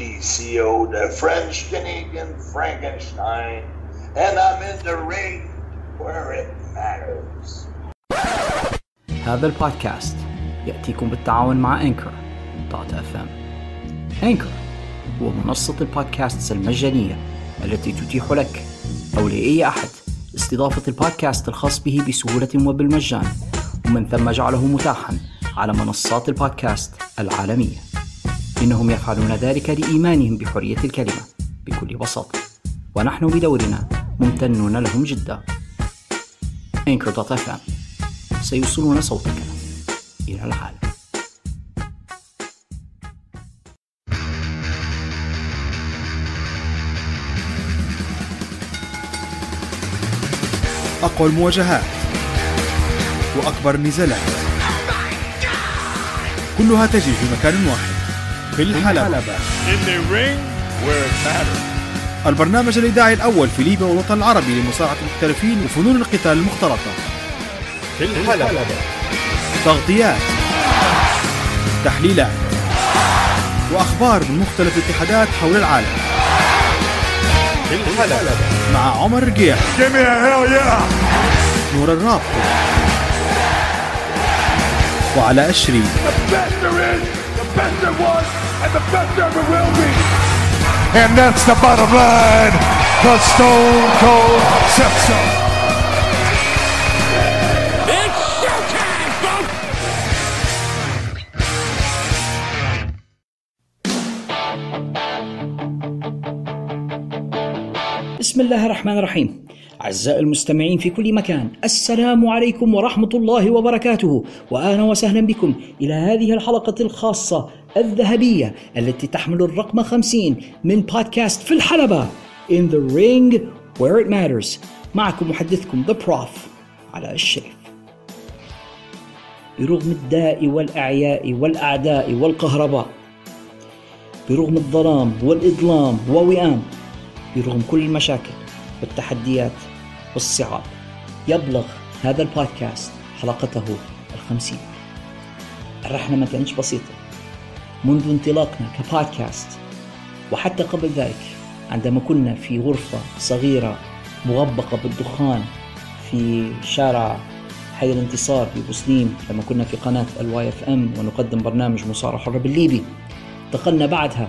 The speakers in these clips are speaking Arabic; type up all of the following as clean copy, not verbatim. CPCO, the French Canadian Frankenstein, and I'm in the ring where it matters. هذا البودكاست يأتيكم بالتعاون مع Anchor.fm. Anchor هو منصة البودكاستس المجانية التي تتيح لك أو لأي أحد استضافة البودكاست الخاص به بسهولة وبالمجان، ومن ثم جعله متاحا على منصات البودكاست العالمية. إنهم يفعلون ذلك لإيمانهم بحرية الكلمة بكل بساطة، ونحن بدورنا ممتنون لهم جدا. Anchor.fm سيوصلون صوتك إلى العالم. أقوى المواجهات وأكبر النزالات كلها تجري في مكان واحد، في الحلبة. البرنامج الإذاعي الأول في ليبيا والوطن العربي لمصارعة المحترفين وفنون القتال المختلطة. في الحلبة تغطيات، تحليلات، وأخبار من مختلف الاتحادات حول العالم. في الحلبة مع عمر رقيع، نور الرابط، وعلى أشري. And that's the bottom line. The Stone Cold Sepsis. It's showtime, folks. بسم الله الرحمن الرحيم. أعزائي المستمعين في كل مكان، السلام عليكم ورحمة الله وبركاته، وأهلا وسهلا بكم إلى هذه الحلقة الخاصة الذهبية التي تحمل الرقم 50 من بودكاست في الحلبة In the Ring Where It Matters. معكم محدثكم The Prof على الشريف. برغم الداء والأعياء والأعداء والكهرباء، برغم الظلام والإظلام ووئام، برغم كل المشاكل والتحديات والصعاب، يبلغ هذا البودكاست حلقته 50. الرحلة ما كانتش بسيطة منذ انطلاقنا كبودكاست، وحتى قبل ذلك عندما كنا في غرفة صغيرة مغبقة بالدخان في شارع حي الانتصار في بوسليم، لما كنا في قناة الYFM ونقدم برنامج مصارعة حرة بالليبي. انتقلنا بعدها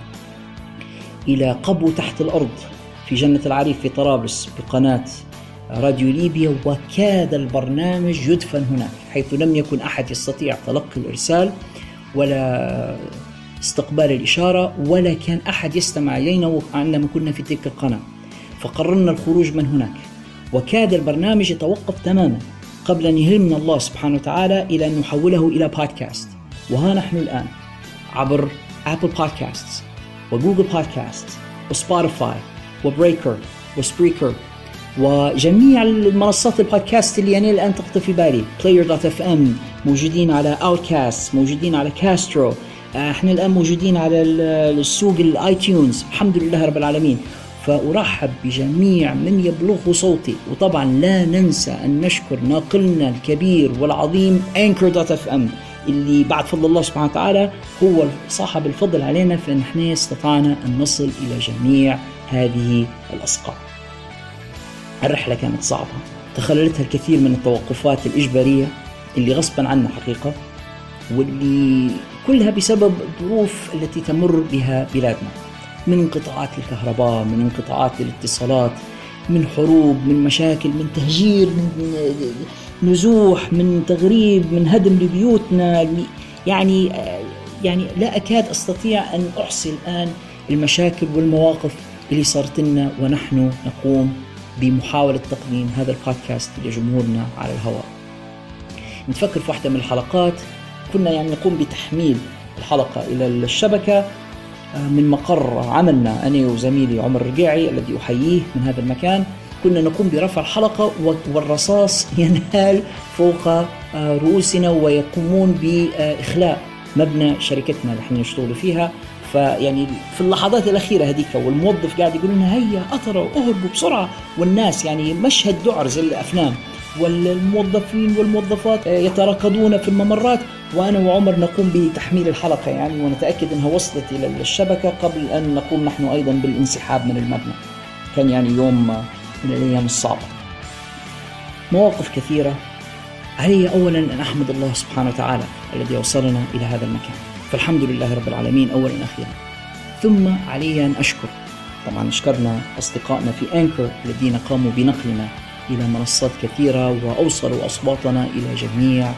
إلى قبو تحت الأرض في جنة العريف في طرابلس بقناة راديو ليبيا، وكاد البرنامج يدفن هناك حيث لم يكن أحد يستطيع تلقي الإرسال ولا استقبال الإشارة، ولا كان أحد يستمع إلينا عندما كنا في تلك القناة، فقررنا الخروج من هناك. وكاد البرنامج يتوقف تماما قبل أن يهلمنا الله سبحانه وتعالى إلى أن نحوله إلى بودكاست. وها نحن الآن عبر أبل بودكاست وجوجل بودكاست وسبوتيفاي وبريكر وسبريكر وجميع المنصات البودكاست اللي يعني الآن تخطر في بالي. player.fm موجودين، على outcast موجودين، على كاسترو، احنا الآن موجودين على السوق الايتيونز، الحمد لله رب العالمين. فأرحب بجميع من يبلغه صوتي، وطبعا لا ننسى أن نشكر ناقلنا الكبير والعظيم Anchor.fm اللي بعد فضل الله سبحانه وتعالى هو صاحب الفضل علينا، فنحن استطعنا أن نصل إلى جميع هذه الأسقاف. الرحلة كانت صعبة، تخللتها الكثير من التوقفات الإجبارية اللي غصبا عنا حقيقة، واللي كلها بسبب الظروف التي تمر بها بلادنا، من انقطاعات الكهرباء، من انقطاعات الاتصالات، من حروب، من مشاكل، من تهجير، من نزوح، من تغريب، من هدم لبيوتنا. يعني لا أكاد أستطيع أن أحصي الآن المشاكل والمواقف اللي صارت لنا، ونحن نقوم بمحاولة تقديم هذا البودكاست لجمهورنا على الهواء. نتفكر في واحدة من الحلقات كنا يعني نقوم بتحميل الحلقة إلى الشبكة من مقر عملنا، أنا وزميلي عمر رقيعي الذي أحييه من هذا المكان. كنا نقوم برفع الحلقة والرصاص ينهال فوق رؤوسنا، ويقومون بإخلاء مبنى شركتنا اللي احنا نشتغل فيها. فيعني في اللحظات الأخيرة هذيك والموظف قاعد يقول لنا هيا أترى أهربوا بسرعة، والناس يعني مشهد دعر زي الأفلام. والموظفين والموظفات يترقدون في الممرات، وأنا وعمر نقوم بتحميل الحلقة يعني، ونتأكد أنها وصلت إلى الشبكة قبل أن نقوم نحن أيضا بالانسحاب من المبنى. كان يعني يوم من الأيام الصعبة. مواقف كثيرة. علي أولا أن أحمد الله سبحانه وتعالى الذي أوصلنا إلى هذا المكان، فالحمد لله رب العالمين أولا أخيرا. ثم علي أن أشكر، طبعا شكرنا أصدقائنا في أنكر الذين قاموا بنقلنا إلى منصات كثيرة وأوصلوا أصواتنا إلى جميع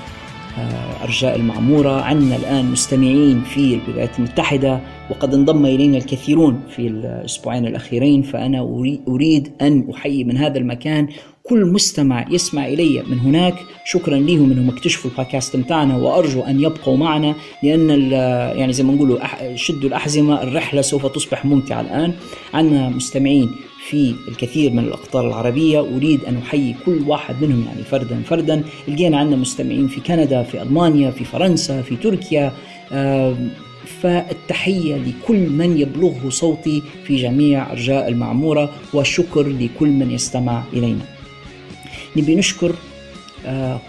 أرجاء المعمورة. عنا الآن مستمعين في الولايات المتحدة، وقد انضم إلينا الكثيرون في الأسبوعين الأخيرين، فأنا أريد أن أحيي من هذا المكان كل مستمع يسمع إلي من هناك، شكرا لهم أنهم اكتشفوا البودكاست متاعنا، وأرجو أن يبقوا معنا، لأن يعني زي ما نقولوا شدوا الأحزمة، الرحلة سوف تصبح ممتعة. الآن عنا مستمعين في الكثير من الأقطار العربية، أريد أن أحيي كل واحد منهم يعني فردا فردا. لقينا عنا مستمعين في كندا، في ألمانيا، في فرنسا، في تركيا، فالتحية لكل من يبلغه صوتي في جميع أرجاء المعمورة، وشكر لكل من يستمع إلينا. نبي نشكر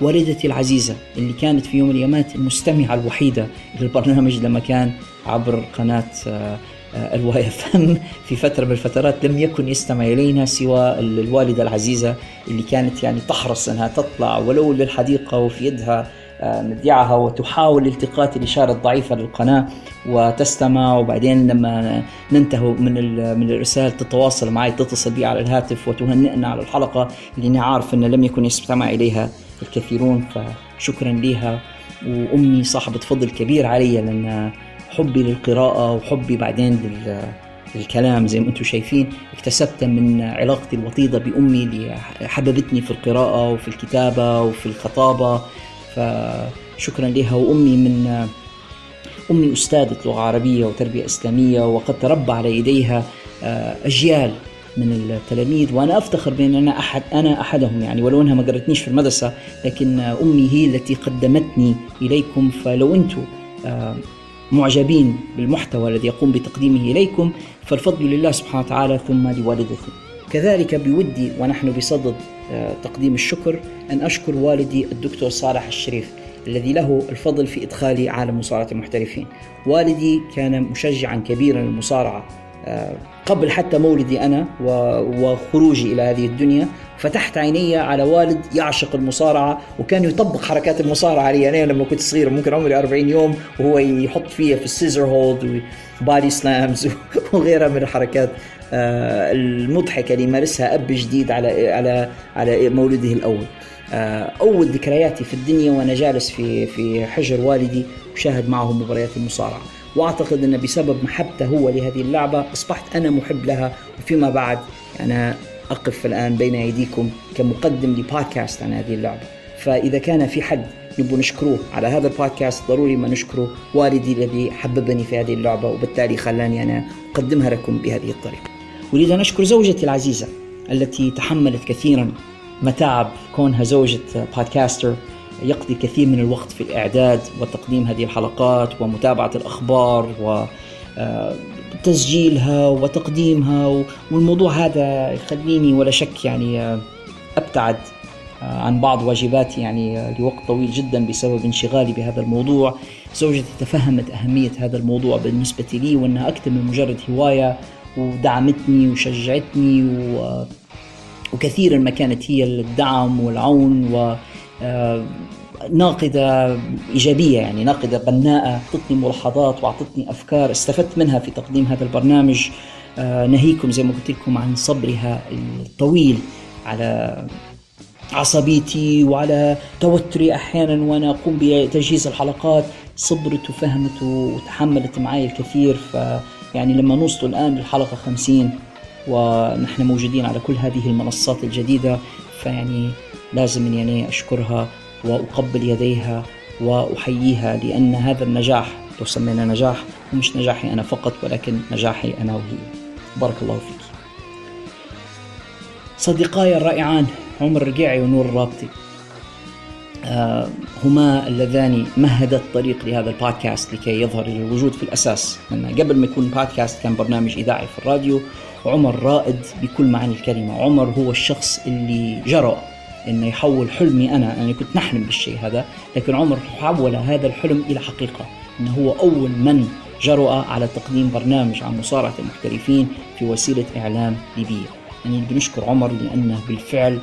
والدتي العزيزة اللي كانت في يوم من الأيامات المستمعة الوحيدة للبرنامج لما كان عبر قناة الواي FM. في فترة من الفترات لم يكن يستمع إلينا سوى الوالدة العزيزة اللي كانت يعني تحرص أنها تطلع ولو للحديقة وفي يدها مديعها، وتحاول التقاط الإشارة الضعيفة للقناة وتستمع، وبعدين لما ننتهي من الرسالة تتواصل معي، تتصل بي على الهاتف وتهنئنا على الحلقة اللي أنا عارف أن لم يكن يستمع إليها الكثيرون، فشكرا لها. وأمي صاحبة فضل كبير علي، لأن حبي للقراءة وحبي بعدين الكلام زي ما أنتم شايفين اكتسبت من علاقتي الوطيدة بأمي اللي حببتني في القراءة وفي الكتابة وفي الخطابة، فشكرا لها. وأمي من أمي أستاذة لغة عربية وتربية إسلامية، وقد تربى على يديها أجيال من التلاميذ، وأنا أفتخر بأن أنا أحدهم يعني، ولو أنها ما قرتنيش في المدرسة، لكن أمي هي التي قدمتني إليكم. فلو أنتم معجبين بالمحتوى الذي يقوم بتقديمه إليكم فالفضل لله سبحانه وتعالى ثم لوالدتي كذلك. بودي ونحن بصدد تقديم الشكر أن أشكر والدي الدكتور صالح الشريف الذي له الفضل في إدخالي عالم مصارعة المحترفين. والدي كان مشجعا كبيرا للمصارعة قبل حتى مولدي أنا وخروجي إلى هذه الدنيا. فتحت عيني على والد يعشق المصارعة، وكان يطبق حركات المصارعة علي. أنا لما كنت صغير ممكن عمري 40 يوم وهو يحط فيها في السيزر هولد وبادي سلامز وغيرها من الحركات المضحكة اللي يمارسها أب جديد على مولده الأول. أول ذكرياتي في الدنيا وأنا جالس في حجر والدي وشاهد معه مباريات المصارعة، وأعتقد أن بسبب محبته هو لهذه اللعبة أصبحت أنا محب لها. وفيما بعد أنا أقف الآن بين أيديكم كمقدم لبودكاست عن هذه اللعبة. فإذا كان في حد نبو نشكروه على هذا البودكاست ضروري ما نشكره والدي الذي حببني في هذه اللعبة، وبالتالي خلاني أنا أقدمها لكم بهذه الطريقة. أريد أن أشكر زوجتي العزيزة التي تحملت كثيرا متاعب كونها زوجة بودكاستر، يقضي كثير من الوقت في الإعداد وتقديم هذه الحلقات ومتابعة الأخبار وتسجيلها وتقديمها. والموضوع هذا يخليني ولا شك يعني أبتعد عن بعض واجباتي يعني لوقت طويل جدا بسبب انشغالي بهذا الموضوع. زوجتي تفهمت أهمية هذا الموضوع بالنسبة لي، وأنها أكثر من مجرد هواية، ودعمتني وشجعتني وكثيرا ما كانت هي الدعم والعون ناقدة إيجابية يعني، ناقدة بناءة، أعطتني ملاحظات وأعطتني أفكار استفدت منها في تقديم هذا البرنامج. ناهيكم زي ما قلت لكم عن صبرها الطويل على عصبيتي وعلى توتري أحيانا وأنا أقوم بتجهيز الحلقات. صبرت وفهمت وتحملت معي الكثير، فيعني لما نوصل الآن للحلقة 50 ونحن موجودين على كل هذه المنصات الجديدة، فيعني لازم يعني أشكرها وأقبل يديها وأحييها، لأن هذا النجاح لو سمينا نجاح مش نجاحي أنا فقط، ولكن نجاحي أنا وهي. بارك الله فيك. صديقاي الرائعان عمر رقيعي ونور رابطي، هما اللذان مهدا الطريق لهذا البودكاست لكي يظهر للوجود في الأساس. لأن قبل ما يكون بودكاست كان برنامج إذاعي في الراديو. عمر رائد بكل معنى الكلمة، عمر هو الشخص اللي جرأ انه يحول حلمي انا، يعني كنت نحلم بالشيء هذا، لكن عمر حول هذا الحلم الى حقيقه، انه هو اول من جرؤ على تقديم برنامج عن مصارعه المحترفين في وسيله اعلام ليبيه. يعني بنشكر عمر لانه بالفعل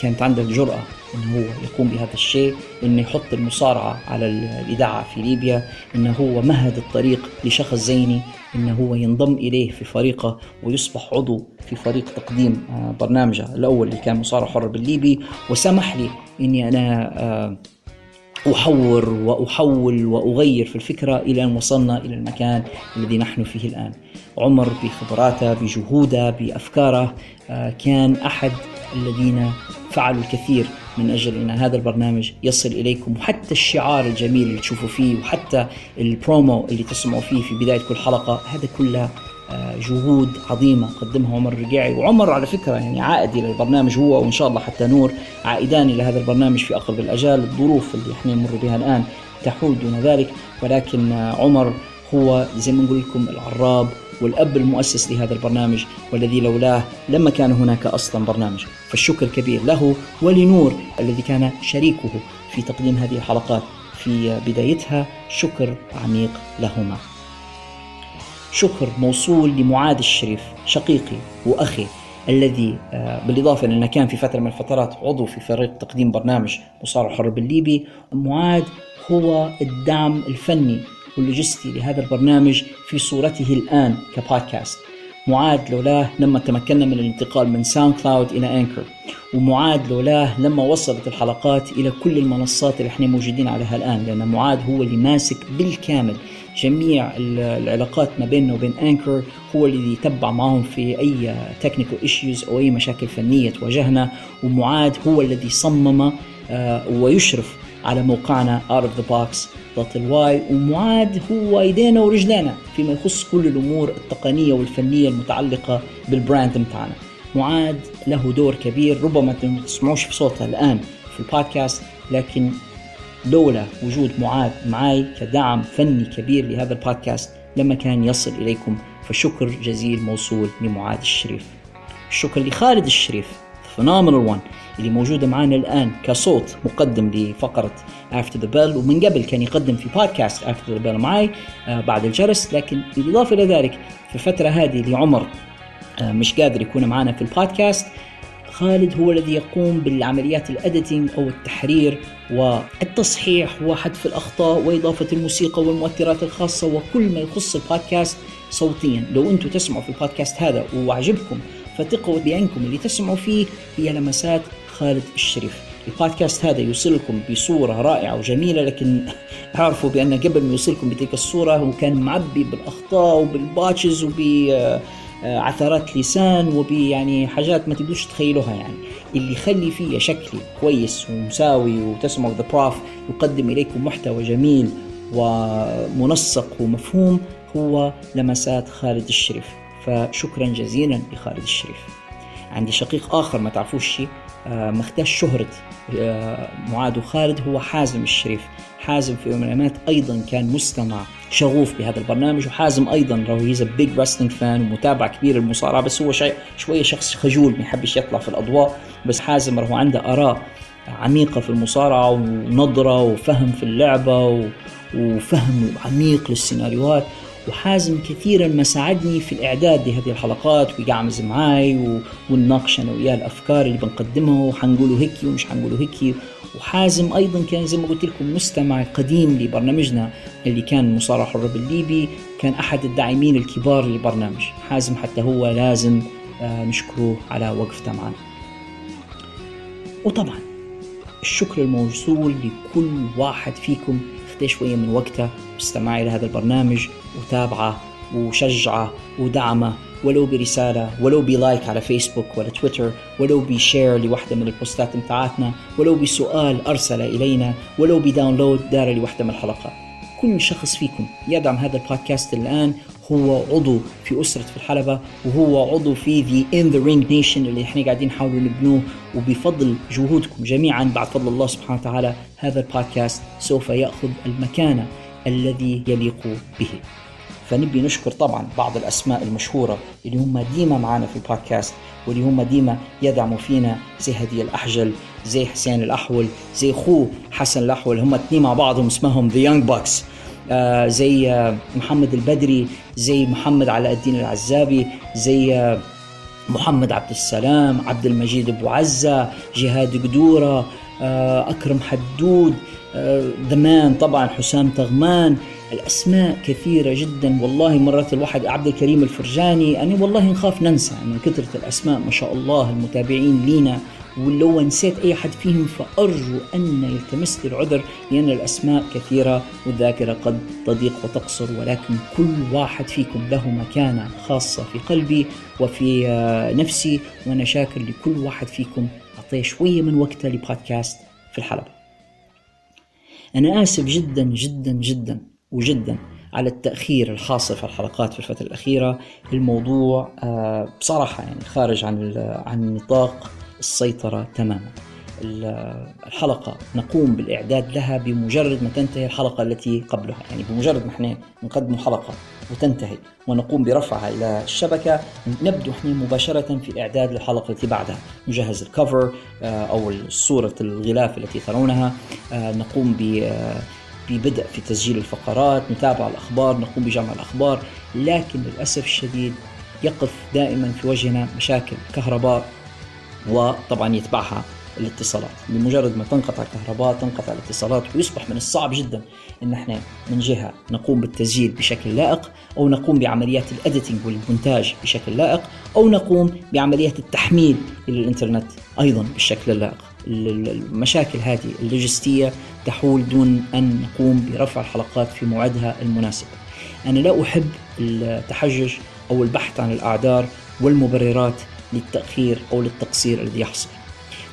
كانت عنده الجرأة أنه هو يقوم بهذا الشيء، أنه يحط المصارعة على الإذاعة في ليبيا، أنه هو مهد الطريق لشخص زيني أنه هو ينضم إليه في فريقه ويصبح عضو في فريق تقديم برنامجه الأول اللي كان مصارع حر بالليبي، وسمح لي أني أنا أحور وأحول وأغير في الفكرة إلى أن وصلنا إلى المكان الذي نحن فيه الآن. عمر بخبراته بجهوده بأفكاره كان أحد الذين فعلوا الكثير من أجل أن هذا البرنامج يصل إليكم، وحتى الشعار الجميل اللي تشوفوا فيه وحتى البرومو اللي تسمعوا فيه في بداية كل حلقة، هذا كله جهود عظيمة قدمها عمر الرجاعي. وعمر على فكرة يعني عائد إلى البرنامج، هو وإن شاء الله حتى نور عائدان إلى هذا البرنامج في أقرب الأجال. الظروف اللي احنا نمر بها الآن تحول دون ذلك، ولكن عمر هو زي ما نقول لكم العراب والأب المؤسس لهذا البرنامج، والذي لولاه لما كان هناك أصلا برنامج. فالشكر كبير له ولنور الذي كان شريكه في تقديم هذه الحلقات في بدايتها، شكر عميق لهما. شكر موصول لمعاد الشريف شقيقي وأخي، الذي بالإضافة لأنه كان في فترة من الفترات عضو في فريق تقديم برنامج مصارع حر بالليبي. معاد هو الدعم الفني واللوجستي لهذا البرنامج في صورته الآن كبودكاست. معاد لولاه لما تمكنا من الانتقال من ساوند كلاود إلى أنكر، ومعاد لولاه لما وصلت الحلقات إلى كل المنصات اللي احنا موجودين عليها الآن، لأن معاد هو اللي ماسك بالكامل جميع العلاقات ما بيننا وبين أنكر، هو اللي يتبع معهم في أي technical issues أو أي مشاكل فنية تواجهنا، ومعاد هو الذي صمم ويشرف على موقعنا outofthebox.ly، ومعاد هو ايدينا ورجلينا فيما يخص كل الامور التقنيه والفنيه المتعلقه بالبراند متاعنا. معاد له دور كبير، ربما ما تسمعوش في صوتها الان في البودكاست، لكن لولا وجود معاد معي كدعم فني كبير لهذا البودكاست لما كان يصل اليكم، فشكر جزيل موصول لمعاد الشريف. الشكر لخالد الشريف Phenomenal One اللي موجودة معنا الآن كصوت مقدم لفقرة After the Bell، ومن قبل كان يقدم في بودكاست After the Bell معي بعد الجرس، لكن بالإضافة إلى ذلك في الفترة هذه اللي عمر مش قادر يكون معنا في البودكاست، خالد هو الذي يقوم بالعمليات الأديتينج أو التحرير والتصحيح وحذف الأخطاء وإضافة الموسيقى والمؤثرات الخاصة وكل ما يخص البودكاست صوتيا. لو أنتم تسمعوا في البودكاست هذا وعجبكم، فتقوا بأنكم اللي تسمعوا فيه هي لمسات خالد الشريف. البودكاست هذا يوصلكم بصورة رائعة وجميلة، لكن عرفوا بأن قبل ما يوصلكم بتلك الصورة هو كان معبي بالأخطاء وبالباتشز وبعثرات لسان وبيعني حاجات ما تقدروش تخيلوها. يعني اللي يخلي فيه شكلي كويس ومساوي وتسمعوا The Prof يقدم إليكم محتوى جميل ومنسق ومفهوم هو لمسات خالد الشريف، فشكرا جزيلا لخالد الشريف. عندي شقيق آخر ما تعرفوش شيء ما اختاش شهرة معاد وخالد، هو حازم الشريف. حازم في يوم من الأيام أيضا كان مستمع شغوف بهذا البرنامج، وحازم أيضا راهو he's a big wrestling fan ومتابع كبير المصارعة، بس هو شوية شخص خجول ما يحبش يطلع في الأضواء، بس حازم راهو عنده آراء عميقة في المصارعة ونظرة وفهم في اللعبة وفهم عميق للسيناريوهات. وحازم كثيرا ما ساعدني في الإعداد لهذه الحلقات ويقعمز معاي ونناقش أنا وياه الأفكار اللي بنقدمها وحنقوله هيكي ومش حنقوله هيكي. وحازم أيضا كان زي ما قلت لكم مستمع قديم لبرنامجنا اللي كان مصارع حر بالليبي، كان أحد الداعمين الكبار للبرنامج. حازم حتى هو لازم نشكره على وقفته معنا. وطبعا الشكر الموصول لكل واحد فيكم خد شوية من وقته واستمعي لهذا البرنامج وتابعه وشجعه ودعمه، ولو برسالة، ولو بلايك على فيسبوك ولا تويتر، ولو بشير لوحدة من البوستات متاعتنا، ولو بسؤال أرسله إلينا، ولو بداونلود دار لوحدة من الحلقة. كل شخص فيكم يدعم هذا البودكاست الآن هو عضو في أسرة في الحلبة، وهو عضو في The In The Ring Nation اللي احنا قاعدين نحاول نبنوه. وبفضل جهودكم جميعا بعد فضل الله سبحانه وتعالى هذا البودكاست سوف يأخذ المكانة الذي يليق به. فنبي نشكر طبعا بعض الأسماء المشهورة اللي هم ديما معنا في البودكاست واللي هم ديما يدعموا فينا، زي هدية الأحجل، زي حسين الأحول، زي خو حسن الأحول، هم اثنين مع بعضهم اسمهم The Young Bucks، زي محمد البدري، زي محمد علاء الدين العزابي، زي محمد عبد السلام، عبد المجيد أبو عزة، جهاد قدورة، أكرم حدود، دمان طبعا، حسام تغمان. الأسماء كثيرة جدا والله، مرات الواحد عبد الكريم الفرجاني، أنا والله نخاف ننسى من كثرة الأسماء ما شاء الله المتابعين لينا، ولو نسيت أي حد فيهم فأرجو أن يلتمس العذر، لأن الأسماء كثيرة والذاكرة قد تضيق وتقصر، ولكن كل واحد فيكم له مكانة خاصة في قلبي وفي نفسي، وأنا شاكر لكل واحد فيكم أعطيه شوية من وقته لبودكاست في الحلبة. أنا آسف جدا جدا جدا وجدا على التأخير الحاصل في الحلقات في الفترة الأخيرة. الموضوع بصراحة يعني خارج عن نطاق السيطرة تماما. الحلقة نقوم بالإعداد لها بمجرد ما تنتهي الحلقة التي قبلها، يعني بمجرد ما احنا نقدم حلقة وتنتهي ونقوم برفعها إلى الشبكة نبدأ احنا مباشرة في الإعداد للحلقة التي بعدها، نجهز الكفر أو صورة الغلاف التي ترونها، نقوم ببدء في تسجيل الفقرات، نتابع الأخبار، نقوم بجمع الأخبار، لكن للأسف الشديد يقف دائما في وجهنا مشاكل كهرباء، وطبعا يتبعها الاتصالات. بمجرد ما تنقطع الكهرباء تنقطع الاتصالات، ويصبح من الصعب جدا ان احنا من جهة نقوم بالتسجيل بشكل لائق، او نقوم بعمليات الاديتنج والمونتاج بشكل لائق، او نقوم بعمليات التحميل الى الانترنت ايضا بالشكل اللائق. المشاكل هذه اللوجستية تحول دون ان نقوم برفع الحلقات في موعدها المناسب. انا لا احب التحجج او البحث عن الاعذار والمبررات للتأخير او للتقصير الذي يحصل،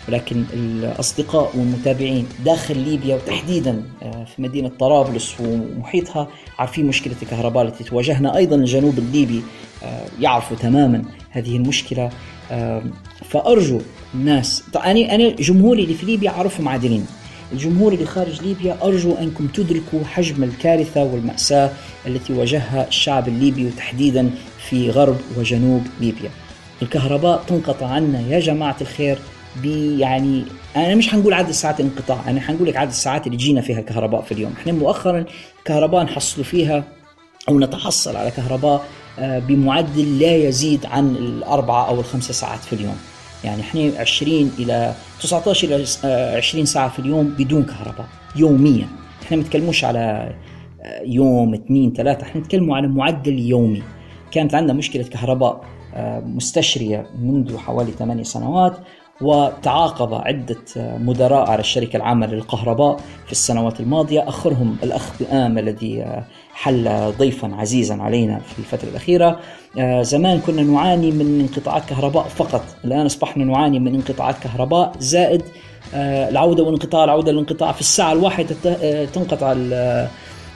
ولكن الأصدقاء والمتابعين داخل ليبيا وتحديدا في مدينة طرابلس ومحيطها عارفين مشكلة الكهرباء التي تواجهنا، أيضا الجنوب الليبي يعرفوا تماما هذه المشكلة. فأرجو الناس، أنا جمهوري اللي في ليبيا عارفهم عادلين، الجمهور اللي خارج ليبيا أرجو أنكم تدركوا حجم الكارثة والمأساة التي واجهها الشعب الليبي وتحديدا في غرب وجنوب ليبيا. الكهرباء تنقطع عنا يا جماعة الخير، يعني أنا مش هنقول عدد الساعات الانقطاع، أنا هنقول لك عدد الساعات اللي جينا فيها الكهرباء في اليوم. إحنا مؤخرا كهرباء نحصل فيها أو نتحصل على كهرباء بمعدل لا يزيد عن 4 أو 5 ساعات في اليوم، يعني إحنا 20 إلى 19 إلى 20 ساعة في اليوم بدون كهرباء يوميا. إحنا متكلموش على يوم 2 3، إحنا نتكلموا على معدل يومي. كانت عندنا مشكلة كهرباء مستشرية منذ حوالي 8 سنوات، وتعاقب عدة مدراء على الشركة العامة للكهرباء في السنوات الماضية، أخرهم الأخ بآم الذي حل ضيفا عزيزا علينا في الفترة الأخيرة. زمان كنا نعاني من انقطاعات كهرباء فقط، الآن أصبحنا نعاني من انقطاعات كهرباء زائد العودة والانقطاع، العودة والانقطاع. في الساعة الواحدة تنقطع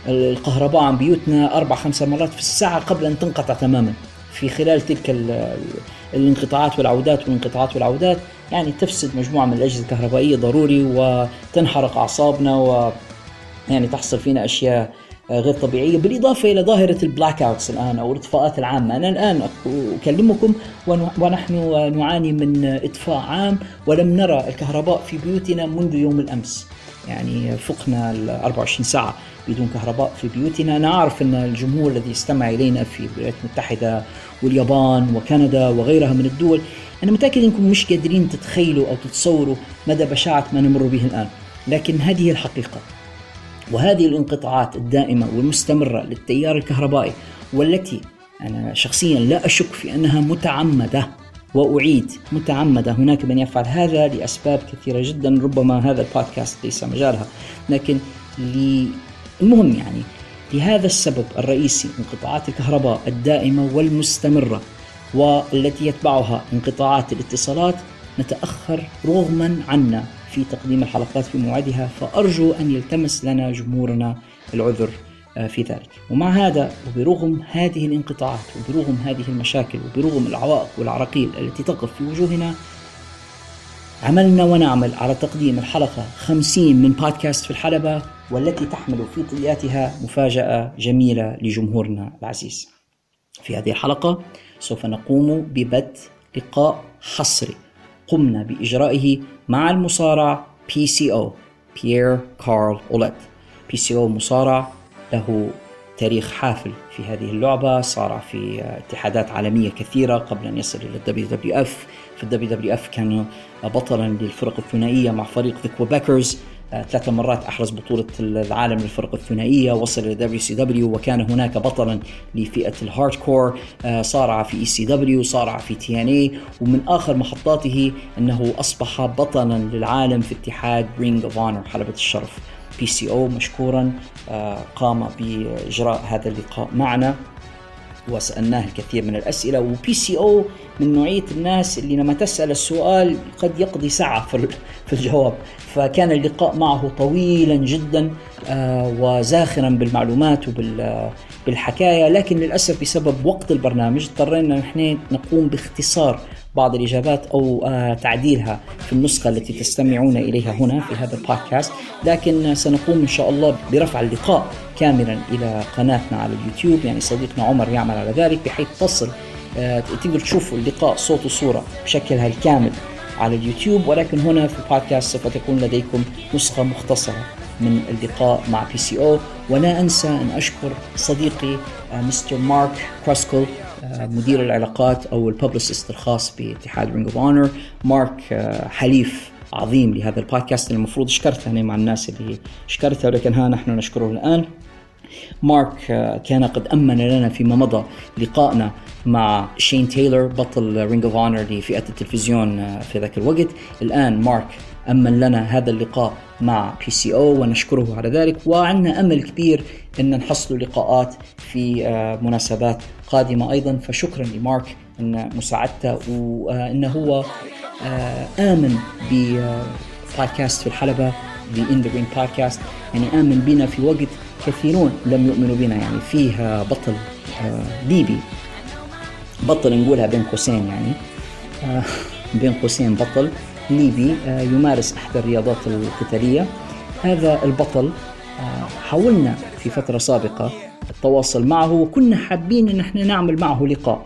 الكهرباء عن بيوتنا 4-5 مرات في الساعة قبل أن تنقطع تماما في خلال تلك الانقطاعات والعودات والانقطاعات والعودات، يعني تفسد مجموعة من الأجهزة الكهربائية ضروري، وتنحرق أعصابنا، ويعني تحصل فينا أشياء غير طبيعية، بالإضافة إلى ظاهرة البلاك أوتس الآن أو الإطفاءات العامة. أنا الآن أكلمكم ونحن نعاني من إطفاء عام، ولم نرى الكهرباء في بيوتنا منذ يوم الأمس، يعني فقنا 24 ساعة بدون كهرباء في بيوتنا. أنا أعرف أن الجمهور الذي يستمع إلينا في الولايات المتحدة واليابان وكندا وغيرها من الدول، أنا متأكد أنكم مش قادرين تتخيلوا أو تتصوروا مدى بشاعة ما نمر به الآن، لكن هذه الحقيقة. وهذه الانقطاعات الدائمة والمستمرة للتيار الكهربائي، والتي أنا شخصيا لا أشك في أنها متعمدة، وأعيد متعمدة، هناك من يفعل هذا لأسباب كثيرة جدا، ربما هذا البودكاست ليس مجالها، لكن المهم يعني لهذا السبب الرئيسي انقطاعات الكهرباء الدائمة والمستمرة والتي يتبعها انقطاعات الاتصالات نتأخر رغما عنا في تقديم الحلقات في موعدها، فأرجو أن يلتمس لنا جمهورنا العذر في ذلك. ومع هذا وبرغم هذه الانقطاعات وبرغم هذه المشاكل وبرغم العوائق والعراقيل التي تقف في وجوهنا، عملنا ونعمل على تقديم الحلقة 50 من بودكاست في الحلبة، والتي تحمل في طياتها مفاجأة جميلة لجمهورنا العزيز. في هذه الحلقة سوف نقوم ببث لقاء حصري قمنا بإجرائه مع المصارع PCO بيير كارل أوليت. PCO مصارع له تاريخ حافل في هذه اللعبة، صار في اتحادات عالمية كثيرة قبل أن يصل إلى WWF. في WWF كان بطلا للفرق الثنائية مع فريق The Quebecers، 3 مرات أحرز بطولة العالم للفرق الثنائية، وصل إلى WCW وكان هناك بطلا لفئة الهاردكور، صارع في ECW، صارع في TNA، ومن آخر محطاته أنه أصبح بطلا للعالم في اتحاد Ring of Honor حلبة الشرف. PCO مشكورا قام بإجراء هذا اللقاء معنا وسألناه الكثير من الأسئلة. و PCO من نوعية الناس اللي لما تسأل السؤال قد يقضي ساعة في الجواب، فكان اللقاء معه طويلا جدا وزاخرا بالمعلومات وبالحكاية، لكن للأسف بسبب وقت البرنامج اضطرينا نحن نقوم باختصار بعض الإجابات أو تعديلها في النسخة التي تستمعون إليها هنا في هذا البودكاست، لكن سنقوم إن شاء الله برفع اللقاء كاملا إلى قناتنا على اليوتيوب. يعني صديقنا عمر يعمل على ذلك بحيث تصل تقدر تشوفوا اللقاء صوت وصورة بشكلها الكامل على اليوتيوب، ولكن هنا في البودكاست سوف تكون لديكم نسخة مختصرة من اللقاء مع PCO. ولا أنسى أن أشكر صديقي مستر مارك كروسكل، مدير العلاقات أو الببلسيست الخاص باتحاد رينج اوف اونر. مارك حليف عظيم لهذا البودكاست، المفروض شكرته أنا مع الناس اللي شكرته، ولكن ها نحن نشكره الآن. مارك كان قد أمن لنا فيما مضى لقائنا مع شين تايلر بطل رينج اوف اونر لفئة التلفزيون في ذاك الوقت. الآن مارك أمن لنا هذا اللقاء مع PCO ونشكره على ذلك، وعندنا أمل كبير أن نحصل لقاءات في مناسبات قادمة أيضا. فشكرا لمارك أن مساعدته وأنه هو آمن ببودكاست في الحلبة بإن ذا رينج بودكاست، يعني آمن بنا في وقت كثيرون لم يؤمنوا بنا. يعني فيها بطل بيبي، بطل نقولها بين قوسين، يعني بين قوسين بطل ليبي يمارس أحد الرياضات القتالية. هذا البطل حاولنا في فترة سابقة التواصل معه وكنا حابين أن احنا نعمل معه لقاء،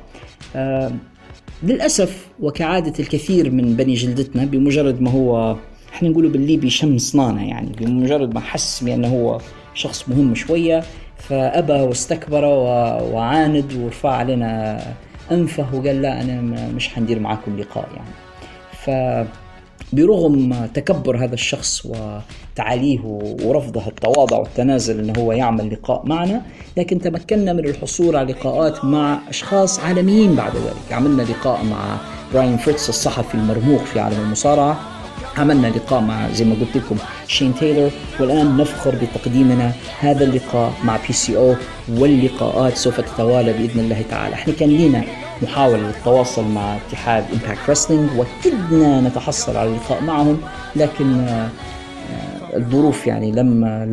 للأسف وكعادة الكثير من بني جلدتنا بمجرد ما هو احنا نقوله بالليبي شم صنانة، يعني بمجرد ما حس بأنه هو شخص مهم شوية فأبى واستكبر وعاند ورفع علينا أنفه وقال لا أنا مش هندير معاكم لقاء. يعني برغم تكبر هذا الشخص وتعاليه ورفضه التواضع والتنازل أنه هو يعمل لقاء معنا، لكن تمكننا من الحصول على لقاءات مع أشخاص عالميين. بعد ذلك عملنا لقاء مع براين فريتز الصحفي المرموق في عالم المصارعة، عملنا لقاء مع زي ما قلت لكم شين تايلر، والآن نفخر بتقديمنا هذا اللقاء مع PCO، واللقاءات سوف تتوالى بإذن الله تعالى. احنا كان لنا محاولة للتواصل مع اتحاد Impact Wrestling وكدنا نتحصل على اللقاء معهم، لكن الظروف يعني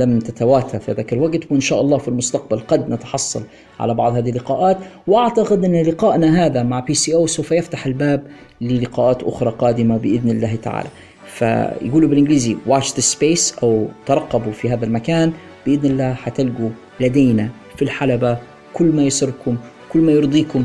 لم تتواتى في ذاك الوقت، وإن شاء الله في المستقبل قد نتحصل على بعض هذه اللقاءات. وأعتقد أن لقائنا هذا مع PCO سوف يفتح الباب للقاءات أخرى قادمة بإذن الله تعالى. فيقولوا بالإنجليزي watch the space أو ترقبوا في هذا المكان، بإذن الله حتلقوا لدينا في الحلبة كل ما يسركم، كل ما يرضيكم،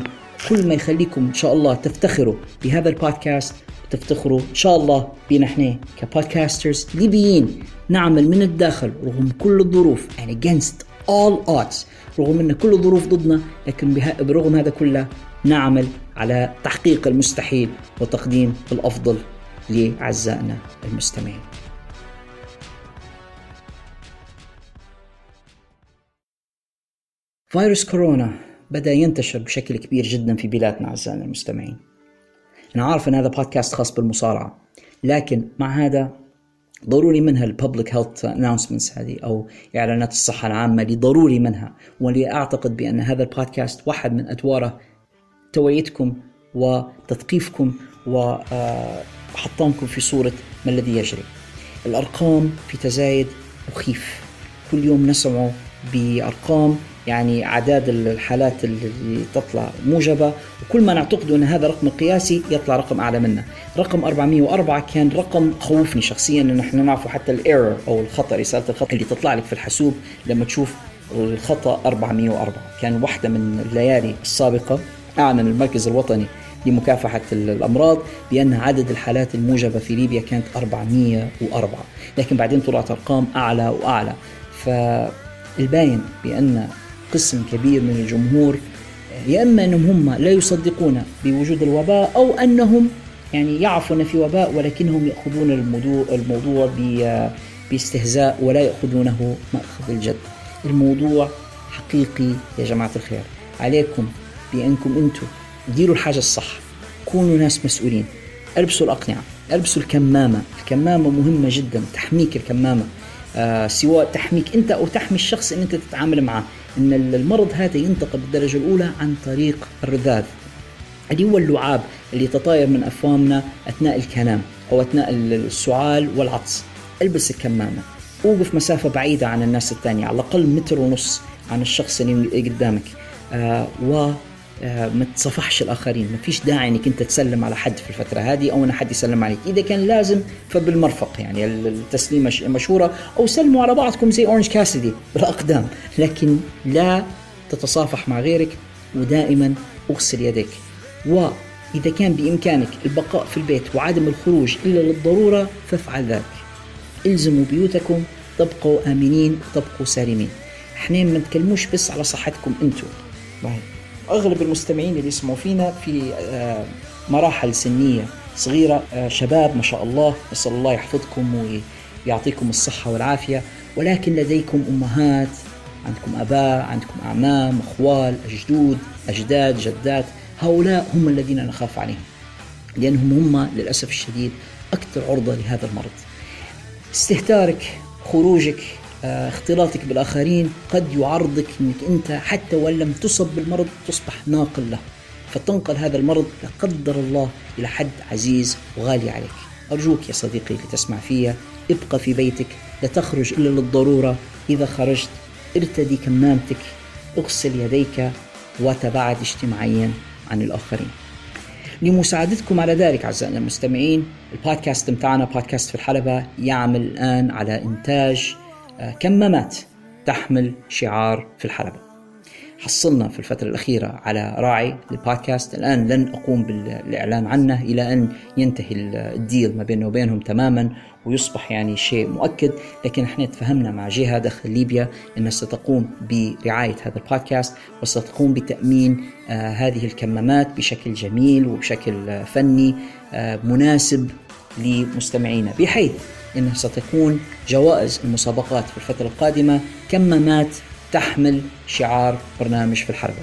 كل ما يخليكم إن شاء الله تفتخروا بهذا البودكاست وتفتخروا إن شاء الله بنحن كبودكاسترز ليبيين نعمل من الداخل رغم كل الظروف، يعني against all odds، رغم أن كل الظروف ضدنا، لكن برغم هذا كله نعمل على تحقيق المستحيل وتقديم الأفضل لأعزائنا المستمعين. فيروس كورونا بدأ ينتشر بشكل كبير جدا في بلادنا أعزائنا المستمعين. أنا عارف أن هذا بودكاست خاص بالمصارعة، لكن مع هذا ضروري منها الببليك هيلث أناونسمنتس هذه أو إعلانات الصحة العامة، لضروري منها، ولي أعتقد بأن هذا البودكاست واحد من أدواره توعيتكم وتثقيفكم وحطانكم في صورة ما الذي يجري. الأرقام في تزايد مخيف، كل يوم نسمع بأرقام يعني اعداد الحالات اللي تطلع موجبه، وكل ما نعتقد ان هذا رقم قياسي يطلع رقم اعلى منه. رقم 404 كان رقم خوفني شخصيا، انه احنا نعرفه حتى الايرور او الخطا، رساله الخطا اللي تطلع لك في الحاسوب لما تشوف الخطا 404. كان واحده من الليالي السابقه اعلن المركز الوطني لمكافحة الأمراض بأن عدد الحالات الموجبة في ليبيا كانت 404، لكن بعدين طلعت أرقام أعلى وأعلى. فالباين بأن قسم كبير من الجمهور يا إما أنهم لا يصدقون بوجود الوباء، أو أنهم يعني يعرفون في وباء ولكنهم يأخذون الموضوع باستهزاء ولا يأخذونه مأخذ الجد. الموضوع حقيقي يا جماعة الخير، عليكم بأنكم أنتم ديروا الحاجة الصح، كونوا ناس مسؤولين، ألبسوا الأقنعة، ألبسوا الكمامة. الكمامة مهمة جدا، تحميك الكمامة، سواء تحميك أنت أو تحمي الشخص أن أنت تتعامل معه. أن المرض هذا ينتقل بالدرجة الأولى عن طريق الرذاذ اللي هو اللعاب اللي تطاير من أفوامنا أثناء الكلام أو أثناء السعال والعطس. ألبس الكمامة، أوقف مسافة بعيدة عن الناس الثانية، على الأقل 1.5 متر عن الشخص اللي قدامك، ما تصفحش الآخرين. ما فيش داعي أنك أنت تسلم على حد في الفترة هذه، أو أن حد يسلم عليك. إذا كان لازم فبالمرفق، يعني التسليمة مشهورة، أو سلموا على بعضكم زي أورنج كاسدي بالأقدام، لكن لا تتصافح مع غيرك. ودائما أغسل يديك، وإذا كان بإمكانك البقاء في البيت وعدم الخروج إلا للضرورة فافعل ذلك. الزموا بيوتكم، تبقوا آمنين، تبقوا سالمين. إحنا ما نتكلموش بس على صحتكم أنتم، أغلب المستمعين اللي يسمعوا فينا في مراحل سنية صغيرة، شباب ما شاء الله، نسأل الله يحفظكم ويعطيكم الصحة والعافية. ولكن لديكم أمهات، عندكم أباء، عندكم أعمام، أخوال، أجدود، أجداد، جدات. هؤلاء هم الذين نخاف عليهم، لأنهم هم للأسف الشديد أكثر عرضة لهذا المرض. استهتارك، خروجك، اختلاطك بالآخرين قد يعرضك أنك أنت حتى وإن لم تصب بالمرض تصبح ناقل له، فتنقل هذا المرض لا قدر الله إلى حد عزيز وغالي عليك. أرجوك يا صديقي اللي تسمع فيها، ابقى في بيتك، لا تخرج إلا للضرورة. إذا خرجت ارتدي كمامتك، اغسل يديك، وتباعد اجتماعيا عن الآخرين. لمساعدتكم على ذلك أعزائنا المستمعين، البودكاست متاعنا بودكاست في الحلبة يعمل الآن على إنتاج كمامات تحمل شعار في الحلبة. حصلنا في الفترة الأخيرة على راعي للبودكاست، الآن لن أقوم بالإعلان عنه إلى أن ينتهي الديل ما بينه وبينهم تماما ويصبح يعني شيء مؤكد. لكن احنا تفهمنا مع جهة داخل ليبيا أنها ستقوم برعاية هذا البودكاست، وستقوم بتأمين هذه الكمامات بشكل جميل وبشكل فني مناسب لمستمعينا، بحيث إنها ستكون جوائز المسابقات في الفترة القادمة كمامات تحمل شعار برنامج في الحرب.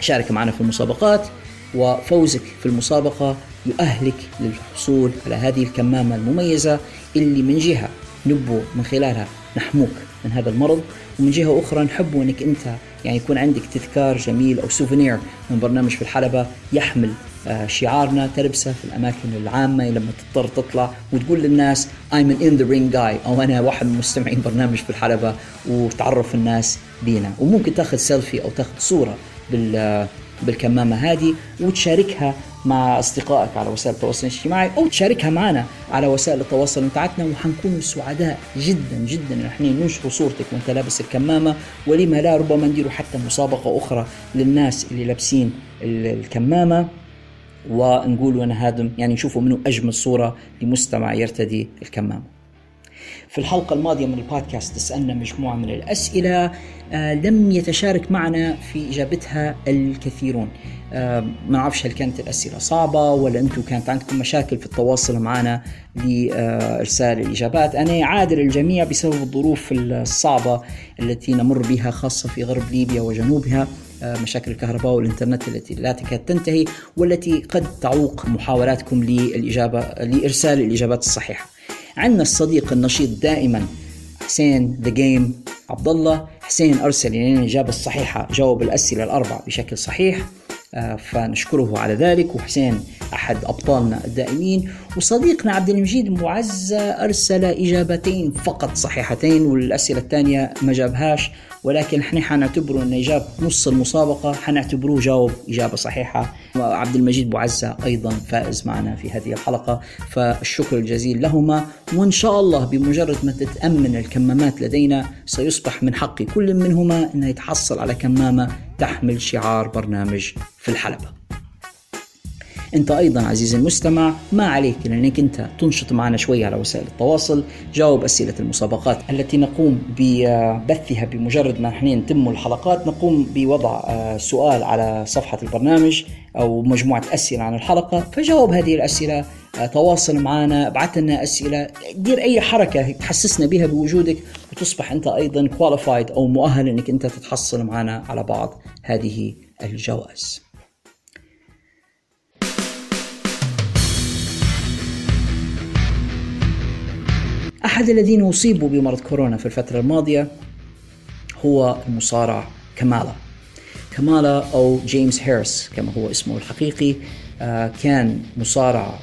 شارك معنا في المسابقات، وفوزك في المسابقة يؤهلك للحصول على هذه الكمامة المميزة اللي من جهة نبو من خلالها نحموك من هذا المرض، ومن جهة أخرى نحبوا أنك أنت يعني يكون عندك تذكار جميل أو سوفينير من برنامج في الحلبة يحمل شعارنا، تلبسه في الأماكن العامة لما تضطر تطلع وتقول للناس I'm an in the ring guy، أو أنا واحد من مستمعين برنامج في الحلبة، وتعرف الناس بينا. وممكن تاخذ سيلفي أو تاخذ صورة بالكمامة هذه وتشاركها مع أصدقائك على وسائل التواصل الاجتماعي، أو تشاركها معنا على وسائل التواصل بتاعتنا، وحنكون سعداء جدا جدا إن احنا ننشر صورتك وانت لابس الكمامة. ولما لا، ربما نديروا حتى مسابقة أخرى للناس اللي لابسين الكمامة، ونقولوا أنا هادم يعني نشوفوا منه أجمل صورة لمستمع يرتدي الكمامة. في الحلقة الماضية من البودكاست سألنا مجموعة من الأسئلة لم يتشارك معنا في إجابتها الكثيرون. ما عرفش هل كانت الأسئلة صعبة، ولا أنتم كانت عندكم مشاكل في التواصل معنا لإرسال الإجابات. أنا عادل الجميع بسبب الظروف الصعبة التي نمر بها، خاصة في غرب ليبيا وجنوبها، مشاكل الكهرباء والإنترنت التي لا تكاد تنتهي، والتي قد تعوق محاولاتكم لإرسال الإجابات الصحيحة. عندنا الصديق النشيط دائما حسين The Game عبد الله. حسين أرسل لنا الإجابة الصحيحة، جاوب الأسئلة الأربع بشكل صحيح، فنشكره على ذلك. وحسين أحد أبطالنا الدائمين. وصديقنا عبد المجيد معزة أرسل إجابتين فقط صحيحتين، والأسئلة الثانية ما جابهاش، ولكن احنا حنعتبره انه جاب نص المسابقه، حنعتبروه جاوب اجابه صحيحه. وعبد المجيد بوعزة ايضا فائز معنا في هذه الحلقه، فالشكر الجزيل لهما. وان شاء الله بمجرد ما تتامن الكمامات لدينا سيصبح من حق كل منهما انه يتحصل على كمامه تحمل شعار برنامج في الحلبة. انت ايضا عزيزي المستمع ما عليك لانك انت تنشط معنا شوية على وسائل التواصل، جاوب اسئلة المسابقات التي نقوم ببثها. بمجرد ما احنا نتم الحلقات نقوم بوضع سؤال على صفحة البرنامج او مجموعة اسئلة عن الحلقة، فجاوب هذه الاسئلة، تواصل معنا، ابعث لنا اسئلة، دير اي حركة تحسسنا بها بوجودك وتصبح انت ايضا qualified او مؤهل انك انت تتحصل معنا على بعض هذه الجوائز. أحد الذين أصيبوا بمرض كورونا في الفترة الماضية هو المصارع كمالا أو جيمس هيرس كما هو اسمه الحقيقي. كان مصارع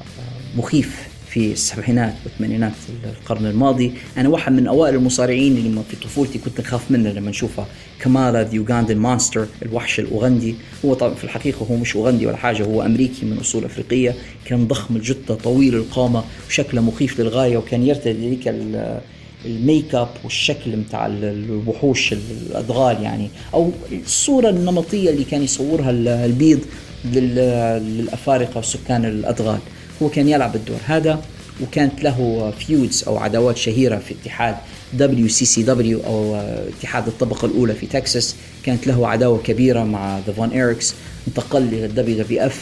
مخيف في السبعينات والثمانينات القرن الماضي. أنا واحد من أوائل المصارعين اللي في طفولتي كنت نخاف منه لما نشوفه، كمالا ذا يوغاندن مانستر، الوحش الأوغندي. هو طبعا في الحقيقة هو مش أوغندي ولا حاجة، هو أمريكي من أصول أفريقية. كان ضخم الجثة، طويل القامة، وشكله مخيف للغاية، وكان يرتدي ذيك الميك اب والشكل متاع الوحوش الأدغال يعني، أو الصورة النمطية اللي كان يصورها البيض للأفارقة والسكان الأدغال. هو كان يلعب الدور هذا، وكانت له فيودز أو عداوات شهيرة في اتحاد WCCW أو اتحاد الطبقة الأولى في تكساس. كانت له عداوة كبيرة مع ذا فون إيريكس، انتقل لل WWF،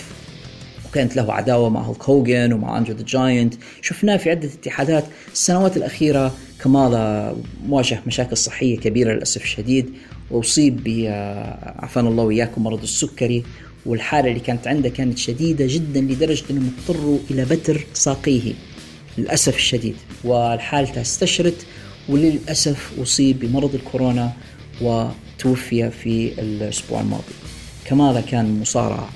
وكانت له عداوة مع هولك هوغان ومع أندرو ذا جاينت. شفناه في عدة اتحادات. السنوات الأخيرة كمالا مواجه مشاكل صحية كبيرة للأسف الشديد، وأصيب بعفان الله وإياكم مرض السكري، والحالة اللي كانت عنده كانت شديدة جدا لدرجة أنه مضطر إلى بتر ساقيه للأسف الشديد، والحالة استشرت وللأسف أصيب بمرض الكورونا وتوفي في الأسبوع الماضي. كمالا كان مصارع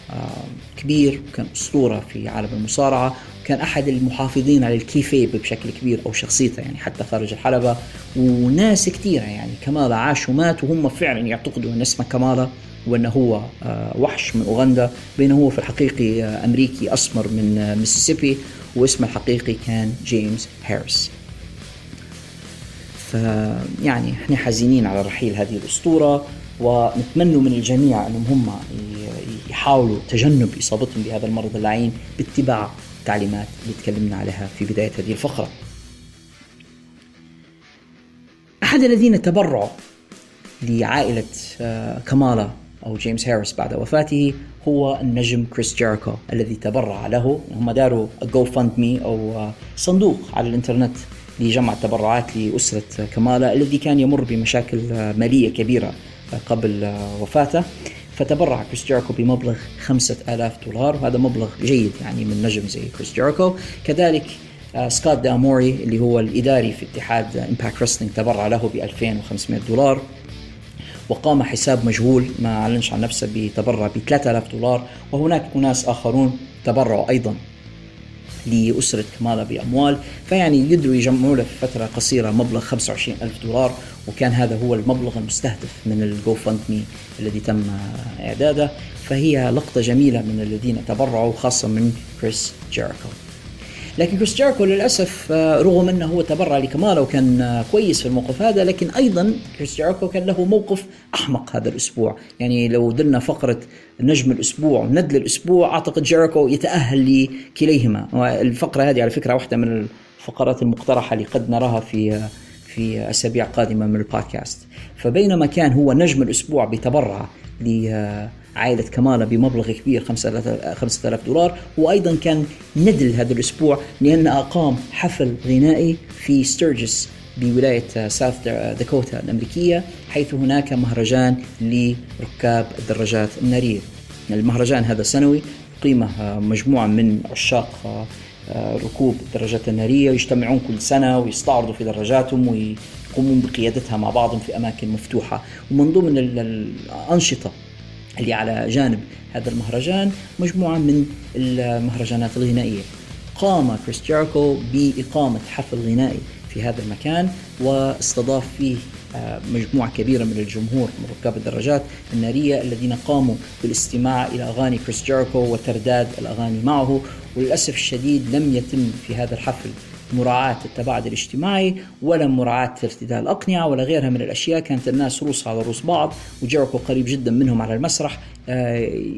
كبير، وكان أسطورة في عالم المصارعة، وكان أحد المحافظين على الكيفيب بشكل كبير أو شخصيته يعني حتى خارج الحلبة. وناس كثيرة يعني كمالا عاش ومات وهم فعلا يعتقدوا أن اسمه كمالا وأنه هو وحش من أوغندا، بينما هو في الحقيقي أمريكي أسمر من ميسيسيبي، واسمه الحقيقي كان جيمس هيرس. فيعني احنا حزينين على رحيل هذه الأسطورة، ونتمنى من الجميع أنهم هم يحاولوا تجنب إصابتهم بهذا المرض اللعين باتباع التعليمات اللي تكلمنا عليها في بداية هذه الفقرة. أحد الذين تبرعوا لعائلة كمالا أو جيمس هيرس بعد وفاته هو النجم كريس جيريكو، الذي تبرع له. هم داروا GoFundMe أو صندوق على الإنترنت لجمع التبرعات لأسرة كمالا الذي كان يمر بمشاكل مالية كبيرة قبل وفاته. فتبرع كريس جيريكو بمبلغ $5,000، وهذا مبلغ جيد يعني من نجم زي كريس جيريكو. كذلك سكوت داموري اللي هو الإداري في اتحاد إمباكت رستلينج تبرع له $2,500، وقام حساب مجهول ما أعلنش عن نفسه بتبرع $3,000. وهناك أناس آخرون تبرعوا أيضا لأسرة كمالا بأموال، فيعني يقدروا يجمعوا له في فترة قصيرة مبلغ $25,000، وكان هذا هو المبلغ المستهدف من الجو فاند مي الذي تم إعداده. فهي لقطة جميلة من الذين تبرعوا، خاصة من كريس جيريكو. لكن كريس جيريكو للأسف رغم أنه هو تبرع لكمالا وكان كويس في الموقف هذا، لكن أيضا كريس جيريكو كان له موقف أحمق هذا الأسبوع. يعني لو درنا فقرة نجم الأسبوع وندل الأسبوع أعتقد جيريكو يتأهل لكليهما. الفقرة هذه على فكرة واحدة من الفقرات المقترحة اللي قد نراها في أسابيع قادمة من البودكاست. فبينما كان هو نجم الأسبوع بتبرع لعائلة كمالا بمبلغ كبير $5,000، وأيضا كان ندل هذا الأسبوع لأن أقام حفل غنائي في ستيرجس بولاية ساوث داكوتا الأمريكية، حيث هناك مهرجان لركاب الدراجات النارية. المهرجان هذا سنوي، قيمة مجموعة من عشاق ركوب الدراجات النارية، يجتمعون كل سنة ويستعرضوا في دراجاتهم ويقومون بقيادتها مع بعضهم في أماكن مفتوحة. ومن ضمن الأنشطة اللي على جانب هذا المهرجان مجموعة من المهرجانات الغنائية. قام كريس جيريكو بإقامة حفل غنائي في هذا المكان، واستضاف فيه مجموعة كبيرة من الجمهور من ركاب الدراجات النارية الذين قاموا بالاستماع إلى أغاني كريس جيريكو وترداد الأغاني معه. وللأسف الشديد لم يتم في هذا الحفل مراعاة التباعد الاجتماعي ولا مراعاة ارتداء الأقنعة ولا غيرها من الأشياء. كانت الناس روس على روس بعض، وجيريكو قريب جدا منهم على المسرح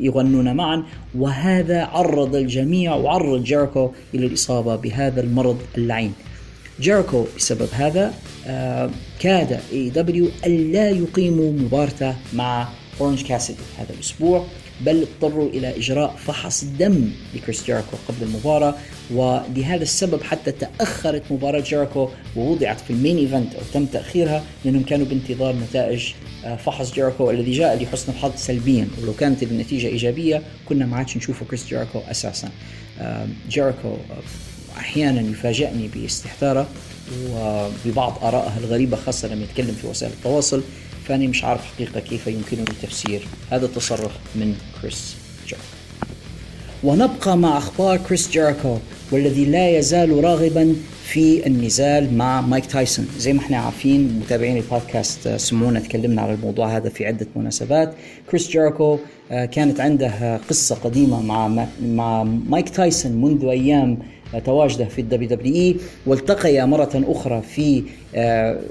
يغنون معا، وهذا عرض الجميع وعرض جيريكو إلى الإصابة بهذا المرض اللعين. جيريكو بسبب هذا كاد AEW ألا يقيموا مباراته مع أورنج كاسيدي هذا الأسبوع، بل اضطروا إلى إجراء فحص دم لكريس جيريكو قبل المباراة، ولهذا السبب حتى تأخرت مباراة جيريكو ووضعت في المين إيفنت أو تم تأخيرها، لأنهم كانوا بانتظار نتائج فحص جيريكو الذي جاء لحسن الحظ سلبيا، ولو كانت النتيجة إيجابية كنا ما عادش نشوفه كريس جيريكو أساسا. جيريكو أحيانا يفاجئني باستهتاره وببعض آرائه الغريبة خاصة لما يتكلم في وسائل التواصل، فأنا مش عارف حقيقة كيف يمكنني تفسير هذا التصرف من كريس جيريكو. ونبقى مع أخبار كريس جيريكو والذي لا يزال راغبا في النزال مع مايك تايسون. زي ما احنا عارفين متابعين البودكاست سمعونا تكلمنا على الموضوع هذا في عدة مناسبات. كريس جيريكو كانت عنده قصة قديمة مع مايك تايسون منذ أيام تواجده في WWE، والتقيا مرة أخرى في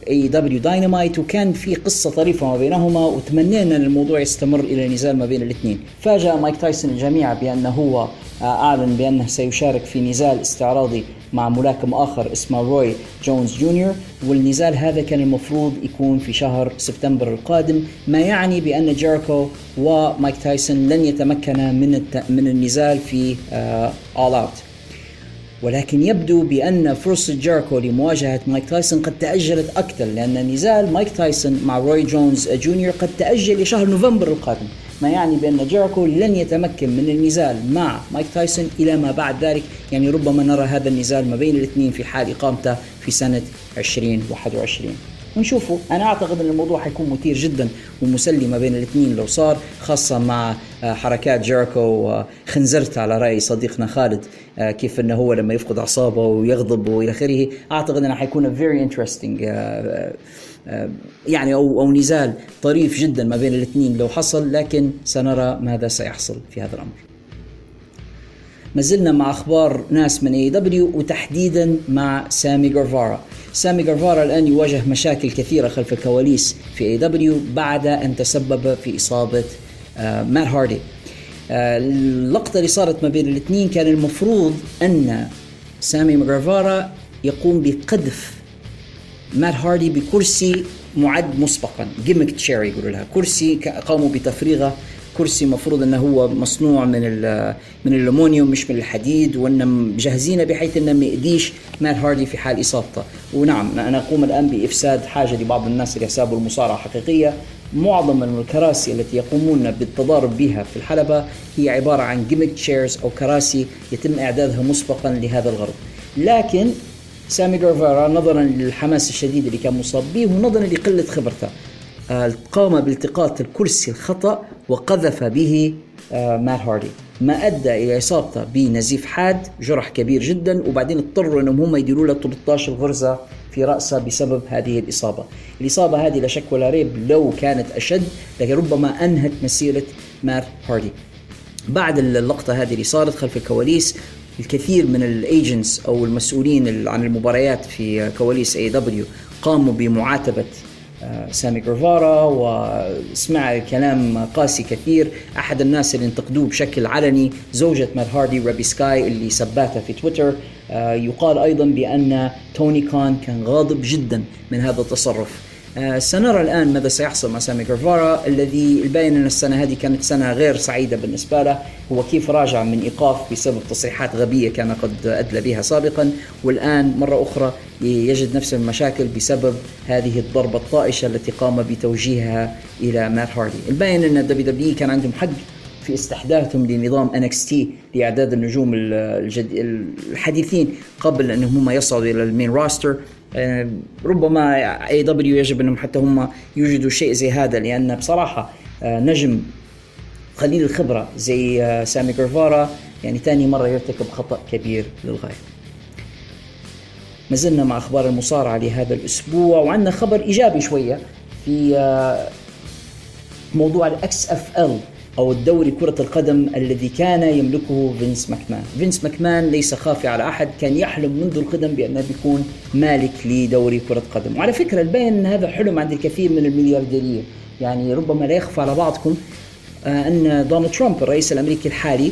AEW Dynamite، وكان في قصة طريفة ما بينهما، وتمنينا أن الموضوع يستمر إلى نزال ما بين الاثنين. فاجأ مايك تايسون الجميع بأنه هو أعلن بأنه سيشارك في نزال استعراضي مع ملاكم آخر اسمه روي جونز جونيور، والنزال هذا كان المفروض يكون في شهر سبتمبر القادم، ما يعني بأن جيريكو ومايك تايسون لن يتمكنا من النزال في All Out. ولكن يبدو بأن فرصة جيريكو لمواجهة مايك تايسون قد تأجلت أكثر، لأن نزال مايك تايسون مع روي جونز جونيور قد تأجل لشهر نوفمبر القادم، ما يعني بأن جيريكو لن يتمكن من النزال مع مايك تايسون إلى ما بعد ذلك. يعني ربما نرى هذا النزال ما بين الاثنين في حال إقامته في سنة 2021 ونشوفه. أنا أعتقد أن الموضوع حيكون مثير جدا ومسلي ما بين الاثنين لو صار، خاصة مع حركات جيريكو وخنزرت على رأي صديقنا خالد كيف أنه هو لما يفقد أعصابه ويغضب وإلى آخره. أعتقد أنه حيكون very interesting يعني أو نزال طريف جدا ما بين الاثنين لو حصل، لكن سنرى ماذا سيحصل في هذا الأمر. ما زلنا مع أخبار ناس من AEW وتحديدا مع سامي غرفارا. سامي غرفارا الآن يواجه مشاكل كثيرة خلف الكواليس في AEW بعد أن تسبب في إصابة مات هاردي. اللقطة اللي صارت ما بين الاثنين كان المفروض أن سامي غرفارا يقوم بقذف مات هاردي بكرسي معد مسبقا، جيمك تشيري يقولوا لها، كرسي قاموا بتفريغه، كرسي مفروض أنه هو مصنوع من الألمونيوم مش من الحديد، وأنه مجهزينه بحيث أنه ما يأذيش مات هاردي في حال إصابته. ونعم أنا أقوم الآن بإفساد حاجة لبعض الناس اللي حسابوا المصارعة حقيقية. معظم الكراسي التي يقومون بالتضارب بها في الحلبة هي عبارة عن جيميك تشيرز أو كراسي يتم إعدادها مسبقا لهذا الغرض. لكن سامي غرفارا نظرا للحماس الشديد اللي كان مصاب به ونظرا لقلة خبرته قام بالتقاط الكرسي الخطأ وقذف به مات هاردي، ما أدى إلى إصابته بنزيف حاد، جرح كبير جدا، وبعدين اضطروا أنهم هم يديروا له 13 غرزة في رأسه بسبب هذه الإصابة. الإصابة هذه لا شك ولا ريب لو كانت أشد، لكن ربما أنهت مسيرة مات هاردي. بعد اللقطة هذه اللي صارت خلف الكواليس الكثير من الأيجنتس أو المسؤولين عن المباريات في كواليس AEW قاموا بمعاتبة سامي غرفارا، وسمع كلام قاسي كثير. أحد الناس اللي انتقدوه بشكل علني زوجة مات هاردي ريبي سكاي اللي سباتها في تويتر. يقال أيضا بأن توني كان غاضب جدا من هذا التصرف. سنرى الآن ماذا سيحصل مع سامي غرفارا الذي الباين أن السنة هذه كانت سنة غير سعيدة بالنسبة له. هو كيف راجع من إيقاف بسبب تصريحات غبية كان قد أدلى بها سابقا، والآن مرة أخرى يجد نفس المشاكل بسبب هذه الضربة الطائشة التي قام بتوجيهها إلى مات هاردي. الباين أن WWE كان عندهم حق في استحداثهم لنظام NXT لإعداد النجوم الحديثين قبل أنهم هم يصعدوا إلى المين راستر. ربما AEW يجب أنهم حتى هم يوجدوا شيء زي هذا، لأن بصراحة نجم قليل الخبرة زي سامي غرفارا يعني تاني مرة يرتكب خطأ كبير للغاية. ما زلنا مع أخبار المصارعة لهذا الأسبوع، وعندنا خبر إيجابي شوية في موضوع XFL أو الدوري كرة القدم الذي كان يملكه فينس ماكمان. فينس ماكمان ليس خافي على أحد، كان يحلم منذ القدم بأنه بيكون مالك لدوري كرة قدم، وعلى فكرة الباين أن هذا حلم عند الكثير من المليارديرين. يعني ربما لا يخفى على بعضكم أن دونالد ترامب الرئيس الأمريكي الحالي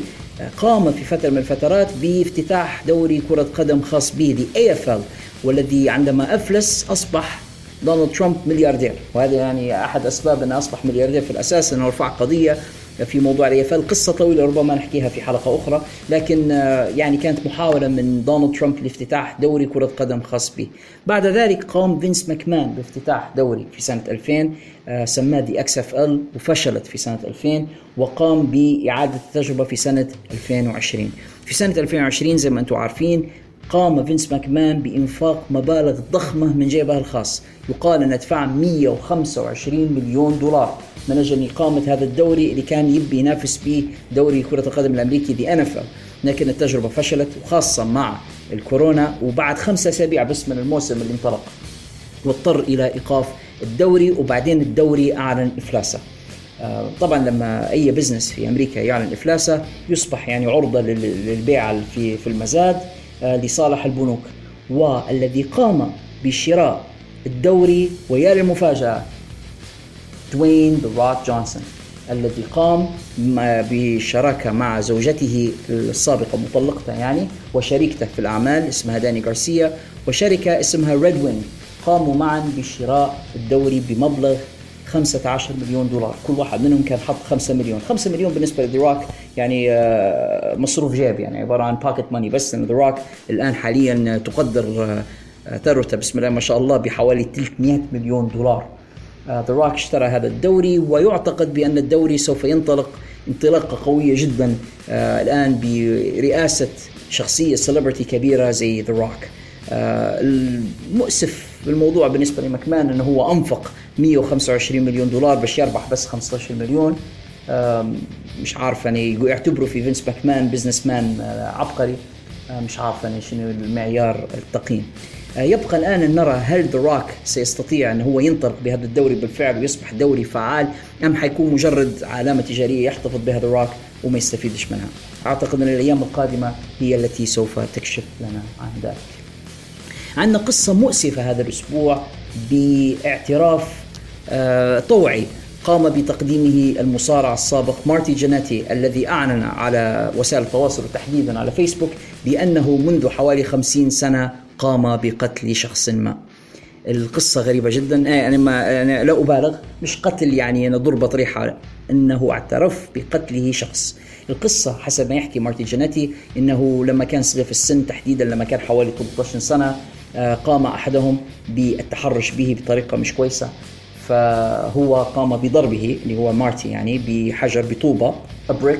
قام في فترة من الفترات بافتتاح دوري كرة قدم خاص به AFL، والذي عندما أفلس أصبح دونالد ترامب ملياردير، وهذا يعني أحد أسباب أنه أصبح ملياردير في الأساس، أنه رفع قضية في موضوع AFL. قصة طويلة ربما نحكيها في حلقة أخرى، لكن يعني كانت محاولة من دونالد ترامب لافتتاح دوري كرة قدم خاص به. بعد ذلك قام فينس ماكمان بافتتاح دوري في سنة 2000 سماه XFL، وفشلت في سنة 2000، وقام بإعادة التجربة في سنة 2020. في سنة 2020 زي ما أنتم عارفين قام فينس ماكمان بإنفاق مبالغ ضخمة من جيبه الخاص، يقال أن دفع 125 مليون دولار من أجل إقامة هذا الدوري اللي كان يبي ينافس به دوري كرة القدم الأمريكي NFL، لكن التجربة فشلت، وخاصة مع الكورونا، وبعد 5 أسابيع بس من الموسم اللي انطلق، واضطر إلى إيقاف الدوري، وبعدين الدوري أعلن إفلاسه. طبعا لما أي بزنس في أمريكا يعلن إفلاسه يصبح يعني عرضة للبيع في المزاد لصالح البنوك، والذي قام بشراء الدوري ويا للمفاجأة دوين ذا روك جونسون، الذي قام بشراكة مع زوجته السابقة مطلقته يعني وشريكته في الأعمال اسمها داني غارسيا وشركة اسمها ريد وينج، قاموا معا بشراء الدوري بمبلغ 15 مليون دولار، كل واحد منهم كان حط 5 مليون. 5 مليون بالنسبة لذا روك يعني مصروف جيب، يعني عبارة عن باكت ماني، بس ذا روك الآن حاليا تقدر ثروته بسم الله ما شاء الله بحوالي 300 مليون دولار. ذا روك اشترى هذا الدوري، ويعتقد بأن الدوري سوف ينطلق انطلاقة قوية جدا الآن برئاسة شخصية سيلبرتي كبيرة زي ذا روك. المؤسف بالموضوع بالنسبة لماكمان أنه هو أنفق 125 مليون دولار باش يربح بس 15 مليون. مش عارف يعني يعتبروا في فينس ماكمان بزنس مان عبقري، مش عارف يعني شنو المعيار التقييم. يبقى الآن أن نرى هل ذا روك سيستطيع أن هو ينطلق بهذا الدوري بالفعل ويصبح دوري فعال، أم حيكون مجرد علامة تجارية يحتفظ بها ذا روك وما يستفيدش منها. أعتقد أن الأيام القادمة هي التي سوف تكشف لنا عن ذلك. عندنا قصة مؤسفة هذا الأسبوع باعتراف طوعي قام بتقديمه المصارع السابق مارتي جناتي، الذي أعلن على وسائل التواصل وتحديدا على فيسبوك بأنه منذ حوالي 50 سنة قام بقتل شخص ما. القصة غريبة جدا، أنا لا أبالغ، مش قتل يعني أنا ضربة ريحة، أنه اعترف بقتله شخص. القصة حسب ما يحكي مارتي جناتي أنه لما كان صغير في السن، تحديدا لما كان حوالي 13 سنة قام أحدهم بالتحرش به بطريقة مش كويسة، فهو قام بضربه اللي هو مارتي يعني بحجر بطوبة أبريك،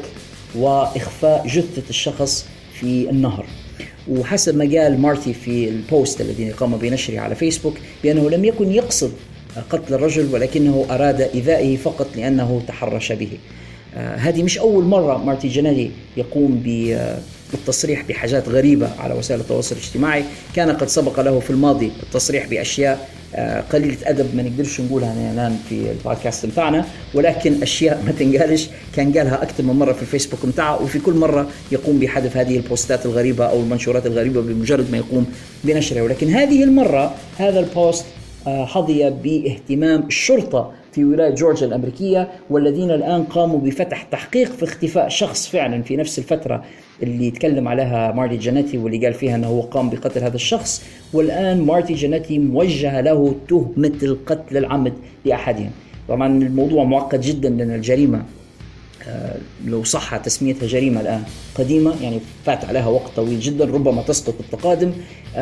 وإخفاء جثة الشخص في النهر. وحسب ما قال مارتي في البوست الذي قام بنشره على فيسبوك بأنه لم يكن يقصد قتل الرجل، ولكنه أراد إيذائه فقط لأنه تحرش به. هذه مش أول مرة مارتي جنالي يقوم بالتصريح بحاجات غريبة على وسائل التواصل الاجتماعي، كان قد سبق له في الماضي التصريح بأشياء قليلة أدب ما نقدرش نقولها الآن في البودكاست متاعنا، ولكن أشياء ما تنقالش كان قالها أكثر من مرة في الفيسبوك متاعه، وفي كل مرة يقوم بحذف هذه البوستات الغريبة أو المنشورات الغريبة بمجرد ما يقوم بنشرها. ولكن هذه المرة هذا البوست حظي باهتمام الشرطة في ولاية جورجيا الأمريكية، والذين الآن قاموا بفتح تحقيق في اختفاء شخص فعلا في نفس الفترة اللي يتكلم عليها مارتي جناتي واللي قال فيها أنه هو قام بقتل هذا الشخص. والآن مارتي جناتي موجه له تهمة القتل العمد لأحدهم. طبعا الموضوع معقد جدا لأن الجريمة لو صح تسميتها جريمة الآن قديمة، يعني فات عليها وقت طويل جدا، ربما تسقط بالتقادم.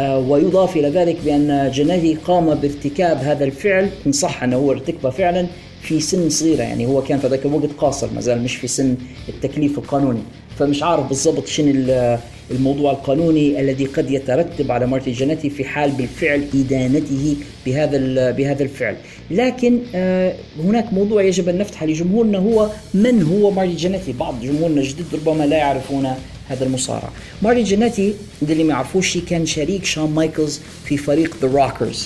ويضاف إلى ذلك بأن جناتي قام بارتكاب هذا الفعل إن صح أنه هو ارتكبه فعلا في سن صغيرة، يعني هو كان في ذاك الوقت قاصر، ما زال مش في سن التكليف القانوني. فمش عارف بالضبط شن الموضوع القانوني الذي قد يترتب على مارتي جناتي في حال بالفعل إدانته بهذا الفعل. لكن هناك موضوع يجب أن نفتحه لجمهورنا، هو من هو مارتي جناتي. بعض جمهورنا الجدد ربما لا يعرفون هذا المصارع. ماري جناتي اللي ما يعرفوش كان شريك شان مايكلز في فريق The Rockers،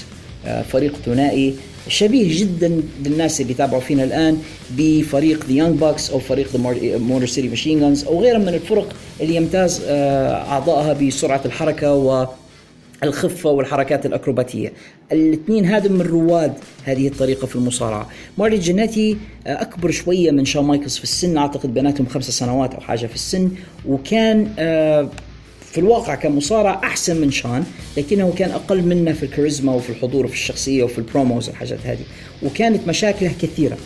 فريق ثنائي شبيه جدا للناس اللي تابعوا فينا الآن بفريق The Young Bucks أو فريق The Motor City Machine Guns أو غيرها من الفرق اللي يمتاز أعضائها بسرعة الحركة والخفة والحركات الأكروباتية. الاثنين هذا من رواد هذه الطريقة في المصارعة. ماري جناتي أكبر شوية من شان مايكلز في السن، أعتقد بيناتهم 5 سنوات أو حاجة في السن، وكان في الواقع كمصارع أحسن من شان، لكنه كان أقل منه في الكاريزما وفي الحضور وفي الشخصية وفي البروموز والحاجات هذه، وكانت مشاكله كثيرة.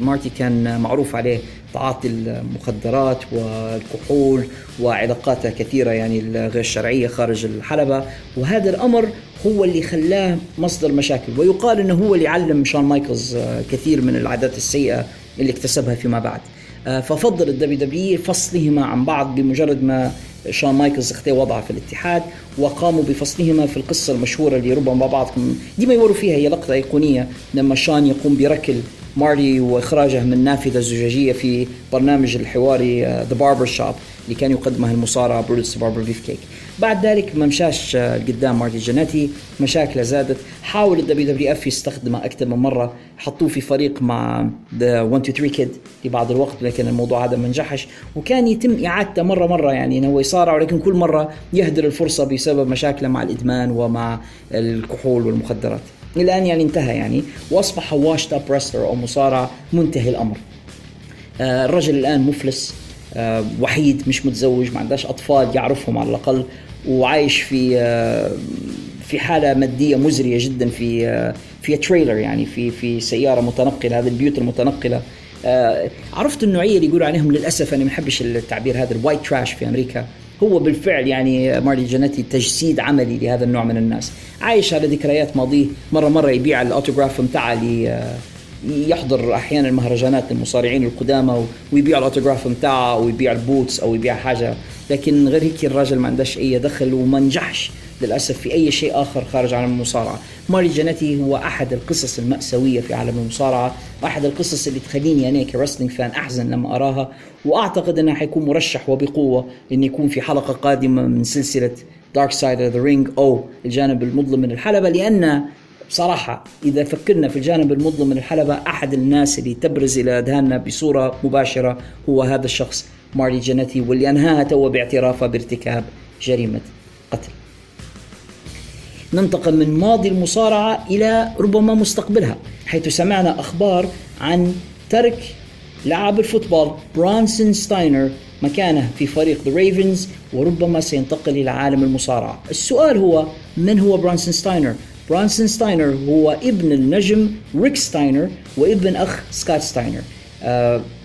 مارتي كان معروف عليه تعاطي المخدرات والكحول وعلاقاته كثيرة يعني الغير شرعية خارج الحلبة، وهذا الأمر هو اللي خلاه مصدر مشاكل، ويقال أنه هو اللي علم شان مايكلز كثير من العادات السيئة اللي اكتسبها فيما بعد. ففضل الدبليو فصلهما عن بعض بمجرد ما شان مايكلز اختي وضعه في الاتحاد، وقاموا بفصلهما في القصة المشهورة اللي ربما بعضكم ديما يوروا فيها، هي لقطة أيقونية لما شان يقوم بركل مارتي وإخراجه من نافذة زجاجية في برنامج الحواري The Barber Shop اللي كان يقدمه المصارع برودس باربر بيف كيك. بعد ذلك ما مشاش قدام مارتي جناتي، مشاكله زادت. حاول WWF يستخدمه أكثر من مرة، حطوه في فريق مع The 1-2-3 Kid لبعض الوقت، لكن الموضوع هذا ما نجحش، وكان يتم إعادته مرة يعني إنه هو يصارع، ولكن كل مرة يهدر الفرصة بسبب مشاكله مع الإدمان ومع الكحول والمخدرات. الآن يعني انتهى يعني، وأصبح واشت أب رستلر أو مصارع منتهي الأمر. الرجل الآن مفلس، وحيد، مش متزوج، ما عندهاش أطفال يعرفهم على الأقل، وعايش في حالة مادية مزرية جدا في تريلر يعني في سيارة متنقلة، هذه البيوت المتنقلة. عرفت النوعية اللي يقولوا عليهم، للأسف أنا ما بحبش التعبير هذا، الوايت تراش في أمريكا. هو بالفعل يعني مارتي جناتي تجسيد عملي لهذا النوع من الناس، عايش على ذكريات ماضيه، مرة يبيع الأوتوغراف متاعه، يحضر أحيانا المهرجانات للمصارعين القدامى ويبيع الأوتوغراف متاعه أو يبيع البوتس أو يبيع حاجة، لكن غير هيك الراجل ما عندهش أي دخل وما نجحش للأسف في أي شيء آخر خارج عن المصارعة. مارتي جناتي هو أحد القصص المأساوية في عالم المصارعة، أحد القصص اللي تخليني أنا كرسلينج فان أحزن لما أراها، وأعتقد أنه حيكون مرشح وبقوة أن يكون في حلقة قادمة من سلسلة Dark Side of the Ring أو الجانب المظلم من الحلبة، لأن بصراحة إذا فكرنا في الجانب المظلم من الحلبة، أحد الناس اللي تبرز إلى أذهاننا بصورة مباشرة هو هذا الشخص مارتي جناتي، واللي أنهاها توا باعترافه بارتكاب جريمة قتل. ننتقل من ماضي المصارعة إلى ربما مستقبلها، حيث سمعنا أخبار عن ترك لاعب الفوتبول برانسون ستاينر مكانه في فريق The Ravens، وربما سينتقل إلى عالم المصارعة. السؤال هو، من هو برانسون ستاينر؟ برانسون ستاينر هو ابن النجم ريك ستاينر وابن أخ سكوت ستاينر.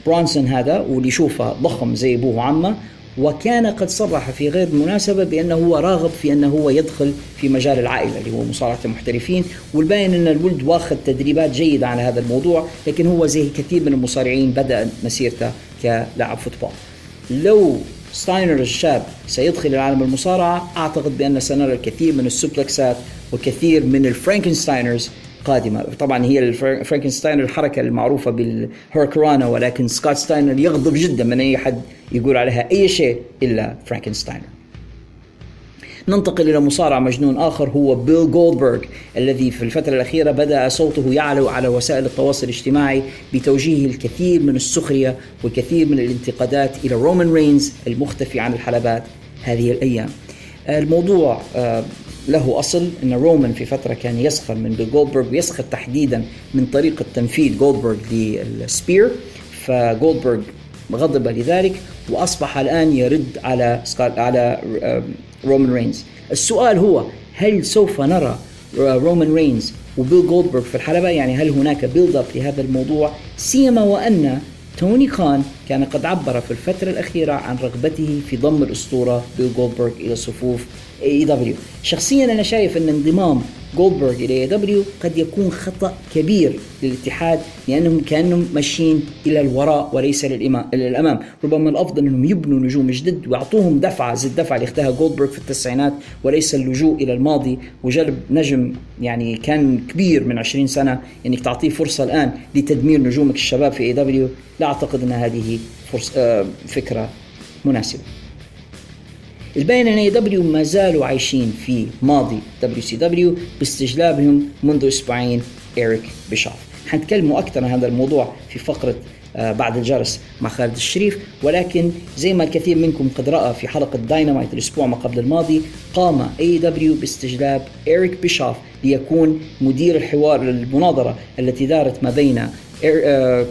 برانسون هذا واللي يشوفه ضخم زي أبوه وعمه، وكان قد صرح في غير مناسبة بأنه هو راغب في أنه هو يدخل في مجال العائلة اللي هو مصارعة المحترفين، والباين أن الولد واخد تدريبات جيدة على هذا الموضوع، لكن هو زي كثير من المصارعين بدأ مسيرته كلاعب فوتبول. لو ستاينر الشاب سيدخل عالم المصارعة، أعتقد بأن سنرى الكثير من السوبلكسات وكثير من الفرانكنستاينرز قادمة. طبعا هي الفرانكنستاينر الحركة المعروفة بالهركرانا، ولكن سكوت ستاينر يغضب جدا من أي حد يقول عليها أي شيء إلا فرانكنستاينر. ننتقل إلى مصارع مجنون آخر، هو بيل جولدبرغ، الذي في الفترة الأخيرة بدأ صوته يعلو على وسائل التواصل الاجتماعي بتوجيه الكثير من السخرية والكثير من الانتقادات إلى رومان رينز المختفي عن الحلبات هذه الأيام. الموضوع له أصل أن رومان في فترة كان يسخر من بيل جولدبرغ، ويسخر تحديدا من طريقة تنفيذ جولدبرغ للسبير، فجولدبرغ غضب لذلك وأصبح الآن يرد على رومان رينز. السؤال هو، هل سوف نرى رومان رينز وبيل جولدبرغ في الحلبة؟ يعني هل هناك بيلد أب لهذا الموضوع، سيما وأن توني خان كان قد عبر في الفترة الأخيرة عن رغبته في ضم الأسطورة بيل جولدبرغ إلى صفوف AEW. شخصيا أنا شايف أن انضمام جولدبرغ إلى AEW قد يكون خطأ كبير للاتحاد، لأنهم كانوا ماشيين إلى الوراء وليس للأمام. ربما الأفضل أنهم يبنوا نجوم جدد ويعطوهم دفعة زي الدفعة اللي اخذها جولدبرغ في التسعينات، وليس اللجوء إلى الماضي وجلب نجم يعني كان كبير من 20 سنة أنك يعني تعطيه فرصة الآن لتدمير نجومك الشباب في AEW. لا أعتقد أن هذه فكرة مناسبة. الباين هنا دبليو ما زالوا عايشين في ماضي WCW باستجلابهم منذ اسبوعين إيريك بيشوف. حنتكلموا اكثر عن هذا الموضوع في فقرة بعد الجرس مع خالد الشريف، ولكن زي ما الكثير منكم قد رأى في حلقة داينامايت الأسبوع ما قبل الماضي، قام AEW باستجلاب إيريك بيشوف ليكون مدير الحوار للمناظرة التي دارت ما بين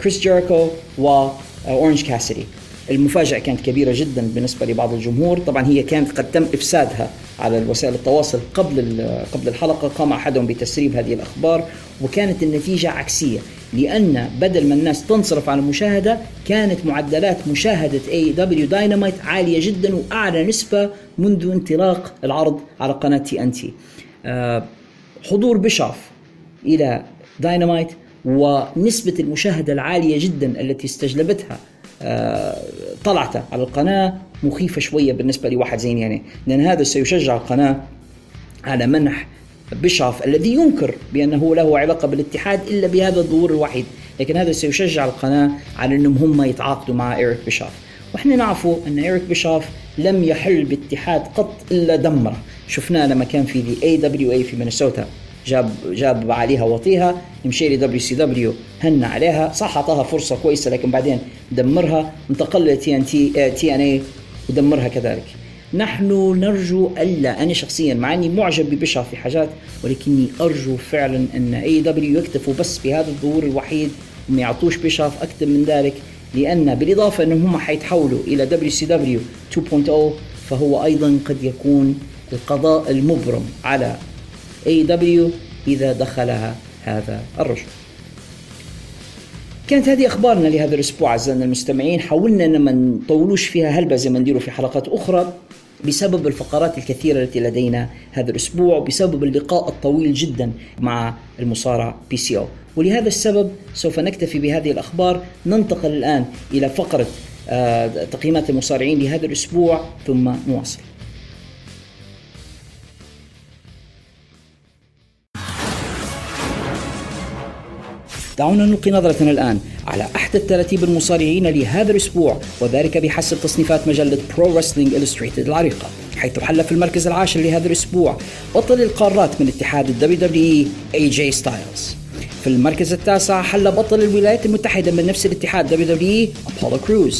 كريس جيريكو وأورنج كاسيدي. المفاجأة كانت كبيرة جدا بالنسبة لبعض الجمهور، طبعا هي كانت قد تم إفسادها على وسائل التواصل قبل الحلقة. قام أحدهم بتسريب هذه الأخبار وكانت النتيجة عكسية، لأن بدل ما الناس تنصرف على المشاهدة كانت معدلات مشاهدة AEW داينامايت عالية جدا وأعلى نسبة منذ انطلاق العرض على قناة TNT. حضور بيشوف إلى داينامايت ونسبة المشاهدة العالية جدا التي استجلبتها طلعته على القناة مخيفة شوية بالنسبة لواحد زيني، يعني لأن هذا سيشجع القناة على منح بيشوف الذي ينكر بأنه له علاقة بالاتحاد إلا بهذا الظهور الوحيد، لكن هذا سيشجع القناة على أنهم هم يتعاقدوا مع إيريك بيشوف. وإحنا نعرفه أن إيريك بيشوف لم يحل باتحاد قط إلا دمره، شفناه لما كان في AWA في مينيسوتا جاب عليها وطيها، مشي ل WCW هن عليها، صح أعطاها فرصة كويسة لكن بعدين دمرها، انتقل ل TNA ودمرها كذلك. نحن نرجو ألا، أنا شخصيا مع أني معجب ببيشوف في حاجات، ولكني أرجو فعلا أن AEW يكتفوا بس بهذا الظهور الوحيد وما يعطوش بيشوف أكثر من ذلك، لأن بالإضافة أنهم هم حيتحولوا إلى WCW 2.0 فهو أيضا قد يكون القضاء المبرم على AEW إذا دخلها هذا الرجل. كانت هذه أخبارنا لهذا الأسبوع أعزائنا المستمعين، حاولنا أن ما نطولوش فيها هلبة زي ما نديروا في حلقات أخرى بسبب الفقرات الكثيرة التي لدينا هذا الأسبوع وبسبب اللقاء الطويل جدا مع المصارع PCO، ولهذا السبب سوف نكتفي بهذه الأخبار. ننتقل الآن إلى فقرة تقييمات المصارعين لهذا الأسبوع ثم نواصل. دعونا نلقي نظرة الآن على أحدث ترتيب المصارعين لهذا الأسبوع، وذلك بحسب تصنيفات مجلة برو رسلينج إلستريتد العريقة، حيث حل في المركز العاشر لهذا الأسبوع بطل القارات من اتحاد WWE AJ Styles. في المركز التاسع حل بطل الولايات المتحدة من نفس الاتحاد WWE Apollo Crews.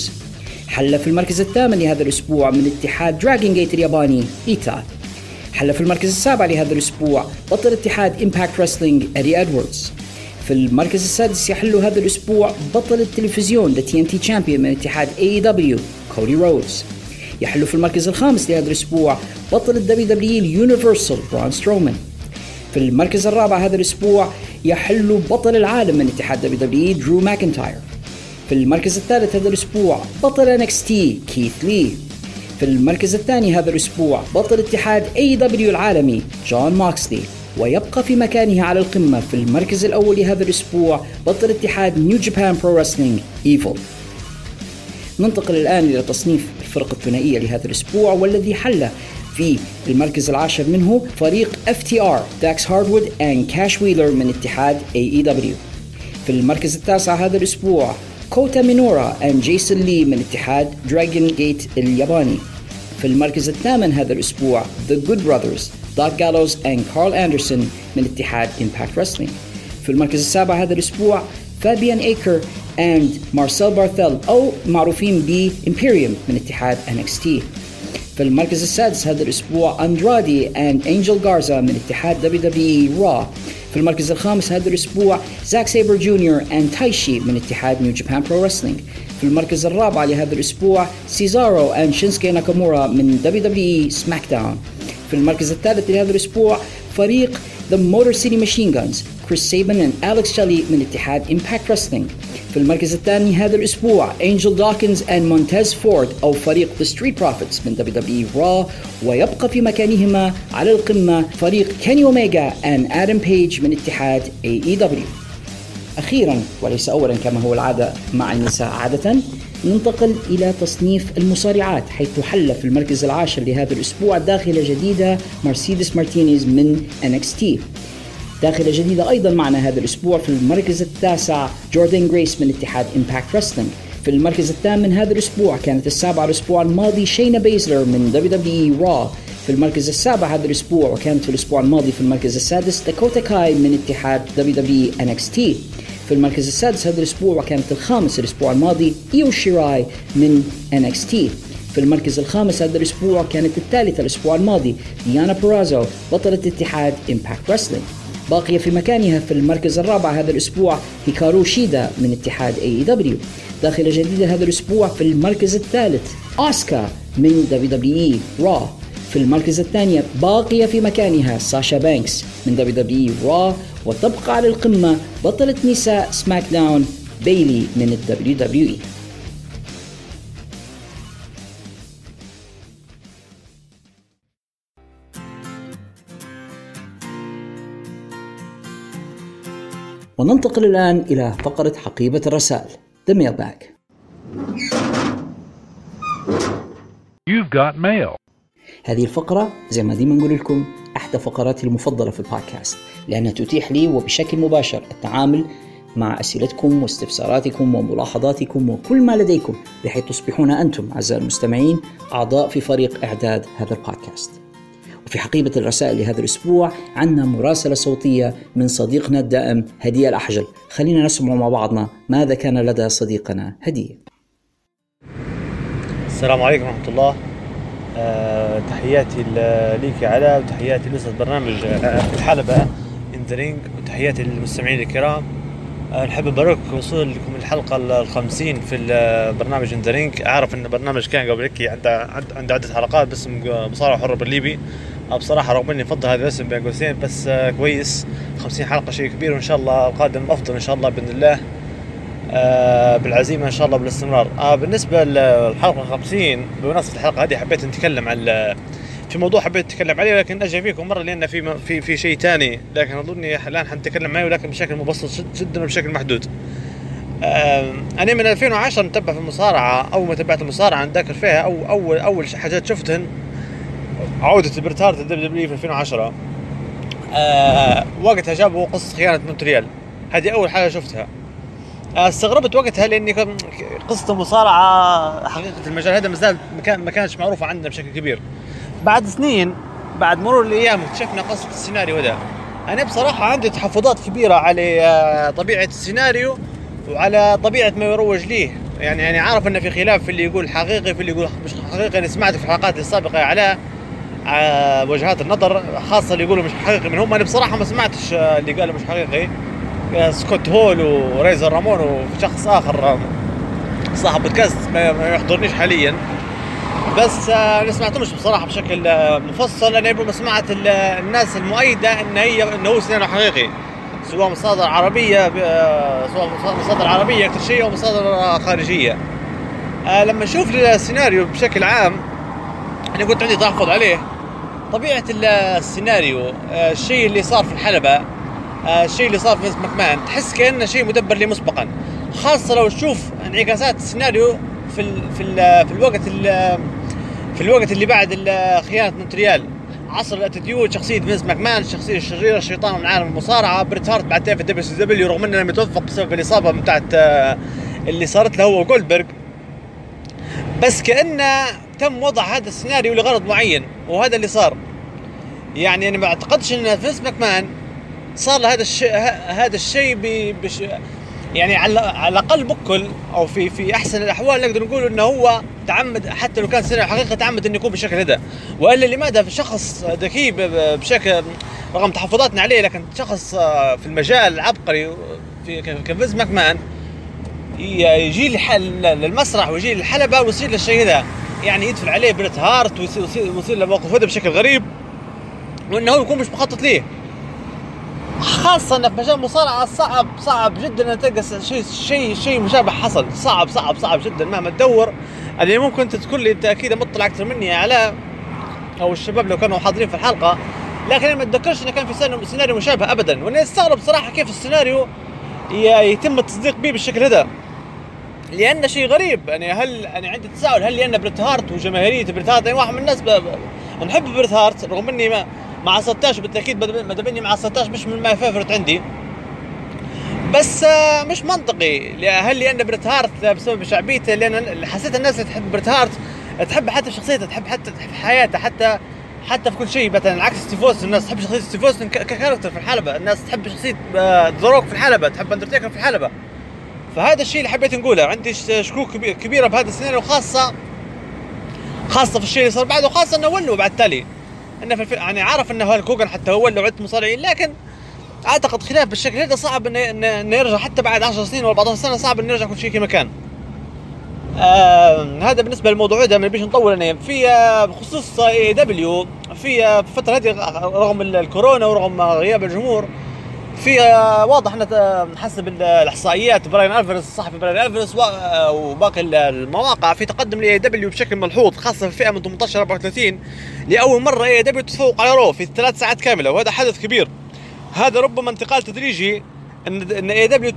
حل في المركز الثامن لهذا الأسبوع من اتحاد دراجون جيت الياباني إيتا. حل في المركز السابع لهذا الأسبوع بطل اتحاد إمباكت رسلينج إيدي إدواردز. في المركز السادس يحل هذا الأسبوع بطل التلفزيون TNT Champion من اتحاد AEW كودي رودز. يحل في المركز الخامس لهذا الأسبوع بطل WWE Universal برون سترومان. في المركز الرابع هذا الأسبوع يحل بطل العالم من اتحاد WWE درو ماكنتاير. في المركز الثالث هذا الأسبوع بطل NXT كيث لي. في المركز الثاني هذا الأسبوع بطل اتحاد AEW العالمي جون ماكسلي. ويبقى في مكانه على القمة في المركز الأول لهذا الأسبوع بطل اتحاد نيو جابان برو رسلينج إيفل. ننتقل الآن إلى تصنيف الفرق الثنائية لهذا الأسبوع، والذي حل في المركز العاشر منه فريق FTR داكس هاردوود and كاش ويلر من اتحاد AEW. في المركز التاسع هذا الأسبوع كوتا مينورا and جيسون لي من اتحاد دراجون جيت الياباني. في المركز الثامن هذا الأسبوع The Good Brothers Doc Gallows and Carl Anderson من اتحاد Impact Wrestling. في المركز السابع هذا الأسبوع Fabian Aker and Marcel Barthel أو معروفين ب Imperium من اتحاد NXT. في المركز السادس هذا الأسبوع Andrade and Angel Garza من اتحاد WWE Raw. في المركز الخامس هذا الأسبوع Zack Sabre Jr. and Taishi من اتحاد New Japan Pro Wrestling. في المركز الرابع لهذا الأسبوع Cesaro and Shinsuke Nakamura من WWE SmackDown. في المركز الثالث لهذا الأسبوع فريق The Motor City Machine Guns Chris Sabin and Alex Shelley من اتحاد Impact Wrestling. في المركز الثاني هذا الأسبوع Angel Dawkins and Montez Ford أو فريق The Street Profits من WWE Raw. ويبقى في مكانهما على القمة فريق Kenny Omega and Adam Page من اتحاد AEW. أخيرا وليس أولا كما هو العادة مع النساء عادة، ننتقل إلى تصنيف المصارعات، حيث حل في المركز العاشر لهذا الأسبوع داخلة جديدة مرسيدس مارتينيز من NXT. داخلة جديدة أيضا معنا هذا الأسبوع في المركز التاسع جوردن غريس من اتحاد Impact Wrestling. في المركز الثامن هذا الأسبوع، كانت السابعة الأسبوع الماضي شينا بيزلر من WWE Raw في المركز السابع هذا الأسبوع، وكانت في الأسبوع الماضي في المركز السادس داكوتا كاي من اتحاد WWE NXT في المركز السادس هذا الأسبوع، وكانت الخامس الأسبوع الماضي إيو شيراي من NXT في المركز الخامس هذا الأسبوع، كانت الثالثة الأسبوع الماضي ديانا برازو بطلة اتحاد Impact Wrestling. باقية في مكانها في المركز الرابع هذا الأسبوع هيكارو شيدا من اتحاد AEW. داخلة جديدة هذا الأسبوع في المركز الثالث أوسكا من WWE Raw. في المركز الثاني باقية في مكانها ساشا بانكس من WWE Raw، وتبقى على القمة بطلة نساء سماك داون بيلي من WWE. وننتقل الآن إلى فقرة حقيبة الرسائل The Mailbag. You've got mail. هذه الفقرة زي ما ديما نقول لكم أحدى فقراتي المفضلة في البودكاست، لأنها تتيح لي وبشكل مباشر التعامل مع أسئلتكم واستفساراتكم وملاحظاتكم وكل ما لديكم، بحيث تصبحون أنتم أعزائي المستمعين أعضاء في فريق إعداد هذا البودكاست. وفي حقيبة الرسائل لهذا الأسبوع عندنا مراسلة صوتية من صديقنا الدائم هدية الأحجل، خلينا نسمع مع بعضنا ماذا كان لدى صديقنا هدية. السلام عليكم ورحمة الله، تحياتي ليك علاء، وتحياتي لأستاذ برنامج الحلبة إن ذا رينج، وتحياتي للمستمعين الكرام. نحب أبارك وصولكم الحلقة 50 في البرنامج إن ذا رينج. أعرف أن البرنامج كان قبل هيك عنده عدة حلقات بس مصارعة حرة بالليبي، بصراحة رغم إني فضل هذا الاسم بين قوسين بس كويس. 50 حلقة شيء كبير، وإن شاء الله القادم أفضل إن شاء الله بإذن الله، بالعزيمة إن شاء الله بالاستمرار. بالنسبة للحلقة 50، بمناسبة الحلقة هذه حبيت نتكلم على في موضوع حبيت أتكلم عليه، لكن أجي فيكم مرة لأن في شيء تاني، لكن أظنني الآن حنتكلم عليه ولكن بشكل مبسط جدا وبشكل محدود. أنا من 2010 متابع في المصارعة، أو ما تابعت المصارعة نذكر فيها أو أول حاجات شفتهن عودة البرتارت الدبليو في 2010. وقتها جابوا قصة خيانة مونتريال، هذه أول حاجة شفتها. استغربت وقتها لأني قصة المصارعة حقيقة المجال هذا مازال ما كانتش معروفة عندنا بشكل كبير. بعد سنين بعد مرور الأيام اكتشفنا قصة السيناريو هذا. أنا بصراحة عندي تحفظات كبيرة على طبيعة السيناريو وعلى طبيعة ما يروج ليه، يعني عارف أن في خلاف في اللي يقول حقيقي في اللي يقول مش حقيقي. أنا سمعت في الحلقات السابقة على وجهات النظر، خاصة اللي يقولوا مش حقيقي منهم. أنا بصراحة ما سمعتش اللي قالوا مش حقيقي، سكوت هول وريزر رامون وشخص آخر صاحب بودكاست ما يحضرنيش حاليا، بس أنا سمعتهمش بصراحة بشكل مفصل. أنا يبقى سمعت الناس المؤيدة إنه سيناريو حقيقي، سواء مصادر عربية أكثر شيء أو مصادر خارجية. لما أشوف السيناريو بشكل عام أنا كنت عندي تحفظ عليه طبيعة السيناريو، الشيء اللي صار في الحلبة، الشيء اللي صار في نزل مكمان، تحس كأنه شيء مدبر لي مسبقا، خاصة لو تشوف انعكاسات السيناريو في ال في ال في الوقت ال في الوقت اللي بعد خيانة مونتريال. عصر الاتيتيود، شخصية فينس ماكمان، الشخصية الشريرة الشيطان من عالم المصارعة. بريت هارت بعدين في دبليو رغم انه لم يتوفق بسبب الإصابة بتاعت اللي صارت له هو وجولدبرغ، بس كأنه تم وضع هذا السيناريو لغرض معين وهذا اللي صار. يعني انا ما اعتقدش ان فينس ماكمان صار له هذا الشيء يعني على الأقل بكل أو في أحسن الأحوال نقدر نقول إنه هو تعمد، حتى لو كان سيناريو حقيقة تعمد إنه يكون بالشكل هذا. وإلا لماذا شخص ذكي بشكل رغم تحفظاتنا عليه، لكن شخص في المجال العبقري كفينس ماكمان يجي للمسرح ويجي للحلبة ويصير للشيء هذا، يعني يدفل عليه بريت هارت ويصير لموقف هذا بشكل غريب وإنه يكون مش مخطط ليه. خاصة أن في مجال المصارعة صعب جدا أن تلقى شيء مشابه حصل، صعب جدا مهما تدور. اللي ممكن تذكر لي أنت أكيد مطلع أكثر مني على أو الشباب لو كانوا حاضرين في الحلقة، لكن أنا ما أتذكرش أنه كان في سيناريو مشابه أبدا. وأنا استغرب صراحة كيف السيناريو يتم التصديق به بالشكل هذا، لأنه شيء غريب. أنا عندي تساؤل، هل لأن بريت هارت وجماهيرية بريت هارت، أنا واحد من الناس نحب بريت هارت رغم أني ما مع 16 بالتأكيد، مدبني مع 16 مش من ما فافرت عندي، بس مش منطقي. هل لان بريت هارت بسبب شعبيته؟ لان حسيت الناس اللي تحب بريت هارت تحب حتى في شخصيته، تحب حتى في حياته، حتى في كل شيء. مثلا عكس ستيف اوستن، الناس تحب شخصيه ستيف اوستن ككاركتر في الحلبه، الناس تحب شخصيه ذا روك في الحلبه، تحب اندرتيكر في الحلبه. فهذا الشيء اللي حبيت نقوله، عندي شكوك كبيره بهذا السيناريو، خاصه في الشيء اللي صار بعده، وخاصه انه ولوا بعد تالي انه في يعني عارف انه هالك هوجن حتى هو ولوا عده مصارعين، لكن اعتقد خلاف بالشكل هذا صعب انه يرجع حتى بعد 10 سنين ولا 14 سنه، صعب انه يرجع كل شيء كما كان. هذا بالنسبه للموضوع ده، ما نبيش نطول انا في بخصوص اي دبليو في الفتره هذه رغم الكورونا ورغم غياب الجمهور. في واضح ان حسب الاحصائيات براين الفيرس، الصحفي براين الفيرس وباقي المواقع، في تقدم لاي دبليو بشكل ملحوظ خاصه في الفئه من 18 ل 34. لاول مره اي دبليو تتفوق على رو في 3 ساعات كامله، وهذا حدث كبير. هذا ربما انتقال تدريجي ان اي دبليو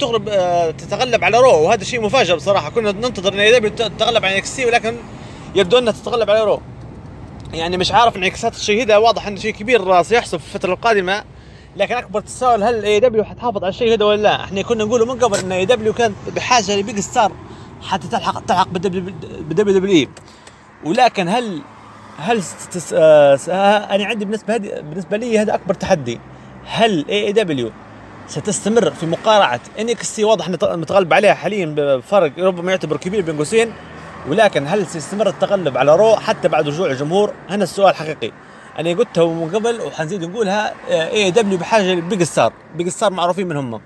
تتغلب على رو، وهذا شيء مفاجاه بصراحه. كنا ننتظر ان اي دبليو تتغلب على اكس سي، ولكن يبدو انها تتغلب على رو. يعني مش عارف انعكاسات الشيء هذا، واضح ان شيء كبير سيحصل في الفتره القادمه، لكن اكبر تساؤل هل اي دبليو حتحافظ على الشيء هذا ولا لا؟ احنا كنا نقولوا من قبل ان اي دبليو كانت بحاجه لبيج ستار حتى تلحق بدبليو دبليو اي، ولكن هل انا عندي بالنسبه لي هذا اكبر تحدي. هل اي دبليو ستستمر في مقارعه NXT؟ واضح ان متغلب عليها حاليا بفرق ربما يعتبر كبير بين قوسين، ولكن هل سيستمر التغلب على رو حتى بعد رجوع الجمهور؟ هنا السؤال الحقيقي. انا قلتها من قبل وحنزيد نقولها، اي دبليو بحاجه لبيج ستار. بيج ستار معروفين من هم،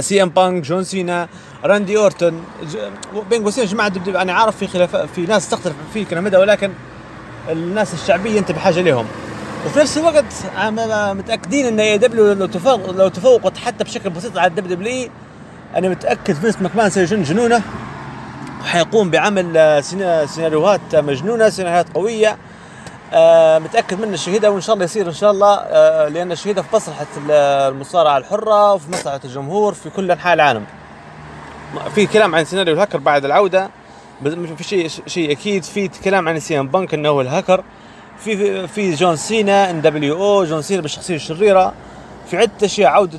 سي ام بانك، جون سينا، راندي اورتون، بين قوسين جماعه دب. انا عارف في خلاف، في ناس تختلف في الكلام هذا، ولكن الناس الشعبيه انت بحاجه لهم. وفي نفس الوقت متاكدين ان اي دبليو لو تفوقت حتى بشكل بسيط على الدبليو دبليو، انا متاكد فينس ماكمان سيجن جنونه، وحيقوم بعمل سيناريوهات مجنونه، سيناريوهات قويه. متاكد من الشهيده، وان شاء الله يصير ان شاء الله، لان الشهيده في مصلحه المصارعه الحره وفي مصلحه الجمهور في كل انحاء العالم. في كلام عن سيناريو الهاكر بعد العوده، في شيء اكيد. في كلام عن سي ام بانك انه هو الهاكر، في جون سينا ان دبليو او، جون سينا بالشخصيه الشريره، في عده اشياء. عوده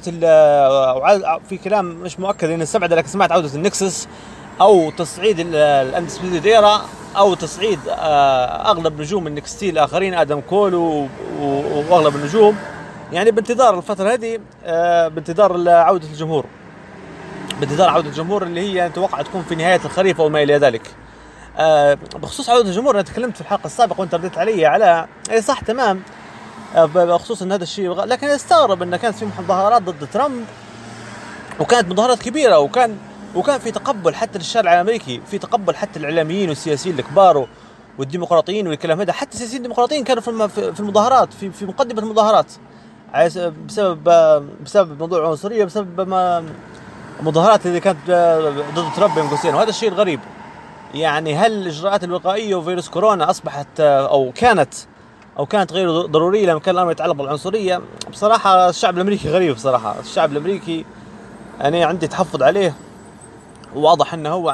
في كلام مش مؤكد ان السبعه، لكن سمعت عوده النكسس او تصعيد الاندسبيدد ايرا، او تصعيد اغلب نجوم النكستي الاخرين، ادم كول واغلب النجوم. يعني بانتظار الفتره هذه، بانتظار عوده الجمهور، بانتظار عوده الجمهور اللي هي اتوقع تكون في نهايه الخريف او ما الى ذلك. بخصوص عودة الجمهور انا تكلمت في الحلقه السابقه وانت رديت علي على اي صح تمام بخصوص ان هذا الشيء، لكن استغرب انه كانت في مظاهرات ضد ترامب، وكانت مظاهرات كبيره، وكان في تقبل حتى للشارع الامريكي، في تقبل حتى الاعلاميين والسياسيين الكبار والديمقراطيين والكلام هذا. حتى السياسيين الديمقراطيين كانوا في المظاهرات، في مقدمه المظاهرات، بسبب موضوع العنصريه، بسبب المظاهرات اللي كانت ضد ترامب بين قوسين. وهذا الشيء الغريب، يعني هل الاجراءات الوقائيه وفيروس كورونا اصبحت او كانت غير ضروريه لما كان الامر يتعلق بالعنصريه؟ بصراحه الشعب الامريكي غريب بصراحه. الشعب الامريكي انا عندي تحفظ عليه، وواضح انه هو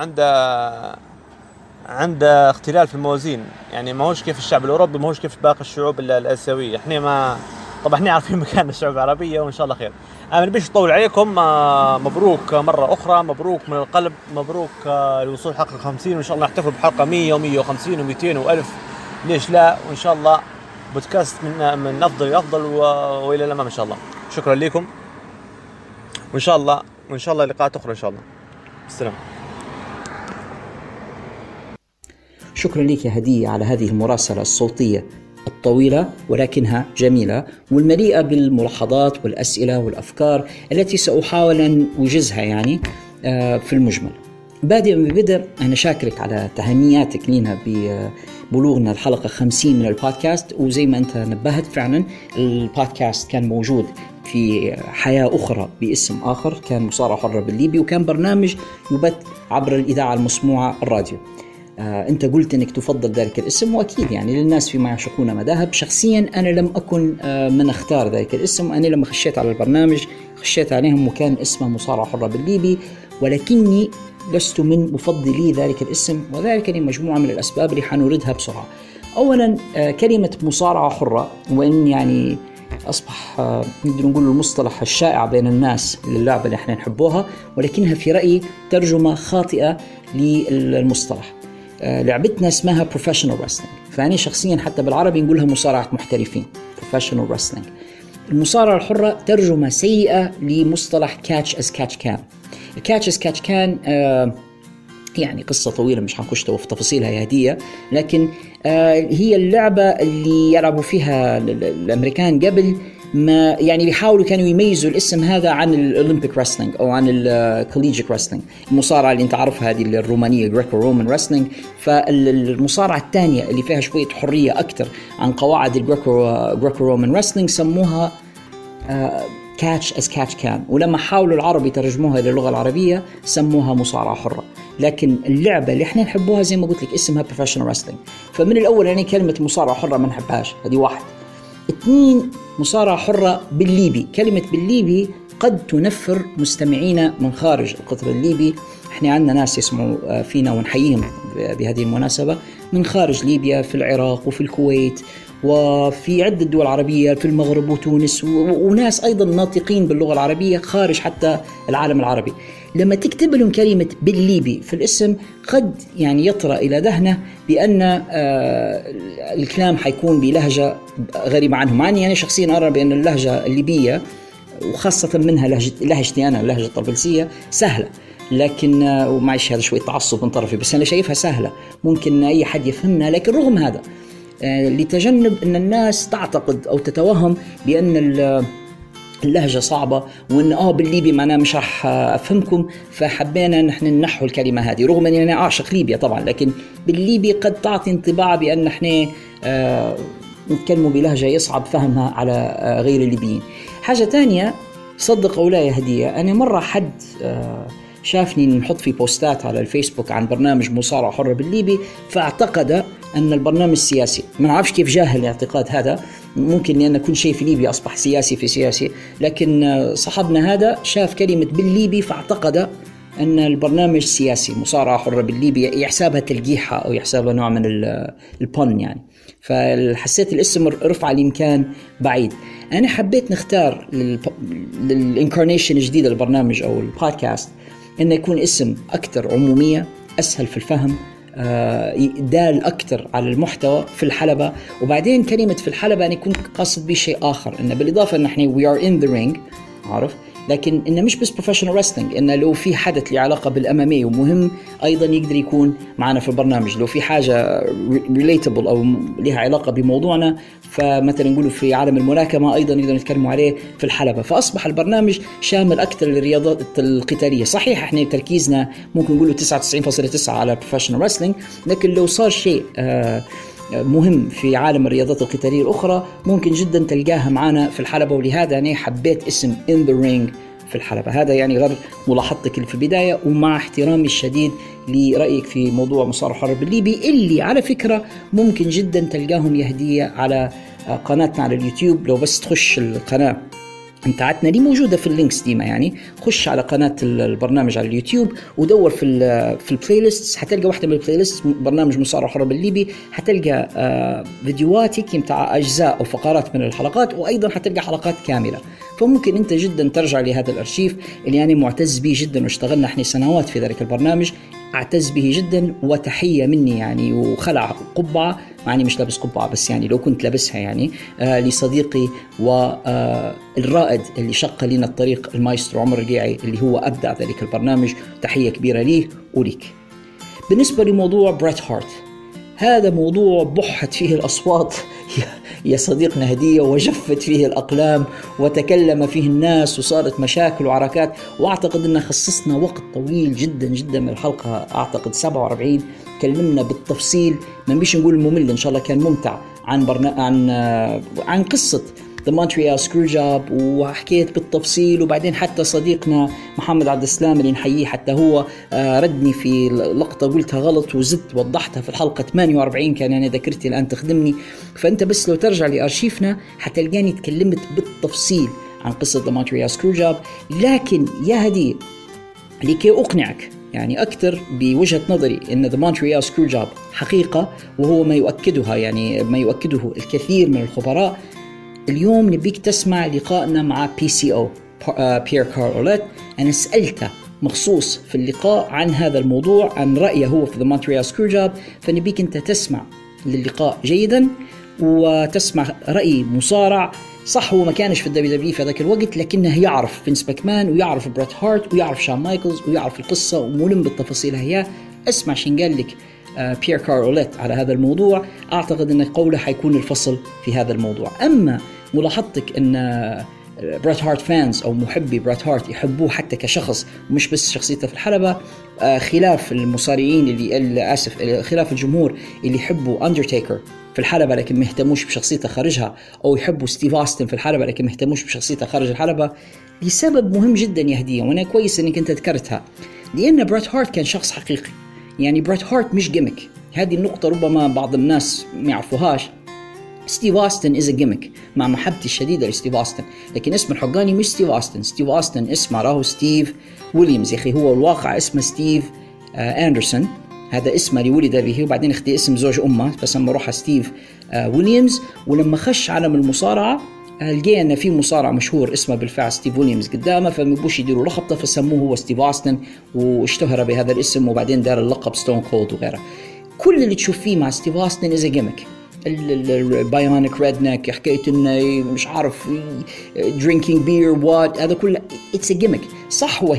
عنده اختلال في الموازين. يعني ماهوش كيف الشعب الاوروبي، ماهوش كيف باقي الشعوب الاسيويه. احنا ما طبعا احنا عارفين مكان الشعوب العربيه، وان شاء الله خير. انا مش اطول عليكم، مبروك مره اخرى، مبروك من القلب، مبروك الوصول حق 50، وان شاء الله نحتفل بحلقه 100 و150 و200 و1000، ليش لا؟ وان شاء الله بودكاست من افضل لافضل والى الامام ان شاء الله. شكرا لكم، وان شاء الله لقاءات اخرى ان شاء الله. السلام. شكرا لك يا هدية على هذه المراسلة الصوتية الطويلة، ولكنها جميلة والمليئة بالملاحظات والأسئلة والأفكار التي سأحاول أن أوجزها يعني في المجمل. بادئا ببدء أنا شاكرك على تهنياتك لنا ببلوغنا الحلقة 50 من البودكاست. وزي ما أنت نبهت فعلا، البودكاست كان موجود في حياة أخرى باسم آخر، كان مصارعة حرة بالليبي، وكان برنامج يبث عبر الإذاعة المسموعة الراديو. أنت قلت أنك تفضل ذلك الاسم، وأكيد يعني للناس فيما يعشقون مذاهب. شخصيا أنا لم أكن من اختار ذلك الاسم. أنا لما خشيت على البرنامج خشيت عليهم وكان اسمه مصارعة حرة بالليبي، ولكني لست من مفضلي ذلك الاسم، وذلك لمجموعة من الأسباب اللي حنوردها بسرعة. أولا كلمة مصارعة حرة، وإن يعني أصبح نقدر نقول المصطلح الشائع بين الناس للعبة اللي احنا نحبوها، ولكنها في رأيي ترجمة خاطئة للمصطلح. لعبتنا اسمها بروفيشنال رسلينج، فأنا شخصيا حتى بالعربي نقولها مصارعة محترفين، بروفيشنال رسلينج. المصارعة الحرة ترجمة سيئة لمصطلح كاتش از كاتش كان. الكاتش از كاتش كان يعني قصة طويلة مش هنخش في تفاصيلها هدية، لكن هي اللعبة اللي يلعبوا فيها الأمريكان قبل ما يعني بيحاولوا كانوا يميزوا الاسم هذا عن الأولمبيك رسلينج أو عن الكوليجيك رسلينج، المصارعة اللي انت عارفها هذه الرومانية غريكو رومان رسلينج. فالمصارعة الثانية اللي فيها شوية حرية أكتر عن قواعد الغريكو رومان رسلينج سموها كاتش از كاتش كان، ولما حاولوا العرب يترجموها للغة العربية سموها مصارعة حرة. لكن اللعبة اللي احنا نحبوها زي ما قلت لك اسمها بروفيشنال رسلينج، فمن الأول يعني كلمة مصارعة حرة ما نحبهاش، هذه واحد. اثنين، مصارعة حرة بالليبي، كلمة بالليبي قد تنفر مستمعينا من خارج القطر الليبي. احنا عندنا ناس يسمعوا فينا ونحييهم بهذه المناسبة من خارج ليبيا، في العراق وفي الكويت وفي عدة دول عربية، في المغرب وتونس، وناس أيضا ناطقين باللغة العربية خارج حتى العالم العربي. لما تكتب لهم كلمة بالليبي في الاسم قد يعني يطرأ إلى ذهنه بأن الكلام حيكون بلهجة غريبة عنهم. يعني أنا شخصيا أرى بأن اللهجة الليبية وخاصة منها لهجتي أنا اللهجة الطرابلسية سهلة، لكن ومعيش هذا شوية تعصب من طرفي، بس أنا شايفها سهلة ممكن أي حد يفهمنا. لكن رغم هذا لتجنب أن الناس تعتقد أو تتوهم بأن اللهجة صعبة وأن بالليبي معناه مش راح أفهمكم، فحبينا نحن ننحو الكلمة هذه رغم أني أنا أعشق ليبيا طبعا، لكن بالليبي قد تعطي انطباع بأن نحن نتكلموا بلهجة يصعب فهمها على غير الليبيين. حاجة تانية، صدق أو لا يا هدية، أنا مرة حد شافني نحط في بوستات على الفيسبوك عن برنامج مصارعة حرة بالليبي، فاعتقد أن البرنامج سياسي. ما نعرفش كيف جاهل الاعتقاد هذا، ممكن لأن كل شيء في ليبيا أصبح سياسي في سياسي، لكن صاحبنا هذا شاف كلمة بالليبي فاعتقد أن البرنامج سياسي، مصارعة حرة بالليبي يحسابها تلقيحة أو يحسابها نوع من البن يعني. فحسيت الاسم رفع الإمكان بعيد. أنا حبيت نختار للإنكارنيشن الجديد للبرنامج أو البودكاست أن يكون اسم أكثر عمومية، أسهل في الفهم، دال أكثر على المحتوى في الحلبة. وبعدين كلمة في الحلبة أنا كنت قاصد بشيء آخر، إن بالإضافة أن إحنا we are in the ring عارف، لكن إنه مش بس professional wrestling، إنه لو في حدث له علاقة بالأمامي ومهم أيضا يقدر يكون معنا في البرنامج، لو في حاجة relatable أو لها علاقة بموضوعنا، فمثلا نقوله في عالم الملاكمة أيضا يقدر نتكلموا عليه في الحلبة. فأصبح البرنامج شامل أكثر للرياضات القتالية. صحيح إحنا تركيزنا ممكن نقوله 99.9 على professional wrestling، لكن لو صار شيء مهم في عالم الرياضات القتالية الأخرى ممكن جدا تلقاها معنا في الحلبة. ولهذا أنا حبيت اسم In The Ring في الحلبة. هذا يعني غير ملاحظتك في البداية، ومع احترامي الشديد لرأيك في موضوع مصارعة حرة بالليبي، اللي على فكرة ممكن جدا تلقاهم يهدية على قناتنا على اليوتيوب. لو بس تخش القناة بتاعتنا دي موجودة في اللينكس ديما، يعني خش على قناة البرنامج على اليوتيوب ودور في البلاي ليست، هتلقى واحدة من البلاي ليست برنامج مصارعة حرة بالليبي، هتلقى فيديوهاتي متاع أجزاء أو فقرات من الحلقات، وأيضا هتلقى حلقات كاملة. فممكن أنت جدا ترجع لهذا الأرشيف اللي أنا معتز به جدا، واشتغلنا إحنا سنوات في ذلك البرنامج، أعتز به جدا وتحية مني يعني، وخلع قبعة، يعني مش لابس قبعة بس يعني لو كنت لابسها يعني، لصديقي والرائد اللي شق لنا الطريق المايسترو عمر القيعي اللي هو أبدع ذلك البرنامج، تحية كبيرة ليه وليك. بالنسبة لموضوع بريت هارت، هذا موضوع بحت فيه الأصوات يا صديقنا هدية، وجفت فيه الأقلام وتكلم فيه الناس وصارت مشاكل وعراكات، وأعتقد أن خصصنا وقت طويل جدا جدا من الحلقة، أعتقد 47 تكلمنا بالتفصيل، ما بيش نقول ممل، إن شاء الله كان ممتع، عن قصة The Montreal Screwjob، وحكيت بالتفصيل. وبعدين حتى صديقنا محمد عبد السلام اللي نحييه حتى هو ردني في لقطة قلتها غلط وزدت وضحتها في الحلقة 48، كان أنا ذاكرتي الآن تخدمني. فأنت بس لو ترجع لأرشيفنا حتلقاني تكلمت بالتفصيل عن قصة The Montreal Screwjob. لكن يا هدي لكي أقنعك يعني أكثر بوجهة نظري أن The Montreal Screwjob حقيقة، وهو ما يؤكدها يعني ما يؤكده الكثير من الخبراء، اليوم نبيك تسمع لقائنا مع PCO بيير كاروليت. أنا سألته مخصوص في اللقاء عن هذا الموضوع، عن رأيه هو في The Montreal Screwjob، فنبيك أنت تسمع للقاء جيدا وتسمع رأي مصارع صح هو ما كانش في WWE في هذاك الوقت، لكنه يعرف فينس ماكمان ويعرف بريت هارت ويعرف شان مايكلز ويعرف القصة وملم بالتفاصيل. هي اسمع شن قال لك بيير كاروليت على هذا الموضوع، أعتقد أن قوله حيكون الفصل في هذا الموضوع. أما ملاحظتك أن بريت هارت فانز أو محبي بريت هارت يحبوه حتى كشخص مش بس شخصيته في الحلبة، خلاف المصارعين اللي خلاف الجمهور اللي يحبوا أندرتيكر في الحلبة لكن ما يهتموش بشخصيته خارجها، أو يحبوا ستيف أوستن في الحلبة لكن ما يهتموش بشخصيته خارج الحلبة، لسبب مهم جدا يا هدية، وأنا كويس إنك أنت ذكرتها، لأن بريت هارت كان شخص حقيقي. يعني بريت هارت مش جيمك، هذه النقطة ربما بعض الناس ما يعرفوهاش. ستيف أوستن إز جيمك مع محبتي الشديدة لستيف أوستن، لكن اسم الحقاني مش ستيف أوستن. ستيف أوستن اسمه راهو ستيف ويليامز يا أخي، هو الواقع اسمه ستيف أندرسون، هذا اسمه اللي ولد به، وبعدين اخذ اسم زوج أمه فسمى روحه ستيف ويليامز. ولما خش عالم المصارعة لقى أن في مصارع مشهور اسمه بالفعل ستيف ويليامز قدامه، فما بوش يديروا لخبطة فسموه هو ستيف أوستن، واشتهر بهذا الاسم، وبعدين دار اللقب ستون كولد وغيره. كل اللي تشوف فيه مع ستيف أوستن إز جيمك، البايونيك ريدنك، حكاية إنه مش عارف درينكينج بير وات، هذا كله اتس جيمك. صح هو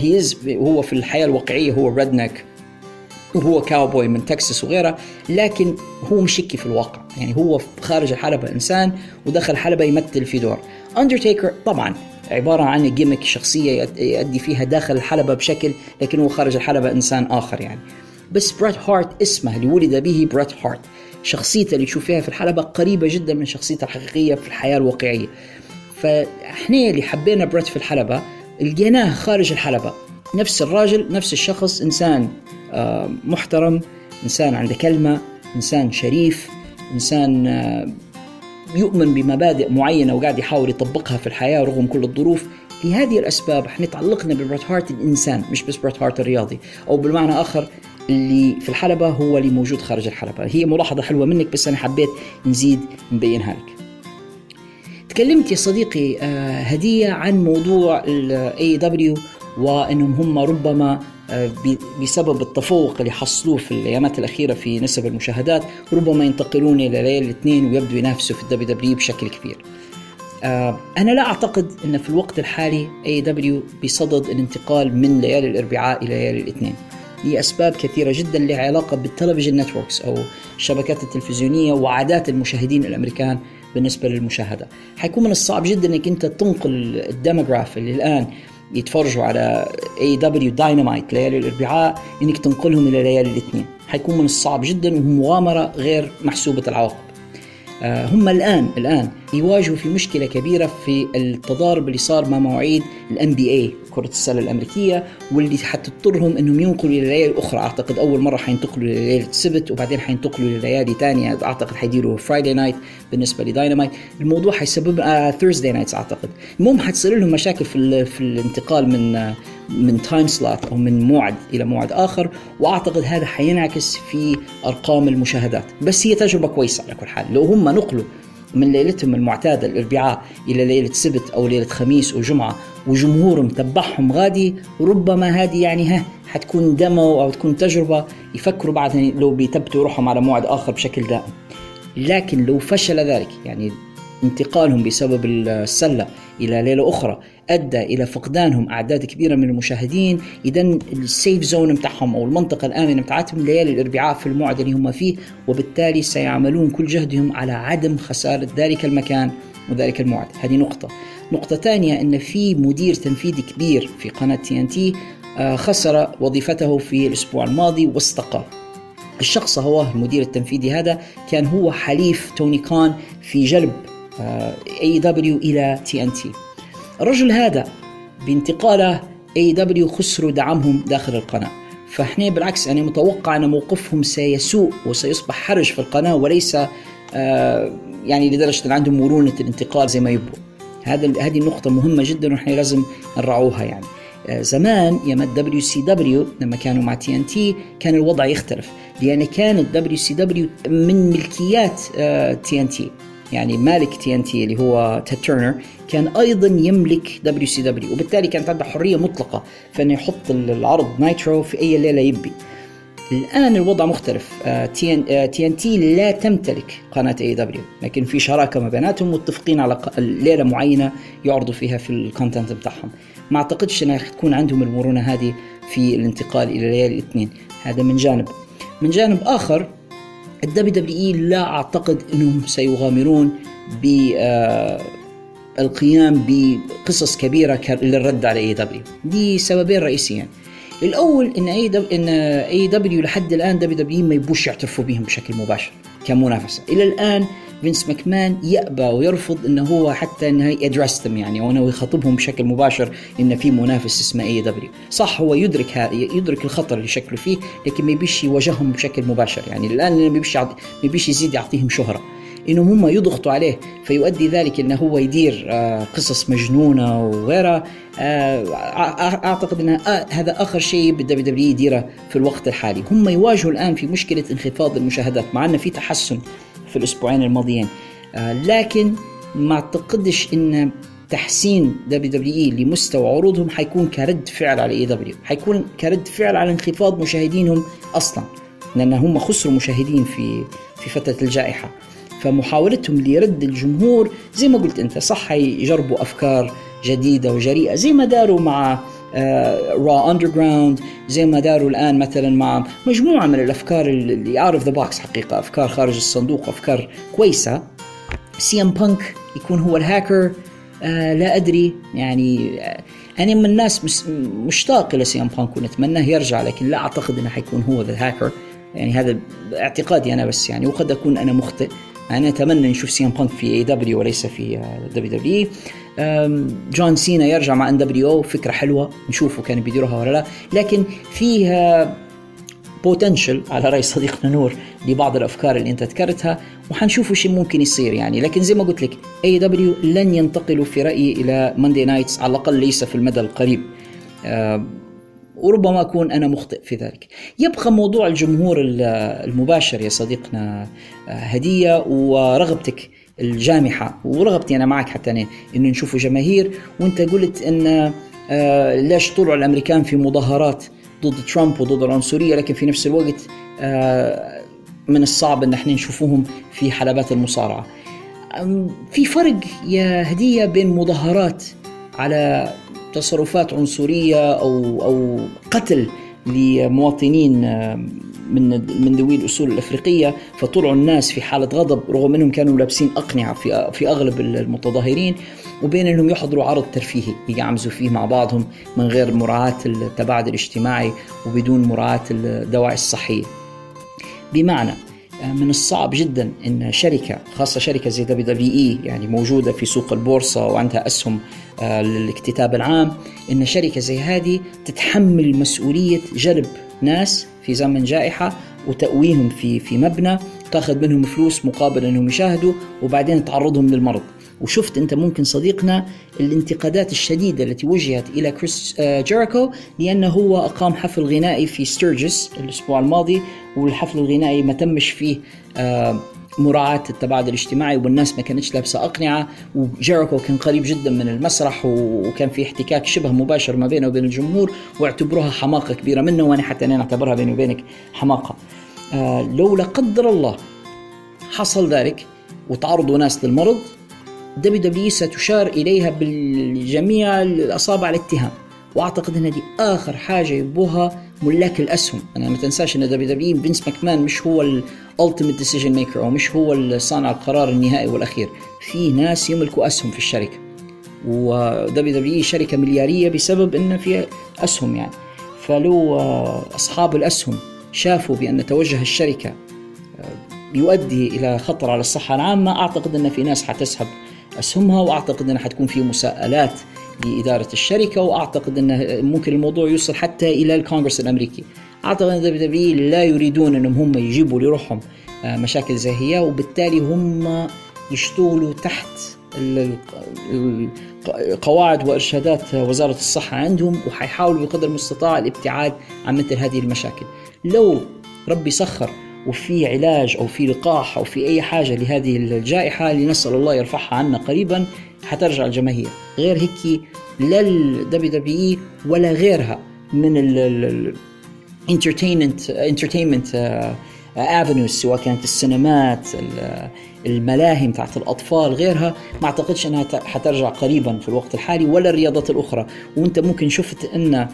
هو في الحياة الواقعية هو ريدنك وهو كاوبوي من تكساس وغيره، لكن هو مشكي في الواقع، يعني هو خارج الحلبة إنسان ودخل الحلبة يمثل في دور. أندرتيكر طبعا عبارة عن جيمك، شخصية يؤدي فيها داخل الحلبة بشكل، لكن هو خارج الحلبة إنسان آخر يعني. بس بريت هارت اسمه اللي ولد به بريت هارت، شخصيته اللي تشوف فيها في الحلبة قريبة جدا من شخصيته الحقيقية في الحياة الواقعية. فإحنا اللي حبينا بريت في الحلبة لقيناه خارج الحلبة نفس الراجل، نفس الشخص، إنسان محترم، إنسان عنده كلمة، إنسان شريف، إنسان يؤمن بمبادئ معينة وقاعد يحاول يطبقها في الحياة رغم كل الظروف. لهذه الأسباب احنا تعلقنا ببريت هارت الإنسان، مش بس بريت هارت الرياضي، أو بالمعنى آخر اللي في الحلبة هو اللي موجود خارج الحلبة. هي ملاحظة حلوة منك، بس أنا حبيت نزيد نبينها لك. تكلمت يا صديقي هدية عن موضوع AEW، وأنهم هم ربما بسبب التفوق اللي حصلوه في الأيامات الأخيرة في نسب المشاهدات ربما ينتقلون إلى ليلة الاثنين ويبدو ينافسوا في WWE بشكل كبير. أنا لا أعتقد أن في الوقت الحالي AEW بصدد الانتقال من ليالي الأربعاء إلى ليالي الاثنين، لأسباب كثيرة جدا لها علاقة بالتلفزيون نتوركس أو الشبكات التلفزيونية وعادات المشاهدين الأمريكان بالنسبة للمشاهدة. حيكون من الصعب جدا أنك أنت تنقل الديموغراف اللي الآن يتفرجوا على AEW Dynamite ليالي الأربعاء، إنك تنقلهم إلى ليالي الاثنين، حيكون من الصعب جدا، ومغامرة غير محسوبة العواقب. هم الآن يواجهوا في مشكلة كبيرة في التضارب اللي صار مع مواعيد NBA كرة السلة الأمريكية، واللي حتضطرهم أنهم ينقلوا إلى ليالي أخرى. أعتقد أول مرة حينتقلوا إلى ليالة السبت، وبعدين حينتقلوا إلى ليالي تانية، أعتقد حيديروا فرايدي نايت بالنسبة لداينامايت. الموضوع حيسبب ثيرزداي نايتس أعتقد. المهم حتصير لهم مشاكل في الانتقال من تايم سلوت أو من موعد إلى موعد آخر، وأعتقد هذا حينعكس في أرقام المشاهدات. بس هي تجربة كويسة على كل حال، لو هم نقلوا من ليلتهم المعتادة الأربعاء إلى ليلة سبت أو ليلة خميس وجمعة وجمهورهم تبعهم غادي، ربما هذه يعني حتكون دمو أو تكون تجربة يفكروا بعدها لو بيتبتوا روحهم على موعد آخر بشكل دائم. لكن لو فشل ذلك، يعني انتقالهم بسبب السلة إلى ليلة أخرى أدى إلى فقدانهم أعداد كبيرة من المشاهدين، إذن السيف زون متاعهم أو المنطقة الآمنة متاعتهم ليالي الأربعاء في الموعد اللي هم فيه، وبالتالي سيعملون كل جهدهم على عدم خسارة ذلك المكان وذلك الموعد. هذه نقطة ثانية، أن في مدير تنفيذي كبير في قناة TNT خسر وظيفته في الأسبوع الماضي واستقال. الشخص هو المدير التنفيذي، هذا كان هو حليف توني كان في جلب AEW إلى TNT. الرجل هذا بانتقاله AEW خسروا دعمهم داخل القناة، فإحنا بالعكس أنا متوقع أن موقفهم سيسوء وسيصبح حرج في القناة، وليس يعني لدرجة أن عندهم مرونة الانتقال زي ما يبغوا. هذه النقطة مهمة جدا ونحن لازم نراعوها. يعني زمان يا WCW لما كانوا مع TNT كان الوضع يختلف، لأن كانت WCW من ملكيات TNT، يعني مالك تي ان تي اللي هو تيد تيرنر كان ايضا يملك دبليو سي دبليو، وبالتالي كانت عنده حريه مطلقه فانه يحط العرض نايترو في اي ليله يبي. الان الوضع مختلف، تي ان تي لا تمتلك قناه اي دبليو، لكن في شراكه ما بيناتهم متفقين على ليله معينه يعرضوا فيها في الكونتنت بتاعهم. ما اعتقدش انها تكون عندهم المرونه هذه في الانتقال الى ليالي الاثنين. هذا من جانب. من جانب اخر الدبليو دبليو اي لا اعتقد انهم سيغامرون بالقيام بقصص كبيره للرد على اي دبليو لسببين رئيسيين. الاول ان اي دبليو لحد الان دبليو دبليو ما يبوش يعترفوا بهم بشكل مباشر كمنافسه. الى الان فينس ماكمان يأبى ويرفض انه هو حتى انه يدرستهم يعني او انه يخاطبهم بشكل مباشر ان في منافس اسمه اي دبليو. صح هو يدرك الخطر اللي شكله فيه، لكن ما يبيش يواجههم بشكل مباشر. يعني الان ما بيبيش يزيد يعطيهم شهره انهم هم يضغطوا عليه، فيؤدي ذلك انه هو يدير قصص مجنونه وغيرها. اعتقد ان هذا اخر شيء بالدبليو دبليو يديره في الوقت الحالي. هم يواجهوا الان في مشكله انخفاض المشاهدات، مع ان في تحسن في الأسبوعين الماضيين، لكن ما أعتقدش إن تحسين دبليو دبليو إي لمستوى عروضهم حيكون كرد فعل على إي دبليو، حيكون كرد فعل على انخفاض مشاهدينهم أصلاً، لأن هم خسروا مشاهدين في فترة الجائحة. فمحاولتهم لرد الجمهور زي ما قلت أنت صح، يجربوا أفكار جديدة وجريئة زي ما داروا مع را أندرغراوند، زي ما داروا الآن مثلا مع مجموعة من الأفكار اللي out of the box، حقيقة أفكار خارج الصندوق، أفكار كويسة. سي أم بانك يكون هو الهاكر، لا أدري يعني أنا من الناس مشتاق إلى سي أم بانك ونتمناه يرجع، لكن لا أعتقد أنه حيكون هو ذا الهاكر، يعني هذا اعتقادي أنا بس يعني، وقد أكون أنا مخطئ. أنا أتمنى نشوف سي أم بانك في أي دبليو وليس في دبليو دبليو. جون سينا يرجع مع ان دبليو، فكرة حلوة، نشوفه كان بيديروها ولا لا، لكن فيها بوتنشل على رأي صديقنا نور لبعض الأفكار اللي أنت ذكرتها، وحنشوفوا شيء ممكن يصير يعني. لكن زي ما قلت لك أي دبليو لن ينتقلوا في رأيي إلى ماندي نايتس، على الأقل ليس في المدى القريب، وربما أكون أنا مخطئ في ذلك. يبقى موضوع الجمهور المباشر يا صديقنا هدية، ورغبتك الجامحة ورغبتي أنا معك حتى أنا إنه نشوفوا جماهير. وأنت قلت إن ليش طلعوا الأمريكان في مظاهرات ضد ترامب وضد العنصرية، لكن في نفس الوقت من الصعب إن إحنا نشوفوهم في حلبات المصارعة. في فرق يا هدية بين مظاهرات على تصرفات عنصرية أو قتل لمواطنين من ذوي الأصول الأفريقية، فطلعوا الناس في حالة غضب رغم أنهم كانوا لابسين أقنعة في أغلب المتظاهرين، وبين أنهم يحضروا عرض ترفيهي يعمزوا فيه مع بعضهم من غير مراعاة التباعد الاجتماعي وبدون مراعاة الدواعي الصحية. بمعنى من الصعب جدا أن شركة، خاصة شركة زي دبليو دبليو إي يعني موجودة في سوق البورصة وعندها أسهم للاكتتاب العام، أن شركة زي هذه تتحمل مسؤولية جلب ناس في زمن جائحة وتأويهم في مبنى، تاخذ منهم فلوس مقابل أنهم يشاهدوا، وبعدين تعرضهم للمرض. وشفت أنت ممكن صديقنا الانتقادات الشديدة التي وجهت إلى كريس جيريكو لأنه هو أقام حفل غنائي في ستيرجس الأسبوع الماضي، والحفل الغنائي ما تمش فيه مراعاة التباعد الاجتماعي، والناس ما كانتش لابسة أقنعة، وجيريكو كان قريب جدا من المسرح، وكان في احتكاك شبه مباشر ما بينه وبين الجمهور، واعتبروها حماقة كبيرة منه، وأنا حتى أنا أعتبرها بيني وبينك حماقة. لو لا قدر الله حصل ذلك وتعرضوا ناس للمرض، دبليو دبليو ستشار إليها بالجميع الأصابع الاتهام، وأعتقد أن دي آخر حاجة يبوها ملاك الأسهم. أنا ما تنساش أن دبليو دبليو فينس ماكمان مش هو الألتيميت ديسيجن ميكر، أو مش هو صانع القرار النهائي والأخير، في ناس يملكوا أسهم في الشركة، ودبليو دبليو شركة مليارية بسبب أن فيها أسهم يعني. فلو أصحاب الأسهم شافوا بأن توجه الشركة يؤدي إلى خطر على الصحة العامة، أعتقد أن في ناس حتسحب أسهمها، وأعتقد أن حتكون في مساءلات لإدارة الشركة، وأعتقد أن ممكن الموضوع يوصل حتى إلى الكونغرس الأمريكي. أعتقد أن دبليو دبليو لا يريدون أنهم هم يجيبوا لروحهم مشاكل زي هي، وبالتالي هم يشتغلوا تحت القواعد وإرشادات وزارة الصحة عندهم، وحيحاولوا بقدر المستطاع الابتعاد عن مثل هذه المشاكل. لو ربي سخر وفي علاج أو في لقاح أو في أي حاجة لهذه الجائحة اللي نسأل الله يرفعها عنا قريبا، حترجع الجماهير. غير هيك لا ال WWE ولا غيرها من الانترتينمنت افنيوز، سواء كانت السينمات، الملاهي بتاعت الأطفال، غيرها، ما أعتقدش أنها حترجع قريبا في الوقت الحالي، ولا الرياضات الأخرى. وأنت ممكن شفت أن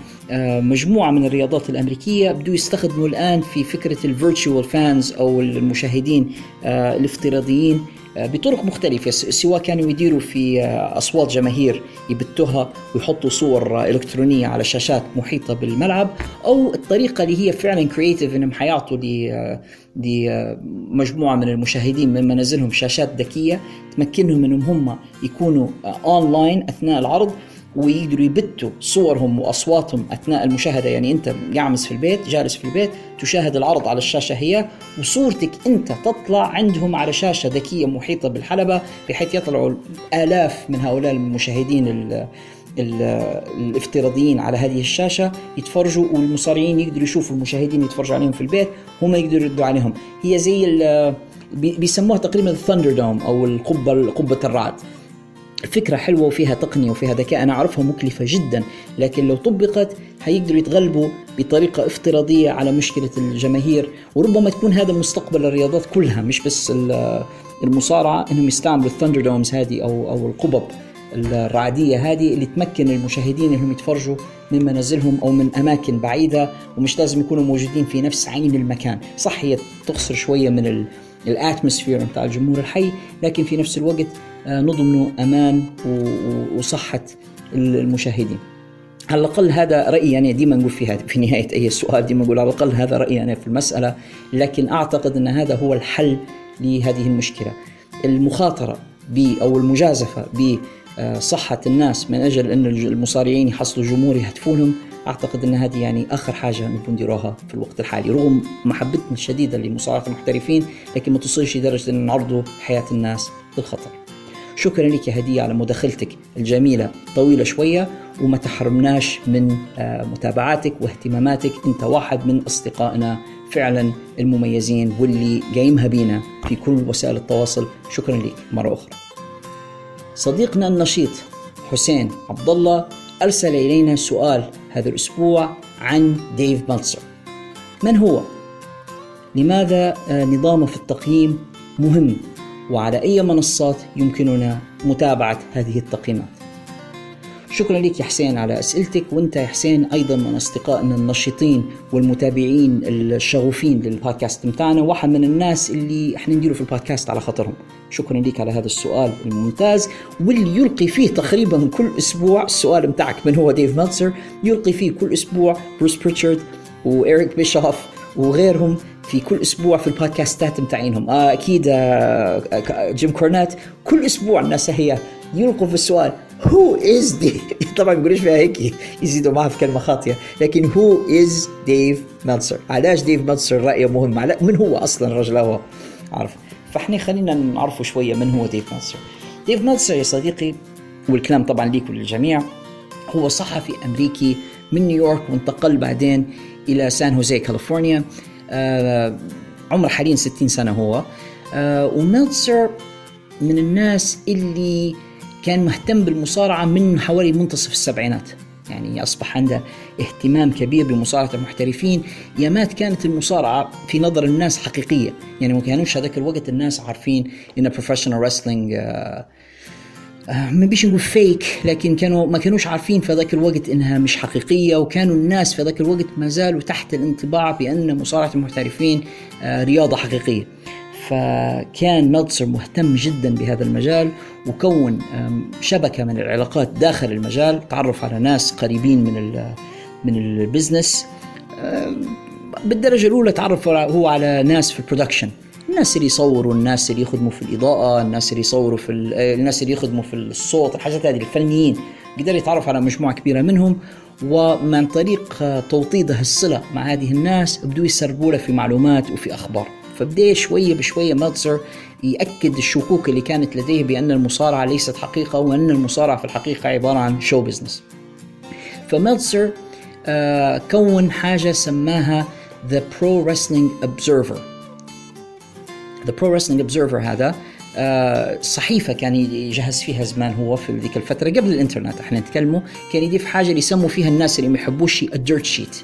مجموعة من الرياضات الأمريكية بدوا يستخدموا الآن في فكرة الفيرتشوال فانز أو المشاهدين الافتراضيين بطرق مختلفة، سواء كانوا يديروا في أصوات جماهير يبتوها ويحطوا صور إلكترونية على شاشات محيطة بالملعب، أو الطريقة اللي هي فعلا كرياتيف إنهم حيعطوا لمجموعة من المشاهدين من منازلهم شاشات ذكية تمكنهم إنهم هم يكونوا أونلاين أثناء العرض ويقدروا يبتوا صورهم وأصواتهم أثناء المشاهدة. يعني أنت يعمس في البيت، جالس في البيت، تشاهد العرض على الشاشة هي، وصورتك أنت تطلع عندهم على شاشة ذكية محيطة بالحلبة، بحيث يطلعوا آلاف من هؤلاء المشاهدين الافتراضيين على هذه الشاشة يتفرجوا، والمصارعين يقدروا يشوفوا المشاهدين يتفرجوا عليهم في البيت، هم يقدروا يردوا عليهم. هي زي بيسموها تقريبا الثاندر دوم أو قبة الرعد. الفكرة حلوة وفيها تقنية وفيها ذكاء، أنا أعرفها مكلفة جدا، لكن لو طبقت هيقدروا يتغلبوا بطريقة افتراضية على مشكلة الجماهير، وربما تكون هذا مستقبل الرياضات كلها، مش بس المصارعة، إنهم يستعملوا الثاندر دومز هذه أو القبب الرعدية هذه اللي تمكن المشاهدين إنهم يتفرجوا من منازلهم أو من أماكن بعيدة، ومش لازم يكونوا موجودين في نفس عين المكان. صح هي تخسر شوية من الاتموسفير متاع الجمهور الحي، لكن في نفس الوقت نضمنوا أمان وصحة المشاهدين. على الأقل هذا رأيي، يعني ديما نقول في نهاية أي سؤال ديما نقول على الأقل هذا رأيي أنا في المسألة، لكن أعتقد أن هذا هو الحل لهذه المشكلة. المخاطرة أو المجازفة بصحة الناس من أجل أن المصارعين يحصلوا جمهور يهتفونهم، أعتقد أن هذه يعني آخر حاجة نبون نديروها في الوقت الحالي، رغم محبتنا الشديدة لمصارعة المحترفين، لكن ما تصيرش لدرجة أن نعرضوا حياة الناس للخطر. شكرا لك يا هدية على مداخلتك الجميلة، طويلة شوية، وما تحرمناش من متابعاتك واهتماماتك، أنت واحد من أصدقائنا فعلا المميزين واللي قايمها بينا في كل وسائل التواصل. شكرا لك مرة أخرى. صديقنا النشيط حسين عبد الله أرسل إلينا سؤال هذا الأسبوع عن ديف مالتسر. من هو؟ لماذا نظامه في التقييم مهم؟ وعلى أي منصات يمكننا متابعة هذه التقييمات؟ شكرا لك يا حسين على أسئلتك، وانت يا حسين أيضا من أصدقائنا النشيطين والمتابعين الشغوفين للبودكاست متاعنا، واحد من الناس اللي احنا نديره في البودكاست على خطرهم. شكرا لك على هذا السؤال الممتاز، واللي يلقي فيه تقريبا كل أسبوع السؤال متاعك من هو ديف مالتسر، يلقي فيه كل أسبوع بروس بريتشارد وإيريك بيشوف وغيرهم في كل أسبوع في البودكاستات متاعينهم. أكيد جيم كورنات كل أسبوع الناس هي يلقوا في السؤال Who is Dave؟ طبعا بيقولوش فيها هيك، يزيدوا معها في كلمة خاطئة، لكن Who is Dave Meltzer؟ علاش ديف مالتسر رأيه مهم؟ من هو أصلا الرجل هو عارف؟ فإحنا خلينا نعرفه شوية من هو ديف مالتسر. ديف مالتسر يا صديقي، والكلام طبعا ليك وللجميع، هو صحفي أمريكي من نيويورك، وانتقل بعدين إلى سان هوزيه كاليفورنيا. عمر حاليا 60 سنة هو. ومالتسر من الناس اللي كان مهتم بالمصارعة من حوالي منتصف السبعينات، يعني أصبح عنده اهتمام كبير بمصارعة المحترفين. يامات كانت المصارعة في نظر الناس حقيقية، يعني ما كانوش هذاك الوقت الناس عارفين إن بروفيشنال ريسلينج ما بيش نقول فيك، لكن ما كانوش عارفين في ذاك الوقت إنها مش حقيقية، وكانوا الناس في ذاك الوقت ما زالوا تحت الانطباع بأن مصارعة المحترفين رياضة حقيقية. فكان مالتسر مهتم جدا بهذا المجال، وكون شبكة من العلاقات داخل المجال، تعرف على ناس قريبين من البزنس بالدرجة الأولى. تعرف هو على ناس في البرودكشن، الناس اللي يصوروا، الناس اللي يخدموا في الإضاءة، الناس اللي يخدموا في الصوت، الحاجات هذه، الفنيين. قدر يتعرف على مجموعة كبيرة منهم، ومن طريق توطيده الصلة مع هذه الناس بدوا يسربوا له في معلومات وفي أخبار. فبدأ شوية بشوية مالتسر يأكد الشكوك اللي كانت لديه بأن المصارعة ليست حقيقة، وأن المصارعة في الحقيقة عبارة عن شو بيزنس. فمالتسر كون حاجة سماها The Pro Wrestling Observer، ذا برو ريسلينج أبزرفر هذا صحيفة كان يجهز فيها زمان هو في ذيك الفترة قبل الإنترنت إحنا نتكلمه. كان يضيف حاجة اللي يسموا فيها الناس اللي ما يحبوش الديرت شيت.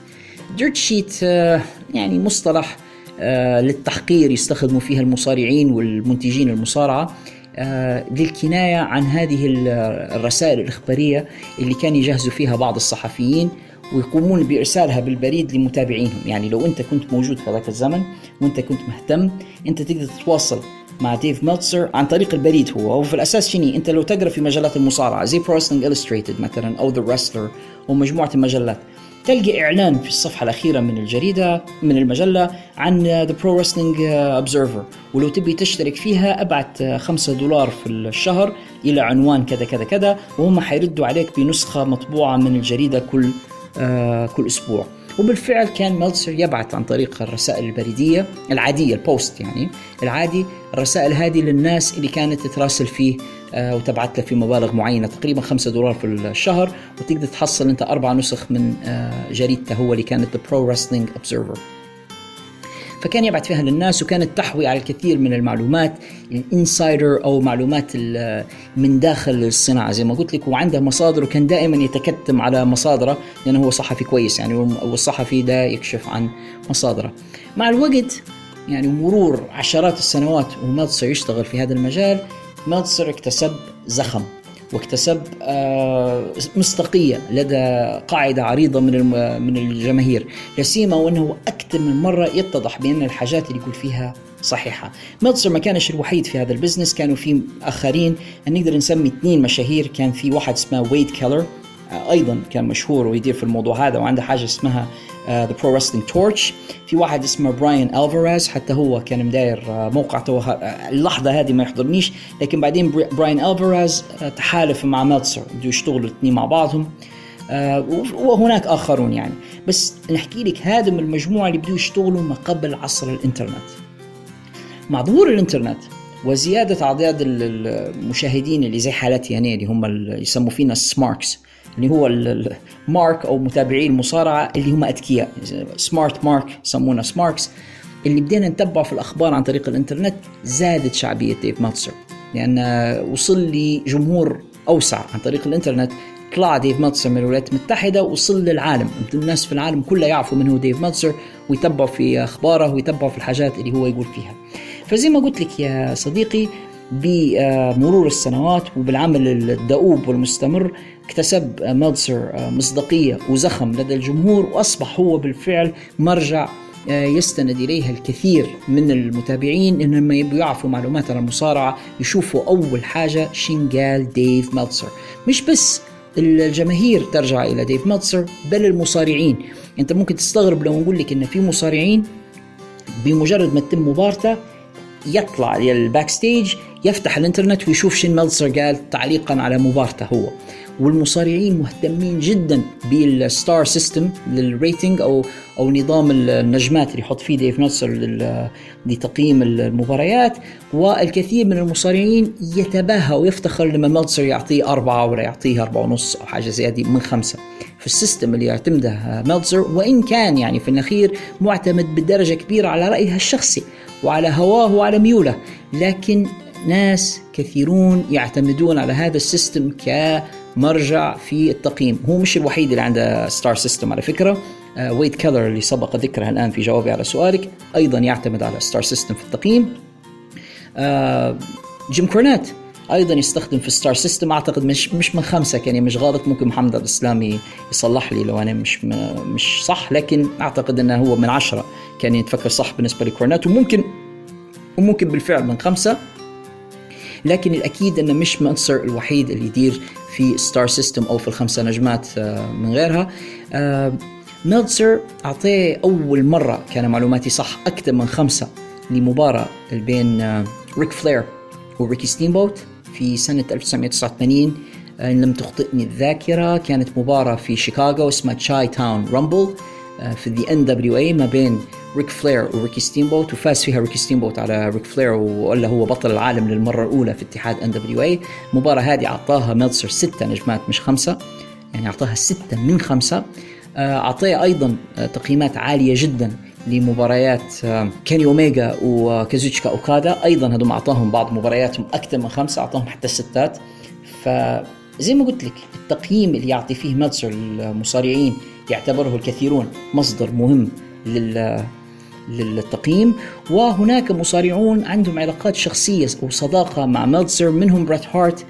ديرت شيت يعني مصطلح للتحقير يستخدموا فيها المصارعين والمنتجين المصارعة للكناية عن هذه الرسائل الإخبارية اللي كان يجهزوا فيها بعض الصحفيين ويقومون بإرسالها بالبريد لمتابعينهم. يعني لو أنت كنت موجود في ذاك الزمن وأنت كنت مهتم أنت تقدر تتواصل مع ديف ميلتسر عن طريق البريد. هو وفي الأساس شنو أنت لو تقرأ في مجلات المصارعة زي برو ريسلينج إليستريتد مثلا أو ذا ريسلر ومجموعة المجلات تلقى إعلان في الصفحة الأخيرة من الجريدة من المجلة عن ذا برو ريسلينج أبزرفر، ولو تبي تشترك فيها أبعت $5 في الشهر إلى عنوان كذا كذا كذا وهم حيردوا عليك بنسخة مطبوعة من الجريدة كل أسبوع. وبالفعل كان ميلتسر يبعث عن طريق الرسائل البريدية العادية البوست يعني العادي الرسائل هذه للناس اللي كانت تتراسل فيه وتبعت له في مبالغ معينة تقريبا $5 في الشهر، وتقدر تحصل انت 4 نسخ من جريدته هو اللي كانت The Pro Wrestling Observer. فكان يبعث فيها للناس وكانت تحوي على الكثير من المعلومات الانسايدر أو معلومات من داخل الصناعة زي ما قلت لك، وعنده مصادر وكان دائما يتكتم على مصادره لأنه هو صحفي كويس يعني، والصحفي ده يكشف عن مصادره. مع الوقت يعني مرور عشرات السنوات وميلتسر يشتغل في هذا المجال ميلتسر اكتسب زخم واكتسب مصداقية لدى قاعدة عريضة من الجماهير، لاسيما وأنه أكثر من مرة يتضح بأن الحاجات اللي يقول فيها صحيحة. ميلتسر ما كانش الوحيد في هذا البزنس، كانوا في آخرين نقدر نسمي 2 مشاهير. كان في واحد اسمه ويد كيلر أيضا كان مشهور ويدير في الموضوع هذا وعنده حاجة اسمها The Pro Wrestling Torch. في واحد اسمه براين ألفاريز حتى هو كان مداير موقع اللحظة هذه ما يحضرنيش، لكن بعدين براين ألفاريز تحالف مع ميلتسر بدو يشتغلوا الاثنين مع بعضهم وهناك آخرون يعني. بس نحكي لك هذا من المجموعة اللي بدو يشتغلوا ما قبل عصر الإنترنت. مع ظهور الإنترنت وزيادة عدد المشاهدين اللي زي حالتي يعني اللي هم اللي يسموا فينا السماركس اللي هو المارك أو متابعي المصارعة اللي هم أذكياء سمارت مارك يسمونه سماركس، اللي بدينا نتبع في الأخبار عن طريق الإنترنت زادت شعبية ديف ميلتسر لأن وصل لجمهور أوسع عن طريق الإنترنت. طلع ديف ميلتسر من الولايات المتحدة وصل للعالم، الناس في العالم كلها يعرفوا من هو ديف ميلتسر ويتبعوا في أخباره ويتبعوا في الحاجات اللي هو يقول فيها. فزي ما قلت لك يا صديقي بمرور السنوات وبالعمل الدؤوب والمستمر اكتسب ميلتسر مصداقية وزخم لدى الجمهور وأصبح هو بالفعل مرجع يستند إليها الكثير من المتابعين إنهم يعرفوا معلومات عن المصارعة يشوفوا أول حاجة شين قال ديف ميلتسر. مش بس الجماهير ترجع إلى ديف ميلتسر بل المصارعين. أنت ممكن تستغرب لو نقول لك إن في مصارعين بمجرد ما تتم مبارته يطلع للباك ستيج يفتح الانترنت ويشوف شين ميلتسر قال تعليقا على مبارته هو. والمصارعين مهتمين جدا بالستار سيستم للريتنج او نظام النجمات اللي يحط فيه ديف ميلتسر لتقييم المباريات، والكثير من المصارعين يتباهى ويفتخر لما ميلتسر يعطيه 4 ولا يعطيه 4.5 او حاجه زي هذه من 5 في السيستم اللي يعتمده ميلتسر، وان كان يعني في الاخير معتمد بدرجه كبيره على رايه الشخصي وعلى هواه وعلى ميوله، لكن ناس كثيرون يعتمدون على هذا السيستم كمرجع في التقييم. هو مش الوحيد اللي عنده ستار سيستم على فكرة، ويد كيلر اللي سبق ذكرها الآن في جوابي على سؤالك أيضا يعتمد على ستار سيستم في التقييم. جيم كورنيت أيضا يستخدم في ستار سيستم، أعتقد مش من 5 كان مش غلط، ممكن محمد الإسلامي يصلح لي لو أنا مش صح، لكن أعتقد أنه هو من 10 كان يتفكر صح بالنسبة لكورنيت وممكن بالفعل من 5، لكن الأكيد أن مش ميلتسر الوحيد اللي يدير في ستار سيستم أو في 5 نجمات من غيرها. ميلتسر أعطيه أول مرة كان معلوماتي صح أكثر من 5 لمباراة بين ريك فلير وريكي ستينبوت في سنة 1989 إن لم تخطئني الذاكرة. كانت مباراة في شيكاغو اسمها تشاي تاون رامبل في the NWA ما بين ريك فلير وريكي ستينبوت، وفاز فيها ريكي ستينبوت على ريك فلير وقال له هو بطل العالم للمرة الأولى في اتحاد NWA. المباراة هذه أعطاها ميلتسر 6 نجمات مش 5، يعني أعطاها 6 من 5. أعطاه أيضا تقييمات عالية جدا لمباريات كيني أوميغا وكازوتشيكا أوكادا، أيضا هدوم أعطاهم بعض مبارياتهم أكثر من 5، أعطاهم حتى الستات. فزي ما قلت لك التقييم اللي يعطي فيه ماتسر المصارعين يعتبره الكثيرون مصدر مهم للتقييم. وهناك مصارعون عندهم علاقات شخصية أو صداقة مع ميلتسر، منهم بريت هارت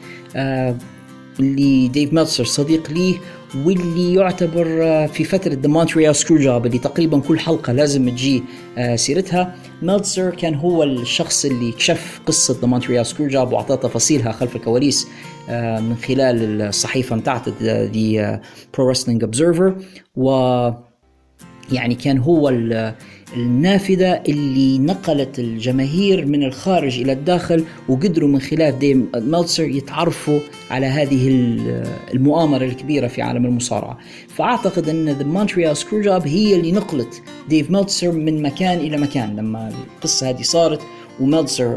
اللي ديف ميلتسر صديق ليه، واللي يعتبر في فترة The Montreal Screwjob اللي تقريبا كل حلقة لازم تجي سيرتها. ميلتسر كان هو الشخص اللي كشف قصة The Montreal Screwjob وعطاه تفاصيلها خلف الكواليس من خلال الصحيفة متاعته The Pro Wrestling Observer، ويعني كان هو النافذة اللي نقلت الجماهير من الخارج إلى الداخل، وقدروا من خلال ديم ميلتسر يتعرفوا على هذه المؤامرة الكبيرة في عالم المصارعة. فأعتقد أن The Montreal Screwjob هي اللي نقلت ديف ميلتسر من مكان إلى مكان لما القصة هذه صارت، وميلتسر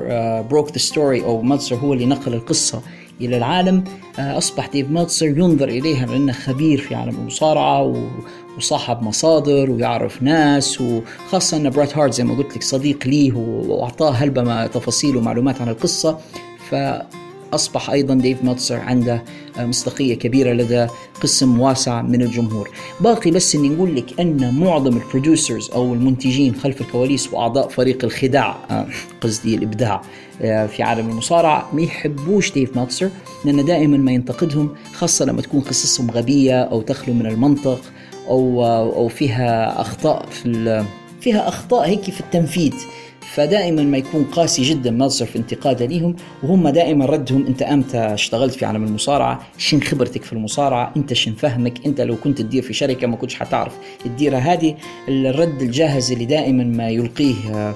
broke the story، أو ميلتسر هو اللي نقل القصة إلى العالم. أصبح ديف ميلتسر ينظر إليها لأنه خبير في عالم المصارعة وصاحب مصادر ويعرف ناس، وخاصة أن بريت هارت زي ما قلت لك صديق ليه وأعطاه هلبة تفاصيل ومعلومات عن القصة. فأصبح أيضا ديف ميلتسر عنده مصداقية كبيرة لدى قسم واسع من الجمهور. باقي بس أن نقول لك أن معظم البروديوسرز أو المنتجين خلف الكواليس وأعضاء فريق الخداع، قصدي الإبداع في عالم المصارعة، ما يحبوش ديف ميلتسر لأنه دائما ما ينتقدهم، خاصة لما تكون قصصهم غبية أو تخلو من المنطق أو فيها أخطاء هيك في التنفيذ. فدائما ما يكون قاسي جدا ميلتسر في انتقاده ليهم، وهم دائما ردهم أنت أمتى اشتغلت في عالم المصارعة، شن خبرتك في المصارعة، أنت شن فهمك، أنت لو كنت تدير في شركة ما كنتش حتعرف تديرها. هذه الرد الجاهز اللي دائما ما يلقيه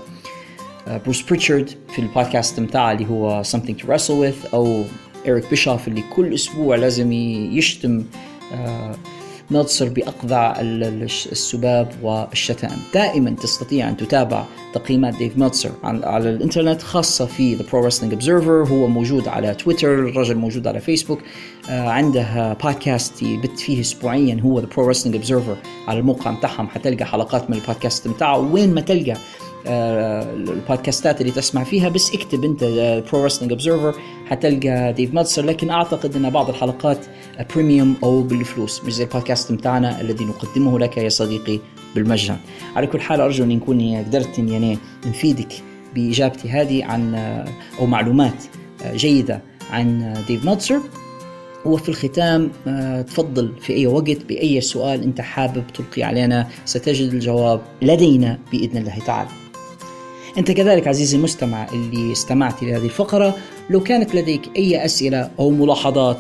بروس بريتشارد في البودكاست متاعه اللي هو Something to Wrestle With، أو إيريك بيشوف اللي كل أسبوع لازم يشتم ميلتسر بأقذع السباب والشتائم. دائما تستطيع أن تتابع تقييمات ديف ميلتسر على الإنترنت، خاصة في The Pro Wrestling Observer. هو موجود على تويتر، الرجل موجود على فيسبوك، عنده بودكاست يبت فيه أسبوعيا هو The Pro Wrestling Observer. على الموقع متاعهم حتلقى حلقات من البودكاست متاعه، وين ما تلقى البودكاستات اللي تسمع فيها بس اكتب انت Pro Wrestling Observer حتلقى ديف ميلتسر. لكن اعتقد ان بعض الحلقات بريميوم او بالفلوس، مش زي البودكاست متاعنا الذي نقدمه لك يا صديقي بالمجان. على كل حال ارجو ان كوني قدرت يعني نفيدك باجابتي هذه عن او معلومات جيدة عن ديف ميلتسر. وفي الختام تفضل في أي وقت بأي سؤال انت حابب تلقي علينا، ستجد الجواب لدينا بإذن الله تعالى. أنت كذلك عزيزي المستمع اللي استمعت لهذه الفقرة، لو كانت لديك أي أسئلة أو ملاحظات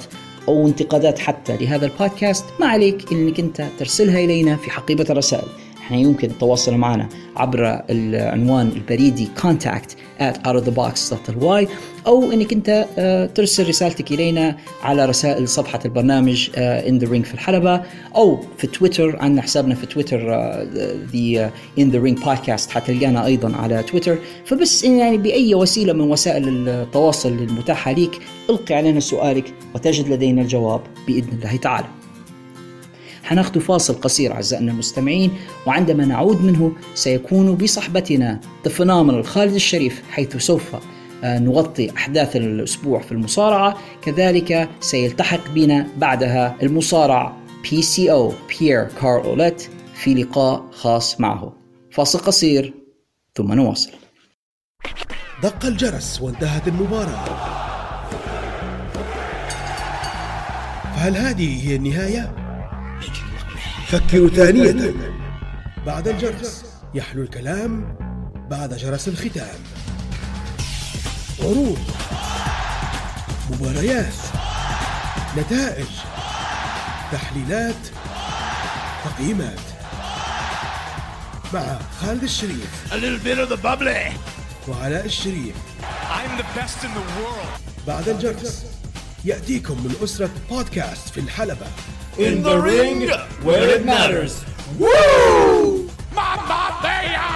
أو انتقادات حتى لهذا البودكاست، ما عليك إنك أنت ترسلها إلينا في حقيبة الرسائل. إحنا يمكن التواصل معنا عبر العنوان البريدي contact@outofthebox.ly، أو إنك أنت ترسل رسالتك إلينا على رسائل صفحة البرنامج In The Ring في الحلبة، أو في تويتر. عندنا حسابنا في تويتر The In The Ring Podcast، حتلقانا أيضا على تويتر. فبس يعني بأي وسيلة من وسائل التواصل المتاحة ليك ألقي علينا سؤالك وتجد لدينا الجواب بإذن الله تعالى. حناخد فاصل قصير أعزائنا المستمعين، وعندما نعود منه سيكون بصحبتنا The Phenomenal خالد الشريف، حيث سوف نغطي أحداث الأسبوع في المصارعة. كذلك سيلتحق بنا بعدها المصارع PCO Pierre Carl Ouellette في لقاء خاص معه. فاصل قصير ثم نواصل. دق الجرس وانتهت المباراة، فهل هذه هي النهاية؟ فكروا ثانية. بعد الجرس يحلو الكلام، بعد جرس الختام عروض، مباريات، نتائج، تحليلات، تقييمات، مع خالد الشريف وعلاء الشريف. بعد الجرس يأتيكم من أسرة بودكاست في الحلبة In the ring, where it matters. Woo! Mamma mia!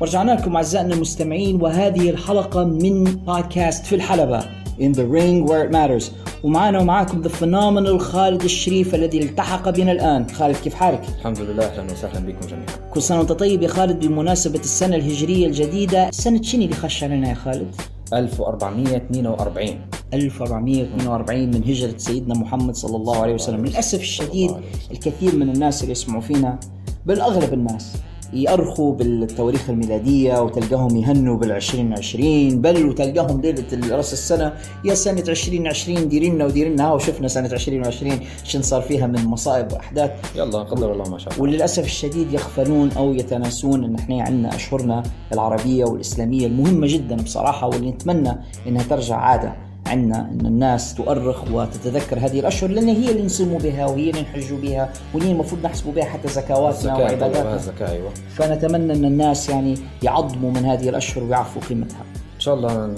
ورجعنا لكم أعزائنا المستمعين، وهذه الحلقة من بودكاست في الحلبة. in the ring where it matters. ومعنا ومعاكم the phenomenal خالد الشريف الذي التحق بنا الآن. خالد كيف حالك؟ الحمد لله، أهلا وسهلا بكم جميعا. كل سنة وانت طيب يا خالد. بمناسبة السنة الهجرية الجديدة، سنة شني اللي خش علينا يا خالد؟ 1442 من هجرة سيدنا محمد صلى الله عليه وسلم. للأسف الشديد الكثير من الناس اللي يسمعوا فينا، بالأغلب الناس يأرخوا بالتواريخ الميلادية، وتلقاهم يهنوا بال2020، بل وتلقاهم ليلة رأس السنة يا سنة 2020 ديرينا وشفنا سنة 2020 شن صار فيها من مصائب وأحداث، يلا قدر الله ما شاء الله. وللأسف الشديد يغفلون أو يتناسون أن إحنا عندنا أشهرنا العربية والإسلامية المهمة جدا بصراحة، واللي نتمنى أنها ترجع عادة عنا أن الناس تؤرخ وتتذكر هذه الأشهر، لأن هي اللي نصوموا بها وهي اللي نحجوا بها وهي المفروض نحسبوا بها حتى زكواتنا وعباداتنا. أيوة. فنتمنى أن الناس يعني يعظموا من هذه الأشهر ويعرفوا قيمتها. إن شاء الله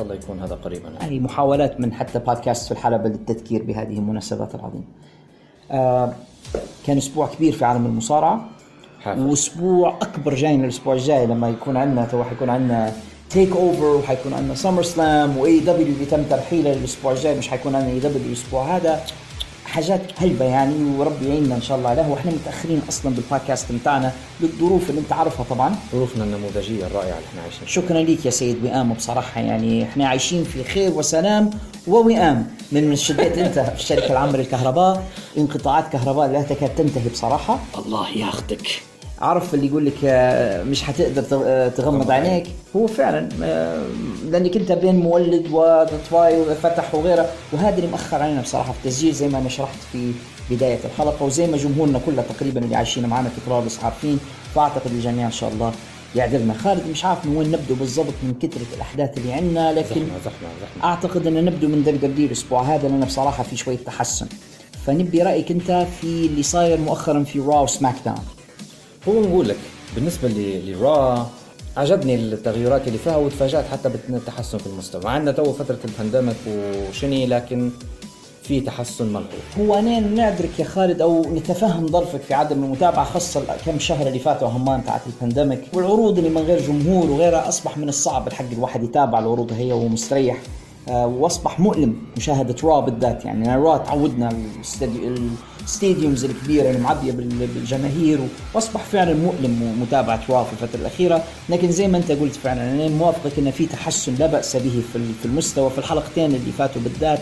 يكون هذا قريبا. يعني محاولات من حتى بودكاست في الحلبة للتذكير بهذه المناسبات العظيمة. كان أسبوع كبير في عالم المصارعة، وأسبوع أكبر جاينا الأسبوع الجاي لما يكون عندنا تيك اوفر، وحيكون عندنا سامر سلام واي دبليو اللي تم ترحيله الاسبوع الجاي، مش حيكون عندنا اي دبليو الاسبوع هذا. حاجات هلبة يعني، وربي يعيننا ان شاء الله عليه. واحنا متاخرين اصلا بالبودكاست بتاعنا للظروف اللي انت عارفها طبعا، ظروفنا النموذجيه الرائعه اللي احنا عايشين. شكرا ليك يا سيد وئام، بصراحه يعني احنا عايشين في خير وسلام ووئام من شديت انت في الشركه العامه للكهرباء، انقطاعات كهرباء لا تكاد تنتهي بصراحه. الله ياخذك، عارف اللي يقول لك مش حتقدر تغمض عينيك، هو فعلا لانك انت بين مولد وتطفاي وفتح وغيره، وهذا اللي مأخر علينا بصراحه في التسجيل زي ما انا شرحت في بدايه الحلقه، وزي ما جمهورنا كله تقريبا اللي عايشين معنا في طرابلس عارفين. فاعتقد الجميع ان شاء الله يعذرنا. خالد مش عارف من وين نبدأ بالضبط من كثرة الأحداث اللي عندنا، لكن زحمة. أعتقد أن نبدأ من دبليو الأسبوع هذا، لأن بصراحه في شويه تحسن، فنبي رأيك انت في اللي صاير مؤخرا في راو سماك داون. هو نقول لك بالنسبة لرا عجبني التغيرات اللي فيها، وتفاجأت حتى بالتحسن في المستوى. عندنا تو فترة البانديميك وشني، لكن في تحسن ملحوظ. هو أنا نعذرك يا خالد أو نتفهم ظرفك في عدم المتابعة، خاصة كم شهر اللي فاتوا همّان تاعت البانديميك والعروض اللي من غير جمهور وغيرها. أصبح من الصعب الحق الواحد يتابع العروض هي وهو مستريح، واصبح مؤلم مشاهدة را بالذات. يعني أنا را تعودنا الستاديومز الكبيرة المعبية بالجماهير، واصبح فعلا مؤلم متابعة را في الفترة الأخيرة. لكن زي ما أنت قلت فعلا أنا موافقك أن في تحسن لا بأس به في المستوى في الحلقتين اللي فاتوا بالذات.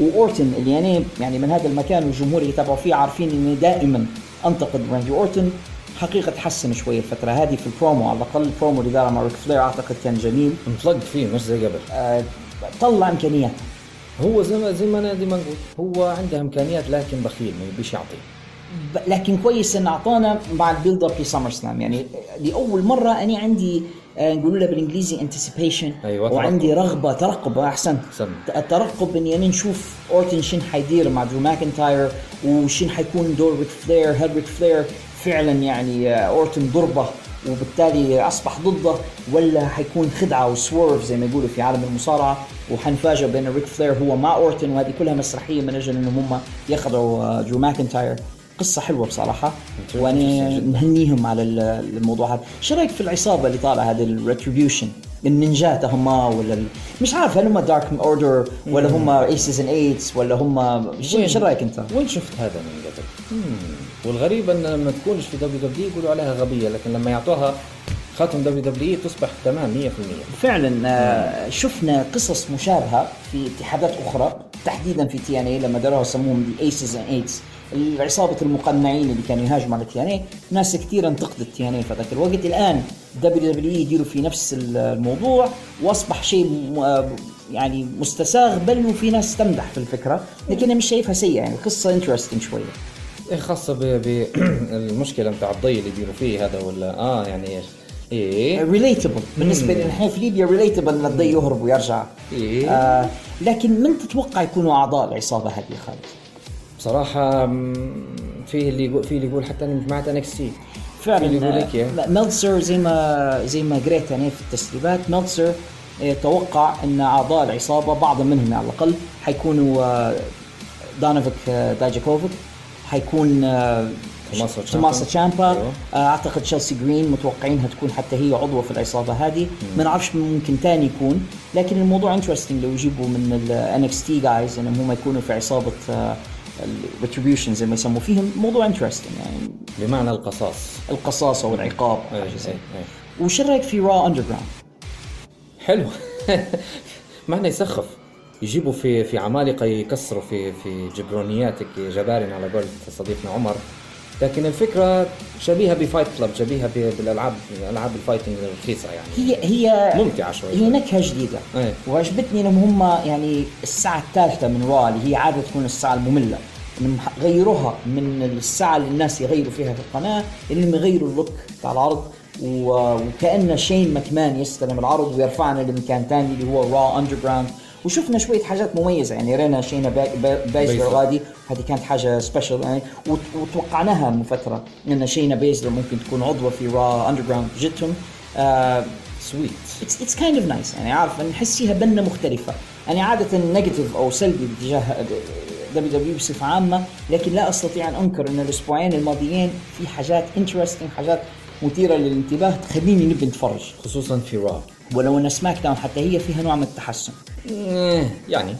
وأورتن اللي يعني من هذا المكان والجمهور اللي تابعوا فيه عارفين إني دائما أنتقد راندي أورتن، حقيقة تحسن شوية الفترة هذه في البرومو، على الأقل البرومو اللي داره مع ريك فلير أعتقد كان جميل، انطلق فيه مش زي قبل. طلع إمكانيات، هو زي ما أنا دي ما نقول هو عنده إمكانيات لكن بخيل ما يبيش يعطيه. لكن كويس إن أعطانا مع البيلد أب في سامر سلام، يعني لأول مرة أنا عندي نقول له بالإنجليزي anticipation. أيوة، وعندي رغبة ترقب الترقب إني يعني نشوف أورتن شين حيدير مع درو ماكنتاير، وشين حيكون دور ريك فلير. هل ريك فلير فعلا يعني أورتن ضربة وبالتالي أصبح ضده، ولا حيكون خدعة وسوورف زي ما يقولوا في عالم المصارعة، وحنفاجأ بأن ريك فلير هو مع أورتن، وهذه كلها مسرحية من أجل أنهم هم يخدعوا درو ماكنتاير. قصة حلوة بصراحة، وأنا نهنيهم على الموضوع هذا. شو رأيك في العصابة اللي طالع هذا الريتريبيوشن، النينجات هما ولا مش عارف هل هما دارك أوردر ولا هما إيسز إن إيتس ولا هما شو رأيك أنت؟ وين شفت هذا من قبل؟ والغريب أن لما تكونش في WWE يقولوا عليها غبية، لكن لما يعطوها خاتم WWE تصبح تمام 100%. فعلا شفنا قصص مشابهة في اتحادات أخرى، تحديدا في TNA لما داروها سموهم The Aces and Eights، العصابة المقنعين اللي كانوا يهاجموا على TNA. ناس كثيرة انتقدت TNA في ذاك الوقت، الآن WWE يديروا في نفس الموضوع، وأصبح شيء يعني مستساغ، بل وفي ناس تمدح في الفكرة، لكن أنا مش شايفها سيئة. يعني قصة interesting شوية، خاصة بالمشكلة متاع الضي اللي يديروا فيه هذا، ولا يعني ريليتابل بالنسبة لنا في ليبيا، ريليتابل أن الضي يهرب ويرجع. لكن من تتوقع يكونوا أعضاء العصابة هذه خالد؟ بصراحة في اللي يقول حتى أنا جماعة NXT فعلا ميلتسر زي ما قريت أنا في التسريبات، ميلتسر توقع أن أعضاء العصابة بعض منهم على الأقل حيكونوا دانوفيك دايجاكوفيك، حيكون توماسا تشامبا، اعتقد تشيلسي جرين متوقعين هتكون حتى هي عضوة في العصابة هذه، ما نعرفش ممكن تاني يكون، لكن الموضوع انترستنج لو يجيبوا من NXT جايز انهم هم يكونوا في عصابة الريتريبيوشن زي ما يسموا فيهم، موضوع انترستنج يعني بمعنى القصاص او العقاب. وش رايك في را اندرجراوند؟ حلو معنى يسخف، يجيبوا في عمالقه يكسروا في جبرونياتك جبارين على قول صديقنا عمر، لكن الفكره شبيهه بفايت كلاب، شبيهه بالالعاب الفايتنج الرخيصه يعني، هي ممتعه شويه، هي نكهه جديده. وعجبتني انهم هم يعني الساعه الثالثه من را اللي هي عاده تكون الساعه الممله، انهم غيروها من الساعه اللي الناس يغيروا فيها في القناه، انهم يغيروا اللوك على العرض، وكأن شين ماكمان يستلم العرض ويرفعنا لمكان ثاني اللي هو را اندرجراوند، وشفنا شويه حاجات مميزه يعني، رينا شينا بايزلر غادي، هذه كانت حاجه سبيشال يعني، وتوقعناها من فتره ان شينا بايزلر ممكن تكون عضوه في را اندرجراوند جيتهم. سويت اتس كايند اوف نايس يعني، عارف نحسيها بنه مختلفه يعني، عاده نيجاتيف او سلبي باتجاه WWE بصفه عامه، لكن لا استطيع ان انكر ان الاسبوعين الماضيين في حاجات انترستينج، حاجات مثيرة للانتباه تخليني نبي نتفرج، خصوصا في را، ولو ان سماك داون حتى هي فيها نوع من التحسن يعني.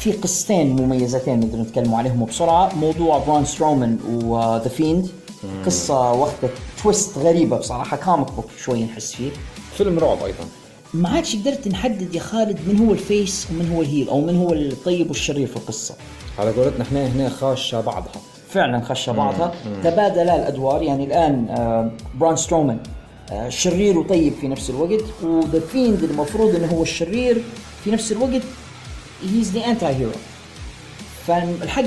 في قصتين مميزتين نقدر نتكلم عليهم بسرعة، موضوع برون سترومان وذا فيند، قصة واخدة تويست غريبة بصراحة، كوميك بوك شوي نحس فيه، فيلم رعب أيضا. ما عادش قدرت نحدد يا خالد من هو الفيس ومن هو الهيل، أو من هو الطيب والشرير في القصة، على قولتنا احنا هنا خاشة بعضها، فعلا خشى بعضها، تبادلا الادوار يعني، الان برون سترومان شرير وطيب في نفس الوقت، وذا فيند المفروض انه هو الشرير في نفس الوقت، هيز ذا انتي هيرو. فالحق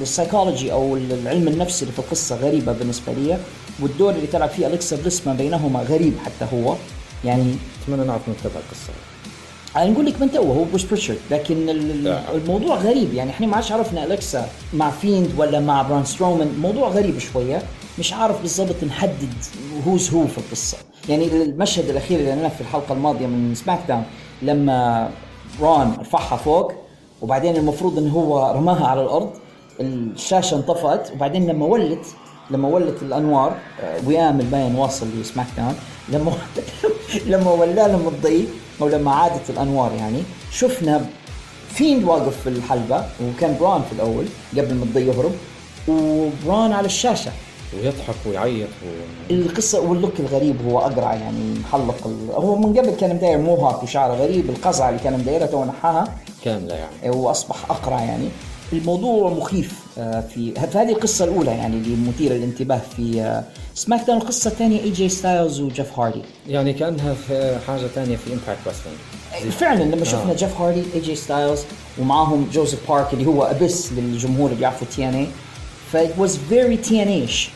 السايكولوجي او العلم النفسي اللي في القصه غريبه بالنسبه لي، والدور اللي تلعب فيه اليكسا بليس ما بينهما غريب حتى هو يعني، اتمنى نعرف من تبع القصه. انا نقول لك من توه هو بوش بريشر، لكن الموضوع غريب يعني، احنا ما عادش عرفنا اليكسا مع فيند ولا مع برون سترومان، موضوع غريب شويه، مش عارف بالضبط نحدد هوز هو في القصه يعني. المشهد الاخير اللي انا في الحلقه الماضيه من سماك داون لما برون رفعها فوق، وبعدين المفروض ان هو رماها على الارض، الشاشه انطفأت، وبعدين لما ولت الانوار ويام الباين واصل لسماك داون، لما الضي أو لما عادت الأنوار يعني، شفنا فيند واقف في الحلبة، وكان برون في الأول قبل ما الضي يهرب، وبرون على الشاشة ويضحك ويعيط القصة، واللوك الغريب هو أقرع يعني، محلق هو من قبل كان مداير موهاك وشعره غريب، القزعة اللي كان مدايرها تو نحاها كاملة يعني، وأصبح أقرع يعني. الموضوع مخيف في هذه القصة الأولى يعني، اللي مثيرة للانتباه في سماك داون. القصة الثانية اي جي ستايلز وجيف هاردي، يعني كأنها في حاجة ثانية في امباكت رسلينج فعلا، لما شفنا جيف هاردي اي جي ستايلز ومعاهم جوزيف بارك اللي هو أبس للجمهور اللي يعرفوا تي ان اي، فايت واز فيري تي ان ايش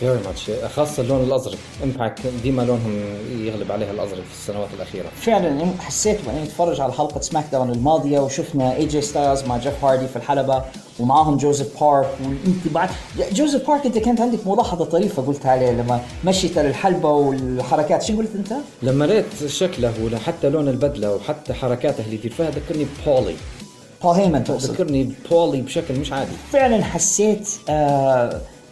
فيري ماتش، خاصة اللون الأزرق، امباكت ديما لونهم يغلب عليها الأزرق في السنوات الأخيرة فعلا. حسيت وأنا أتفرج على حلقة سماك داون الماضية وشفنا اي جي ستايلز مع جيف هاردي في الحلبة ومعاهم جوزيف بارك، والانطباعات جوزيف بارك أنت كانت عندك ملاحظة طريفة قلت عليه لما مشيت للحلبة والحركات، شو قلت أنت؟ لما رأيت شكله ولا حتى لون البدلة وحتى حركاته اللي فيها ذكرني بول هيمن، ذكرني بولي بشكل مش عادي فعلا. حسيت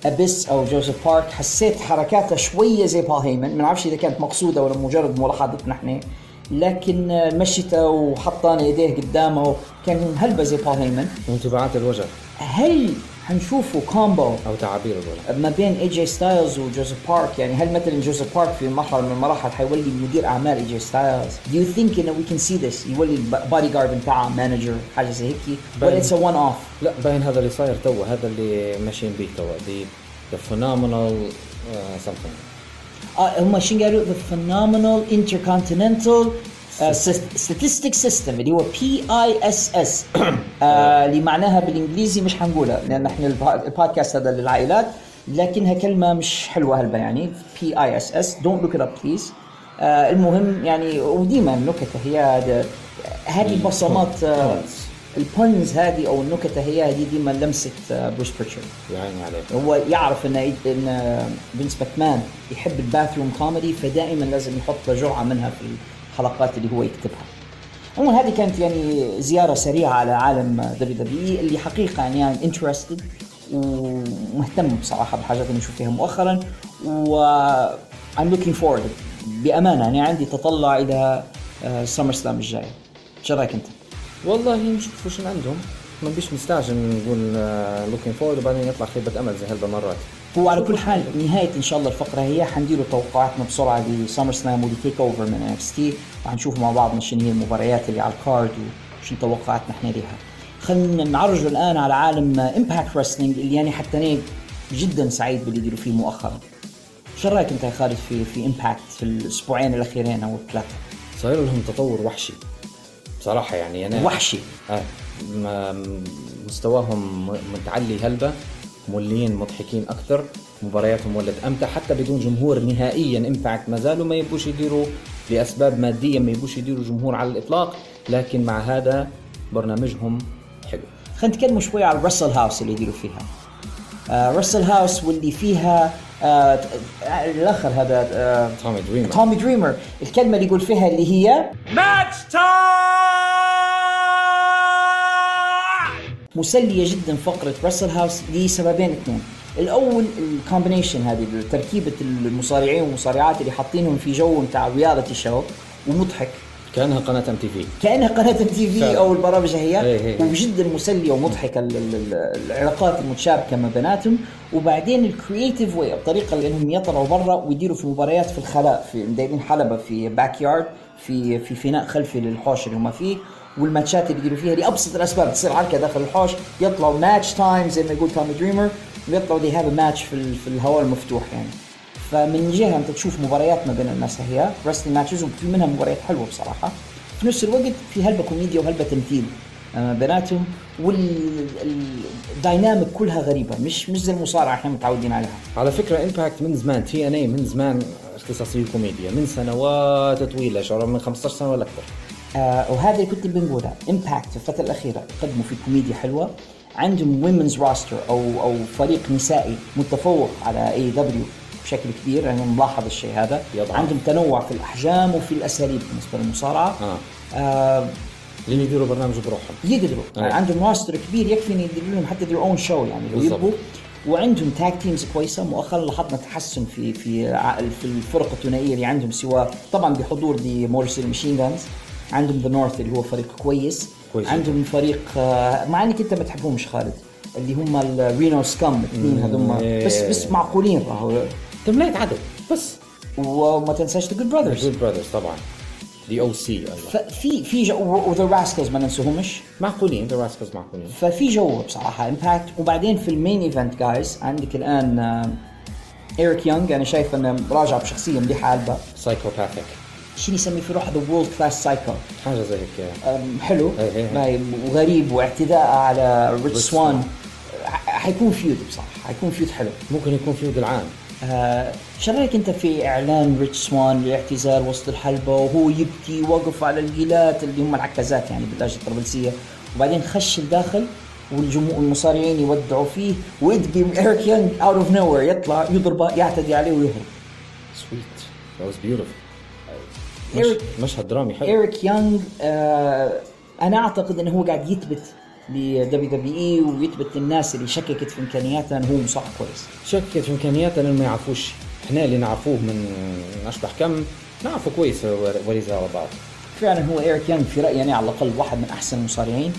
أبس أو جوزيف بارك، حسيت حركاته شوية زي بول هيمن، ما نعرفش إذا كانت مقصودة ولا مجرد ملاحظتنا إحنا، لكن مشيته وحطان يديه قدامه كان هلبة زي بول هيمن، وانطباعات الوجه. هل هنشوفه كومبو أو تعابير الوجه ما بين إي جي ستايلز وجوزيف بارك يعني؟ هل مثلا جوزيف بارك في مرحلة من المراحل حيولي مدير أعمال إي جي ستايلز؟ Do you think that we can see this يولي body guard بتاعه مانجر حاجة زي هيك، ولا it's a one off؟ لا باين هذا اللي صاير توه، هذا اللي ماشيين به توه، the phenomenal something. هم ماشيين قالوا the phenomenal intercontinental statistic system اللي هو PISS اللي معناها بالإنجليزي مش هنقولها لأن إحنا البودكاست هذا للعائلات، لكنها كلمة مش حلوة هلبا يعني PISS don't look it up please. المهم يعني، وديما النكتة هي هذه البصمات البونز هذه أو النكتة هي ديما لمسة بروس بريتشارد يعني عليه. هو يعرف إن بنس ماكمان يحب الباثروم كوميدي، فدائما لازم يحط جرعة منها في الحلقات اللي هو يكتبها. عموما هذه كانت يعني زيارة سريعة على عالم WWE اللي حقيقة يعني I'm interested ومهتم بصراحة بالحاجات اللي شفتها مؤخرا، و I'm looking forward بأمانة. أنا عندي تطلع إلى سمر سلام الجاي. شو رأيك أنت؟ والله نشوف وش عندهم، ما بيش مستعجل نقول looking forward وبعدين يطلع خيبة أمل زي هالمرات. وعلى كل حال نهاية إن شاء الله الفقرة هي حنديروا توقعاتنا بسرعة لسمر سلام ولتيك أوفر من NXT، وحنشوف مع بعضنا شنو هي المباريات اللي على الكارد وشنو توقعاتنا إحنا لها. خلينا نعرج الآن على عالم إمباكت رسلينج اللي يعني حتى أنا جدا سعيد باللي يديروا فيه مؤخرا. شو رأيك أنت يا خالد في إمباكت في الأسبوعين الأخيرين أو الثلاثة؟ صاير لهم تطور وحشي بصراحة، يعني أنا وحشي مستواهم متعلي هلبة، مولين مضحكين أكثر، مبارياتهم ولت أمتع حتى بدون جمهور نهائيا. إمباكت ما زالوا ما يبوش يديروا لأسباب مادية، ما يبوش يديروا جمهور على الإطلاق، لكن مع هذا برنامجهم حلو. خلينا نتكلم شوي على الرسل هاوس اللي يديروا فيها. رسل هاوس واللي فيها الاخر هذا تومي دريمر الكلمه اللي يقول فيها اللي هي ماتش تايم، مسليه جدا فقره رسل هاوس لسببين اثنين. الاول الكومبينيشن هذه تركيبه المصارعين والمصارعات اللي حاطينهم في جو نتاع رياليتي شو ومضحك، كانها قناه ام تي في، او البرامج هي. وجدا مسليه ومضحكه العلاقات المتشابكه ما بيناتهم، وبعدين الكرييتيف واي، الطريقه اللي انهم يطلعوا برا ويديروا في مباريات في الخلاء، في مدايرين حلبه في باك يارد، في فناء خلفي للحوش اللي هم فيه، والماتشات اللي يديروا فيها لابسط الاسباب، تصير عركه داخل الحوش، يطلعوا ماتش تايم زي ما يقول تومي دريمر، ويطلعوا دي هذا ماتش في الهواء المفتوح يعني. فمن جهه انت تشوف مباريات ما بين الناس هي رسلينج ماتشز، وفي منها مباريات حلوه بصراحه، في نفس الوقت في هلبة كوميديا وهلبة تمثيل بناتهم، والدايناميك كلها غريبه، مش زي المصارعه احنا متعودين عليها. على فكره امباكت من زمان، تي ان اي من زمان اختصاصيه كوميديا من سنوات طويله، شعور من 15 سنه ولا اكثر. وهذا اللي كنت بنقوله، امباكت في الفتره الاخيره قدموا في كوميديا حلوه، عندهم ويمنز راستر او فريق نسائي متفوق على اي دبليو بشكل كبير، يعني نلاحظ الشيء هذا يضع. عندهم تنوع في الأحجام وفي الأساليب بالنسبة للمصارعة. اللي يديروا برنامج بروحهم يقدروا، يعني عندهم راستر كبير يكفي إن يديروا لهم حتى their own show يعني لو يبغوا. وعندهم تاك تيمز كويسة، مؤخرا لاحظنا تحسن في الفرق الثنائية اللي عندهم، سواء طبعا بحضور دي مورسل ماشين غانز، عندهم The North اللي هو فريق كويس. عندهم فريق مع إنك أنت ما تحبهمش خالد اللي هم الرينو سكام، الاثنين هذوما بس معقولين راهو تمليت عدد بس. وما تنساش The Good Brothers طبعا، The O.C. في جو The Rascals ما ننسوهمش، معقولين The Rascals معقولين. ففي جو بصراحة إمباكت. وبعدين في المين إيفنت جايز عندك الآن إيريك يونغ، أنا شايف أنه راجع بشخصية مليحة هلبة، سايكوباثيك شيء يسمي في روحه The World Class Psycho، حاجة زي هيك حلو وغريب، واعتداء على ريتش سوان. حيكون فيود بصراحة، حيكون فيود حلو، ممكن يكون فيود العام. شو رأيك أنت في إعلان ريتش سوان للاعتزال وسط الحلبة وهو يبكي وقف على الجيلات اللي هم العكازات يعني باللهجة الطرابلسية، وبعدين خش الداخل والجمهور المصارعين يودعوا فيه، ويدبي إيريك يونغ out of nowhere يطلع يضربه يعتدي عليه ويهرب. Sweet, that was beautiful. مشهد درامي حلو. إيريك يونغ أنا أعتقد أنه هو قاعد يثبت ل WWE ويثبت للناس اللي شككت في إمكانياته أنه هو مصارع كويس، شككت في إمكانياته أنه ما يعرفوش. إحنا اللي نعرفوه من أشبه كم نعرفه كويس وليس على بعض. فعلا هو إيريك يونغ في رأيي أنا على الأقل واحد من أحسن المصارعين،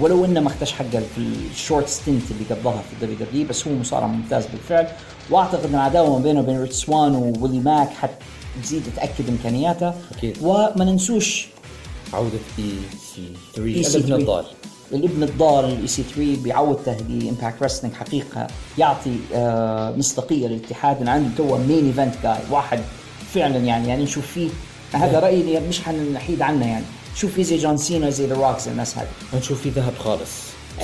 ولو أنه ما اختش حقه في الشورت ستنت اللي قضاها في WWE، بس هو مصارع ممتاز بالفعل. وأعتقد أن العداوة ما بينه وبين ريتش سوان وولي ماك حتى تزيد تأكد إمكانياته. وما ننسوش عودة EC3 الابن الضال EC3 بعودته لإمباكت رسلينج حقيقة يعطي مصداقية للاتحاد، إن عنده توا مين إيفنت جاي واحد فعلا يعني نشوف فيه. هذا رأيي مش حنحيد عنه، يعني نشوف فيه زي جون سينا زي ذا روكس الناس هذه، نشوف فيه ذهب خالص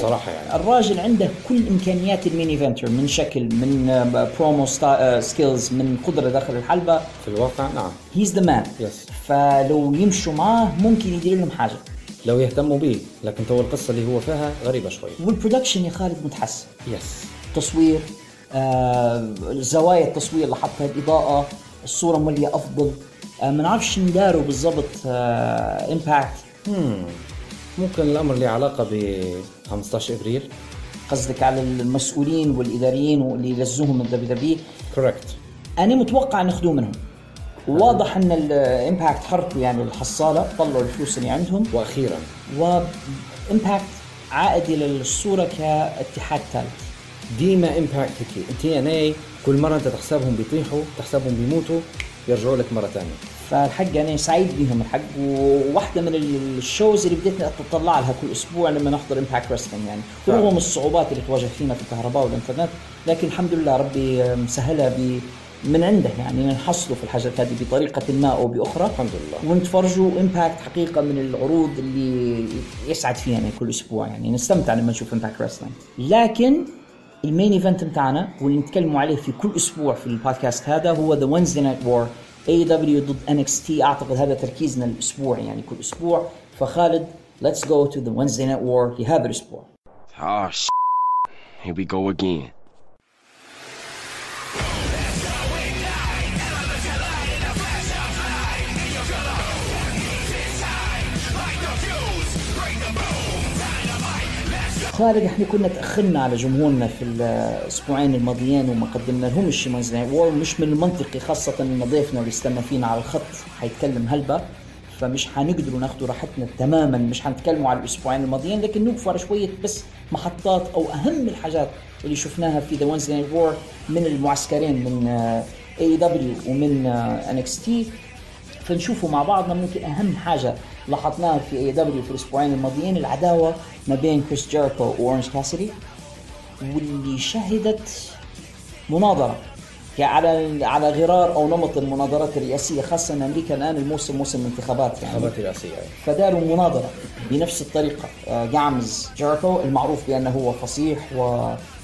صراحة. يعني الراجل عنده كل إمكانيات المين إيفنتر، من شكل، من برومو سكيلز، من قدرة داخل الحلبة في الواقع. نعم he's the man. فلو يمشوا معاه ممكن يدير لهم حاجة لو يهتموا به، لكن تو القصة اللي هو فيها غريبة شوي. والبرودكشن يا خالد متحسن، تصوير، زوايا التصوير اللي حطها، الإضاءة، الصورة مليئة أفضل. ما نعرفش نداره بالضبط إمباكت. ممكن الأمر له علاقة ب 15 إبريل قصدك على المسؤولين والاداريين واللي يلزوهم من WWE. كوركت. انا متوقع ناخذوه منهم. واضح ان الامباكت حرقوا يعني الحصاله، طلعوا الفلوس اللي عندهم، واخيرا وامباكت عائد للصوره كاتحاد ثالث. ديما امباكت تي ان اي كل مره انت تحسبهم بيطيحوا، تحسبهم بيموتوا، يرجعوا لك مره ثانيه. فالحق انا سعيد بيهم الحق، وواحده من الشوز اللي بديت اتطلع لها كل اسبوع لما نحضر امباكت رسلينج يعني، رغم الصعوبات اللي تواجه فينا في الكهرباء والانترنت، لكن الحمد لله ربي مسهلها من عنده يعني، نحصلوا في الحاجات هذه بطريقه ما او باخرى الحمد لله، ونتفرجوا امباكت حقيقه من العروض اللي يسعد فيها يعني كل اسبوع يعني، نستمتع لما نشوف امباكت رسلينج. لكن المين ايفنت متاعنا واللي نتكلموا عليه في كل اسبوع في البودكاست هذا هو ذا وينزداي نايت وور، AEW ضد NXT. اعتقد هذا تركيزنا الاسبوع يعني كل اسبوع. فخالد let's go to the Wednesday Night War لهذا الاسبوع. Here we go again. خالد احنا كنا تأخرنا على جمهورنا في الاسبوعين الماضيين وما قدمنا لهم الشيمانز نايت وور، مش من المنطقي خاصة ان ضيفنا اللي استنى فينا على الخط حيتكلم هلبة، فمش حنقدروا ناخدوا راحتنا تماما، مش حنتكلموا على الاسبوعين الماضيين، لكن نوقفوا على شوية بس محطات او اهم الحاجات اللي شفناها في ذا وينزداي نايت وور من المعسكرين من AEW ومن NXT. فنشوفوا مع بعضنا ممكن أهم حاجة لاحظناها في AEW في الأسبوعين الماضيين، العداوة ما بين كريس جيريكو وأورنج كاسيدي، واللي شهدت مناظرة يعني على غرار أو نمط المناظرات الرئاسية، خاصة أن أمريكا الآن موسم انتخابات يعني، فداروا مناظرة بنفس الطريقة. جامز جيريكو المعروف بأنه هو فصيح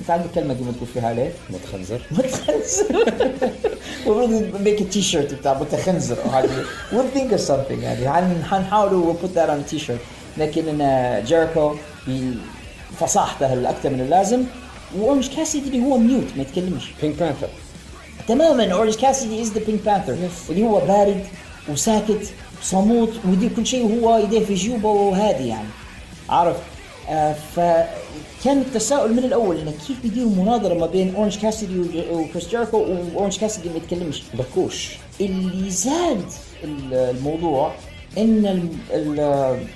أنت عندك كلمة دي ما تقول فيها عليه؟ متخنزر وبرضه make a t-shirt بتاع متخنزر we'll think of something يعني، هنحاولوا we'll put that on a t-shirt. لكن جيريكو بفصاحته الأكثر من اللازم، وأورنج كاسيدي اللي هو ميوت ما يتكلمش، بينك بانثر تماماً. أورنج كاسيدي is the Pink Panther اللي هو بارد وساكت صموت ويدير كل شيء وهو يديه في جيوبه وهادي يعني، عارف. فكان التساؤل من الأول إنه كيف بيديروا مناظرة ما بين أورنج كاسيدي وكريس جيريكو وأورنج كاسيدي ما يتكلمش بكوش. اللي زاد الموضوع إن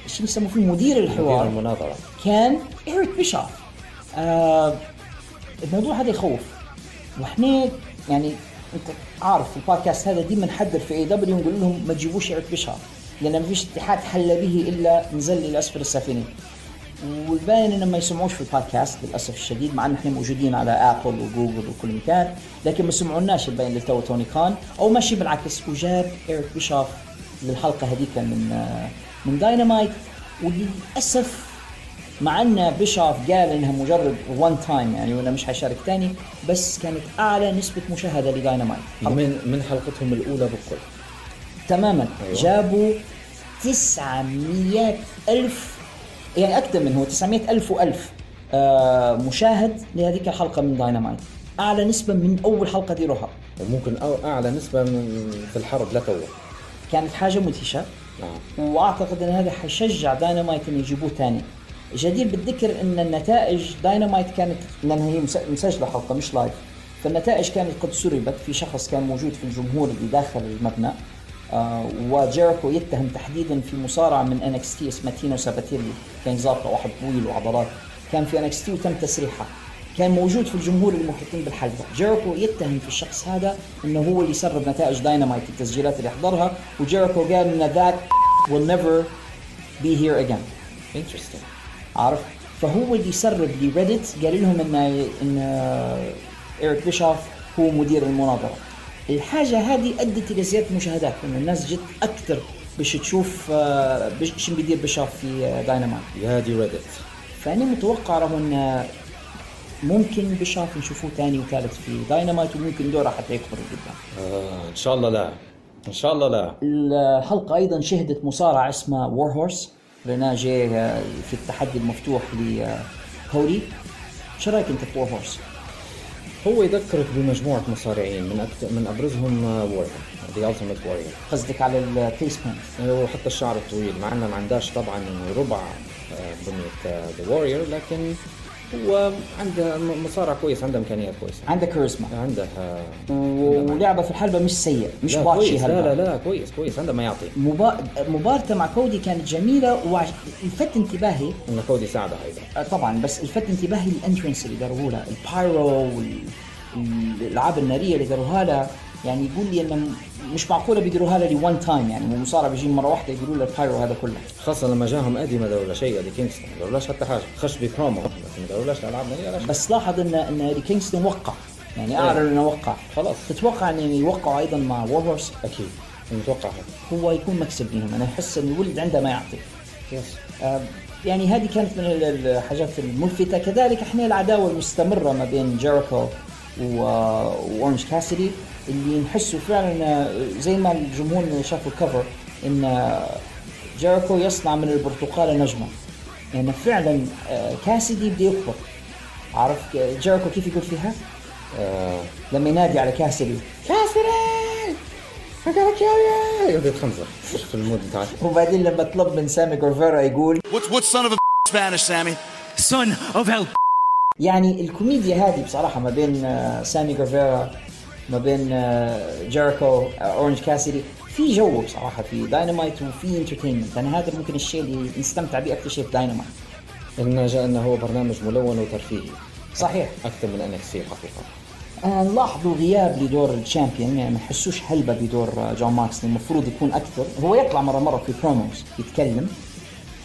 شو يسموه فيه مدير الحوار المناظرة كان إيريك بيشوف. الموضوع هذا يخوف، وإحنا يعني انت عارف في البودكاست هذا ديما نحذر في AEW ونقول لهم ما تجيبوش إيريك بيشوف، لأن ما فيش اتحاد حل به إلا نزل إلى أسفل السافلين، والباين إن ما يسمعوش في البودكاست للأسف الشديد، مع أن احنا موجودين على آبل وجوجل وكل مكان، لكن ما سمعوناش الباين للتو. توني كان أو ماشي بالعكس، وجاب إيريك بيشوف للحلقة هذيك من داينامايت، وللأسف مع أن بيشوف قال إنها مجرد one time يعني وأنا مش هشارك تاني، بس كانت أعلى نسبة مشاهدة لداينامايت من حلقتهم الأولى بالكل تماماً. أيوة. جابوا 900,000 يعني أكثر من هو 900,000 مشاهد لهذيك الحلقة من داينامايت، أعلى نسبة من أول حلقة ديروها، ممكن أعلى نسبة في الحرب لا توه. كانت حاجة مدهشة، وأعتقد أن هذا حيشجع داينامايت إنه يجيبوه تاني. جدير بالذكر ان النتائج داينامايت كانت، لانها هي مسجله حلقه مش لايف، فالنتائج كانت قد سربت، في شخص كان موجود في الجمهور اللي داخل المبنى، وجيريكو يتهم تحديدا في مصارعه من NXT اسمها تينا ساباتيري، كان ظابطه واحد طويل وعضلات كان في NXT وتم تسريحه، كان موجود في الجمهور المحيطين بالحلبه. جيريكو يتهم في الشخص هذا انه هو اللي سرب نتائج داينامايت التسجيلات اللي حضرها، وجيريكو قال ان that will never be here again. interesting عارف. فهو اللي سرب لريدت قال لهم ان إيريك بيشوف هو مدير المناظرة. الحاجة هذه أدت إلى زيادة مشاهدات، إن الناس جت أكثر باش تشوف باش بيدير بيشوف في داينامايت. هذه ريدت. فأنا متوقع رغم إن ممكن بيشوف نشوفه ثاني وثالث في داينامايت، وممكن دوره حتى يكبر جدا. إن شاء الله لا. إن شاء الله لا. الحلقة أيضا شهدت مصارعة اسمها وور هورس، رنا جاي في التحدي المفتوح لكوري. شو رايك انت في وور هورس؟ هو يذكرك بمجموعه مصارعين من ابرزهم وور ذا التيميت وورير. قصدك على الفيس بانت وحتى الشعر الطويل، مع انه ما عندهاش طبعا ربع بنيه ذا وورير، لكن وعنده مصارعة كويس، عنده إمكانيات كويسة، عنده كاريزما، عنده ولعبة في الحلبة مش سيء، مش باتشي هلبة، لا لا لا كويس كويس، عنده ما يعطي. مبارته مع كودي كانت جميلة، والفت انتباهي إن كودي ساعده أيضا طبعا، بس الفت انتباهي الانترنس اللي داروه له، البايرو والألعاب النارية اللي داروها له، يعني يقول لي أن مش معقولة بيديروها له لون تايم، يعني مصارع بيجي مرة واحدة يقولوا له البايرو هذا كله، خاصة لما جاهم أدي ما دارولا شيء، أدي كينغستون ما دارولاش حتى حاجة، خش ببرومو ما دارولاش ألعاب نارية، بس لاحظ أن أدي كينغستون وقع، يعني أعرف أنه وقع خلاص. تتوقع أن يوقعوا أيضا مع وورز؟ أكيد متوقع هو يكون مكسب لهم، أنا أحس أن الولد عنده ما يعطي. يعني هذه كانت من الحاجات الملفتة. كذلك إحنا العداوة المستمرة ما بين جيريكو وأورنج كاسيدي اللي نحسه فعلا زي ما الجمهور شافوا الكفر إن جيريكو يصنع من البرتقالة نجمة، يعني فعلا كاسيدي بدي يكبر، عارف جيريكو كيف يقول فيها؟ لما ينادي على كاسيدي كاسيدي فكرك يا وياي يبدأ يتخنزر في المود بتاعه، وبعدين لما طلب من سامي غورفيرا يقول what son of a Spanish Sammy son of hell. يعني الكوميديا هذه بصراحة ما بين سامي غورفيرا ما بين جيريكو أورنج كاسيدي، في جو بصراحة في داينامايت وفي انترتينمنت، أنا هذا ممكن الشيء اللي نستمتع به أكثر شيء في داينامايت، إنه هو برنامج ملون وترفيهي صحيح أكثر من أنك سير حقيقة. نلاحظوا غياب لدور الشامبيون، يعني ما نحسوش هلبة بدور جون ماكسلي، المفروض يكون أكثر، هو يطلع مرة في بروموز يتكلم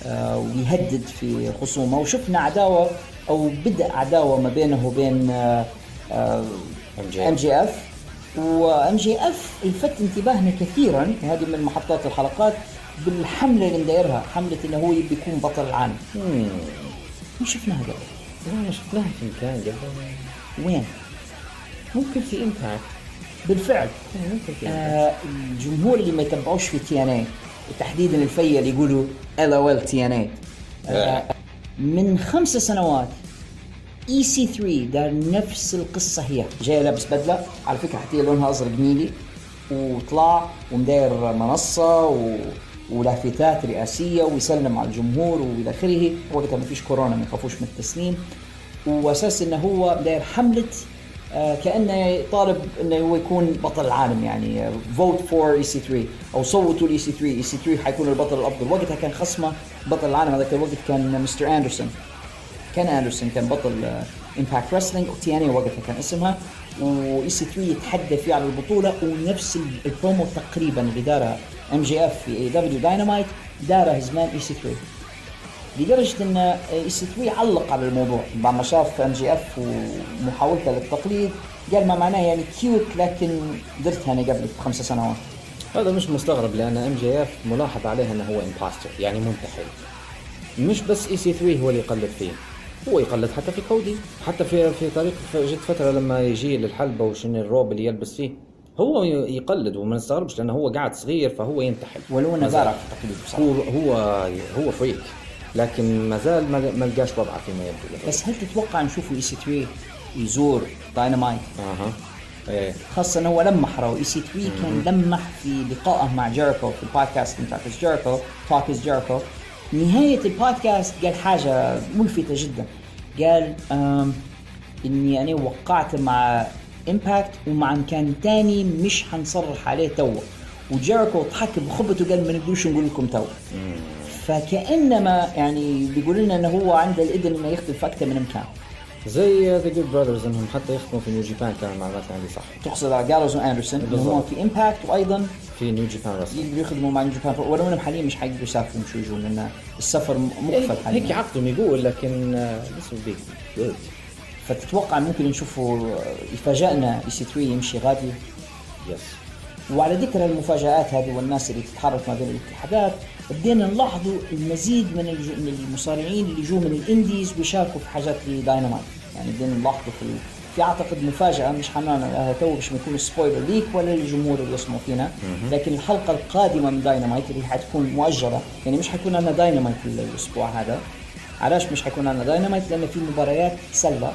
ويهدد في خصومه، وشفنا عداوة أو بدأ عداوة ما بينه وبين MJF، وMJF الفت انتباهنا كثيرا هذه من محطات الحلقات بالحملة اللي مدايرها، حملة إنه هو يبي يكون بطل العالم. شفناها قبل؟ لا شفناها في مكان قبل. وين؟ ممكن في امباكت بالفعل. الجمهور اللي ما يتبعوش في TNA تحديدا الفيا اللي يقولوا LOL TNA، من 5 سنوات EC3 دار نفس القصة، هي جاي لابس بدلة على فكرة حتى لونها أزرق نيلي، وطلع ومداير منصة ولافتات رئاسية ويسلم على الجمهور وإلى آخره، وقتها ما فيش كورونا ما يخافوش من التسليم، وأساس إنه هو داير حملة كأنه طالب إنه هو يكون بطل العالم، يعني vote for EC3 أو صوتوا لي EC3، EC3 حيكون البطل الأفضل. وقتها كان خصمه بطل العالم هذاك الوقت كان مستر أندرسون، كان أندرسون كان بطل إمباكت رسلينج أو TNA وقتها كان اسمها، و EC3 يتحدى فيه على البطولة، ونفس البرومو تقريبا اللي داره MJF في AEW داينامايت داره زمان EC3، لدرجة أن EC3 علق على الموضوع بعد ما شاف MJF ومحاولته للتقليد، قال ما معناه يعني كيوت لكن درتها أنا قبل 5 سنوات. هذا مش مستغرب لأن MJF ملاحظ عليه أنه هو إمباستر، يعني منتحل، مش بس EC3 هو اللي يقلد فيه، هو يقلد حتى في كودي، حتى في طريق جت فترة لما يجي للحلبة وشن الروب اللي يلبس فيه هو يقلد، وما نستغربش لأنه هو قاعد صغير فهو ينتحل، ولو أنه بارع في التقليد بصراحة هو فريك، لكن مازال ما لقاش وضعه فيما يبدو. بس هل تتوقع نشوفه EC3 يزور داينامايت؟ ايه خاصة انه هو لمح، راهو EC3 كان لمح في لقائه مع جيريكو في البودكاست بتاع جيريكو توك از جيريكو، نهاية البودكاست قال حاجة ملفتة جدا، قال اني انا وقعت مع امباكت ومع مكان تاني مش حنصرح عليه توا، وجيريكو ضحك بخبته وقال ما نقدرش نقول لكم توا، فكأنما يعني بيقول لنا انه هو عنده الاذن انه يخدم في اكثر من مكان، زي ذا جود براذرز انهم حتى يخدموا في نيو جابان، كان معلومات عندي صح؟ تقصد على جالوز واندرسون انهم في امباكت وايضا في نيو جابان رسل يخدموا مع نيو جابان، ولو انهم حاليا مش حيقدروا يسافروا مش يجوا لان السفر مقفل حاليا، هيك عقدهم يقول، لكن لسه بيك جود. فتتوقع ممكن نشوفوا يفاجئنا EC3 يمشي غادي؟ يس. وعلى ذكر المفاجآت هذه والناس اللي تتحرك ما بين الاتحادات، بدينا نلاحظوا المزيد من المصارعين اللي جو من الانديز ويشاركوا في حاجات داينامايت، يعني بدينا نلاحظوا في اعتقد مفاجأة مش حنعملها تو باش ما يكون سبويلر ليك ولا للجمهور اللي يسمعوا فينا، لكن الحلقة القادمة من داينامايت اللي حتكون مؤجلة، يعني مش حيكون عندنا داينامايت الأسبوع هذا. علاش مش حيكون عندنا داينامايت؟ لأن في مباريات سلة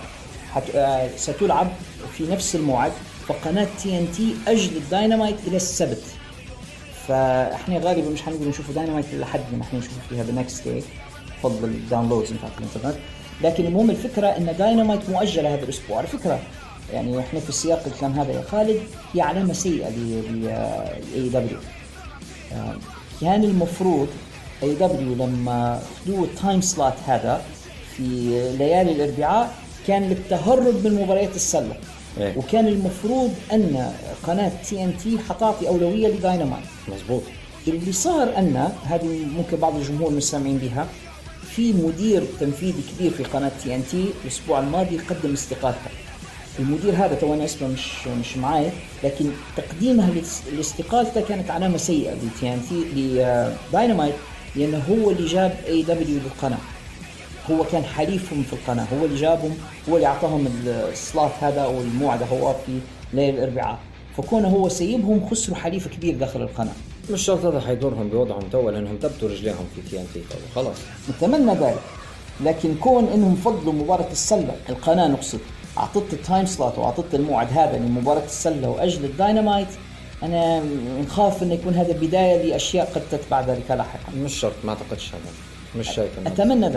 ستلعب في نفس الموعد، فقناة TNT أجلت داينامايت إلى السبت، فاحنا غالبا مش هنقدر نشوفوا داينامايت لحد ما احنا نشوفوا فيها the next day، فضل الداونلودز بتاعت الانترنت، لكن المهم الفكره ان داينامايت مؤجله هذا الاسبوع. على فكره يعني احنا في سياق الكلام هذا يا خالد هي علامه سيئه للاي دبليو. كان المفروض اي دبليو لما خذوا التايم سلوت هذا في ليالي الاربعاء كان للتهرب من مباريات السله إيه؟ وكان المفروض ان قناه تي ان تي حتعطي اولويه لداينامايت. مظبوط. اللي صار ان هذه ممكن بعض الجمهور مش سامعين بها، في مدير تنفيذي كبير في قناه تي ان تي الاسبوع الماضي قدم استقالته. المدير هذا تو انا اسمه مش معاي، لكن تقديمها لاستقالته كانت علامه سيئه لتي ان تي لداينامايت، لانه هو اللي جاب اي دبليو للقناه، هو كان حليفهم في القناه، هو اللي جابهم، هو اللي اعطاهم السلوت هذا او الموعد هو في ليله الاربعاء، فكونه هو سيبهم خسروا حليف كبير داخل القناه. مش شرط هذا حيدورهم بوضعهم تو، لانهم ثبتوا رجليهم في تي ان تي خلاص. نتمنى ذلك، لكن كون انهم فضلوا مباراه السله، القناه نقصد، اعطت التايم سلوت واعطت الموعد هذا لمباراه السله واجل الداينامايت، انا نخاف انه يكون هذا بدايه لاشياء قد تتبع ذلك لاحقا. مش شرط، ما اعتقدش هذا، مش شايف. اتمنى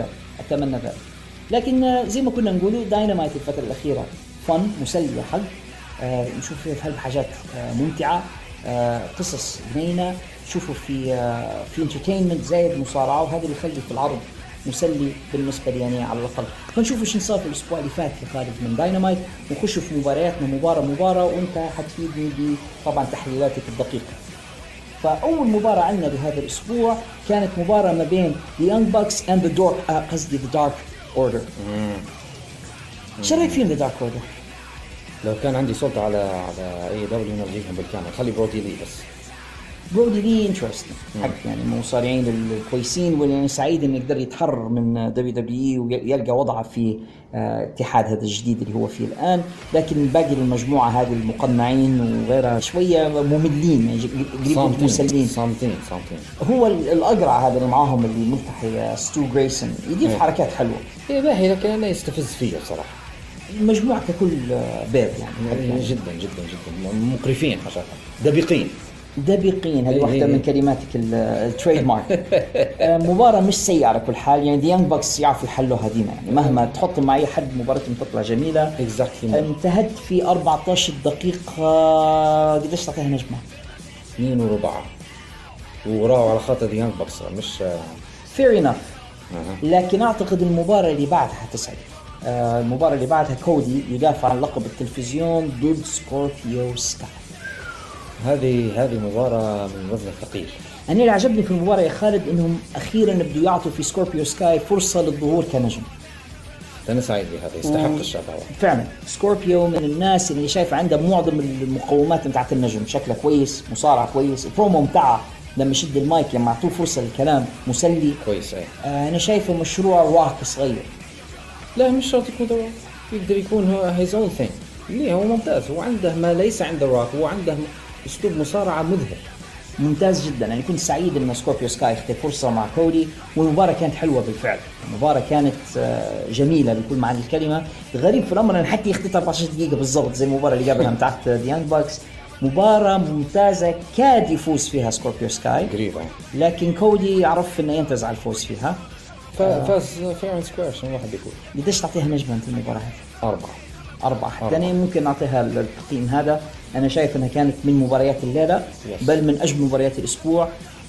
ذلك، لكن زي ما كنا نقولوا داينامايت الفتره الاخيره فن مسلي حق، نشوف فيه هلب حاجات ممتعه، قصص بنينه، تشوفوا في انترتينمنت زائد مصارعه، وهذا اللي يخلي في العرض مسلي بالنسبه لي يعني على الاقل. فنشوف ايش صار في الاسبوع اللي فات يا خالد من داينامايت، ونخش في مبارياتنا مباراه وانت حتفيدني طبعا تحليلاتك الدقيقه. فاول مباراه عندنا بهذا الاسبوع كانت مباراه ما بين ذا يونج باكس اند ذا دارك، قصدي ذا دارك اوردر. ايش رايك فيهم ذا دارك اوردر؟ لو كان عندي سلطه على اي دبليو نرجيهم بالكامل، خلي برودي لي بس. برودي لي انترستنج حق يعني المصارعين الكويسين، واللي سعيد انه يقدر يتحرر من دبليو دبليو ويلقى وضعه في اتحاد هذا الجديد اللي هو فيه الان، لكن باقي المجموعه هذه المقنعين وغيرها شويه مملين، قريب مسلين صامتين. هو الاقرع هذا اللي معاهم اللي ملتحي ستو غريسون يضيف حركات حلوه ايه باهي، لكن انا يستفز فيه بصراحه. المجموعة ككل بيض يعني جدا جدا جدا مقرفين، حشرة دبيقين هذه واحدة من كلماتك التريد مارك. مباراة مش سيئة على كل حال، يعني ديانج باكس يعرفوا يحلوها ديما، يعني مهما تحط مع أي حد مباراتهم تطلع جميلة. انتهت في 14 دقيقة، قديش تعطيها نجمة؟ 2.4، وراوا على خاطر ديانج باكس مش fair enough، لكن أعتقد المباراة اللي بعدها حتسعد. المباراة اللي بعدها كودي يدافع عن لقب التلفزيون ضد سكوربيو سكاي. هذه مباراة من وزن ثقيل. أنا اللي عجبني في المباراة يا خالد إنهم أخيراً بدوا يعطوا في سكوربيو سكاي فرصة للظهور كنجم. أنا سعيد بهذا، يستحق الشعبوة فعلا. سكوربيو من الناس اللي شايف عنده معظم المقومات بتاعت النجم، شكله كويس، مصارعة كويس، البرومو بتاعه لما يشد المايك لما يعطوه فرصة للكلام مسلي كويس. أنا شايفه مشروع راك صغير، لا مش شرط يكون دور، يقدر يكون هو هيز اون ثينج. ليه هو ممتاز، هو عنده ما ليس عند الراك، هو عنده اسلوب مصارعه مذهل ممتاز جدا. يعني كنت سعيد ان سكوربيو سكاي اخذ فرصه مع كودي، والمباراه كانت حلوه بالفعل، المباراه كانت جميله بكل معنى الكلمه. الغريب في الامر ان حتى اخذت 14 دقيقه بالضبط زي المباراه اللي قبلها بتاعت ديانج باكس، مباراه ممتازه كاد يفوز فيها سكوربيو سكاي قريبه، لكن كودي عرف انه ينتز على الفوز فيها. فاز فيرن سكوير عشان الواحد يقول. قديش تعطيها نجمة أنت المباراة هذه؟ 4 حتى أنا ممكن نعطيها التقييم هذا. أنا شايف أنها كانت من مباريات الليلة بل من أجمل مباريات الأسبوع،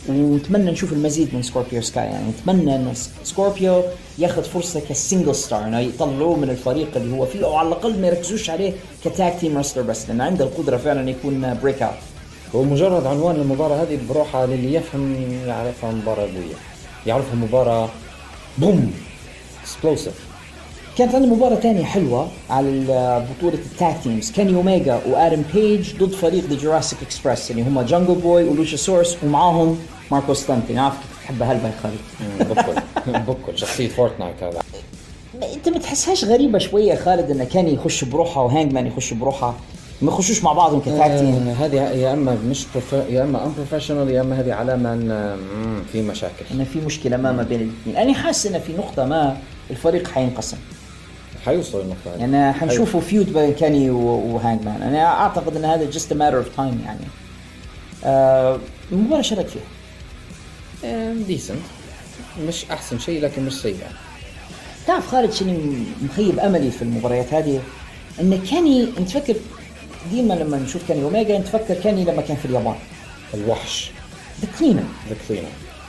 ونتمنى نشوف المزيد من سكوربيو سكاي. يعني نتمنى أن سكوربيو ياخذ فرصة كسينجل ستار، يعني يطلعوه من الفريق اللي هو فيه، أو على الأقل ما يركزوش عليه كتاك تيم رستلر بس، لأن عنده القدرة فعلا يكون بريك أوت. هو مجرد عنوان المباراة هذه بروحها للي يفهم يعرفها مباراة قوية، يعرفها مباراة بوم اكسبلوسيف. كانت عندنا مباراة تانية حلوة على بطولة التاك تيمز، كان يوميجا وآدم بيج ضد فريق ذا جوراسيك اكسبرس، يعني هم جانجل بوي ولوشا سورس ومعاهم ماركو ستانتين. عارف كيف تحب هالبا يا خالد؟ بكل شخصية فورتنايت هذا. انت ما تحسهاش غريبة شوية خالد ان كان يخش بروحها وهانجمان يخش بروحها، ما يخشوش مع بعضهم كتاك تيم؟ هذه يا اما مش يا اما ان بروفيشنال، يا اما هذه علامه ان في مشاكل، ان في مشكله ما بين الاثنين. انا حاسس ان في نقطه ما الفريق حينقسم، حيوصل النقطه هذه، يعني حنشوفوا فيود بين كاني وهانجمان. انا اعتقد ان هذا جست ماتر اوف تايم يعني. المباراه شارك فيها ديسنت، مش احسن شيء لكن مش سيئه. تعرف خالد شنو مخيب املي في المباريات هذه؟ ان كاني نتفكر ديما لما نشوف كاني اوميجا نتفكر كاني لما كان في اليابان الوحش ذا كلينر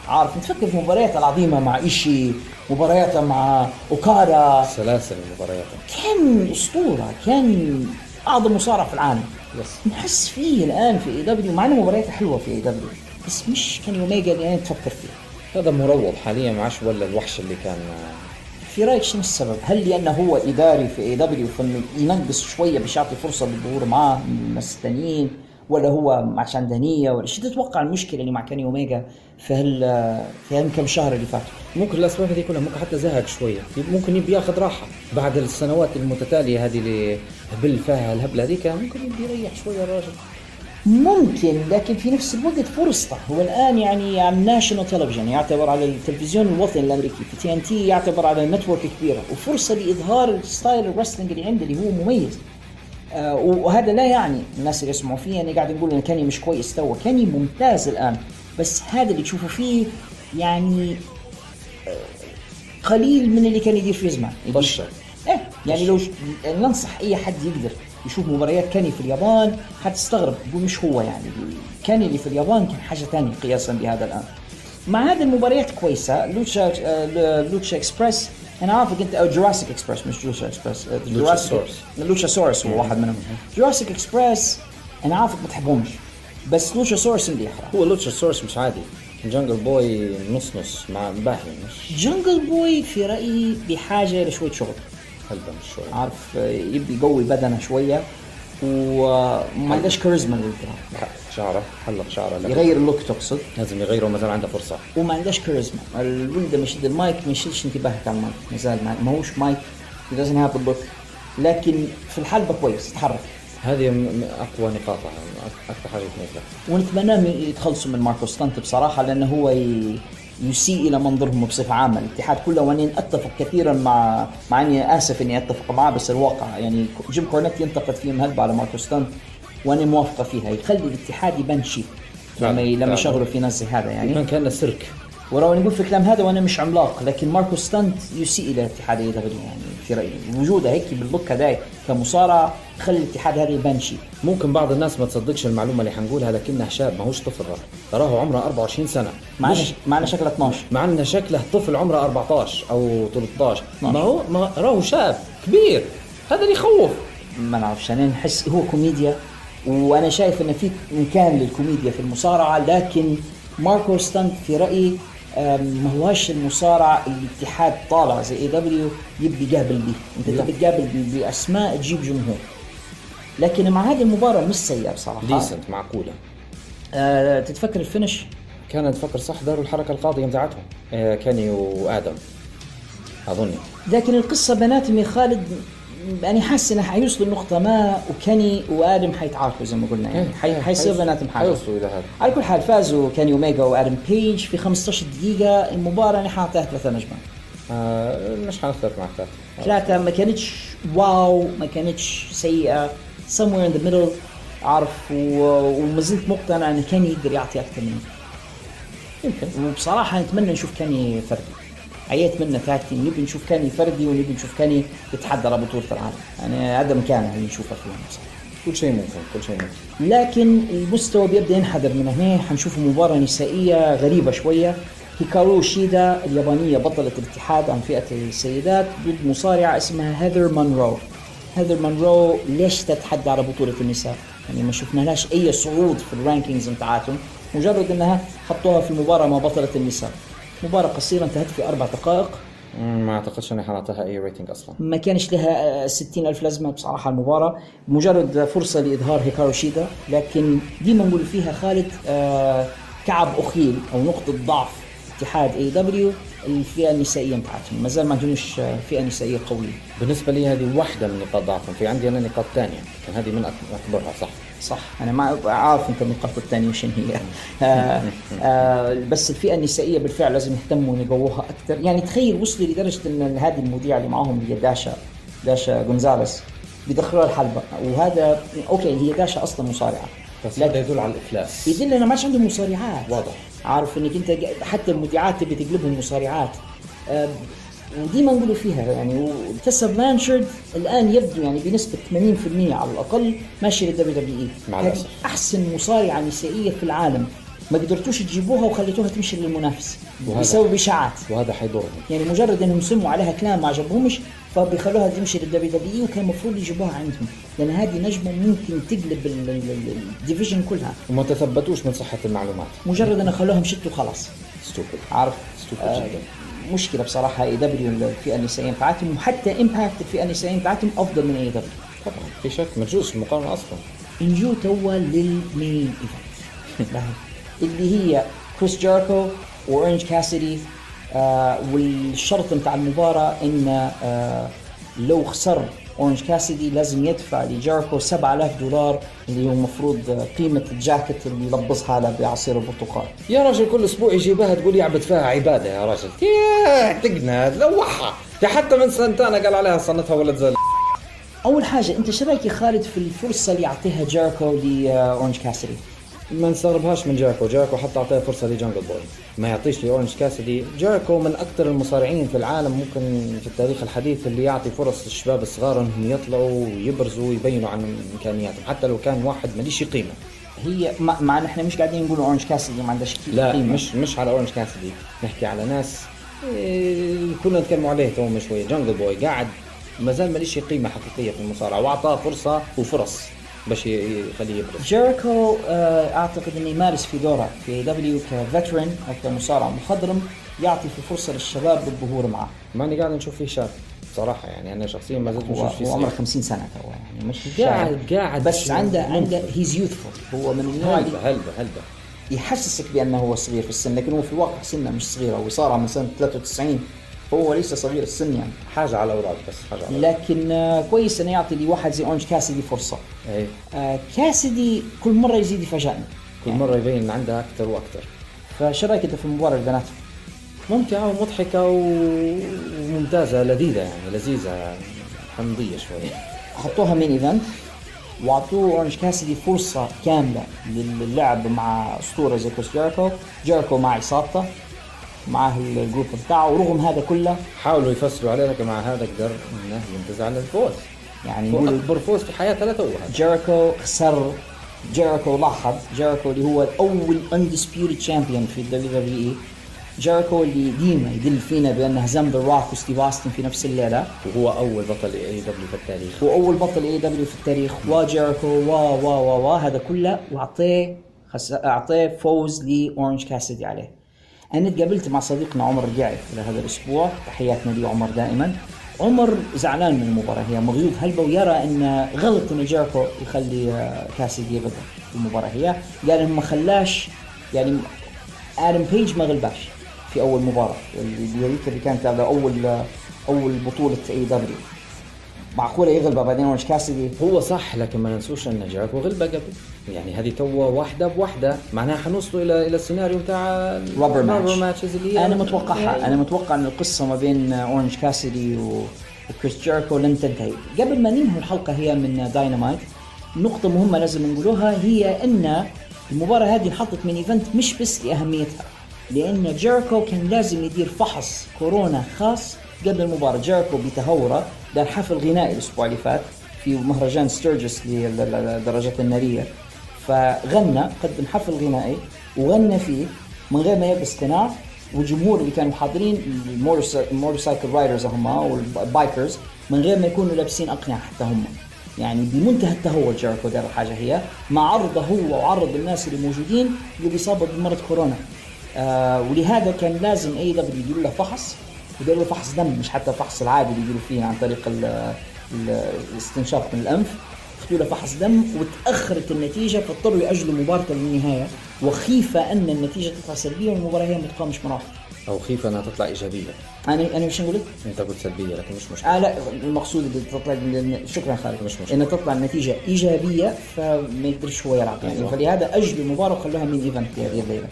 عارف، نتفكر في مبارياته العظيمه مع ايشي، مبارياته مع اوكادا، سلاسل مبارياته، كان اسطوره، كان اعظم مصارع في العالم. نحس فيه الان في اي دبليو، مع انه مبارياته حلوه في اي دبليو، بس مش كان اوميجا اللي انا نتفكر فيه. هذا مروض حاليا ما عادش ولا الوحش اللي كان. في رايك شنو السبب؟ هل لانه هو اداري في اي دبليو فانه ينقص شويه باش يعطي فرصه للظهور معاه الناس الثانيين، ولا هو ما عادش عنده نيه، ولا شو تتوقع المشكله اللي مع كاني اوميجا في كم شهر اللي فات؟ ممكن الاسباب هذه كلها، ممكن حتى زهق شويه، ممكن يبي ياخذ راحه بعد السنوات المتتاليه هذه اللي هبل فيها الهبله هذيك، ممكن يبي يريح شويه الراجل. ممكن، لكن في نفس الوقت فرصته هو الان يعني على ناشونال تلفزيون، يعتبر على التلفزيون الوطني الامريكي في تي ان تي، يعتبر على نتورك كبيره، وفرصه لاظهار الستايل الرسلينج اللي عنده اللي هو مميز. وهذا لا يعني الناس اللي يسمعوا فيه يعني قاعد نقول ان كاني مش كويس، تو كاني ممتاز الان، بس هذا اللي تشوفوا فيه يعني قليل من اللي كان يدير فيه زمان. بشر يعني لو ننصح اي حد يقدر يشوف مباريات كاني في اليابان حتستغرب، يقول مش هو يعني كاني اللي في اليابان كان حاجه ثانيه قياسا بهذا الان. مع هذه المباريات كويسه، لوتشا اكسبرس، انا عارفك انت، او جوراسيك اكسبرس، مش لوتشا اكسبرس، لوتشا سورس هو واحد منهم. جوراسيك اكسبرس انا عارفك ما تحبهمش، بس لوتشا سورس اللي هو لوتشا سورس مش عادي. جنجل بوي نص نص مع باهي، مش جنجل بوي في رايي بحاجه لشويه شغل، هلبة مش شوية عارف، يبدي يقوي بدنه شويه، وما عندهش كاريزما للدراما. شعره حلق شعره يغير اللوك، تقصد لازم يغيره، مازال عنده فرصه. وما عندهش كاريزما الولده، مش المايك ما يشدش انتباهك على المايك، مازال ما هوش مايك، لازم هذا اللوك، لكن في الحلبه كويس يتحرك. هذه اقوى نقاطها، اكثر حاجه تميزها، ونتمنى يتخلصوا من ماركو ستانت بصراحه، لانه هو يسيء الى منظرهم بصفه عامه. الاتحاد كله، واني اتفق كثيرا مع اني اسف اني اتفق معاه، بس الواقع يعني جيم كورنيت ينتقد فيه مهلبه على ماركو ستانت، واني موافقه فيها، يخلي الاتحاد يبان شيء لما يشغلوا في ناس هذا يعني كان كانه سيرك، وراه نقول في الكلام هذا وانا مش عملاق، لكن ماركو ستانت يسيء الى الاتحاد يعني في رايي، وجوده هيك باللوك هذاك كمصارع خلي الاتحاد هذا يبان شيء. ممكن بعض الناس ما تصدقش المعلومه اللي حنقولها، لكنه شاب ماهوش طفل، تراه عمره 24 سنه، معنا شكله 12، معنا شكله طفل عمره 14 او 13، ما راهو شاب كبير، هذا اللي يخوف. ما نعرفش، انا نحس هو كوميديا، وانا شايف ان في مكان للكوميديا في المصارعه، لكن ماركو ستانت في رايي ما هواش المصارع الاتحاد طالع زي اي دبليو يبي يقابل بيه، انت تبي تقابل باسماء تجيب جمهور، لكن مع هذه المباراه مش سيئه بصراحه، ديسنت معقوله. تتفكر الفينش؟ كان تفكر صح، داروا الحركه القاضيه بتاعتهم كاني وادم اظن، لكن القصه بناتهم يا خالد، يعني حاسس انه حيوصلوا لنقطه ما، وكاني وادم حيتعاركوا زي ما قلنا، يعني حيصير بناتهم حاجه. على كل حال فازوا كاني اوميجا وادم بيج في 15 دقيقه. المباراه انا حاعطيها 3 نجمات. مش حاختلف معك، 3 ما كانتش واو، ما كانتش سيئه، somewhere in the middle عارف، وما زلت مقتنع ان كاني يقدر يعطي اكثر منه يمكن، وبصراحه نتمنى نشوف كاني فردي، عييت منه فاتي، نبي نشوف كاني فردي، ونبي نشوف كاني يتحدى على بطوله العالم، يعني هذا مكانه اللي نشوفه فيه بصراحه. كل شيء ممكن، لكن المستوى بيبدا ينحدر من هنا. حنشوف مباراه نسائيه غريبه شويه، هيكارو شيدا اليابانيه بطله الاتحاد عن فئه السيدات ضد مصارعه اسمها هيذر مونرو. ليش تتحدى على بطولة النساء؟ يعني ما شفناهاش أي صعود في الرانكينجز متاعتهم، مجرد أنها حطوها في المباراة مع بطلة النساء. مباراة قصيرة انتهت في 4 دقائق. ما أعتقدش أني حنعطيها أي ريتنج أصلاً. ما كانش لها 60,000 لازمة بصراحة المباراة، مجرد فرصة لإظهار هيكارو شيدا، لكن ديما نقول فيها خالد كعب أخيل أو نقطة ضعف اتحاد اي دبليو الفئه النسائيه بتاعتهم، مازال ما عندهمش فئه نسائيه قويه. بالنسبه لي هذه واحده من نقاط ضعفهم، في عندي انا نقاط ثانيه، كان هذه من اكبرها. صح، انا ما عارف انت النقاط الثانيه شنو هي. بس الفئه النسائيه بالفعل لازم يهتموا ويقووها اكثر، يعني تخيل وصلوا لدرجه ان هذه المذيعه اللي معاهم هي داشا غونزاليس بيدخلوها الحلبه، وهذا اوكي هي داشا اصلا مصارعه، بس هذا يدل على الافلاس، يدل ان ما عادش عندهم مصارعات، واضح عارف انك انت حتى المذيعات تبي تقلبهم مصارعات. وديما نقولوا فيها يعني. وكسب بلانشارد الان يبدو يعني بنسبه 80% على الاقل ماشي للدبليو دبليو اي، احسن مصارعه نسائيه في العالم، ما قدرتوش تجيبوها وخليتوها تمشي للمنافس بسبب اشاعات، وهذا حيضرهم. يعني مجرد انهم سموا عليها كلام ما عجبهمش فبيخلوها تمشي للدبليو دبليو، وكان المفروض يجيبوها عندهم لان هذه نجمه ممكن تقلب الديفيجن كلها، وما تثبتوش من صحه المعلومات، مجرد ان خلوهم شتوا خلاص. ستوبد عارف، ستوبد جدا. مشكله بصراحه اي دبليو الفئه النسائيه بتاعتهم، وحتى امباكت الفئه النسائيه بتاعتهم افضل من اي دبليو طبعا، في شك ما تجوز المقارنه اصلا. نجو توا للمين ايفنت اللي هي كريس جيركو وأورنج كاسيدي، والشرط متاع المباراة إن لو خسر أورنج كاسيدي لازم يدفع لجيركو $7000 اللي هو مفروض قيمة الجاكيت اللي يلبسها على بعصير البرتقال. يا راجل كل أسبوع يجيبها تقول يعبد فيها عبادة يا راجل، تقنها تلوحها، حتى من سنتانا قال عليها صنتها ولا تزال. أول حاجة أنت شو رأيك يا خالد في الفرصة اللي يعطيها جيركو لأورنج كاسيدي؟ ما نستغربهاش من جاكو حتى أعطيه فرصة لجانجل بوي، ما يعطيش لأورنج كاسيدي. جاكو من أكثر المصارعين في العالم ممكن في التاريخ الحديث اللي يعطي فرص للشباب الصغار إنهم يطلعوا ويبرزوا ويبينوا عن إمكانياتهم، حتى لو كان واحد ماليش قيمة. هي مع إحنا مش قاعدين نقول أورنج كاسيدي ما عندهاش قيمة، لا مش على أورنج كاسيدي، نحكي على ناس كنا نتكلموا عليه تو من شوية. جانجل بوي قاعد ما زال ماليش قيمة حقيقية في المصارعة، وأعطاه فرصة وفرص باش يخليه يبرز. جيركو اعتقد انه يمارس في دوره في دبليو كفترن او كمصارع مخضرم، يعطي في فرصه للشباب بالظهور معه. ماني قاعد نشوف فيه شاب صراحه، يعني انا شخصيا ما زلت نشوف فيه، عمره 50 سنه تو يعني، مش قاعد بس عنده هيز يوثفول، هو من النوع اللي هلبه يحسسك بانه هو صغير في السن، لكن هو في الواقع سنه مش صغيره، وصار من سنه 93 هو ليس صغير السن يعني، حاجه على اوراق بس حاجه على أوراق. لكن كويس انه يعطي لي واحد زي أورنج كاسيدي فرصه. اي كاسيدي كل مره يزيد يفاجئنا، كل مره يبين عنده اكثر واكثر. فشو رايك انت في المباراه البنات؟ ممتعه ومضحكه وممتازه، لذيذه يعني، لذيذه حمضيه شويه. حطوها مين ايفنت واعطوه أورنج كاسيدي فرصه كامله للعب مع اسطوره زي كريس جيركو مع عصابته معاه الجروب بتاعه، ورغم هذا كله حاولوا يفسروا عليه، لكن مع هذا قدر انه ينتزع على الفوز، يعني يقول اكبر فوز في حياته لا توه. جيركو خسر، جيركو لاحظ، جيركو اللي هو الاول اندسبيوتد تشامبيون في الدبليو دبليو اي، جيركو اللي ديما يدل فينا بانه هزم بالروك وستيف اوستن في نفس الليله، وهو اول بطل اي دبليو في التاريخ، وجيركو هذا كله، واعطيه فوز لأورنج كاسيدي عليه. أنا تقابلت مع صديقنا عمر رجعي لهذا الأسبوع، تحياتنا لي عمر دائما. عمر زعلان من المباراة، هي مغيوب هلبة، ويرى أن غلط إن جيركو يخلي كاسيدي يغلب في المباراة هي، قال إنه ما خلاش يعني آدم بيج ما غلباش في أول مباراة اللي كانت هذا أول بطولة أي دبليو، معقولة يغلبها بعدين أورنج كاسيدي؟ هو صح، لكن ما ننسوش أن جيركو غلبها قبل، يعني هذه توا واحدة بواحدة، معناها حنوصلوا إلى السيناريو بتاع رابر ماتشز اللي أنا متوقعها. أنا متوقع أن القصة ما بين أورنج كاسيدي وكريس جيركو لن تنتهي. قبل ما ننهي الحلقة هي من داينامايت، نقطة مهمة لازم نقولوها، هي أن المباراة هذه حطت من إيفنت مش بس لأهميتها، لأن جيركو كان لازم يدير فحص كورونا خاص قبل المباراة. جيركو بتهوره دار حفل غنائي الأسبوع اللي فات في مهرجان ستيرجس للدراجات النارية، فغنى، قدم حفل غنائي وغنى فيه من غير ما يلبس قناع، والجمهور اللي كانوا حاضرين الموتورسايكل رايدرز هما والبايكرز من غير ما يكونوا لابسين أقنعة حتى هم، يعني بمنتهى التهور جيركو دار الحاجة هي، مع عرضه هو وعرض الناس اللي موجودين اللي بيصابوا بمرض كورونا. ولهذا كان لازم أي دبليو يديروا له فحص، يديروا فحص دم، مش حتى فحص العادي اللي يديروا فيه عن طريق الاستنشاق من الأنف، اخذوا له فحص دم وتأخرت النتيجة، فاضطروا يأجلوا مبارته للنهاية، وخيفة أن النتيجة تطلع سلبية والمباراة هي ما تقامش مناح، أو خيفة أنها تطلع إيجابية. أنا مش نقولك أنت قلت سلبية، لكن مش مشكلة. لا، المقصود اللي تطلع شكرا خالد، مش مشكلة أن تطلع النتيجة إيجابية فما يقدرش هو يلعب، يعني فلهذا أجلوا المباراة وخلوها من إيفنت هذه الليلة.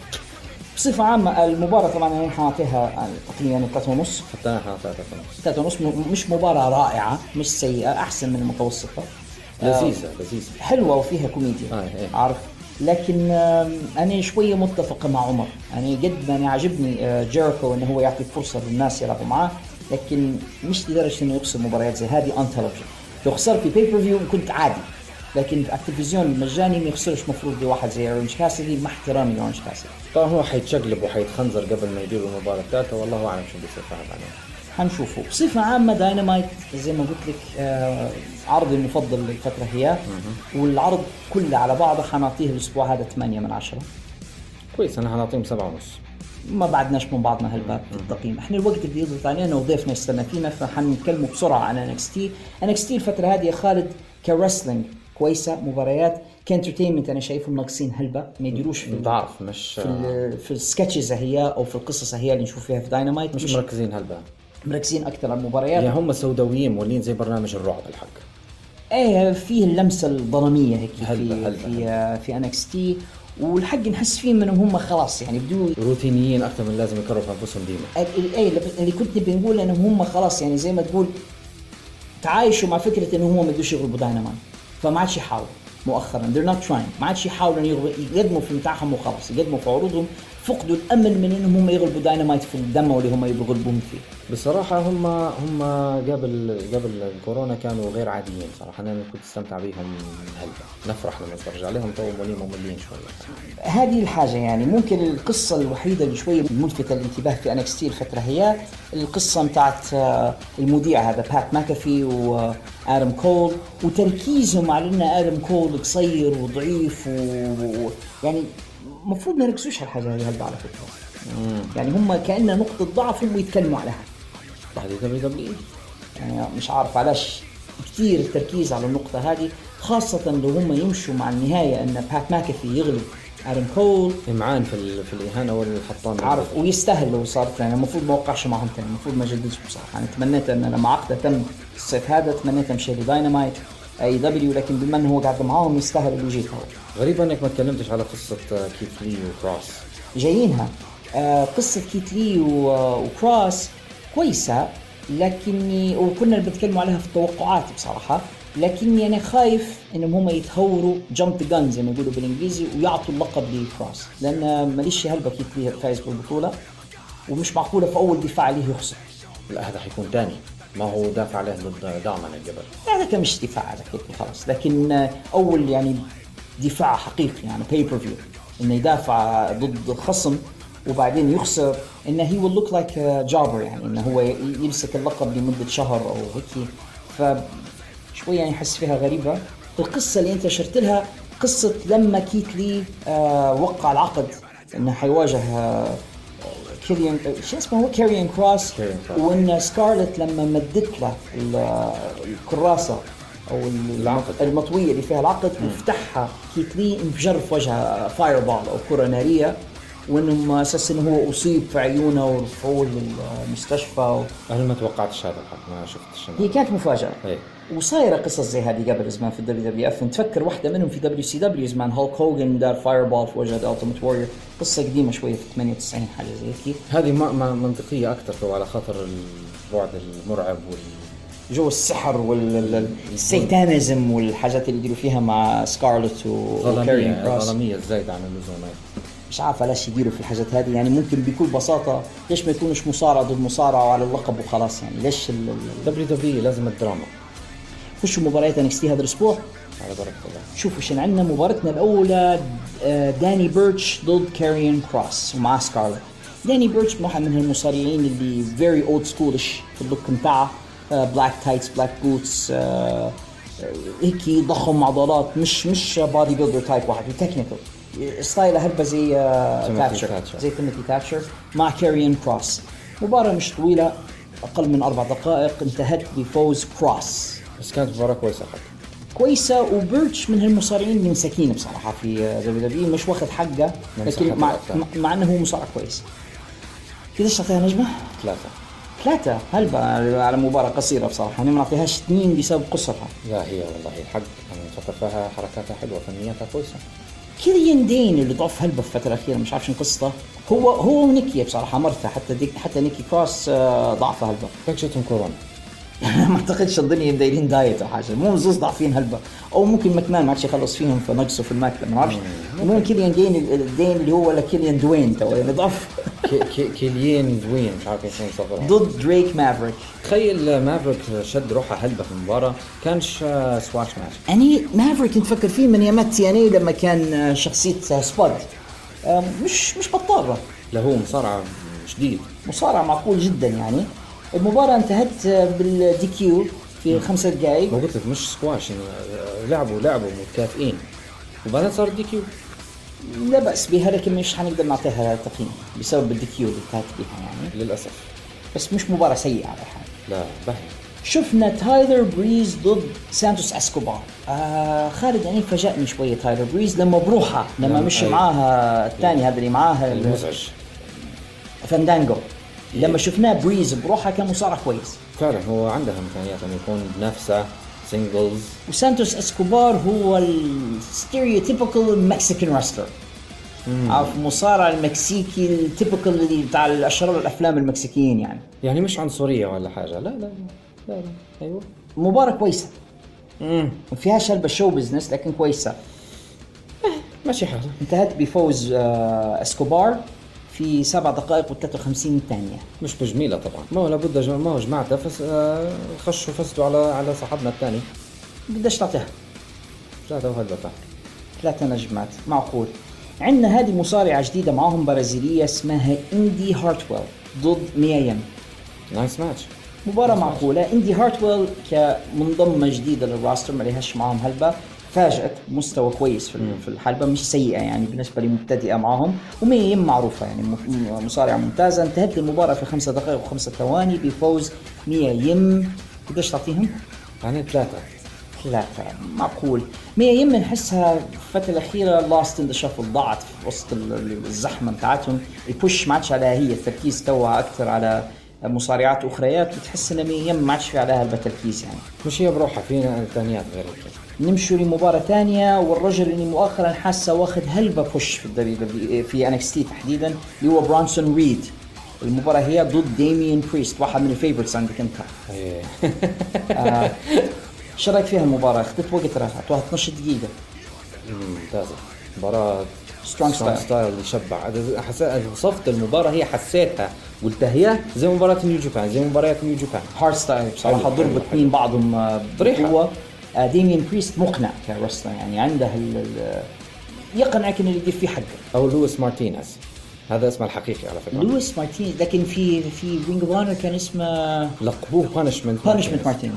بصفة عامة المباراة طبعاً أنا حاعطيها تقريباً 3.5، حتى أنا حاعطيها 3.5. مش مباراة رائعة، مش سيئة، أحسن من المتوسطة، لذيذة حلوة وفيها كوميديا، عارف. لكن أنا شوية متفق مع عمر، أنا قد ما أنا عجبني جيركو إنه هو يعطي فرصة للناس يلعبوا معاه، لكن مش لدرجه انه يخسر مباريات زي هذه اون تلفزيون. لو خسر في بيبر فيو كنت عادي، لكن على التلفزيون المجاني ما يخسرش المفروض لواحد زي اورنج كاسدي، مع احترامي لاورنج كاسدي. طبعا هو حيتشقلب وحيتخنزر قبل ما يدير المباراه الثالثه، والله اعلم شو بيصير فيها بعدين. حنشوفه. بصفه عامه داينامايت زي ما قلت لك عرضي المفضل للفتره هي، والعرض كله على بعضه حنعطيه الاسبوع هذا 8/10. كويس، انا حنعطيهم 7.5. ما بعدناش من بعضنا هالباب في التقييم، احنا الوقت اللي يضغط علينا وضيفنا استنى فينا، فحنتكلموا بسرعه عن NXT الفتره هذه يا خالد كرسلينج كويسه، مباريات كانترتينمنت انا شايفهم ناقصين هلبة، ما يديروش في الضعف، مش في السكتشز هي او في القصص هي اللي نشوف فيها في داينامايت، مش مركزين هلبة، مركزين اكثر على المباريات. يعني هم سوداويين مولين زي برنامج الرعب الحق، ايه فيه اللمسه الظلاميه هيك في NXT، والحق نحس فيه انهم هم خلاص يعني بدو روتينيين اكثر من لازم يكرروا في انفسهم ديما. اي اللي كنت بنقول انهم هم خلاص يعني زي ما تقول تعايشوا مع فكره انه هم ما بدوش يغلبوا داينامايت، فما عادش يحاولوا مؤخرا، they're not trying، ما عادش يحاولوا يقدموا في متاعهم وخلاص، يقدموا في عروضهم، فقدوا الامل من انهم هم يغلبوا داينامايت في الدمه اللي هم يغلبوهم فيه. بصراحه هم قبل الكورونا كانوا غير عاديين صراحه، انا كنت استمتع بيهم هلبة، نفرح لما نتفرج عليهم، تو مملين شويه. هذه الحاجه يعني ممكن القصه الوحيده اللي شويه ملفتة الانتباه في NXT الفتره هي القصه بتاعت المذيع هذا بات ماكافي وآدم كول، وتركيزهم على ان آدم كول قصير وضعيف يعني المفروض ما يركزوش على الحاجه هذه على فكره. يعني هم كأنها نقطه ضعف هم يتكلموا عليها. دبليو يعني مش عارف علاش كثير التركيز على النقطه هذه، خاصه لو هم يمشوا مع النهايه ان بات ماكافي يغلب آدم كول، امعان في الاهانه والحطام عارف، ويستاهل لو صارت، يعني المفروض ما وقعش معهم ثاني، المفروض ما جددش بصراحه. انا تمنيت ان لما عقده تم الصيف هذا تمنيت امشي لداينامايت اي دبليو، لكن بما انه هو قاعد معاهم يستاهل اللي يجي. غريب انك ما تكلمتش على قصه كيت لي وكراس جايينها. قصه كيت لي وكراس كويسه، لكني وكنا بنتكلموا عليها في التوقعات بصراحه، لكني انا خايف انهم هم يتهوروا جامب ذا جان زي ما يقولوا بالانجليزي ويعطوا اللقب لكراس، لان ماليش هلبة كيت لي فايز بالبطوله، ومش معقوله في اول دفاع ليه يخسر. لا هذا حيكون ثاني، ما هو دافع عليه ضد دعمنا الجبل، هذاك مش دفاع على كيف خلاص، لكن اول يعني دفاع حقيقي يعني pay per view انه يدافع ضد خصم وبعدين يخسر، انه هي will look like a jobber، يعني انه هو يمسك اللقب لمده شهر او هيك، فشويه يعني حس فيها غريبه. القصه اللي انت شرت لها قصه لما كيت لي وقع العقد انه حيواجه كيريان شو اسمه هو كيريان كراس، وان سكارلت لما مدت له الكراسه او المطويه اللي فيها العقد وفتحها كيت لي انفجر في وجهه فاير بال او كره ناريه، وانهم اساس انه هو اصيب في عيونه ورفعوه للمستشفى. انا ما توقعتش هذا الحق، ما شفتش، هي كانت مفاجاه. وصايره قصص زي هذه قبل زمان في WWE، نتفكر واحده منهم في WCW زمان، هولك هوجن دار فاير بال في وجه الالتيميت وورير، قصه قديمه شويه في 98 حاجه زي هيك. هذه ما منطقيه اكثر على خاطر البعد المرعب والجو السحر والسيتانزم والحاجات اللي يديروا فيها مع سكارلت وكارين كراس، ظلاميه زايده عن اللزوم. مش عارف علاش يديروا في الحاجات هذه، يعني ممكن بكل بساطه ليش ما يكونوش مصارعه ضد مصارعه وعلى اللقب وخلاص، يعني ليش WWE لازم الدراما. خشوا مباريات NXT هذا الاسبوع على بركه الله. شوفوا شن عندنا، مباراتنا الاولى داني بيرتش ضد كاريان كراس ومع سكارلت. داني بيرتش واحد من المصارعين اللي فيري اولد سكولش في اللوك بتاعه، بلاك تايتس بلاك بوتس، هيك ضخم عضلات، مش بادي بيلدر تايب، واحد تكنيكال ستايله هربه زي تاتشر، زي تيموثي تاتشر، مع كاريان كراس. مباراه مش طويله، اقل من 4 دقائق، انتهت بفوز كراس، بس كانت مباراة كويسة حق. كويسة، وبيرتش من هالمصارعين اللي مساكين بصراحة في WWE، مش واخد حقه، لكن مع انه هو مصارع كويس. قديش تعطيها نجمة؟ 3 هلبة على مباراة قصيرة بصراحة، انا ما نعطيهاش 2 بسبب قصرها. لا هي والله الحق انا مفكر فيها، حركاتها حلوة، فنياتها كويسة. كيليان دين اللي ضعف هلبة في الفترة الأخيرة مش عارف شنو قصته، هو ونيكي بصراحة مرتها، حتى نيكي كراس ضعف هلبة. فكشتهم كورونا. يعني ما اعتقدش الدنيا دايرين دايت او حاجه، المهم زوز ضعفين هلبة، او ممكن مكمان ما عادش يخلص فيهم فنقصوا في الماكله ما نعرفش. المهم كيليان دين اللي هو ولا كيليان دوين تو يعني ضعف كيليان دوين مش عارف كيف نصفرها ضد دريك مافريك. تخيل مافريك شد روحه هلبة في المباراه، كانش سواش ماتش. اني مافريك نفكر فيه من يامات يعني لما كان شخصيه سبارت مش بطاره، له مصارعه شديد، مصارعه معقول جدا يعني. المباراة انتهت بالدي كيو في 5 دقائق. ما قلت لك مش سكواش يعني، لعبوا متكافئين وبعدين صار دي كيو. لا بأس بها، لكن مش حنقدر نعطيها تقييم بسبب الدي كيو اللي انتهت بها يعني للأسف. بس مش مباراة سيئة على الحال، لا بهي. شفنا تايلر بريز ضد سانتوس اسكوبار. خالد يعني فاجأني شوية تايلر بريز لما بروحها، لما مش معاها الثاني هذا اللي معاها المزعج فاندانجو، لما شفناه بريز بروحها كان مصارع كويس فعلا، هو عندها امكانيات ان يكون بنفسه سينجلز. وسانتوس اسكوبار هو الستيريوتيبيكال مكسيكان رستلر، عارف مصارع المكسيكي التيبيكال اللي بتاع الاشرار الافلام المكسيكيين يعني مش عنصريه ولا حاجه، لا ايوه مباراه كويسه، ما فيهاش هلبة شو بزنس لكن كويسه ماشي حاجه. انتهت بفوز اسكوبار في 7 دقائق و53 ثانية. مش بجميلة طبعا، ما هو لابد ما هو جماعته فس خشوا فسدوا على صاحبنا الثاني. بديش تعطيها 3 نجمات معقول. عندنا هذه مصارعة جديدة معاهم برازيلية اسمها اندي هارتويل ضد ميا يم. نايس ماتش، مباراة معقولة. اندي هارتويل كمنضمة جديدة للراستر ما لهاش معاهم هلبة، فاجأت مستوى كويس في الحلبة، مش سيئة يعني بالنسبة لمبتدئة معهم، ومية يم معروفة يعني مصارعة ممتازة. انتهت المباراة في 5 دقائق و5 ثواني بفوز مية يم. قديش تعطيهم؟ يعني 3 معقول. مية يم نحسها الفترة الأخيرة لاست ان ذا شافل، ضاعت في وسط الزحمة بتاعتهم، البوش ما عادش عليها، هي التركيز توها أكثر على مصارعات أخريات، وتحس إن مية يم ما عادش في عليها التركيز يعني، مش هي بروحها، فينا الثانيات غير كده. نمشوا لمباراة ثانية، والرجل اللي مؤخرا حاسه واخد هلبة بوش في الدبليو في NXT تحديدا اللي هو برانسون ريد. المباراة هي ضد ديميان بريست، واحد من الفيفورتس عندك انت. شو رايك فيها المباراة؟ اخذت وقت، راح اعطوها 12 دقيقة. ممتازة، مباراة سترونج ستايل اللي شبع. وصفت المباراة هي حسيتها والتهيئة زي مباراة نيو جابان، زي مباريات نيو جابان هارد ستايل بصراحة، ضربت اثنين بعضهم بطريقة. ديميان بريست مقنع كرسلر يعني، عنده يقنعك انه يدير فيه حقه، او لويس مارتينيز هذا اسمه الحقيقي على فكره، لويس مارتينيز، لكن في وينج اوف اونر كان اسمه لقبوه بانشمنت مارتينيز،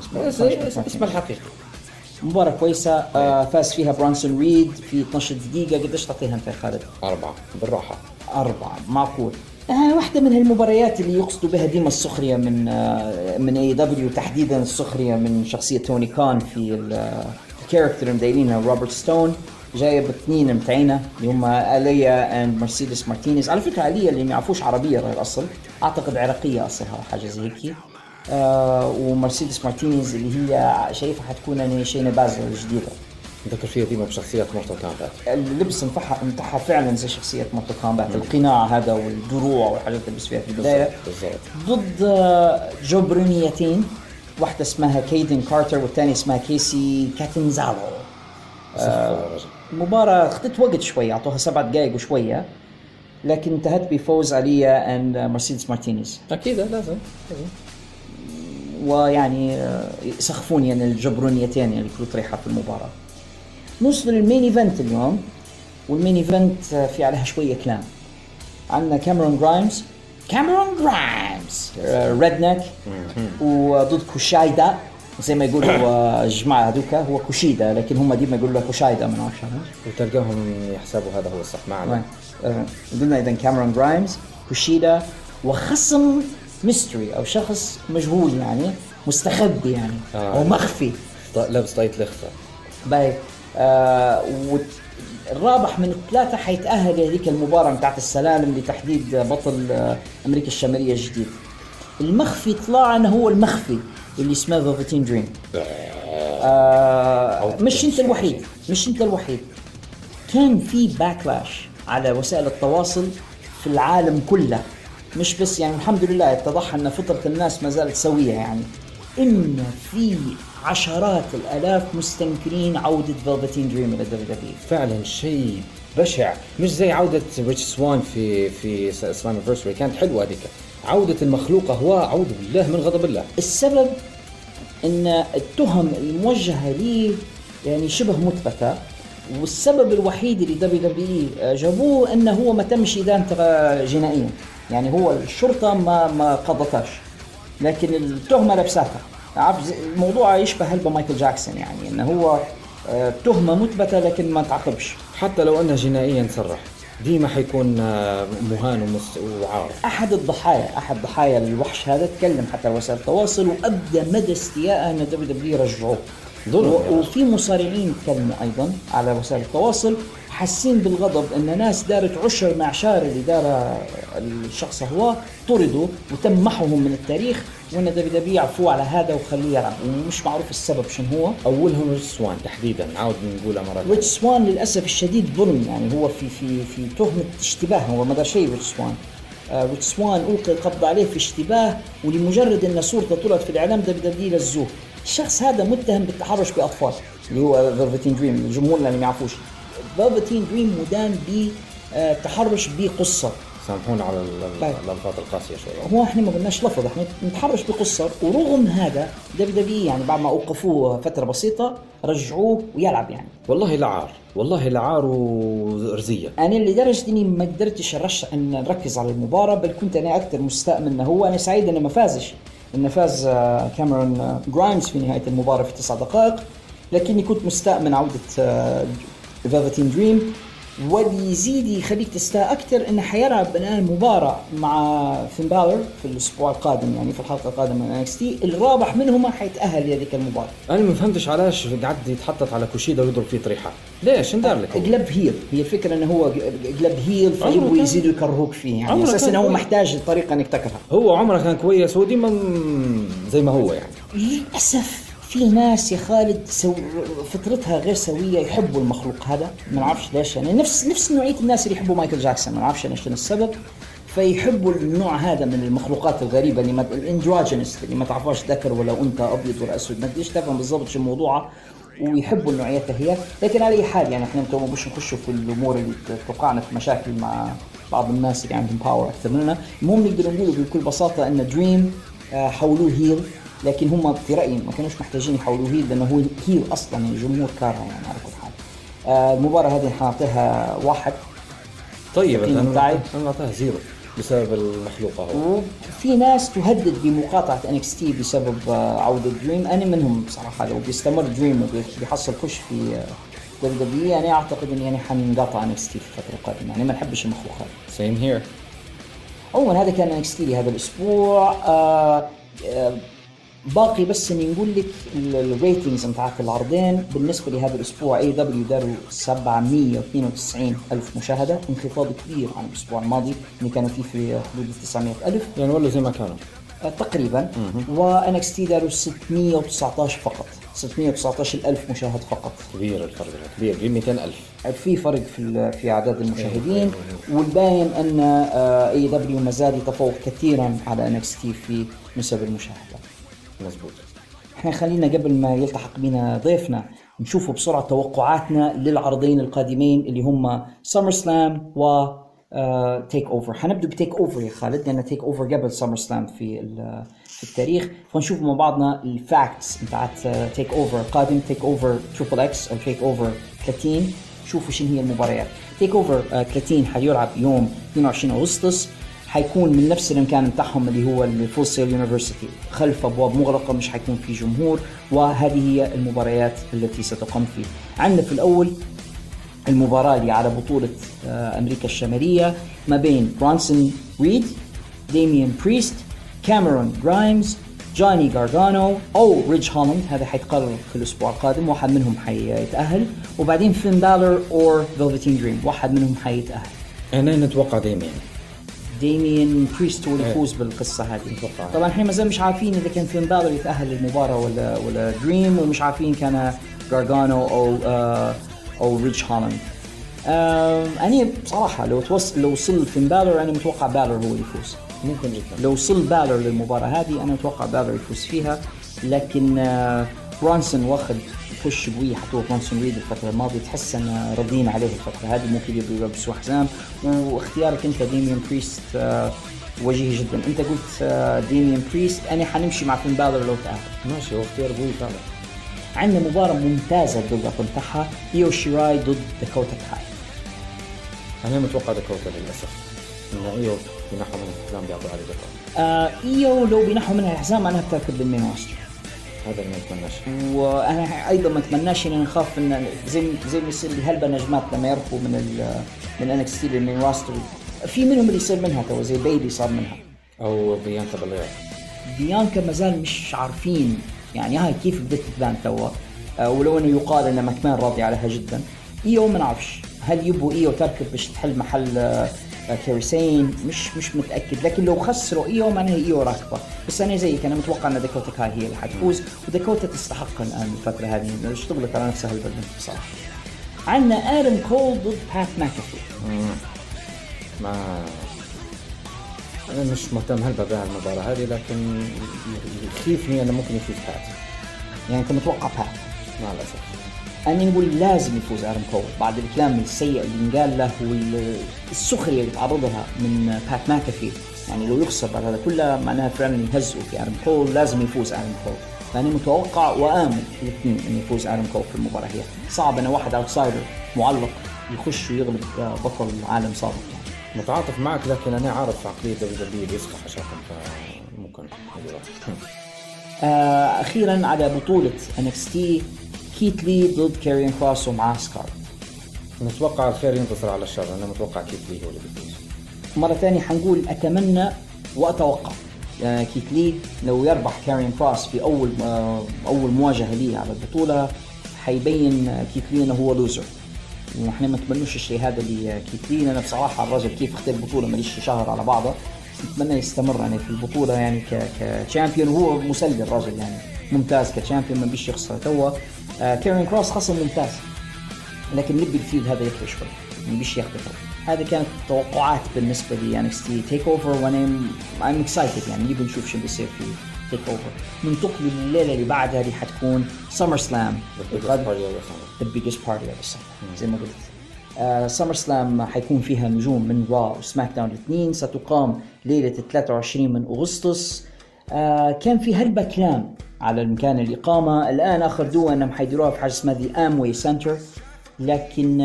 اسمه الحقيقي. مباراه كويسه فاز فيها برانسون ريد في 12 دقيقه. قديش تعطيها انت يا خالد؟ 4 بالراحه، 4 معقول. واحدة من هالمباريات اللي يقصدوا بها ديما السخرية من AEW، تحديدا السخرية من شخصية توني كان في الكاركتر مدايلينها روبرت ستون، جاية باثنين متعينة اللي هم آليا اند مرسيدس مارتينيز. على فكرة آليا اللي ما يعرفوش عربية الأصل، أعتقد عراقية أصلها حاجة زي هيك، ومرسيدس مارتينيز اللي هي شايفة حتكون أنا شينا بازل الجديدة. ذكر فيها ديما بشخصية مورتال كومبات، اللبس انتحى فعلا زي شخصية مورتال كومبات، القناع هذا والدروع والحاجات اللي لبس فيها في البداية. ضد جبرانيتين، واحدة اسمها كايدن كارتر والثانية اسمها كيسي كاتنزالو. مباراة اخذت وقت شوية، اعطوها 7 دقائق وشوية، لكن انتهت بفوز آليا اند مرسيدس مارتينيز. أكيد لازم، ويعني سخفون يعني الجبرانيتين يعني كل طريحة في المباراة. نوصل للمين ايفنت اليوم، والمين ايفنت في عليها شويه كلام. عندنا كاميرون جرايمز ريدنك وضد كوشايدا، زي ما يقولوا الجماعه هذوك هو كوشيدا، لكن هم ديما يقولوا كوشايدا من عشان وتلقاهم يحسبوا هذا هو الصح معنا. قلنا اذا كاميرون جرايمز كوشيدا، وخصم ميستري او شخص مجهول يعني مستخبي يعني او مخفي، لابس طاقية لخفة باي. والرابح من 3 حيتأهل لهذيك المباراة بتاعت السلالم لتحديد بطل أمريكا الشمالية الجديد. المخفي طلع أنه هو المخفي اللي اسمه فوفيتين دريم. مش أنت الوحيد. كان في باكلاش على وسائل التواصل في العالم كله، مش بس يعني الحمد لله اتضح أن فطرة الناس ما زالت سوية يعني، إن في عشرات الآلاف مستنكرين عودة فلفتين دريم إلى WWE. فعلا شيء بشع، مش زي عودة ريتش سوان في سلاميفرسري، كانت حلوة هذيك. عودة المخلوق هو أعوذ بالله من غضب الله. السبب إن التهم الموجهة ليه يعني شبه مثبتة، والسبب الوحيد اللي WWE جابوه إنه هو ما تمش إدانته جنائيا، يعني هو الشرطة ما قضتهاش، لكن التهمة لبساتها. عارف الموضوع يشبه هلبة مايكل جاكسون، يعني إنه هو تهمة مثبتة لكن ما تعاقبش. حتى لو أنها جنائيا صرح ديما حيكون مهان وعارف. أحد ضحايا الوحش هذا تكلم حتى وسائل التواصل وأبدى مدى استياءه أن WWE رجعوه. وفي مصارعين تكلموا أيضا على وسائل التواصل حاسين بالغضب أن ناس دارت عشر معشار اللي دار الشخص هو طردوا وتمحوهم من التاريخ، وأن WWE يعفو على هذا وخليه يلعب، ومش معروف السبب شنو هو. أولهم ريتش سوان تحديدا، نعاود نقولها مرة. ريتش سوان للأسف الشديد ظلم، يعني هو في تهمة اشتباه، هو ما دار شيء. ريتش سوان ألقي القبض عليه في اشتباه، ولمجرد أن صورته طلعت في الإعلام WWE لزوه. الشخص هذا متهم بالتحرش بأطفال اللي هو فلفتين دريم، الجمهور اللي ما يعرفوش. فلفتين دريم مدان بتحرش بقصة. سامحونا على الألفاظ القاسية شوية، هو احنا ما قلناش لفظ، احنا نتحرش بقصة. ورغم هذا WWE يعني بعد ما أوقفوه فترة بسيطة رجعوه ويلعب. يعني والله لعار، والله لعار ورزية. أنا لدرجة إني ما قدرتش أن نركز على المباراة، بل كنت أنا أكثر مستأمن. هو أنا سعيد أنه ما فازش، إنه فاز كاميرون جرايمز في نهاية المباراة في 9 دقائق، لكني كنت مستأمن عودة فلفتين دريم. وبيزيد يخليك تستاء أكتر إنه حيلعب الآن مباراة مع فين بالور في الأسبوع القادم، يعني في الحلقة القادمة من NXT. الرابح منهما حيتأهل لهذيك المباراة. أنا ما فهمتش علاش قعد يتحطط على كوشيدا ويضرب فيه طريحة، ليش ندار لك؟ قلب هيل، هي الفكرة إنه هو قلب هيل ويزيد يكرهوك فيه، يعني أساسا هو محتاج الطريقة إنك تكرهه. هو عمره كان كويس وديما زي ما هو. يعني للأسف في ناس يا خالد فطرتها غير سوية، يحبوا المخلوق هذا، ما نعرفش ليش. يعني نفس نوعية الناس اللي يحبوا مايكل جاكسون، ما نعرفش شنو السبب، فيحبوا النوع هذا من المخلوقات الغريبة اللي الاندروجينست اللي ما تعرفوش ذكر ولا أنت أبيض ولا أسود، ما تدريش تفهم بالضبط شو الموضوع، ويحبوا النوعية هي. لكن على أي حال يعني احنا نتوما باش نخشوا في الأمور اللي توقعنا في مشاكل مع بعض الناس اللي عندهم باور أكثر مننا. المهم نقدر نقوله بكل بساطة أن دريم حولوه هيل، لكن هم في رأيي ما كانوش محتاجين يحولوه هيل، لأنه هو هيل أصلاً، الجمهور كارها يعني على كل حال. المباراة هذه حنعطيها 1. طيب أنا نعطيها 0 بسبب المخلوقة هو. في ناس تهدد بمقاطعة NXT بسبب عودة دريم، أنا منهم بصراحة. لو بيستمر دريم وبيحصل كش في WWE أنا أعتقد إني حنقاطع NXT في الفترة القادمة، يعني ما نحبش المخلوقات. Same here. عموماً هذا كان NXT لهذا الأسبوع. باقي بس اني نقول لك الريتنجز نتاع العرضين. بالنسبه لهذا الاسبوع AEW داروا 792,000 مشاهده، انخفاض كبير عن الاسبوع الماضي اللي كانوا فيه في حدود 900,000، يعني ولا زي ما كانوا تقريبا. وNXT داروا 619 فقط، 619,000 مشاهد فقط. كبير الفرق، كبير ب 200,000 في فرق في اعداد المشاهدين. والباين ان AEW ما زال يتفوق كثيرا على NXT في نسب المشاهده. مزبوط. احنا خلينا قبل ما يلتحق بنا ضيفنا نشوفوا بسرعة توقعاتنا للعرضين القادمين اللي هم سامر سلام و تيك اوفر. هنبدأ بتيك اوفر يا خالد، لأن تيك اوفر قبل سامر سلام في التاريخ. فنشوف مع بعضنا الفاكتس بتاعت تيك اوفر القادم، تيك اوفر تريبل اكس او تيك اوفر 30. شوفوا شنو هي المباريات. تيك اوفر 30 حيلعب يوم 22 أغسطس، حيكون من نفس المكان متاعهم اللي هو الفول سيل يونيفرسيتي، خلف ابواب مغلقه مش حيكون في جمهور. وهذه هي المباريات التي ستقام فيه. عندنا في الاول المباراه اللي على بطوله امريكا الشماليه ما بين برانسون ريد، ديميان بريست، كاميرون جرايمز، جوني غارغانو او ريدج هولاند. هذا حيتقرر في الاسبوع القادم، واحد منهم حيتاهل. وبعدين فين بالور اور فلفتين دريم، واحد منهم حيتاهل. انا نتوقع ديميان بريست هو الفوز بالقصة هذه. طبعا احنا مازال مش عارفين اذا كان فين بالور يتأهل للمباراة ولا دريم، ومش عارفين كان غارغانو او ريتش هولاند. انا بصراحة لو وصل فين بالور انا متوقع بالور هو اللي يفوز. ممكن جدا لو وصل بالور للمباراة هذه انا متوقع بالور يفوز فيها. لكن برونسون واخد بوش قوي حطوه برونسون ريد الفترة الماضية، تحسن راضيين عليه الفترة هذه، ممكن يبدو يلبسوا حزام. واختيارك انت ديميان بريست وجيه جدا، انت قلت ديميان بريست، انا حنمشي مع فين بالور لو تعال. ماشي، هو اختيار قوي فعلا. عندنا مباراة ممتازة ضد البطل تاعها، ايو شيراي ضد داكوتا كاي. انا متوقع داكوتا للاسف، انه ايو بينحوا من الحزام بيعطوا عليه داكوتا. ايو لو بينحوا من الحزام انا بتركب المين روستر، هذا اللي ما اتمناش. وانا ايضا ما اتمناش، اني نخاف ان زي ما يصير لهلبة نجمات لما يرفوا من انكس تي للمين روستر، في منهم اللي يصير منها تو، زي بيلي صار منها، او بيانكا بلاير. بيانكا مازال مش عارفين يعني هاي كيف بدت تبان توا، ولو انه يقال ان ماكمان راضي عليها جدا. ايو ما نعرفش هل يبوا ايو تركب باش تحل محل كاريسين، مش متاكد. لكن لو خسروا ايو معناها ايو راكبه، بس انا زيك انا متوقع ان داكوتا كاي هي اللي حتفوز، وداكوتا تستحق الان الفتره هذه، اشتغلت على نفسها البنت بصراحه. عندنا آرن كول ضد بات ماكافي. ما انا مش مهتم هلبة بالمباراة هذه، لكن يخيفني انه ممكن يفوز بات. يعني انت متوقع بات؟ مع الاسف انا نقول لازم يفوز آرن كول بعد الكلام السيء اللي انقال له والسخريه اللي تعرضها من بات ماكافي. يعني لو يخسر بعد هذا كله معناها فعلا يهزئوا في آرن كول، لازم يفوز آرن كول. فانا متوقع وامل الاثنين انه يفوز آرن كول في المباراه هي. صعب انه واحد اوتسايدر معلق يخش ويغلب بطل عالم سابق. متعاطف معك، لكن انا عارف عقليه دبليو بيسقح عشان ممكن. اخيرا على بطوله NXT، كيت لي ضد كارين كروس ومعاه سكارلت. نتوقع الخير ينتصر على الشر، انا متوقع كيت لي هو اللي بيفوز. مره ثانيه حنقول اتمنى واتوقع كيت لي، لو يربح كارين كروس في اول مواجهه لي على البطوله حيبين كيت لي انه هو لوزر، ونحن ما نتمنوش الشيء هذا لكيت لي. انا بصراحه الرجل كيف اختار البطوله ماليش شهر على بعضه، نتمنى يستمر يعني في البطوله يعني كشامبيون، وهو مسلي الرجل يعني ممتاز كشامبيون، ما بيش يخسر توا. كارين كروس خصم ممتاز، لكن نبي الفيلد هذا يقوى شوي، ما بيش يختفي. هذه كانت توقعات بالنسبه لي NXT تيك اوفر، وانا ام اكسايتد يعني نبي نشوف شو بيصير في تيك اوفر. ننتقل لليله اللي بعدها اللي حتكون سمر سلام، the biggest party of the summer زي ما قلت. سمر سلام حيكون فيها نجوم من را وسماك داون الاثنين، ستقام ليله 23 من اغسطس. كان في هلبة كلام على مكان الاقامه، الان اخردوها انهم حيديروها في حاجه اسمها The Amway Center، لكن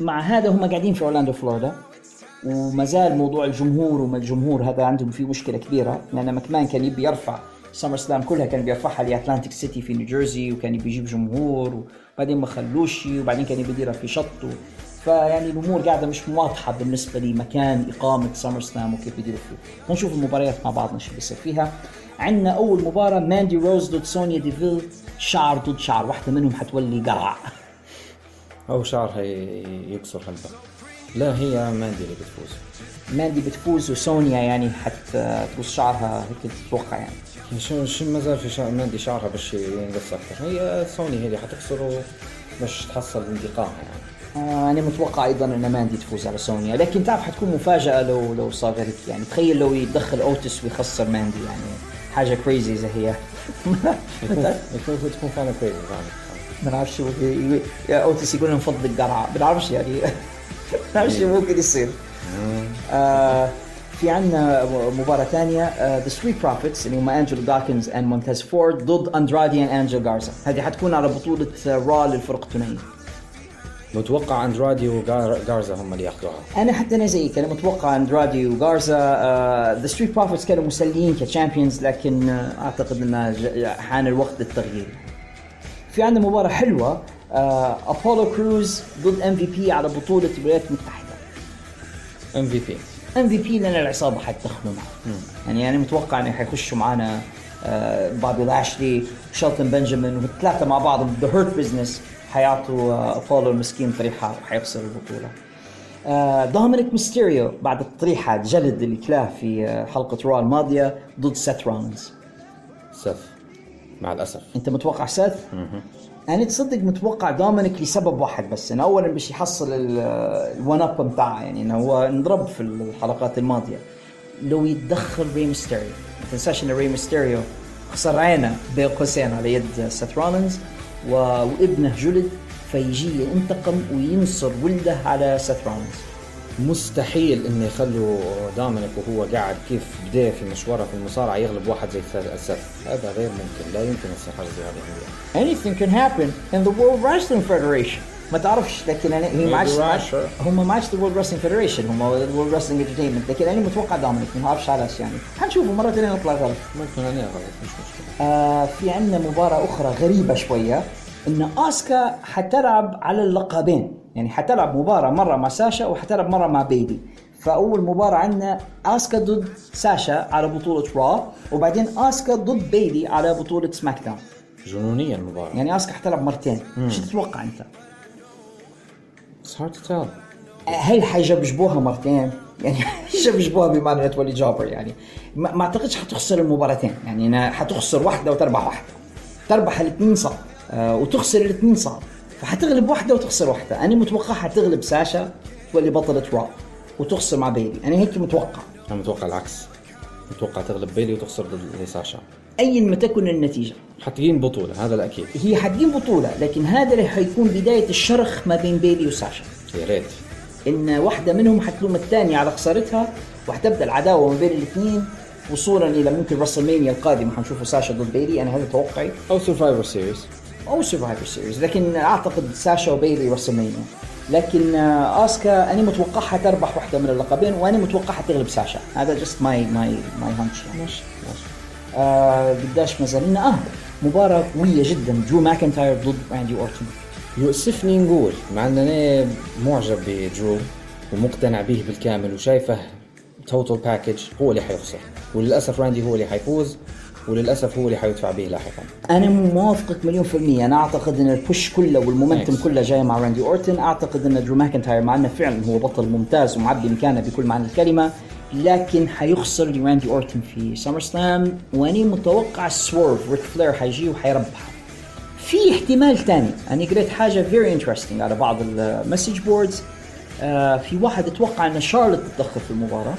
مع هذا هم قاعدين في أورلاندو فلوريدا، وما زال موضوع الجمهور وما الجمهور هذا عندهم فيه مشكله كبيره، لان ماكمان كان يبي يرفع سمر سلام كلها، كان بيرفعها لأتلانتيك سيتي في نيوجيرسي، وكان بيجيب جمهور، وبعدين ما خلوش، وبعدين كان بيديرها في شط فيعني الامور قاعده مش واضحه بالنسبه لمكان اقامه سمر سلام وكيف بيديروا فيه. نشوف المباريات مع بعضنا شو بيصير فيها. عندنا اول مباراه ماندي روز ضد سونيا ديفيل، شعر ضد شعر، واحده منهم حتولي قرع او شعر هيكسر هلبة. لا، هي ماندي اللي بتفوز، ماندي بتفوز، وسونيا يعني حتقص شعرها هيك تتوقع يعني. شو مازال في شعر ماندي، شعرها باش ينقص اكثر، هي سونيا هي اللي حتكسره باش تحصل انتقام يعني. انا متوقع ايضا ان ماندي تفوز على سونيا، لكن تعرف حتكون مفاجاه لو صار هيك يعني. تخيل لو يتدخل اوتس ويخسر ماندي، يعني حاجه كريزي زي هي تكون فعلا كريزي يعني. ما نعرفش اوتس يقول لهم فض القرعه، ما نعرفش يعني هالشيء ممكن يصير. في عندنا مباراة ثانية، The Street Profits اللي هم أنجلو داكنز and مونتاز فورد ضد أندرادي and أنجلو غارزا. هذه حتكون على بطولة را للفرق الثنائية. متوقع أندرادي وغارزا هم اللي ياخذوها. أنا حتى أنا زيك، أنا متوقع أندرادي وغارزا. The Street Profits كانوا مسليين كشامبيونز، لكن أعتقد أن حان الوقت للتغيير. في عندنا مباراة حلوة، أبولو كروز ضد MVP على بطولة الولايات المتحدة. MVP لأن العصابة حتدخلوا معه يعني. أنا متوقع أنه حيخشوا معنا بابي لاشلي، شيلتون بنجامين، والثلاثة مع بعض The Hurt Business، حيعطوا أبولو المسكين طريحة وحيخسر البطولة. دومينيك ميستيريو بعد الطريحة جلد اللي كلاه في حلقة رول الماضية ضد سيث رولينز. سيث مع الأسف. أنت متوقع سيث؟ أنا تصدق متوقع دومينيك لسبب واحد بس، أنه أولاً باش يحصل الون أب متاعه، يعني أنه هو انضرب في الحلقات الماضية. لو يتدخل ري ميستيريو، ما تنساش أن ري ميستيريو خسر عينه بين قوسين على يد سيث رولينز، وابنه جلد فيجي ينتقم وينصر ولده على سيث رولينز. مستحيل انه يخلوا دومينيك وهو قاعد كيف بدا في مشواره في المصارعه يغلب واحد زي سيث، هذا غير ممكن، لا يمكن يصير حاجه زي هذه. Anything can happen in the World Wrestling Federation. ما تعرفش، لكن انا هم ماتش The World Wrestling Federation، هم The World Wrestling Entertainment، لكن انا متوقع دومينيك، ما اعرفش علاش يعني، حنشوفه مرة ثانية نطلع غلط، ممكن انا غلط مش مشكلة. في عندنا مباراة أخرى غريبة شوية، إن آسكا حتلعب على اللقبين، يعني حتلعب مباراة مرة مع ساشا وحتلعب مرة مع بيبي. فأول مباراة عندنا آسكا ضد ساشا على بطولة را، وبعدين آسكا ضد بيبي على بطولة سماك داون. جنونية المباراة، يعني آسكا حتلعب مرتين. شو تتوقع أنت؟ It's hard to tell. هاي الحاجة بجبوها مرتين، يعني حاجة بجبوها بمعنى تولي جابر، يعني ما أعتقدش حتخسر المباراتين، يعني أنا حتخسر واحدة وتربح واحدة، تربح الاثنين صعب وتخسر الاثنين صعب، فحتغلب واحدة وتخسر واحدة. أنا متوقع حتغلب ساشا تولي بطلة را وتخسر مع بيلي، أنا هيك متوقع. أنا متوقع العكس، متوقع تغلب بيلي وتخسر ضد ساشا أي ما تكن النتيجة. حتجين بطولة، هذا الأكيد، هي حتجين بطولة، لكن هذا اللي حيكون بداية الشرخ ما بين بيلي وساشا. يا ريت إن واحدة منهم حتلوم الثانية على خسارتها، وحتبدأ العداوة ما بين الاثنين وصولا إلى ممكن رسلمانيا القادم حنشوفه ساشا ضد بيلي، أنا هذا توقعي، أو سيرفايفر سيريز، لكن أعتقد ساشا وبيلي رسلمانيا. لكن آسكا أنا متوقعها تربح واحدة من اللقبين، وأنا متوقعها تغلب ساشا، هذا just my hunch. ماشي. قداش ما زالنا مباراة قوية جدا، جو ماكنتاير ضد راندي أورتون. يؤسفني نقول مع أن أنا معجب بدرو ومقتنع به بالكامل وشايفه توتال باكج، هو اللي حيخسر، وللأسف راندي هو اللي حيفوز، وللأسف هو اللي حيدفع به لاحقا. أنا موافقك 100%، أنا أعتقد أن البوش كله والمومنتم كله جاي مع راندي أورتون. أعتقد أن درو ماكنتاير معنا فعلا هو بطل ممتاز ومعبي مكانه بكل معنى الكلمة، لكن حيخسر لراندي أورتون في سامر سلام، واني متوقع سويرف ريك فلير حيجي وحيربحها. في احتمال تاني، أنا قريت حاجة very interesting على بعض المسج بوردز، في واحد اتوقع أن شارلت تتدخل في المباراة،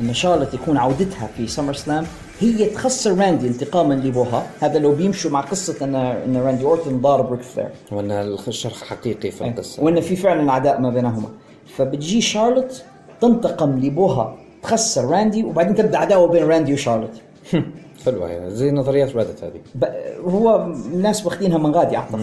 أن شارلت يكون عودتها في سامر سلام هي تخسر راندي انتقاما لبوها، هذا لو بيمشوا مع قصة أن راندي أورتون ضارب ريك فلير، وأن الشرخ حقيقي في القصة، وأن في فعلا عداء ما بينهما، فبتجي شارلت تنتقم لبوها، تخسر راندي، وبعدين تبدأ عداوة بين راندي وشارلت. حلوة يعني زي نظريات رادت هذه، هو الناس واخدينها من غادي أعتقد.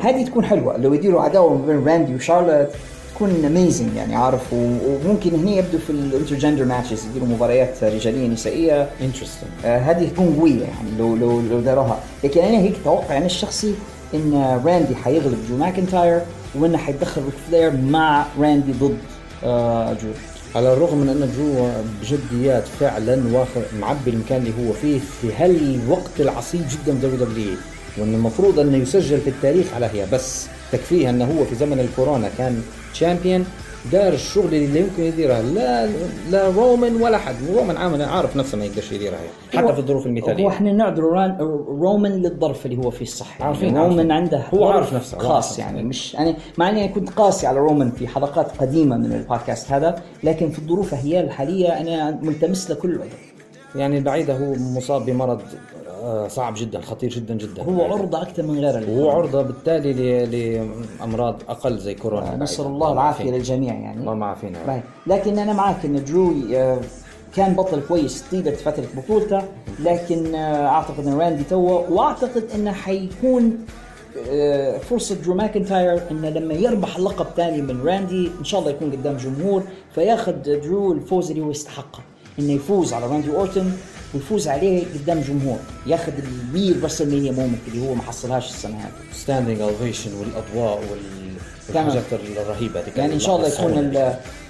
هذه تكون حلوة لو يديروا عداوة بين راندي وشارلت، تكون amazing يعني، عارف، وممكن هنا يبدو في الانترجندر ماتشز يديروا مباريات رجالية نسائية. Interesting. هذه تكون قوية يعني لو داروها، لكن أنا هيك توقع أنا الشخصي إن راندي حيغلب جو ماكنتاير، وإنه حيدخل ريك فلير مع راندي ضد جو. على الرغم من أن جو بجديات فعلاً واخر معبي المكان اللي هو فيه في هالوقت العصيب جداً WWE، وأن المفروض أنه يسجل في التاريخ عليها، بس تكفيها أنه هو في زمن الكورونا كان شامبيون، دار الشغل اللي يمكن يديره، لا رومان ولا حد. رومان عامل عارف نفسه ما يقدرش يديرها حتى في الظروف المثالية، وإحنا نعذر رومان للظرف اللي هو فيه الصح، عارفين رومان عنده هو عارف نفسه خاص يعني، مش أنا مع إني كنت قاسي على رومان في حلقات قديمة من البودكاست هذا، لكن في الظروف هي الحالية أنا ملتمس لكل عذر، يعني بعيدة هو مصاب بمرض صعب جدا، خطير جدا جدا، هو عرضة أكثر من غيره، هو عرضة بالتالي لأمراض أقل زي كورونا، نسأل الله العافية للجميع يعني، الله ما عافينا يعني. لكن أنا معك أن درو كان بطل كويس طيلة فترة بطولته، لكن أعتقد أن راندي توه، وأعتقد أنه حيكون فرصة درو ماكنتاير أنه لما يربح اللقب تاني من راندي إن شاء الله يكون قدام جمهور، فياخد درو الفوز اللي هو يستحقه، أنه يفوز على راندي أورتون ويفوز عليه قدام جمهور، ياخذ البير رسلمانيا مومنت اللي هو ما حصلهاش السنه هذه، ستاندينج اوفيشن والاضواء والحاجات الرهيبه دي، يعني ان شاء الله يكون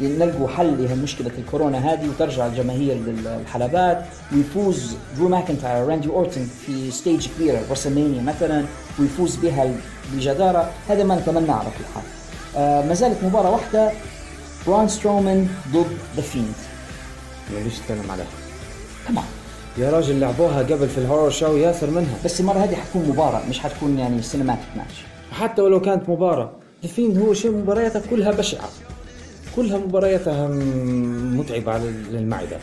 نلقوا حل لهالمشكله الكورونا هذه، وترجع الجماهير للحلبات، ويفوز درو ماكنتاير راندي أورتون في ستيج كبيره رسلمانيا مثلا، ويفوز بها بجداره، هذا ما نتمنى على كل حال. ما زالت مباراه واحده، برون سترومان ضد ذا فيند. ليش تكلم عليها؟ تمام يا راجل، لعبوها قبل في الهورر شو ياسر منها، بس المرة هذه حتكون مباراة، مش حتكون يعني سينماتيك ماتش، حتى ولو كانت مباراة. ذا فيند هو شيء مبارياته كلها بشعة، كلها مبارياتها متعبة على المعدة.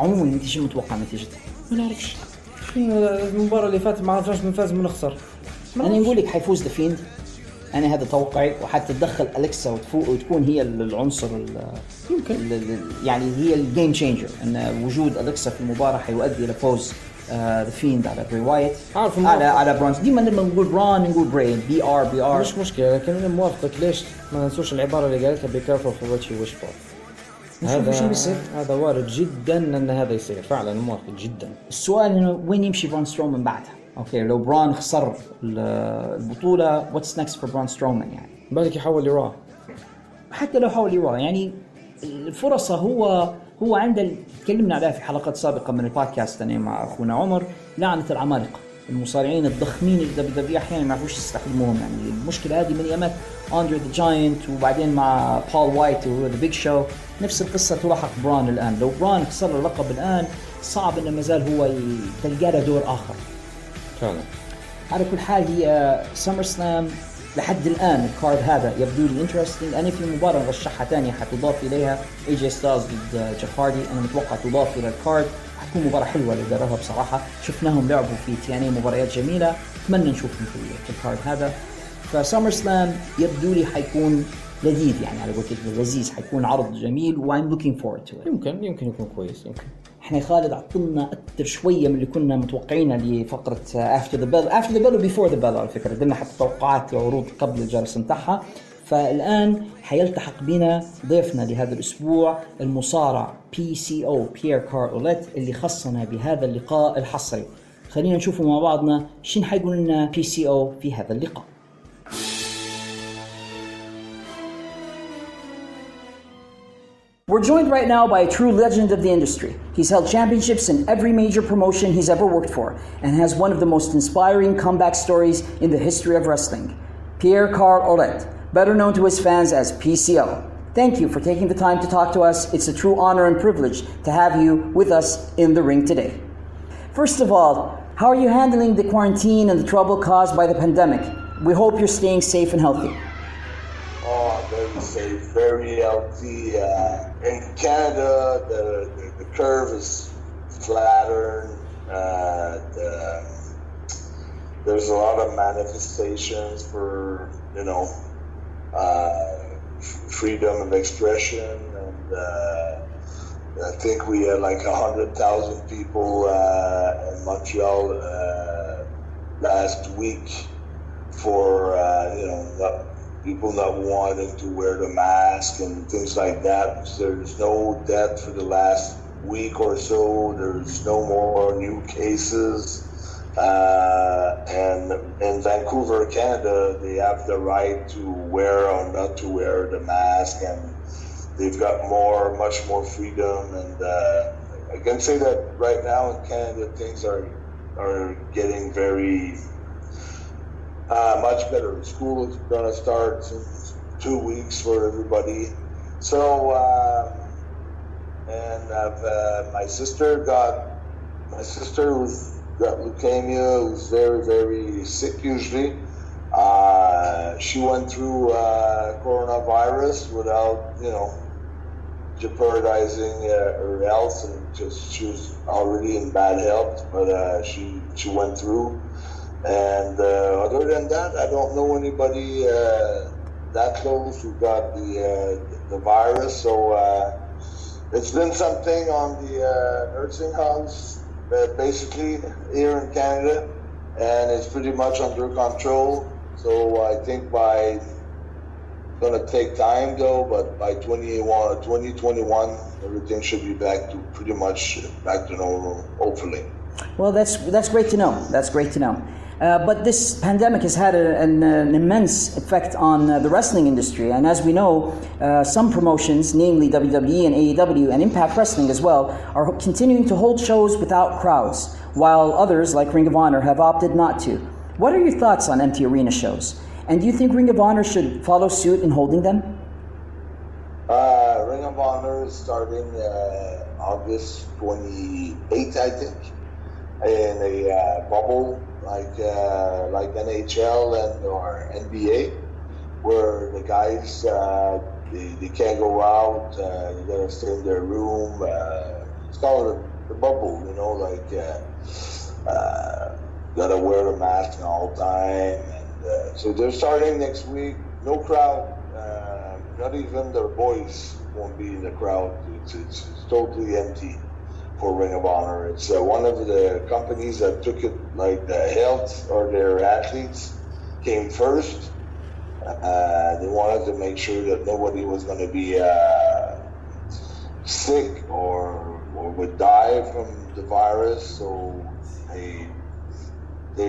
عموما انت شو متوقع نتيجتها؟ ما نعرفش، المباراة اللي فاتت ما عرفناش من فاز من خسر. انا نقول لك حيفوز ديفيند، انا هذا توقعي، وحتتدخل اليكسا وتفوق وتكون هي العنصر يمكن يعني هي الجيم تشينجر، ان وجود اليكسا في المباراة حيؤدي الى فوز ذا فيند على بري وايت، على برونز. ديما لما نقول برون نقول بري، بي ار مش مشكلة، لكن انا موافقك. ليش ما ننسوش العبارة اللي قالتها بي كارفور فور واتش يو ويش فور؟ هذا وارد جدا ان هذا يصير فعلا، موافق جدا. السؤال انه وين يمشي برون سترومان بعدها؟ اوكي لو برون خسر البطولة واتس نكست فور برون سترومان؟ يعني بالك يحول لرا، حتى لو حول لرا يعني الفرصة هو عنده. تكلمنا عليها في حلقات سابقة من البودكاست أنا مع أخونا عمر، لعنة العمالقة، المصارعين الضخمين اللي WWE أحيانا ما يعرفوش يستخدموهم. يعني المشكلة هذه من أيام أندري ذا جاينت، وبعدين مع بول وايت وهو ذا بيج شو، نفس القصة تلاحق بران الآن. لو بران خسر اللقب الآن صعب إنه مازال هو تلقى له دور آخر. فعلا على كل حال هي سمر سلام لحد الآن الكارد هذا يبدو لي انترستينج. أنا في مباراة نرشحها تانية حتضاف إليها اي جي ستارز ضد جيف هاردي، أنا متوقع تضاف إلى الكارد، حتكون مباراة حلوة اللي داروها بصراحة. شفناهم لعبوا في TNA مباريات جميلة، أتمنى نشوفهم في الكارد هذا. فسامر سلام يبدو لي حيكون لذيذ، يعني على قولتك لذيذ، حيكون عرض جميل وأنا looking forward to it. يمكن يكون كويس. يمكن احنا خالد عطلنا اكثر شويه من اللي كنا متوقعينه لفقره after the bell وبيفور ذا بيل. على فكره بدنا حتى توقعات وعروض قبل الجرس نتاعها. فالان حيلتحق بنا ضيفنا لهذا الاسبوع المصارع PCO بيير كاروليت اللي خصنا بهذا اللقاء الحصري. خلينا نشوفوا مع بعضنا شنو حيقول لنا PCO في هذا اللقاء. We're joined right now by a true legend of the industry. He's held championships in every major promotion he's ever worked for and has one of the most inspiring comeback stories in the history of wrestling. Pierre Karl-Ouellette, better known to his fans as PCO. Thank you for taking the time to talk to us. It's a true honor and privilege to have you with us in the ring today. First of all, how are you handling the quarantine and the trouble caused by the pandemic? We hope you're staying safe and healthy. Oh, very safe, very healthy. In Canada, the curve is flatter. There's a lot of manifestations for, freedom of expression. And I think we had like 100,000 people in Montreal last week for, people not wanting to wear the mask and things like that. There's no death for the last week or so. There's no more new cases. And in Vancouver, Canada, they have the right to wear or not to wear the mask. And they've got much more freedom. And I can say that right now in Canada, things are getting very... much better. School is going to start in 2 weeks for everybody. So, my sister who's got leukemia, who's very, very sick usually. She went through coronavirus without, jeopardizing her health, and she was already in bad health, but she went through. And other than that, I don't know anybody that close who got the virus. So it's been something on the nursing homes, basically here in Canada, and it's pretty much under control. So I think gonna take time though, but by 2021, everything should be pretty much back to normal, hopefully. Well, that's great to know. That's great to know. But this pandemic has had an immense effect on the wrestling industry. And as we know, some promotions, namely WWE and AEW and Impact Wrestling as well, are continuing to hold shows without crowds, while others, like Ring of Honor, have opted not to. What are your thoughts on empty arena shows? And do you think Ring of Honor should follow suit in holding them? Ring of Honor is starting August 28th, I think, in a bubble. Like NHL and or NBA, where the guys they can't go out. They gotta stay in their room. It's called the bubble, Gotta wear a mask at all time. And, so they're starting next week. No crowd. Not even their boys won't be in the crowd. It's totally empty for Ring of Honor. It's one of the companies that took it like the health or their athletes came first. They wanted to make sure that nobody was going to be sick or would die from the virus. So they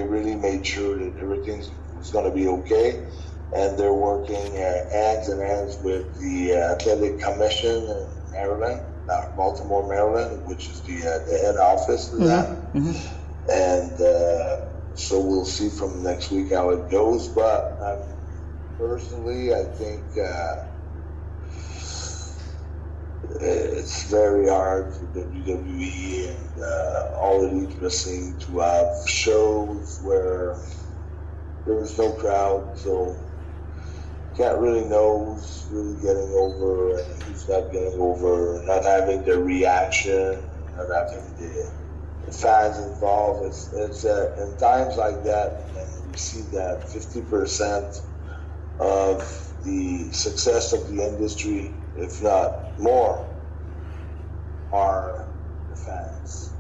really made sure that everything was going to be okay. And they're working hands in hands with the Athletic Commission in Maryland, Baltimore, Maryland, which is the head office of that. Mm-hmm. And so we'll see from next week how it goes. But personally, I think it's very hard for WWE and all elite wrestling to have shows where there was no crowd, so can't really know who's really getting over and who's not getting over, not having the reaction, not having the fans involved. It's in times like that, and you see that 50% of the success of the industry, if not more, are the fans.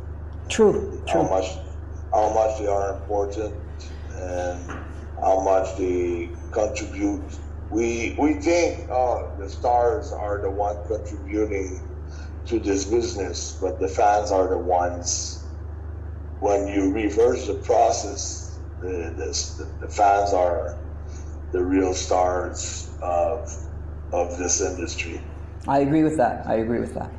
True. How much they are important and how much they contribute. We think, the stars are the ones contributing to this business, but the fans are the ones. When you reverse the process, the fans are the real stars of this industry. I agree with that.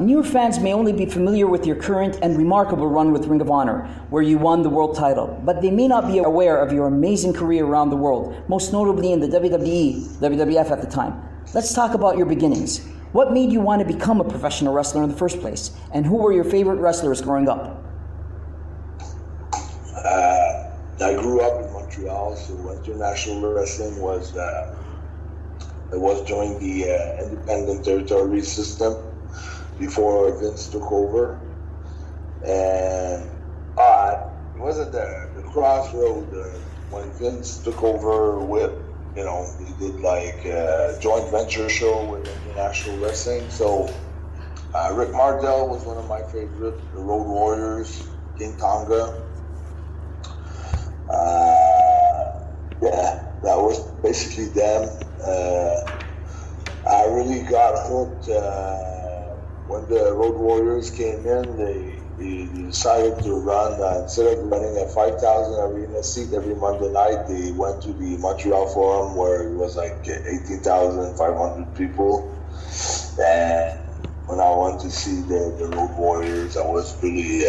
New fans may only be familiar with your current and remarkable run with Ring of Honor, where you won the world title, but they may not be aware of your amazing career around the world, most notably in the WWE, WWF at the time. Let's talk about your beginnings. What made you want to become a professional wrestler in the first place, and who were your favorite wrestlers growing up? I grew up in Montreal, so international wrestling was during the independent territory system, before Vince took over, and it wasn't the crossroad when Vince took over with, he did like a joint venture show with international wrestling. So Rick Martel was one of my favorites, the Road Warriors, King Tonga. That was basically them. I really got hooked when the Road Warriors came in. They decided to run, instead of running a 5,000 arena seat every Monday night, they went to the Montreal Forum where it was like 18,500 people. And when I went to see the Road Warriors, I was really,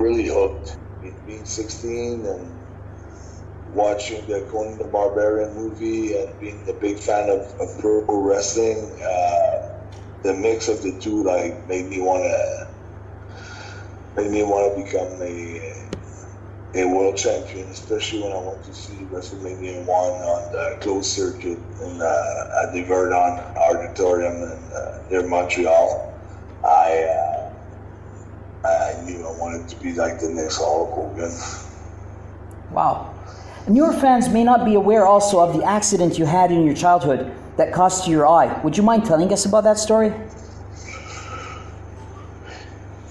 really hooked. Being 16 and watching the Conan the Barbarian movie and being a big fan of pro wrestling, the mix of the two like made me wanna become a world champion, especially when I went to see WrestleMania 1 on the closed circuit at the Verdun Auditorium near Montreal. I knew I wanted to be like the next Hulk Hogan. Wow. And your fans may not be aware also of the accident you had in your childhood that cost you your eye. Would you mind telling us about that story?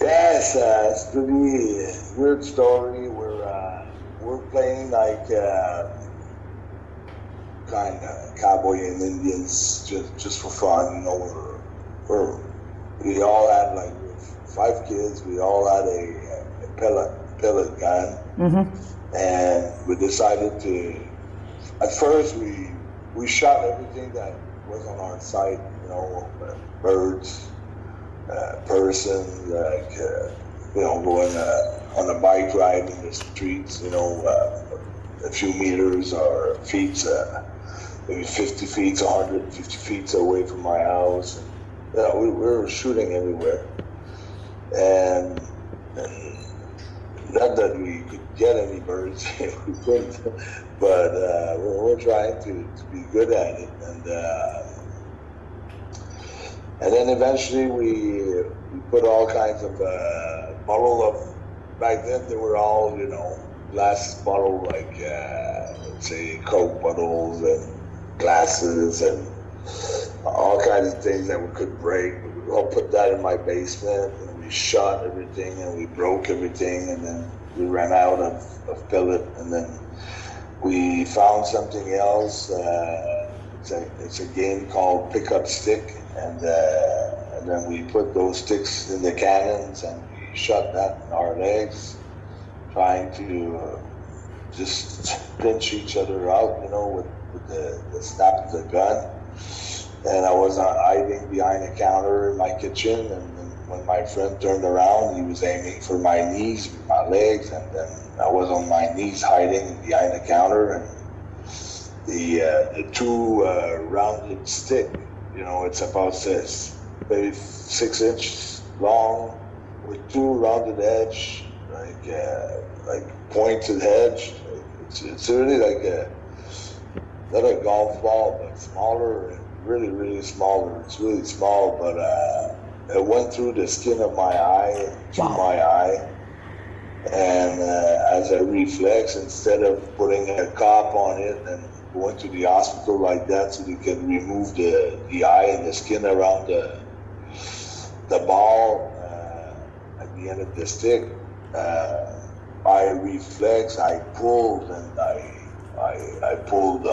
Yes, it's a pretty weird story. We're playing like kind of cowboy and Indians just for fun. We all had like 5 kids. We all had a pellet gun, mm-hmm. And we decided to. At first, we shot everything that was on our site, birds, persons, like, going on a bike ride in the streets, a few meters or feet, maybe 50 feet, 150 feet away from my house. And, we were shooting everywhere. And not that we could get any birds, we couldn't, but we're trying to be good at it. And then eventually we put all kinds of bottle of back then they were all, you know, glass bottle, like let's say Coke bottles and glasses and all kinds of things that we could break. We all put that in my basement, and we shot everything, and we broke everything, and then we ran out of pellet, and then we found something else. It's a game called Pickup Stick, and then we put those sticks in the cannons, and we shot that in our legs, trying to just pinch each other out, you know, with the snap of the gun. And I was hiding behind a counter in my kitchen, and when my friend turned around, he was aiming for my knees with my legs, and then I was on my knees hiding behind the counter, and the two-rounded stick, you know, it's about maybe 6 inches long, with two rounded edge, like pointed edge. It's really like not a golf ball, but smaller, and really smaller. It's really small, but it went through the skin of my eye, through my eye. And as a reflex, instead of putting a cap on it and going to the hospital like that so they can remove the eye and the skin around the ball at the end of the stick, I reflex, I pulled, and I pulled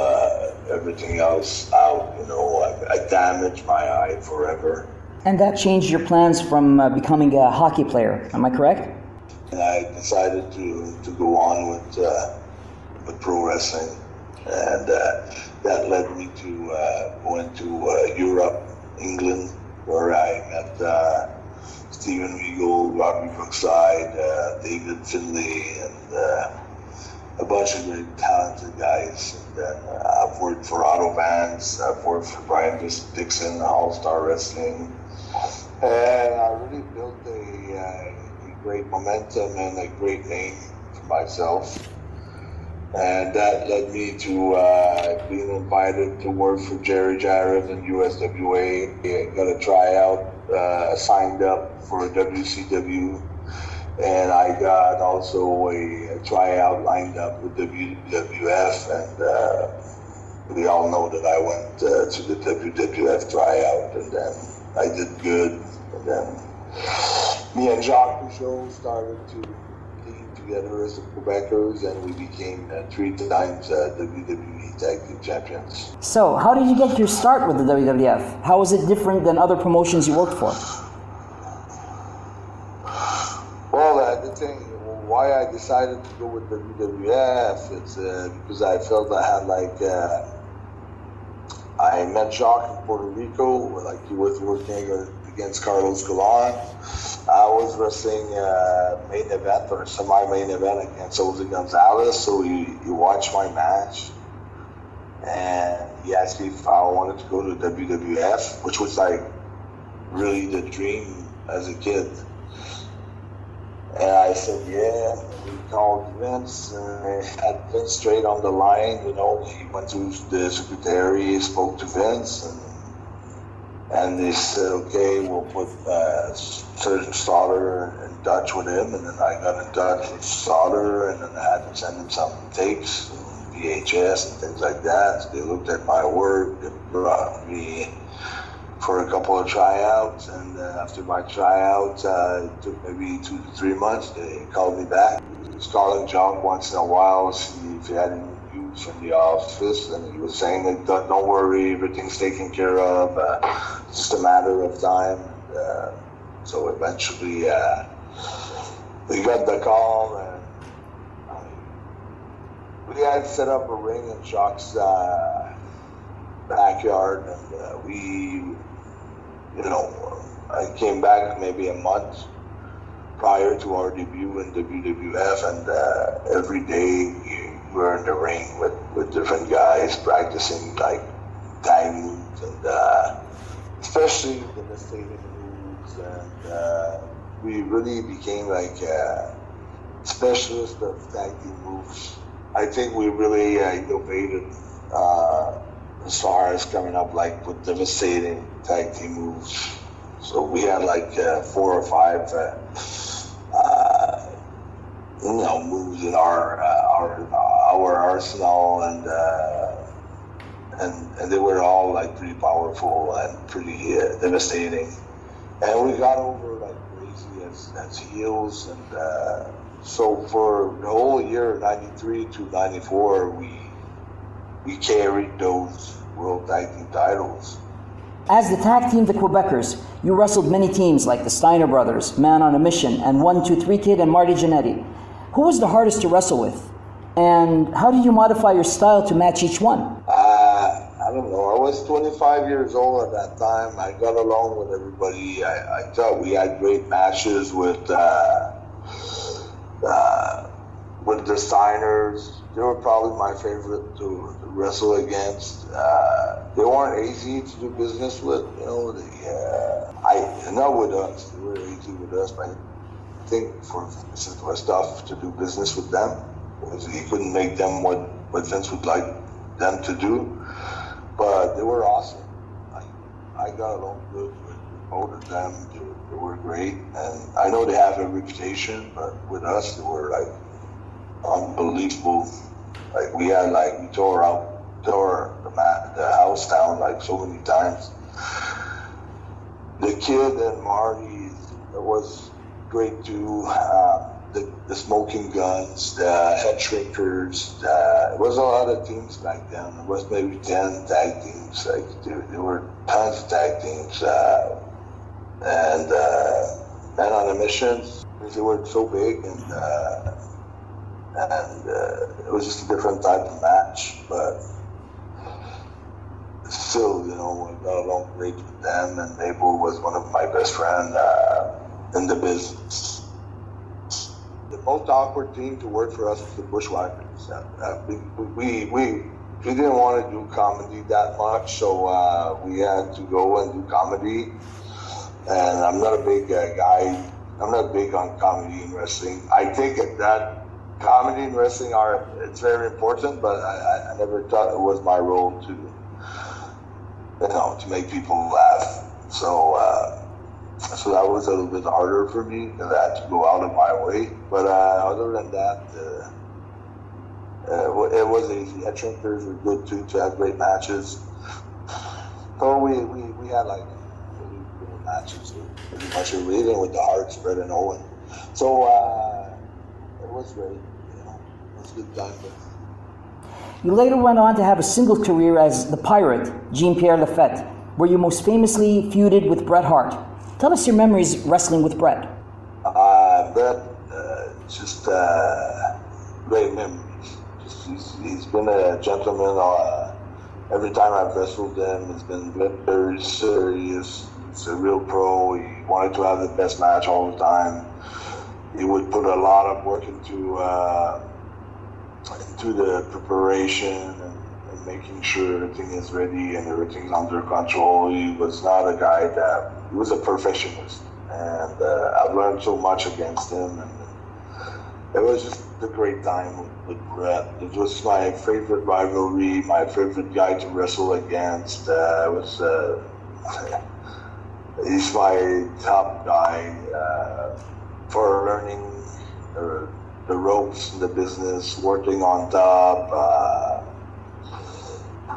everything else out, you know. I damaged my eye forever. And that changed your plans from becoming a hockey player, am I correct? And I decided to go on with pro wrestling, and that led me to going to Europe, England, where I met Steven Regal, Robbie Brookside, David Finlay, and a bunch of really talented guys. And then I've worked for Otto Vance, I've worked for Brian Dixon, All Star Wrestling, and I really built a great momentum and a great name for myself. And that led me to being invited to work for Jerry Jarrett and USWA. I got a tryout, signed up for WCW, and I got also a tryout lined up with WWF, and we all know that I went to the WWF tryout, and then I did good, and then me and Jacques Pouchot started to team together as the Quebecers, and we became 3 times WWE Tag Team Champions. So how did you get your start with the WWF? How was it different than other promotions you worked for? Why I decided to go with WWF, it's because I felt I had I met Jacques in Puerto Rico, like he was working against Carlos Colon. I was wrestling main event or semi-main event against Jose Gonzalez, so he watched my match, and he asked me if I wanted to go to WWF, which was like really the dream as a kid. And I said, yeah, we called Vince, and I had Vince straight on the line, you know. He went to the secretary, spoke to Vince, and they said, okay, we'll put Sergeant Slaughter in touch with him, and then I got in touch with Slaughter, and then I had to send him some tapes, VHS and things like that. So they looked at my work, they brought me for a couple of tryouts, and after my tryout, it took maybe 2 to 3 months, they called me back. He was calling John once in a while to see if he had any news from the office, and he was saying that don't worry, everything's taken care of, it's just a matter of time. And, so eventually we got the call, and we had set up a ring in Jacques' backyard, and I came back maybe a month prior to our debut in WWF, and every day we were in the ring with different guys practicing like tag moves, and especially the devastating moves, and we really became like specialists of tag team moves. I think we really innovated as far as coming up like with devastating tag team moves. So we had like 4 or 5 moves in our arsenal, and they were all like pretty powerful and pretty devastating. And we got over like crazy as heels, and so for the whole year '93 to '94, we carried those World Tag Team titles. As the tag team, the Quebecers, you wrestled many teams like the Steiner Brothers, Man on a Mission, and 1-2-3 Kid and Marty Jannetty. Who was the hardest to wrestle with? And how did you modify your style to match each one? I don't know. I was 25 years old at that time. I got along with everybody. I thought we had great matches with the Steiners. They were probably my favorite to wrestle against. They weren't easy to do business with, you know. Not with us. They were easy with us, but I think it was tough to do business with them, because he couldn't make them what Vince would like them to do. But they were awesome. I got along good with both of them. They were great, and I know they have a reputation, but with us, they were like unbelievable. Like we tore the house down like so many times. The Kid and Marty, it was great too. The Smoking Guns, the Head Shrinkers, it was a lot of teams back then. It was maybe 10 tag teams. Like there were tons of tag teams, and Men on a Mission, because they were so big, and it was just a different type of match, but still, you know, I got along great with them, and Mabel was one of my best friends in the business. The most awkward team to work for us was the Bushwhackers. We didn't want to do comedy that much, so we had to go and do comedy, and I'm not a big guy. I'm not big on comedy and wrestling. I think that comedy and wrestling it's very important, but I never thought it was my role to, you know, to make people laugh. So that was a little bit harder for me, because I had to go out of my way. But other than that, it was easy. Head Shrinkers were good too, to have great matches. So we had like really good matches, pretty much even with the Hearts, Fred and Owen. So. It was great, you know, it was a good time. You later went on to have a single career as the Pirate, Jean-Pierre Lafayette, where you most famously feuded with Bret Hart. Tell us your memories wrestling with Bret. Bret, just great memories. He's been a gentleman. Every time I've wrestled him, he's been very serious. He's a real pro. He wanted to have the best match all the time. He would put a lot of work into the preparation and making sure everything is ready and everything's under control. He was not a guy he was a perfectionist, and I've learned so much against him. And it was just a great time with Bret. It was my favorite rivalry, my favorite guy to wrestle against. He's my top guy. For learning the ropes in the business, working on top,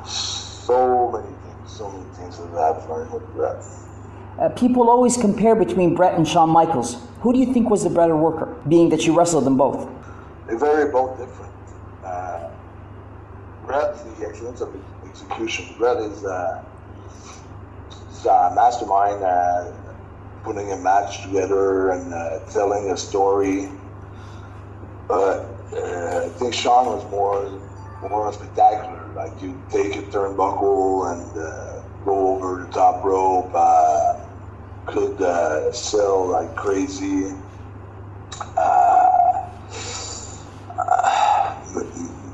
so many things that I've learned with Bret. People always compare between Bret and Shawn Michaels. Who do you think was the better worker, being that you wrestled them both? They're very both different. Bret, the excellence of execution. Bret is a mastermind. Putting a match together and telling a story, but I think Shawn was more spectacular. Like you take a turnbuckle and go over the top rope, could sell like crazy.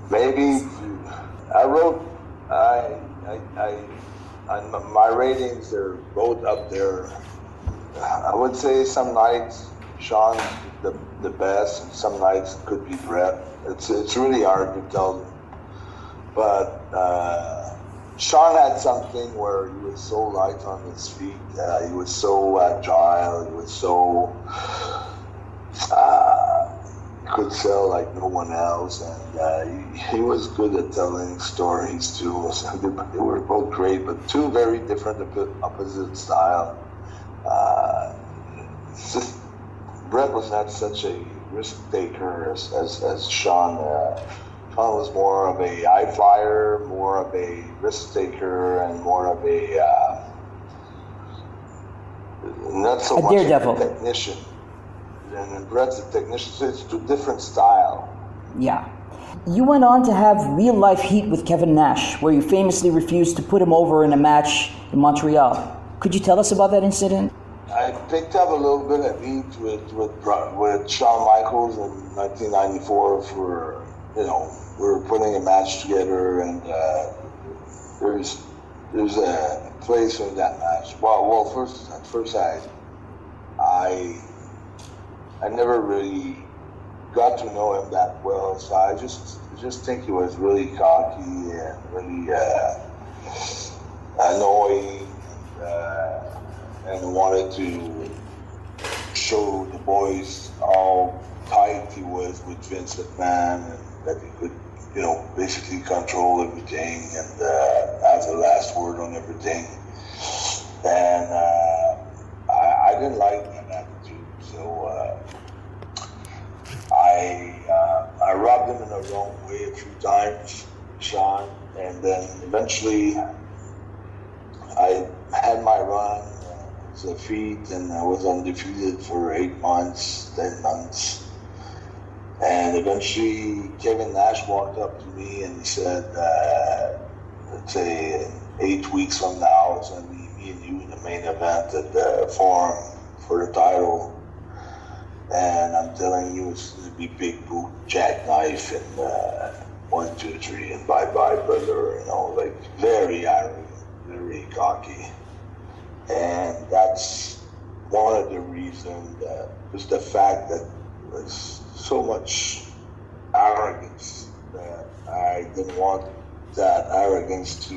Maybe I wrote my ratings are both up there. I would say some nights Shawn the best, and some nights it could be Bret. It's really hard to tell, but Shawn had something where he was so light on his feet, he was so agile, he was so could sell like no one else, and he was good at telling stories too. So they were both great, but two very different opposite style. Just, Brett was not such a risk taker as Sean. Sean was more of a high flyer, more of a risk taker, and more of a not so much a technician. And Brett's a technician, so it's a different style. Yeah. You went on to have real-life heat with Kevin Nash, where you famously refused to put him over in a match in Montreal. Could you tell us about that incident? I picked up a little bit of heat with Shawn Michaels in 1994 for, we were putting a match together, and there's a place in that match. Well, first I never really got to know him that well, so I just think he was really cocky and really annoying and wanted to show the boys how tight he was with Vince McMahon and that he could, basically control everything and have the last word on everything. And I didn't like that attitude, so. I robbed him in the wrong way a few times, Sean, and then eventually I had my run, defeat, and I was undefeated for 8 months, 10 months, and eventually Kevin Nash walked up to me and he said, let's say 8 weeks from now, it's going to be me and you in the main event at the Forum for the title. And I'm telling you, it's going to be big boot, jackknife, and 1, 2, 3, and bye-bye, brother, like very arrogant, very cocky. And that's one of the reasons, just the fact that there's so much arrogance that I didn't want that arrogance to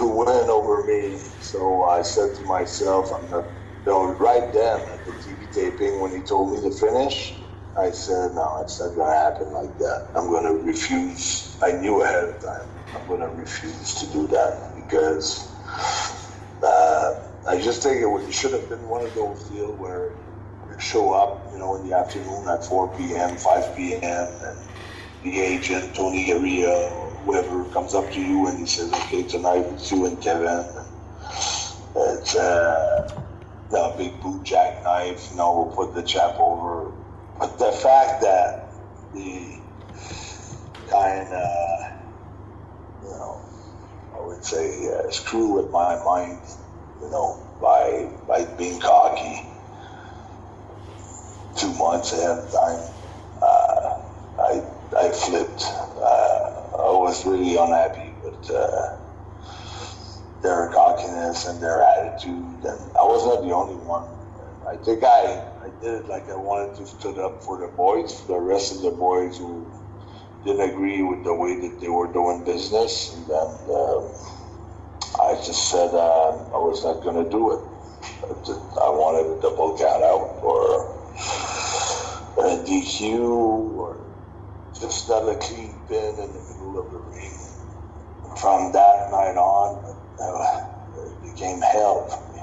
win over me. So I said to myself, I'm not. Right then at the TV taping when he told me to finish, I said, no, it's not going to happen like that. I'm going to refuse. I knew ahead of time. I'm going to refuse to do that because I just think it should have been one of those deals where you show up, in the afternoon at 4 p.m., 5 p.m., and the agent, Tony Area, whoever comes up to you and he says, okay, tonight it's you and Kevin. It's... the big boot jackknife, we'll put the chap over. But the fact that the kind of, I would say screw with my mind, by being cocky 2 months ahead of time, I flipped. I was really unhappy, but their cockiness and their attitude, and I was not the only one. I think I did it like I wanted to stood up for the boys, for the rest of the boys who didn't agree with the way that they were doing business, and then I just said I was not going to do it. I wanted a double count out or a DQ or just not a clean pin in the middle of the ring. From that night on, it became hell for me.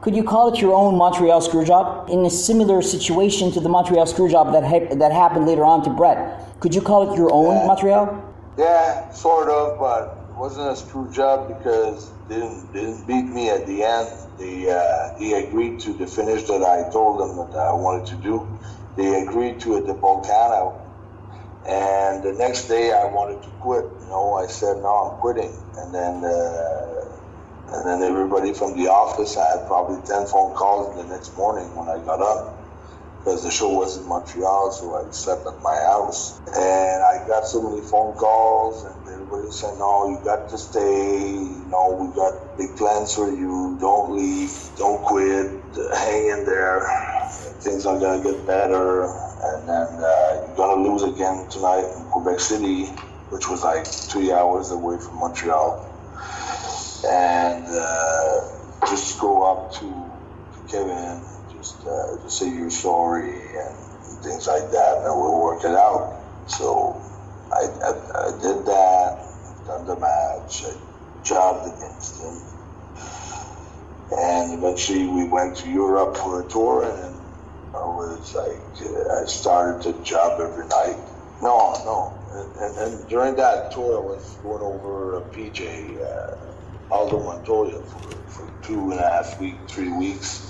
Could you call it your own Montreal Screwjob? In a similar situation to the Montreal Screwjob that happened later on to Brett, could you call it your own Montreal? Yeah, sort of, but it wasn't a Screwjob because they didn't beat me at the end. They agreed to the finish that I told them that I wanted to do. They agreed to a double count out. And the next day I wanted to quit, I said, no, I'm quitting. And then everybody from the office, I had probably 10 phone calls the next morning when I got up because the show was in Montreal, so I slept at my house. And I got so many phone calls and everybody said, no, you got to stay, we got big plans for you, don't leave, don't quit, hang in there, things are gonna get better. And then you're going to lose again tonight in Quebec City, which was like 3 hours away from Montreal. And just go up to Kevin and to say you're sorry and things like that, and we'll work it out. So I did that, done the match, I jobbed against him, and eventually we went to Europe for a tour, and I was like, I started to job every night. And during that tour, I was going over a PJ, Aldo Montoya, for 2.5 weeks, 3 weeks.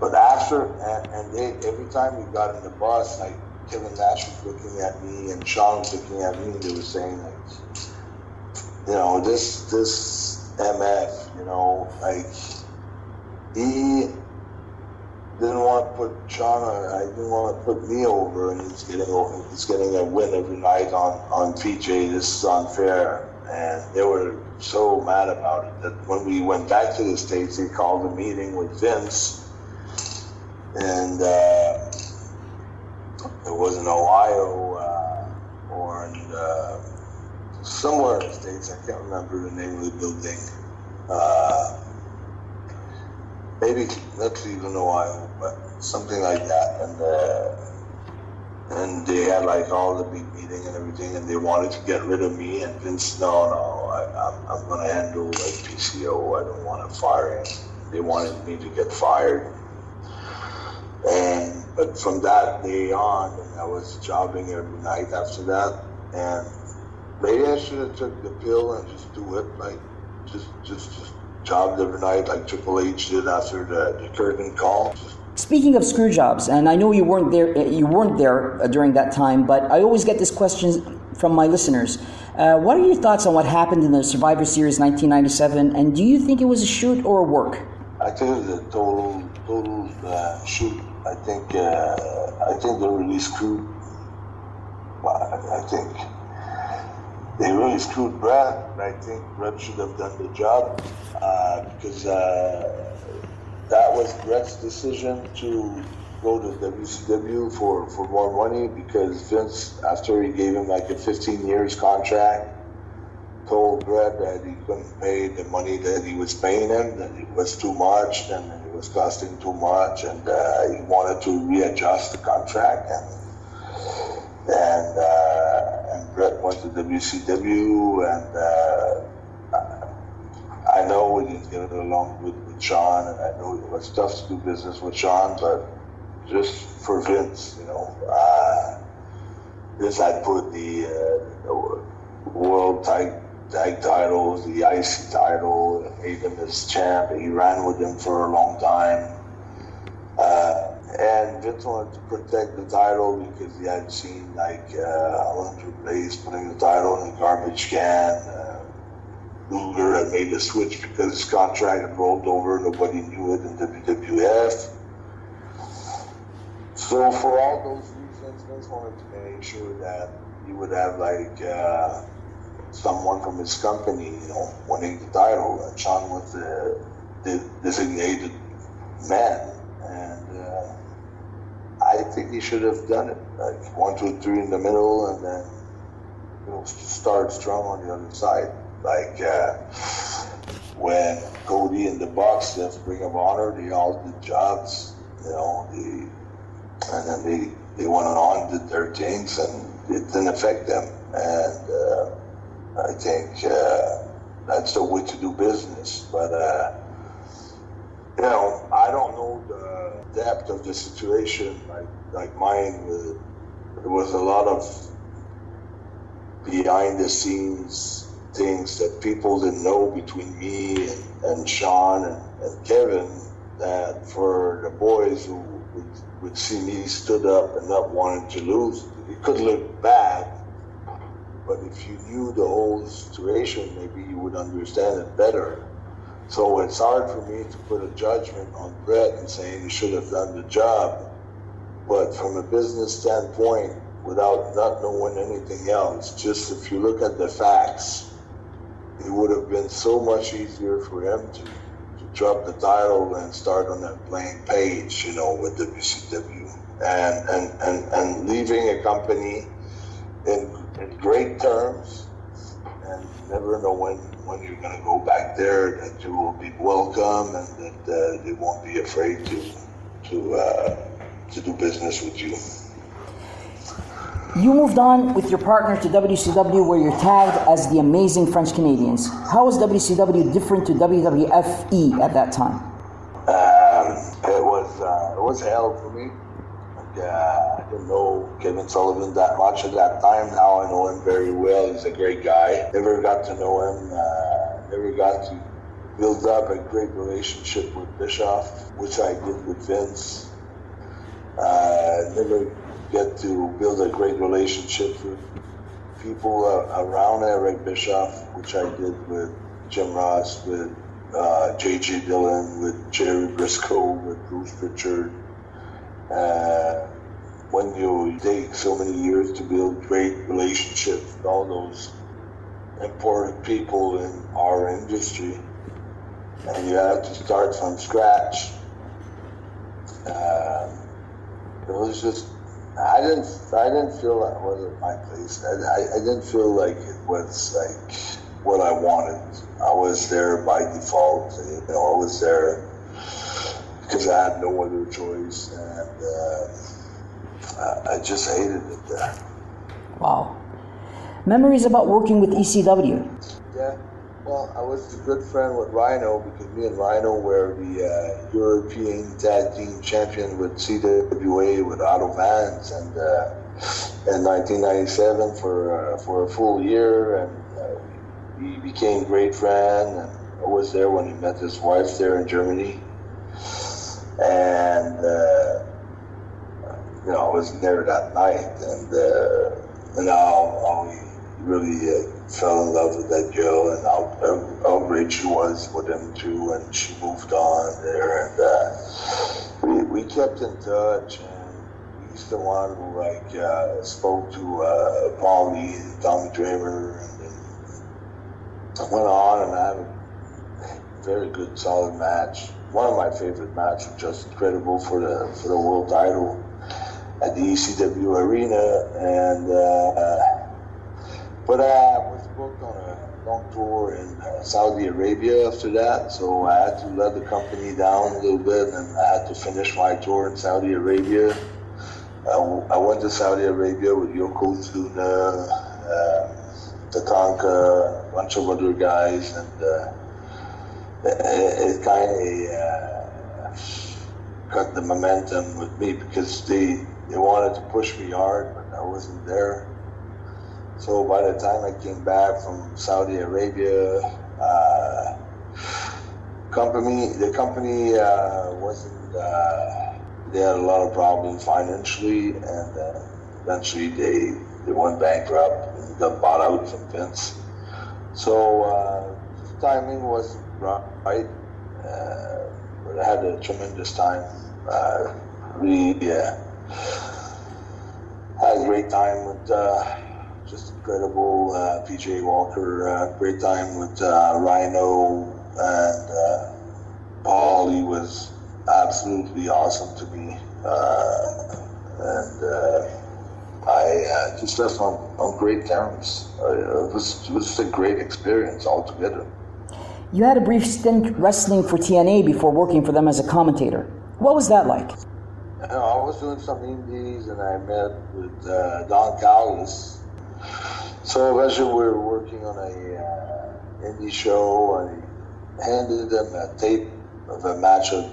But after, and they, every time we got in the bus, like Kevin Nash was looking at me and Sean was looking at me, and they were saying, like, you know, this MF, you know, like, he didn't want to put Sean, I didn't want to put me over, and he's getting a win every night on PJ. This is unfair. And they were so mad about it that when we went back to the States, they called a meeting with Vince, and it was in Ohio or in somewhere in the States. I can't remember the name of the building. Maybe not Cleveland, Ohio, but something like that. And they had like all the big meeting and everything, and they wanted to get rid of me. And Vince, no, I'm gonna handle like PCO. I don't want to fire him. They wanted me to get fired. And but from that day on, and I was jobbing every night after that. And maybe I should have took the pill and just do it, like just jobbed every night like Triple H did after the curtain call. Speaking of screw jobs, and I know you weren't there during that time, but I always get this question from my listeners. What are your thoughts on what happened in the Survivor Series 1997, and do you think it was a shoot or a work? I think it was a total shoot. I think they really screwed. I think they really screwed Brad. I think Brad should have done the job because. That was Brett's decision to go to WCW for more money, because Vince, after he gave him like a 15-year contract, told Brett that he couldn't pay the money that he was paying him, that it was too much, and it was costing too much, and he wanted to readjust the contract. And Brett went to WCW, and I know we didn't get along with Sean, and I know it was tough to do business with Sean, but just for Vince, you know, this I put the world tag titles, the IC title, made him his champ. He ran with him for a long time. And Vince wanted to protect the title because he had seen, like, Alan Blaze putting the title in the garbage can. Luger had made a switch because his contract had rolled over. Nobody knew it in WWF. So for all those reasons, Vince wanted to make sure that he would have like someone from his company, you know, winning the title. And Sean was the designated man, and I think he should have done it like 1, 2, 3 in the middle, and then, you know, start strong on the other side. Like when Cody and the Bucks left Ring of Honor, they all did jobs, you know, and then they went on, did their things, and it didn't affect them. And I think that's the way to do business. But, you know, I don't know the depth of the situation like mine. There was a lot of behind the scenes things that people didn't know between me and Sean and Kevin, that for the boys who would see me stood up and not wanting to lose, it could look bad, but if you knew the whole situation, maybe you would understand it better. So it's hard for me to put a judgment on Brett and saying he should have done the job, but from a business standpoint, without not knowing anything else, just if you look at the facts, it would have been so much easier for him to drop the title and start on that blank page, you know, with WCW. And leaving a company in great terms, and never know when you're going to go back there, that you will be welcome, and that they won't be afraid to to do business with you. You moved on with your partner to WCW, where you're tagged as the Amazing French Canadians. How was WCW different to WWFE at that time? It was hell for me. I didn't know Kevin Sullivan that much at that time. Now I know him very well. He's a great guy. Never got to know him. Never got to build up a great relationship with Bischoff, which I did with Vince. Never get to build a great relationship with people around Eric Bischoff, which I did with Jim Ross, with J.J. Dillon, with Jerry Briscoe, with Bruce Pritchard. When you take so many years to build great relationships with all those important people in our industry, and you have to start from scratch, it was just, I didn't feel that wasn't my place. I didn't feel like it was like what I wanted. I was there by default, you know. I was there because I had no other choice, and I just hated it there. Wow. Memories about working with ECW? Yeah, well, I was a good friend with Rhino, because me and Rhino were the European Tag Team Champion with CWA, with Otto Vance, and in 1997 for a full year, and we became great friends. And I was there when he met his wife there in Germany, and you know, I was there that night, and he really fell in love with that girl, and how great she was with him too. And she moved on there, and we kept in touch. And he's the one who spoke to Paulie and Tommy Dreamer, and went on and had a very good, solid match. One of my favorite matches, just incredible for the world title at the ECW arena, and but I was booked on a long tour in Saudi Arabia after that, so I had to let the company down a little bit, and I had to finish my tour in Saudi Arabia. I went to Saudi Arabia with Yokozuna, Tatanka, a bunch of other guys, and it kind of cut the momentum with me, because they wanted to push me hard, but I wasn't there. So by the time I came back from Saudi Arabia, the company wasn't. They had a lot of problems financially, and eventually they went bankrupt and got bought out from Vince. So the timing wasn't right, but I had a tremendous time. Had a great time with. Just incredible, PJ Walker, great time with Rhino, and Paul. He was absolutely awesome to me, and I just left on great terms. It was a great experience altogether. You had a brief stint wrestling for TNA before working for them as a commentator. What was that like? You know, I was doing some indies, and I met with Don Callis. So eventually we were working on an indie show, and he handed them a tape of a match of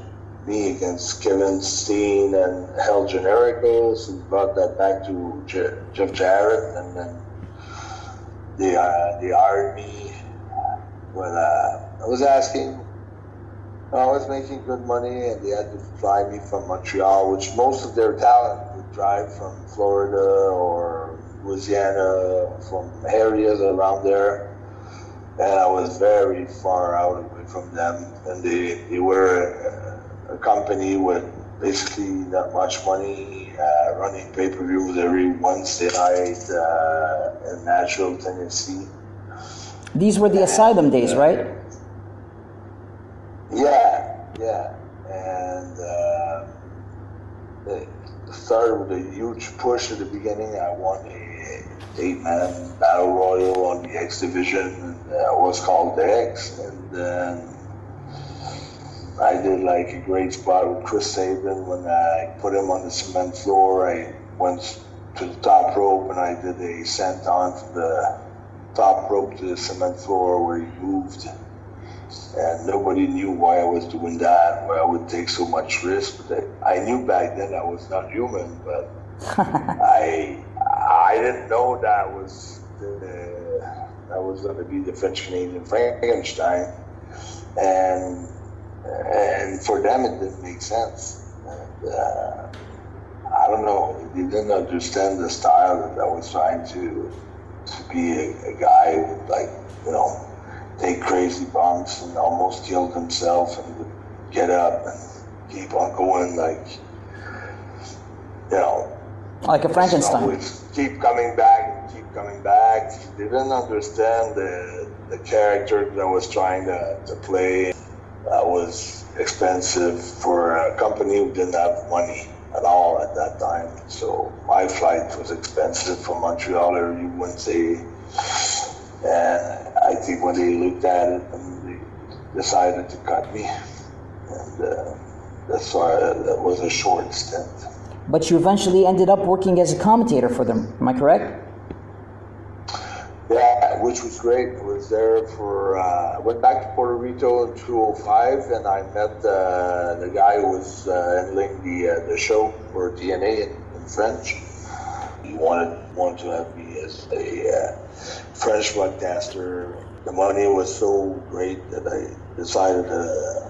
me against Kevin Steen and El Generico. So we brought that back to Jeff Jarrett, and then they hired me. But I was asking, I was making good money, and they had to fly me from Montreal, which most of their talent would drive from Florida or Louisiana, from areas around there, and I was very far out away from them, and they were a company with basically not much money, running pay-per-views every Wednesday night in Nashville, Tennessee. These were the Asylum days, right? Yeah, and it started with a huge push at the beginning. I won a 8-man battle royal on the X division, was called the X, and then I did like a great spot with Chris Sabin when I put him on the cement floor. I went to the top rope and I did a sent onto the top rope to the cement floor where he moved. And nobody knew why I was doing that, why I would take so much risk. But I knew back then I was not human, but I didn't know that was going to be the French Canadian Frankenstein. And for them it didn't make sense. And, I don't know, they didn't understand the style that I was trying to be a guy with, like, you know, take crazy bumps and almost killed himself and would get up and keep on going, like, you know, like a Frankenstein. Always keep coming back, They didn't understand the character that I was trying to play. I was expensive for a company who didn't have money at all at that time. So my flight was expensive from Montreal every Wednesday. And I think when they looked at it, and they decided to cut me. And that's why that was a short stint. But you eventually ended up working as a commentator for them, am I correct? Yeah, which was great. I was there for, I went back to Puerto Rico in 2005, and I met the guy who was handling the show for TNA in French. He wanted to have me as a French broadcaster. The money was so great that I decided I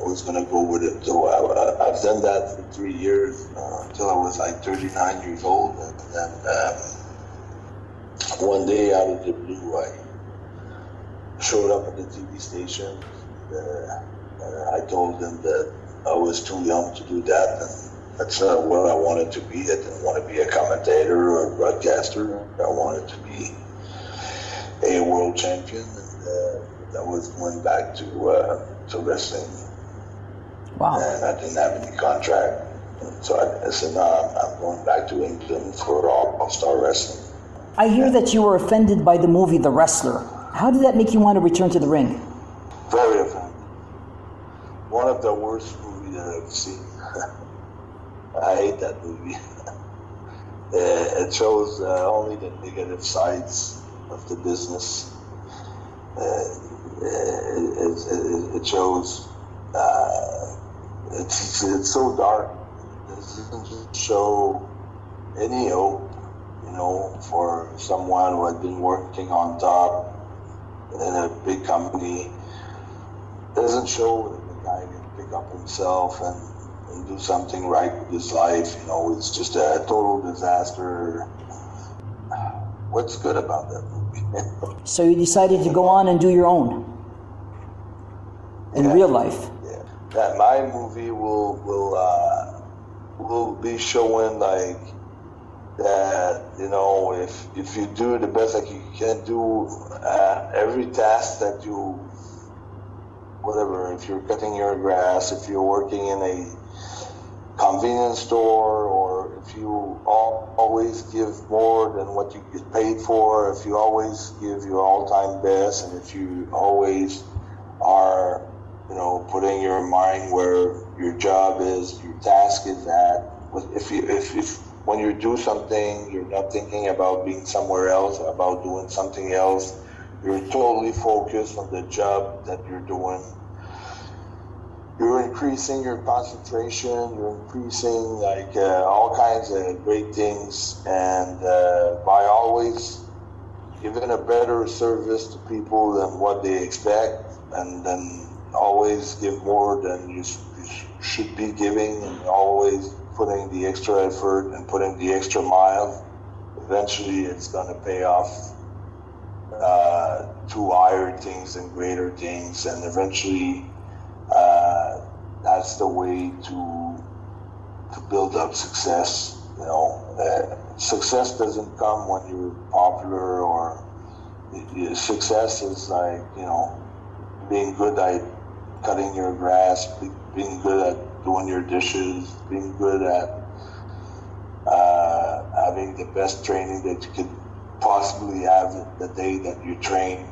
was going to go with it. So I've done that for 3 years until I was like 39 years old. And then one day out of the blue, I showed up at the TV station. And I told them that I was too young to do that. And that's not what I wanted to be. I didn't want to be a commentator or a broadcaster. I wanted to be a world champion. I was going back to wrestling. Wow. And I didn't have any contract. And so I said, no, I'm going back to England for all-star wrestling. I hear that you were offended by the movie The Wrestler. How did that make you want to return to the ring? Very offended. One of the worst movies that I've seen. I hate that movie. It shows only the negative sides of the business. It shows, it's so dark. It doesn't show any hope, you know, for someone who had been working on top in a big company. It doesn't show that the guy can pick up himself and do something right with his life. You know, it's just a total disaster. What's good about that movie? So you decided to go on and do your own in real life. Yeah, that my movie will be showing, like, that, you know, if you do the best that you can do, every task that you, whatever, if you're cutting your grass, if you're working in a convenience store, or if you always give more than what you get paid for, if you always give your all-time best, and if you always are, you know, putting your mind where your job is, your task is at, if when you do something, you're not thinking about being somewhere else, about doing something else. You're totally focused on the job that you're doing. You're increasing your concentration. You're increasing, like, all kinds of great things. And by always giving a better service to people than what they expect, and then always give more than you should be giving, and always putting the extra effort and putting the extra mile, eventually it's going to pay off to higher things and greater things. And eventually that's the way to build up success. You know, success doesn't come when you're popular, or success is, like, you know, being good at cutting your grass, being good at doing your dishes, being good at having the best training that you could possibly have the day that you train.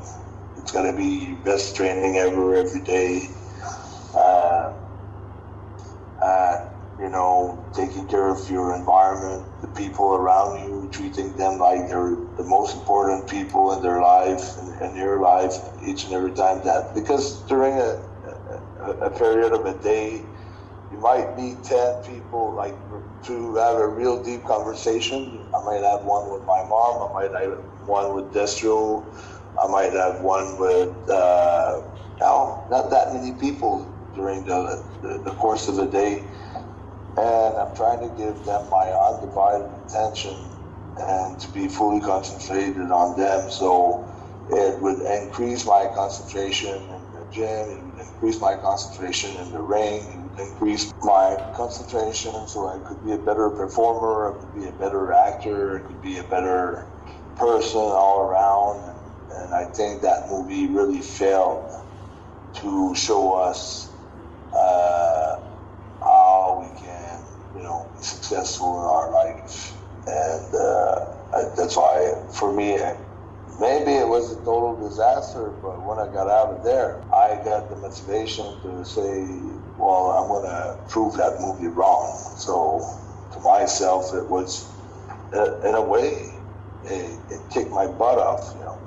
It's going to be your best training ever, every day. taking care of your environment, the people around you, treating them like they're the most important people in their life and your life each and every time. That because during a period of a day, you might meet 10 people. Like, to have a real deep conversation, I might have one with my mom, I might have one with Destro, I might have one with not that many people during the course of the day, and I'm trying to give them my undivided attention and to be fully concentrated on them. So it would increase my concentration in the gym, it would increase my concentration in the ring, it would increase my concentration so I could be a better performer, I could be a better actor, I could be a better person all around. And I think that movie really failed to show us how we can, be successful in our life. And that's why, for me, maybe it was a total disaster, but when I got out of there, I got the motivation to say, well, I'm going to prove that movie wrong. So to myself, it was, in a way, it kicked my butt off,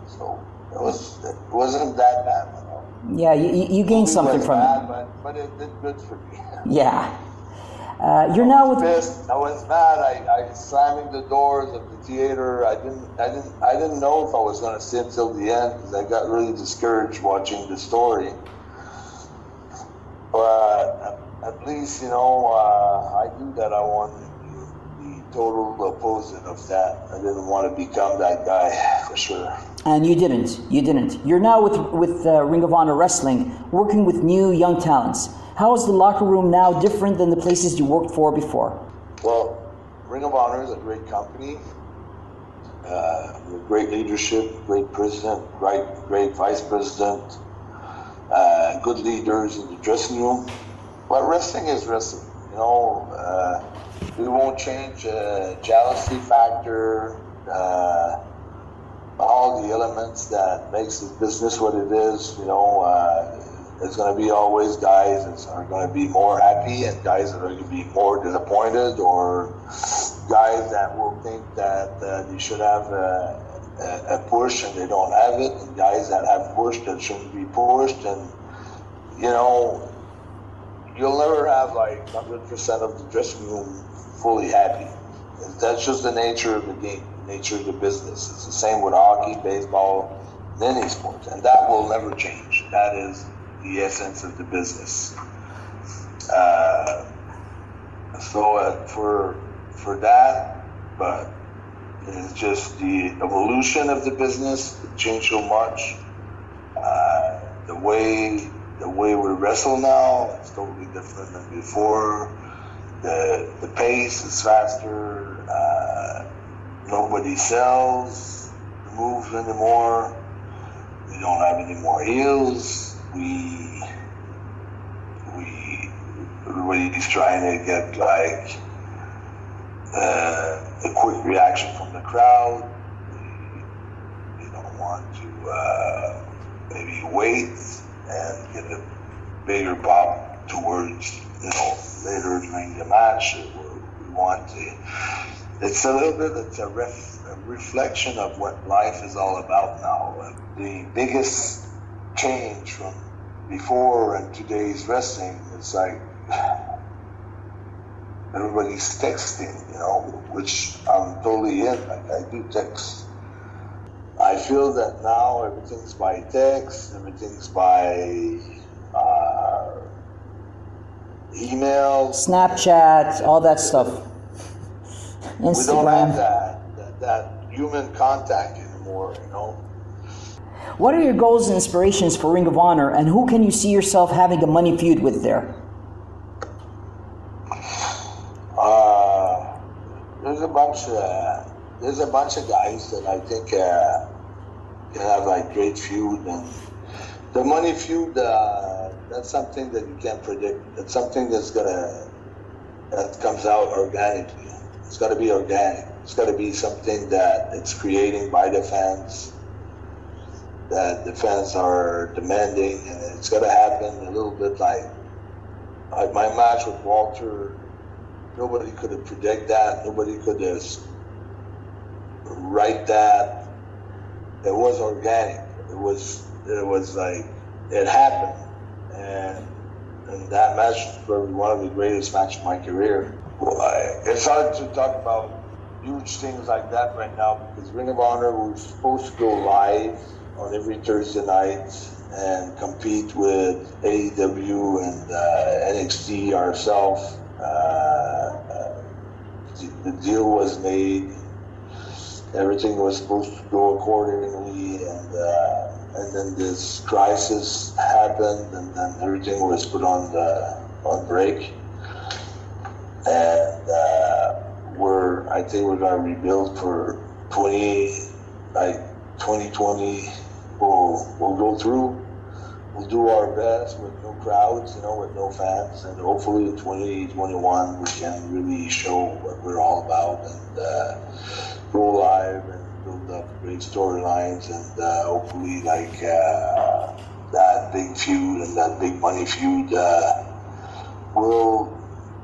so it wasn't that bad. Yeah, you gained something from it. But it did good for me. Yeah. You're now with... I was mad. I slamming the doors of the theater. I didn't know if I was going to sit till the end because I got really discouraged watching the story. But at least, I knew that I wanted the total opposite of that. I didn't want to become that guy, for sure. And you didn't. You're now with Ring of Honor Wrestling, working with new young talents. How is the locker room now different than the places you worked for before? Well, Ring of Honor is a great company, with great leadership, great president, great vice president, good leaders in the dressing room. But wrestling is wrestling, we won't change jealousy factor, all the elements that makes this business what it is. There's going to be always guys that are going to be more happy and guys that are going to be more disappointed, or guys that will think that they should have a push and they don't have it, and guys that have pushed that shouldn't be pushed. And you'll never have 100% of the dressing room fully happy. That's just the nature of the game, the nature of the business. It's the same with hockey, baseball, any sports, and that will never change. That is the essence of the business. So for that, but it's just the evolution of the business. It changed so much. The way we wrestle now is totally different than before. The pace is faster. Nobody sells the moves anymore. We don't have any more heels. Everybody's trying to get a quick reaction from the crowd. They don't want to maybe wait and get a bigger pop towards later during the match. We want to. It's a little bit. It's a reflection of what life is all about now. The biggest change from before and today's wrestling is everybody's texting, which I'm totally in. I do text. I feel that now everything's by text, everything's by email, Snapchat, all that stuff. Instagram. We don't have that human contact anymore, What are your goals and inspirations for Ring of Honor, and who can you see yourself having a money feud with there? There's a bunch of guys that I think can have great feud, and the money feud. That's something that you can't predict. That's something that comes out organically. It's got to be organic. It's got to be something that it's creating by the fans, that the fans are demanding, and it's going to happen a little bit like my match with Walter Nobody could have predicted that. Nobody could have write that. It was organic. It was like it happened, and that match was probably one of the greatest matches of my career. It's hard to talk about huge things like that right now because Ring of Honor was supposed to go live on every Thursday night and compete with AEW and NXT ourselves. The deal was made. Everything was supposed to go accordingly, and then this crisis happened, and then everything was put on break. And I think we're gonna rebuild for 2020. We'll go through. We'll do our best with no crowds, with no fans, and hopefully in 2021 we can really show what we're all about and go live and build up great storylines and hopefully that big feud and that big money feud will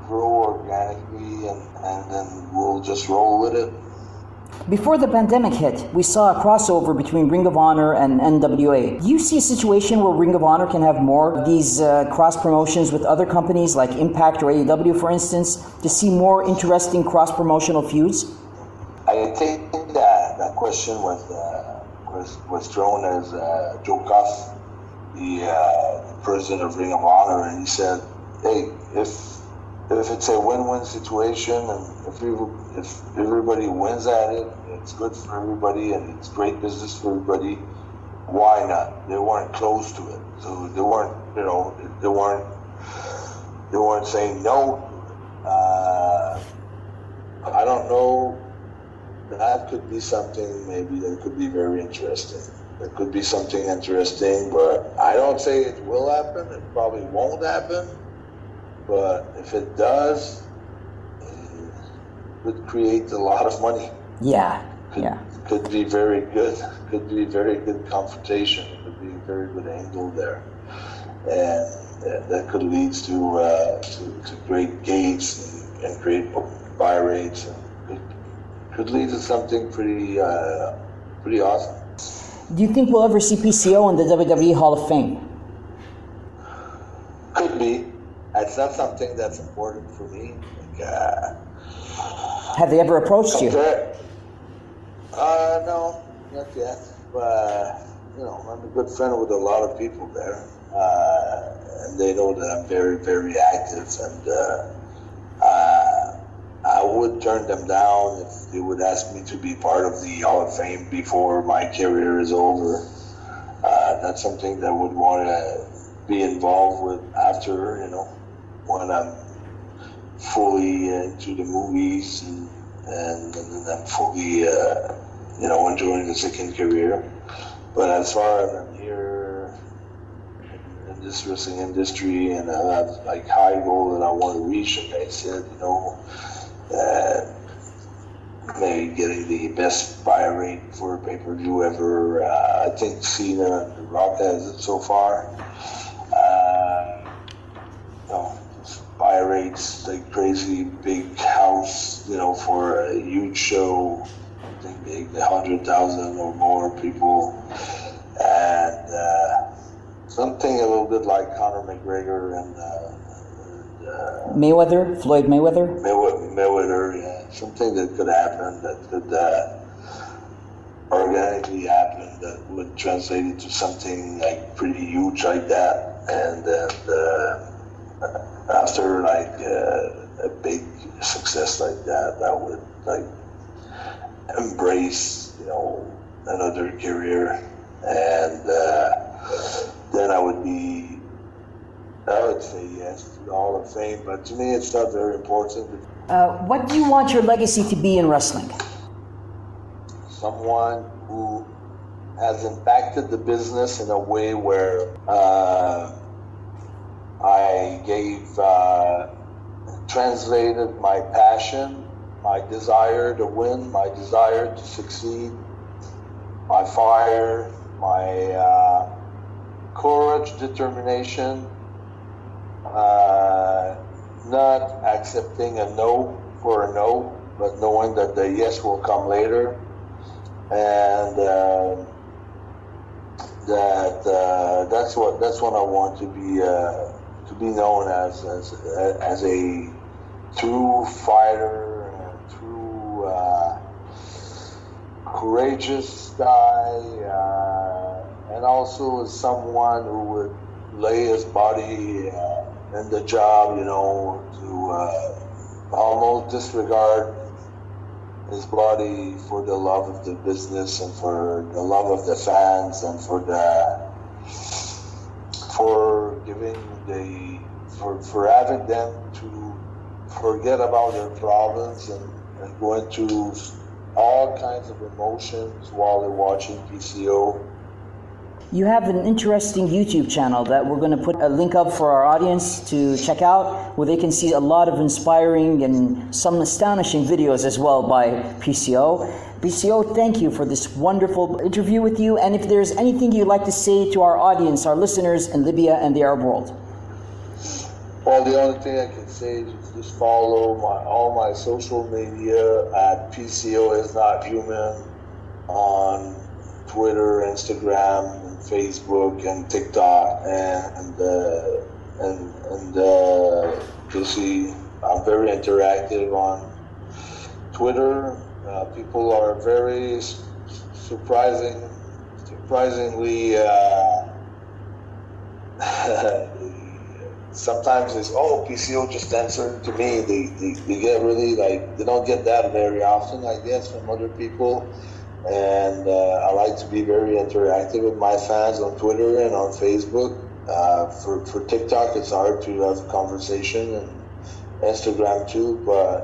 grow organically and then we'll just roll with it. Before the pandemic hit, we saw a crossover between Ring of Honor and NWA. Do you see a situation where Ring of Honor can have more of these cross-promotions with other companies like Impact or AEW, for instance, to see more interesting cross-promotional feuds? I think that question was thrown as Joe Cuff, the president of Ring of Honor, and he said, hey, if it's a win-win situation and if everybody wins at it, it's good for everybody and it's great business for everybody, why not? They weren't close to it. So they weren't saying no. I don't know. That could be something maybe that could be very interesting. That could be something interesting, but I don't say it will happen. It probably won't happen. But if it does, it would create a lot of money. Could be very good. Could be very good confrontation. Could be a very good angle there, and that could lead to great gates and great buy rates. And could lead to something pretty awesome. Do you think we'll ever see PCO in the WWE Hall of Fame? Could be. It's not something that's important for me. Have they ever approached you? No, not yet. But I'm a good friend with a lot of people there, and they know that I'm very, very active. And I would turn them down if they would ask me to be part of the Hall of Fame before my career is over. That's something that I would want to be involved with after, when I'm fully into the movies and I'm fully, enjoying the second career. But as far as I'm here in this wrestling industry and I have high goal that I want to reach, and I said, maybe getting the best buy rate for a pay-per-view ever. I think Cena and The Rock has it so far. Buy rates like crazy, big house, for a huge show. I think they 100,000 or more people, and something a little bit like Conor McGregor and Mayweather, Floyd Mayweather. Mayweather, yeah, something that could happen, that could organically happen, that would translate into something pretty huge like that, and then. After a big success like that, I would embrace another career, and then I would say yes to the Hall of Fame. But to me, it's not very important. What do you want your legacy to be in wrestling? Someone who has impacted the business in a way where. I translated my passion, my desire to win, my desire to succeed, my fire, my courage, determination, not accepting a no for a no, but knowing that the yes will come later, and that's what I want to be known as a true fighter, a true courageous guy, and also as someone who would lay his body in the job, you know, to almost disregard his body for the love of the business and for the love of the fans and for having them to forget about their problems and go into all kinds of emotions while they're watching PCO. You have an interesting YouTube channel that we're going to put a link up for our audience to check out, where they can see a lot of inspiring and some astonishing videos as well by PCO. PCO, thank you for this wonderful interview with you, and if there's anything you'd like to say to our audience, our listeners in Libya and the Arab world. Well, the only thing I can say is just follow all my social media at PCO Is Not Human on Twitter, Instagram, and Facebook, and TikTok, and you'll see I'm very interactive on Twitter. People are very surprisingly. Sometimes it's, oh, PCO just answered to me. They get really, like, they don't get that very often, I guess, from other people. And I like to be very interactive with my fans on Twitter and on Facebook. For TikTok, it's hard to have conversation, and Instagram too. But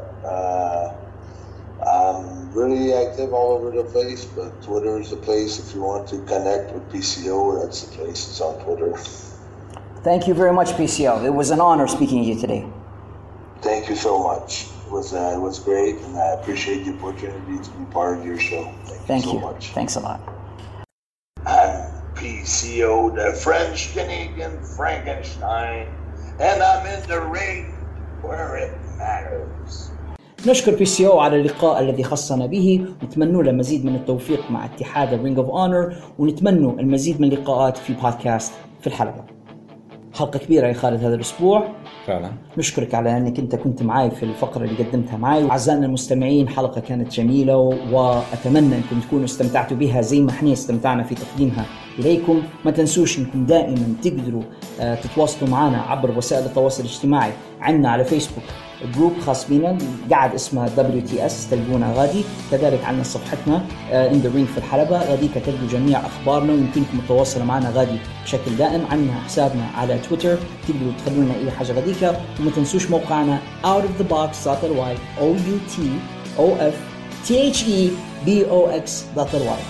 I'm really active all over the place. But Twitter is the place if you want to connect with PCO. That's the place. It's on Twitter. Thank you very much, PCO. It was an honor speaking to you today. Thank you so much. It was great, and I appreciate the opportunity to be part of your show. Thank you so much. Thanks a lot. I'm PCO, the French Canadian Frankenstein, and I'm in the ring where it matters. نشكر PCO على اللقاء الذي خصنا به، ونتمنى له مزيد من التوفيق مع اتحاد الرينج اوف اونر، ونتمنى المزيد من اللقاءات في بودكاست في الحلبة. حلقة كبيرة يا خالد هذا الأسبوع فعلا، نشكرك على أنك أنت كنت معي في الفقرة اللي قدمتها معي. أعزائنا المستمعين، حلقة كانت جميلة، وأتمنى أنكم تكونوا استمتعتوا بها زي ما احنا استمتعنا في تقديمها إليكم. ما تنسوش أنكم دائما تقدروا تتواصلوا معنا عبر وسائل التواصل الاجتماعي. عنا على فيسبوك جروب خاص بينا قاعد اسمه WTS، تلقونا غادي. كذلك عنا صفحتنا In The Ring في الحلبة، غادي تلقوا جميع أخبارنا ويمكنكم التواصل معنا غادي بشكل دائم. عنا حسابنا على تويتر، تقدروا تخلوا لنا أي حاجة غاديك. وما تنسوش موقعنا outofthebox.ly.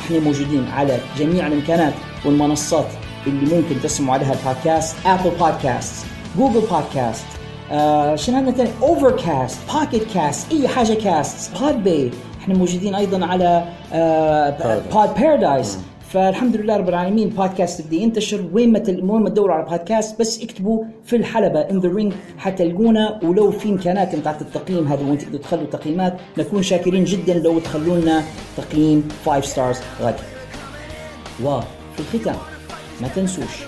احنا موجودين على جميع الإمكانات والمنصات اللي ممكن تسمعوا عليها البودكاست: أبل بودكاست، جوجل بودكاست، شنو عندنا ثاني، اوفركاست، بوكيت كاست، اي حاجه كاست، بود باي. احنا موجودين ايضا على بود بارادايس. فالحمد لله رب العالمين، بودكاست بدي ينتشر وين ما تدوروا على بودكاست، بس اكتبوا في الحلبة In The Ring حتلقونا. ولو في امكانات نتاع التقييم هذا وين تقدروا تخلوا تقييمات، نكون شاكرين جدا لو تخلوا لنا تقييم 5 stars غد. وفي الختام ما تنسوش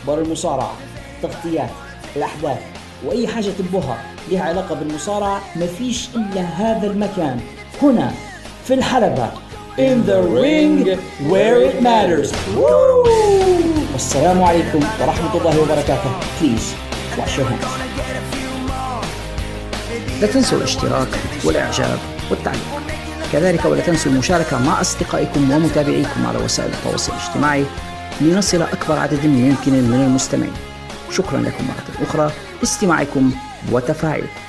اخبار المصارعه، تغطيات الاحداث وأي حاجة تبوها لها علاقة بالمصارعة، ما فيش إلا هذا المكان هنا في الحلبة In The Ring Where It Matters. والسلام عليكم ورحمة الله وبركاته. Please wash your hands. لا تنسوا الاشتراك والإعجاب والتعليق، كذلك ولا تنسوا المشاركة مع أصدقائكم ومتابعيكم على وسائل التواصل الاجتماعي لنصل أكبر عدد ممكن من المستمعين. شكرا لكم مرة أخرى لاستماعكم وتفاعلكم.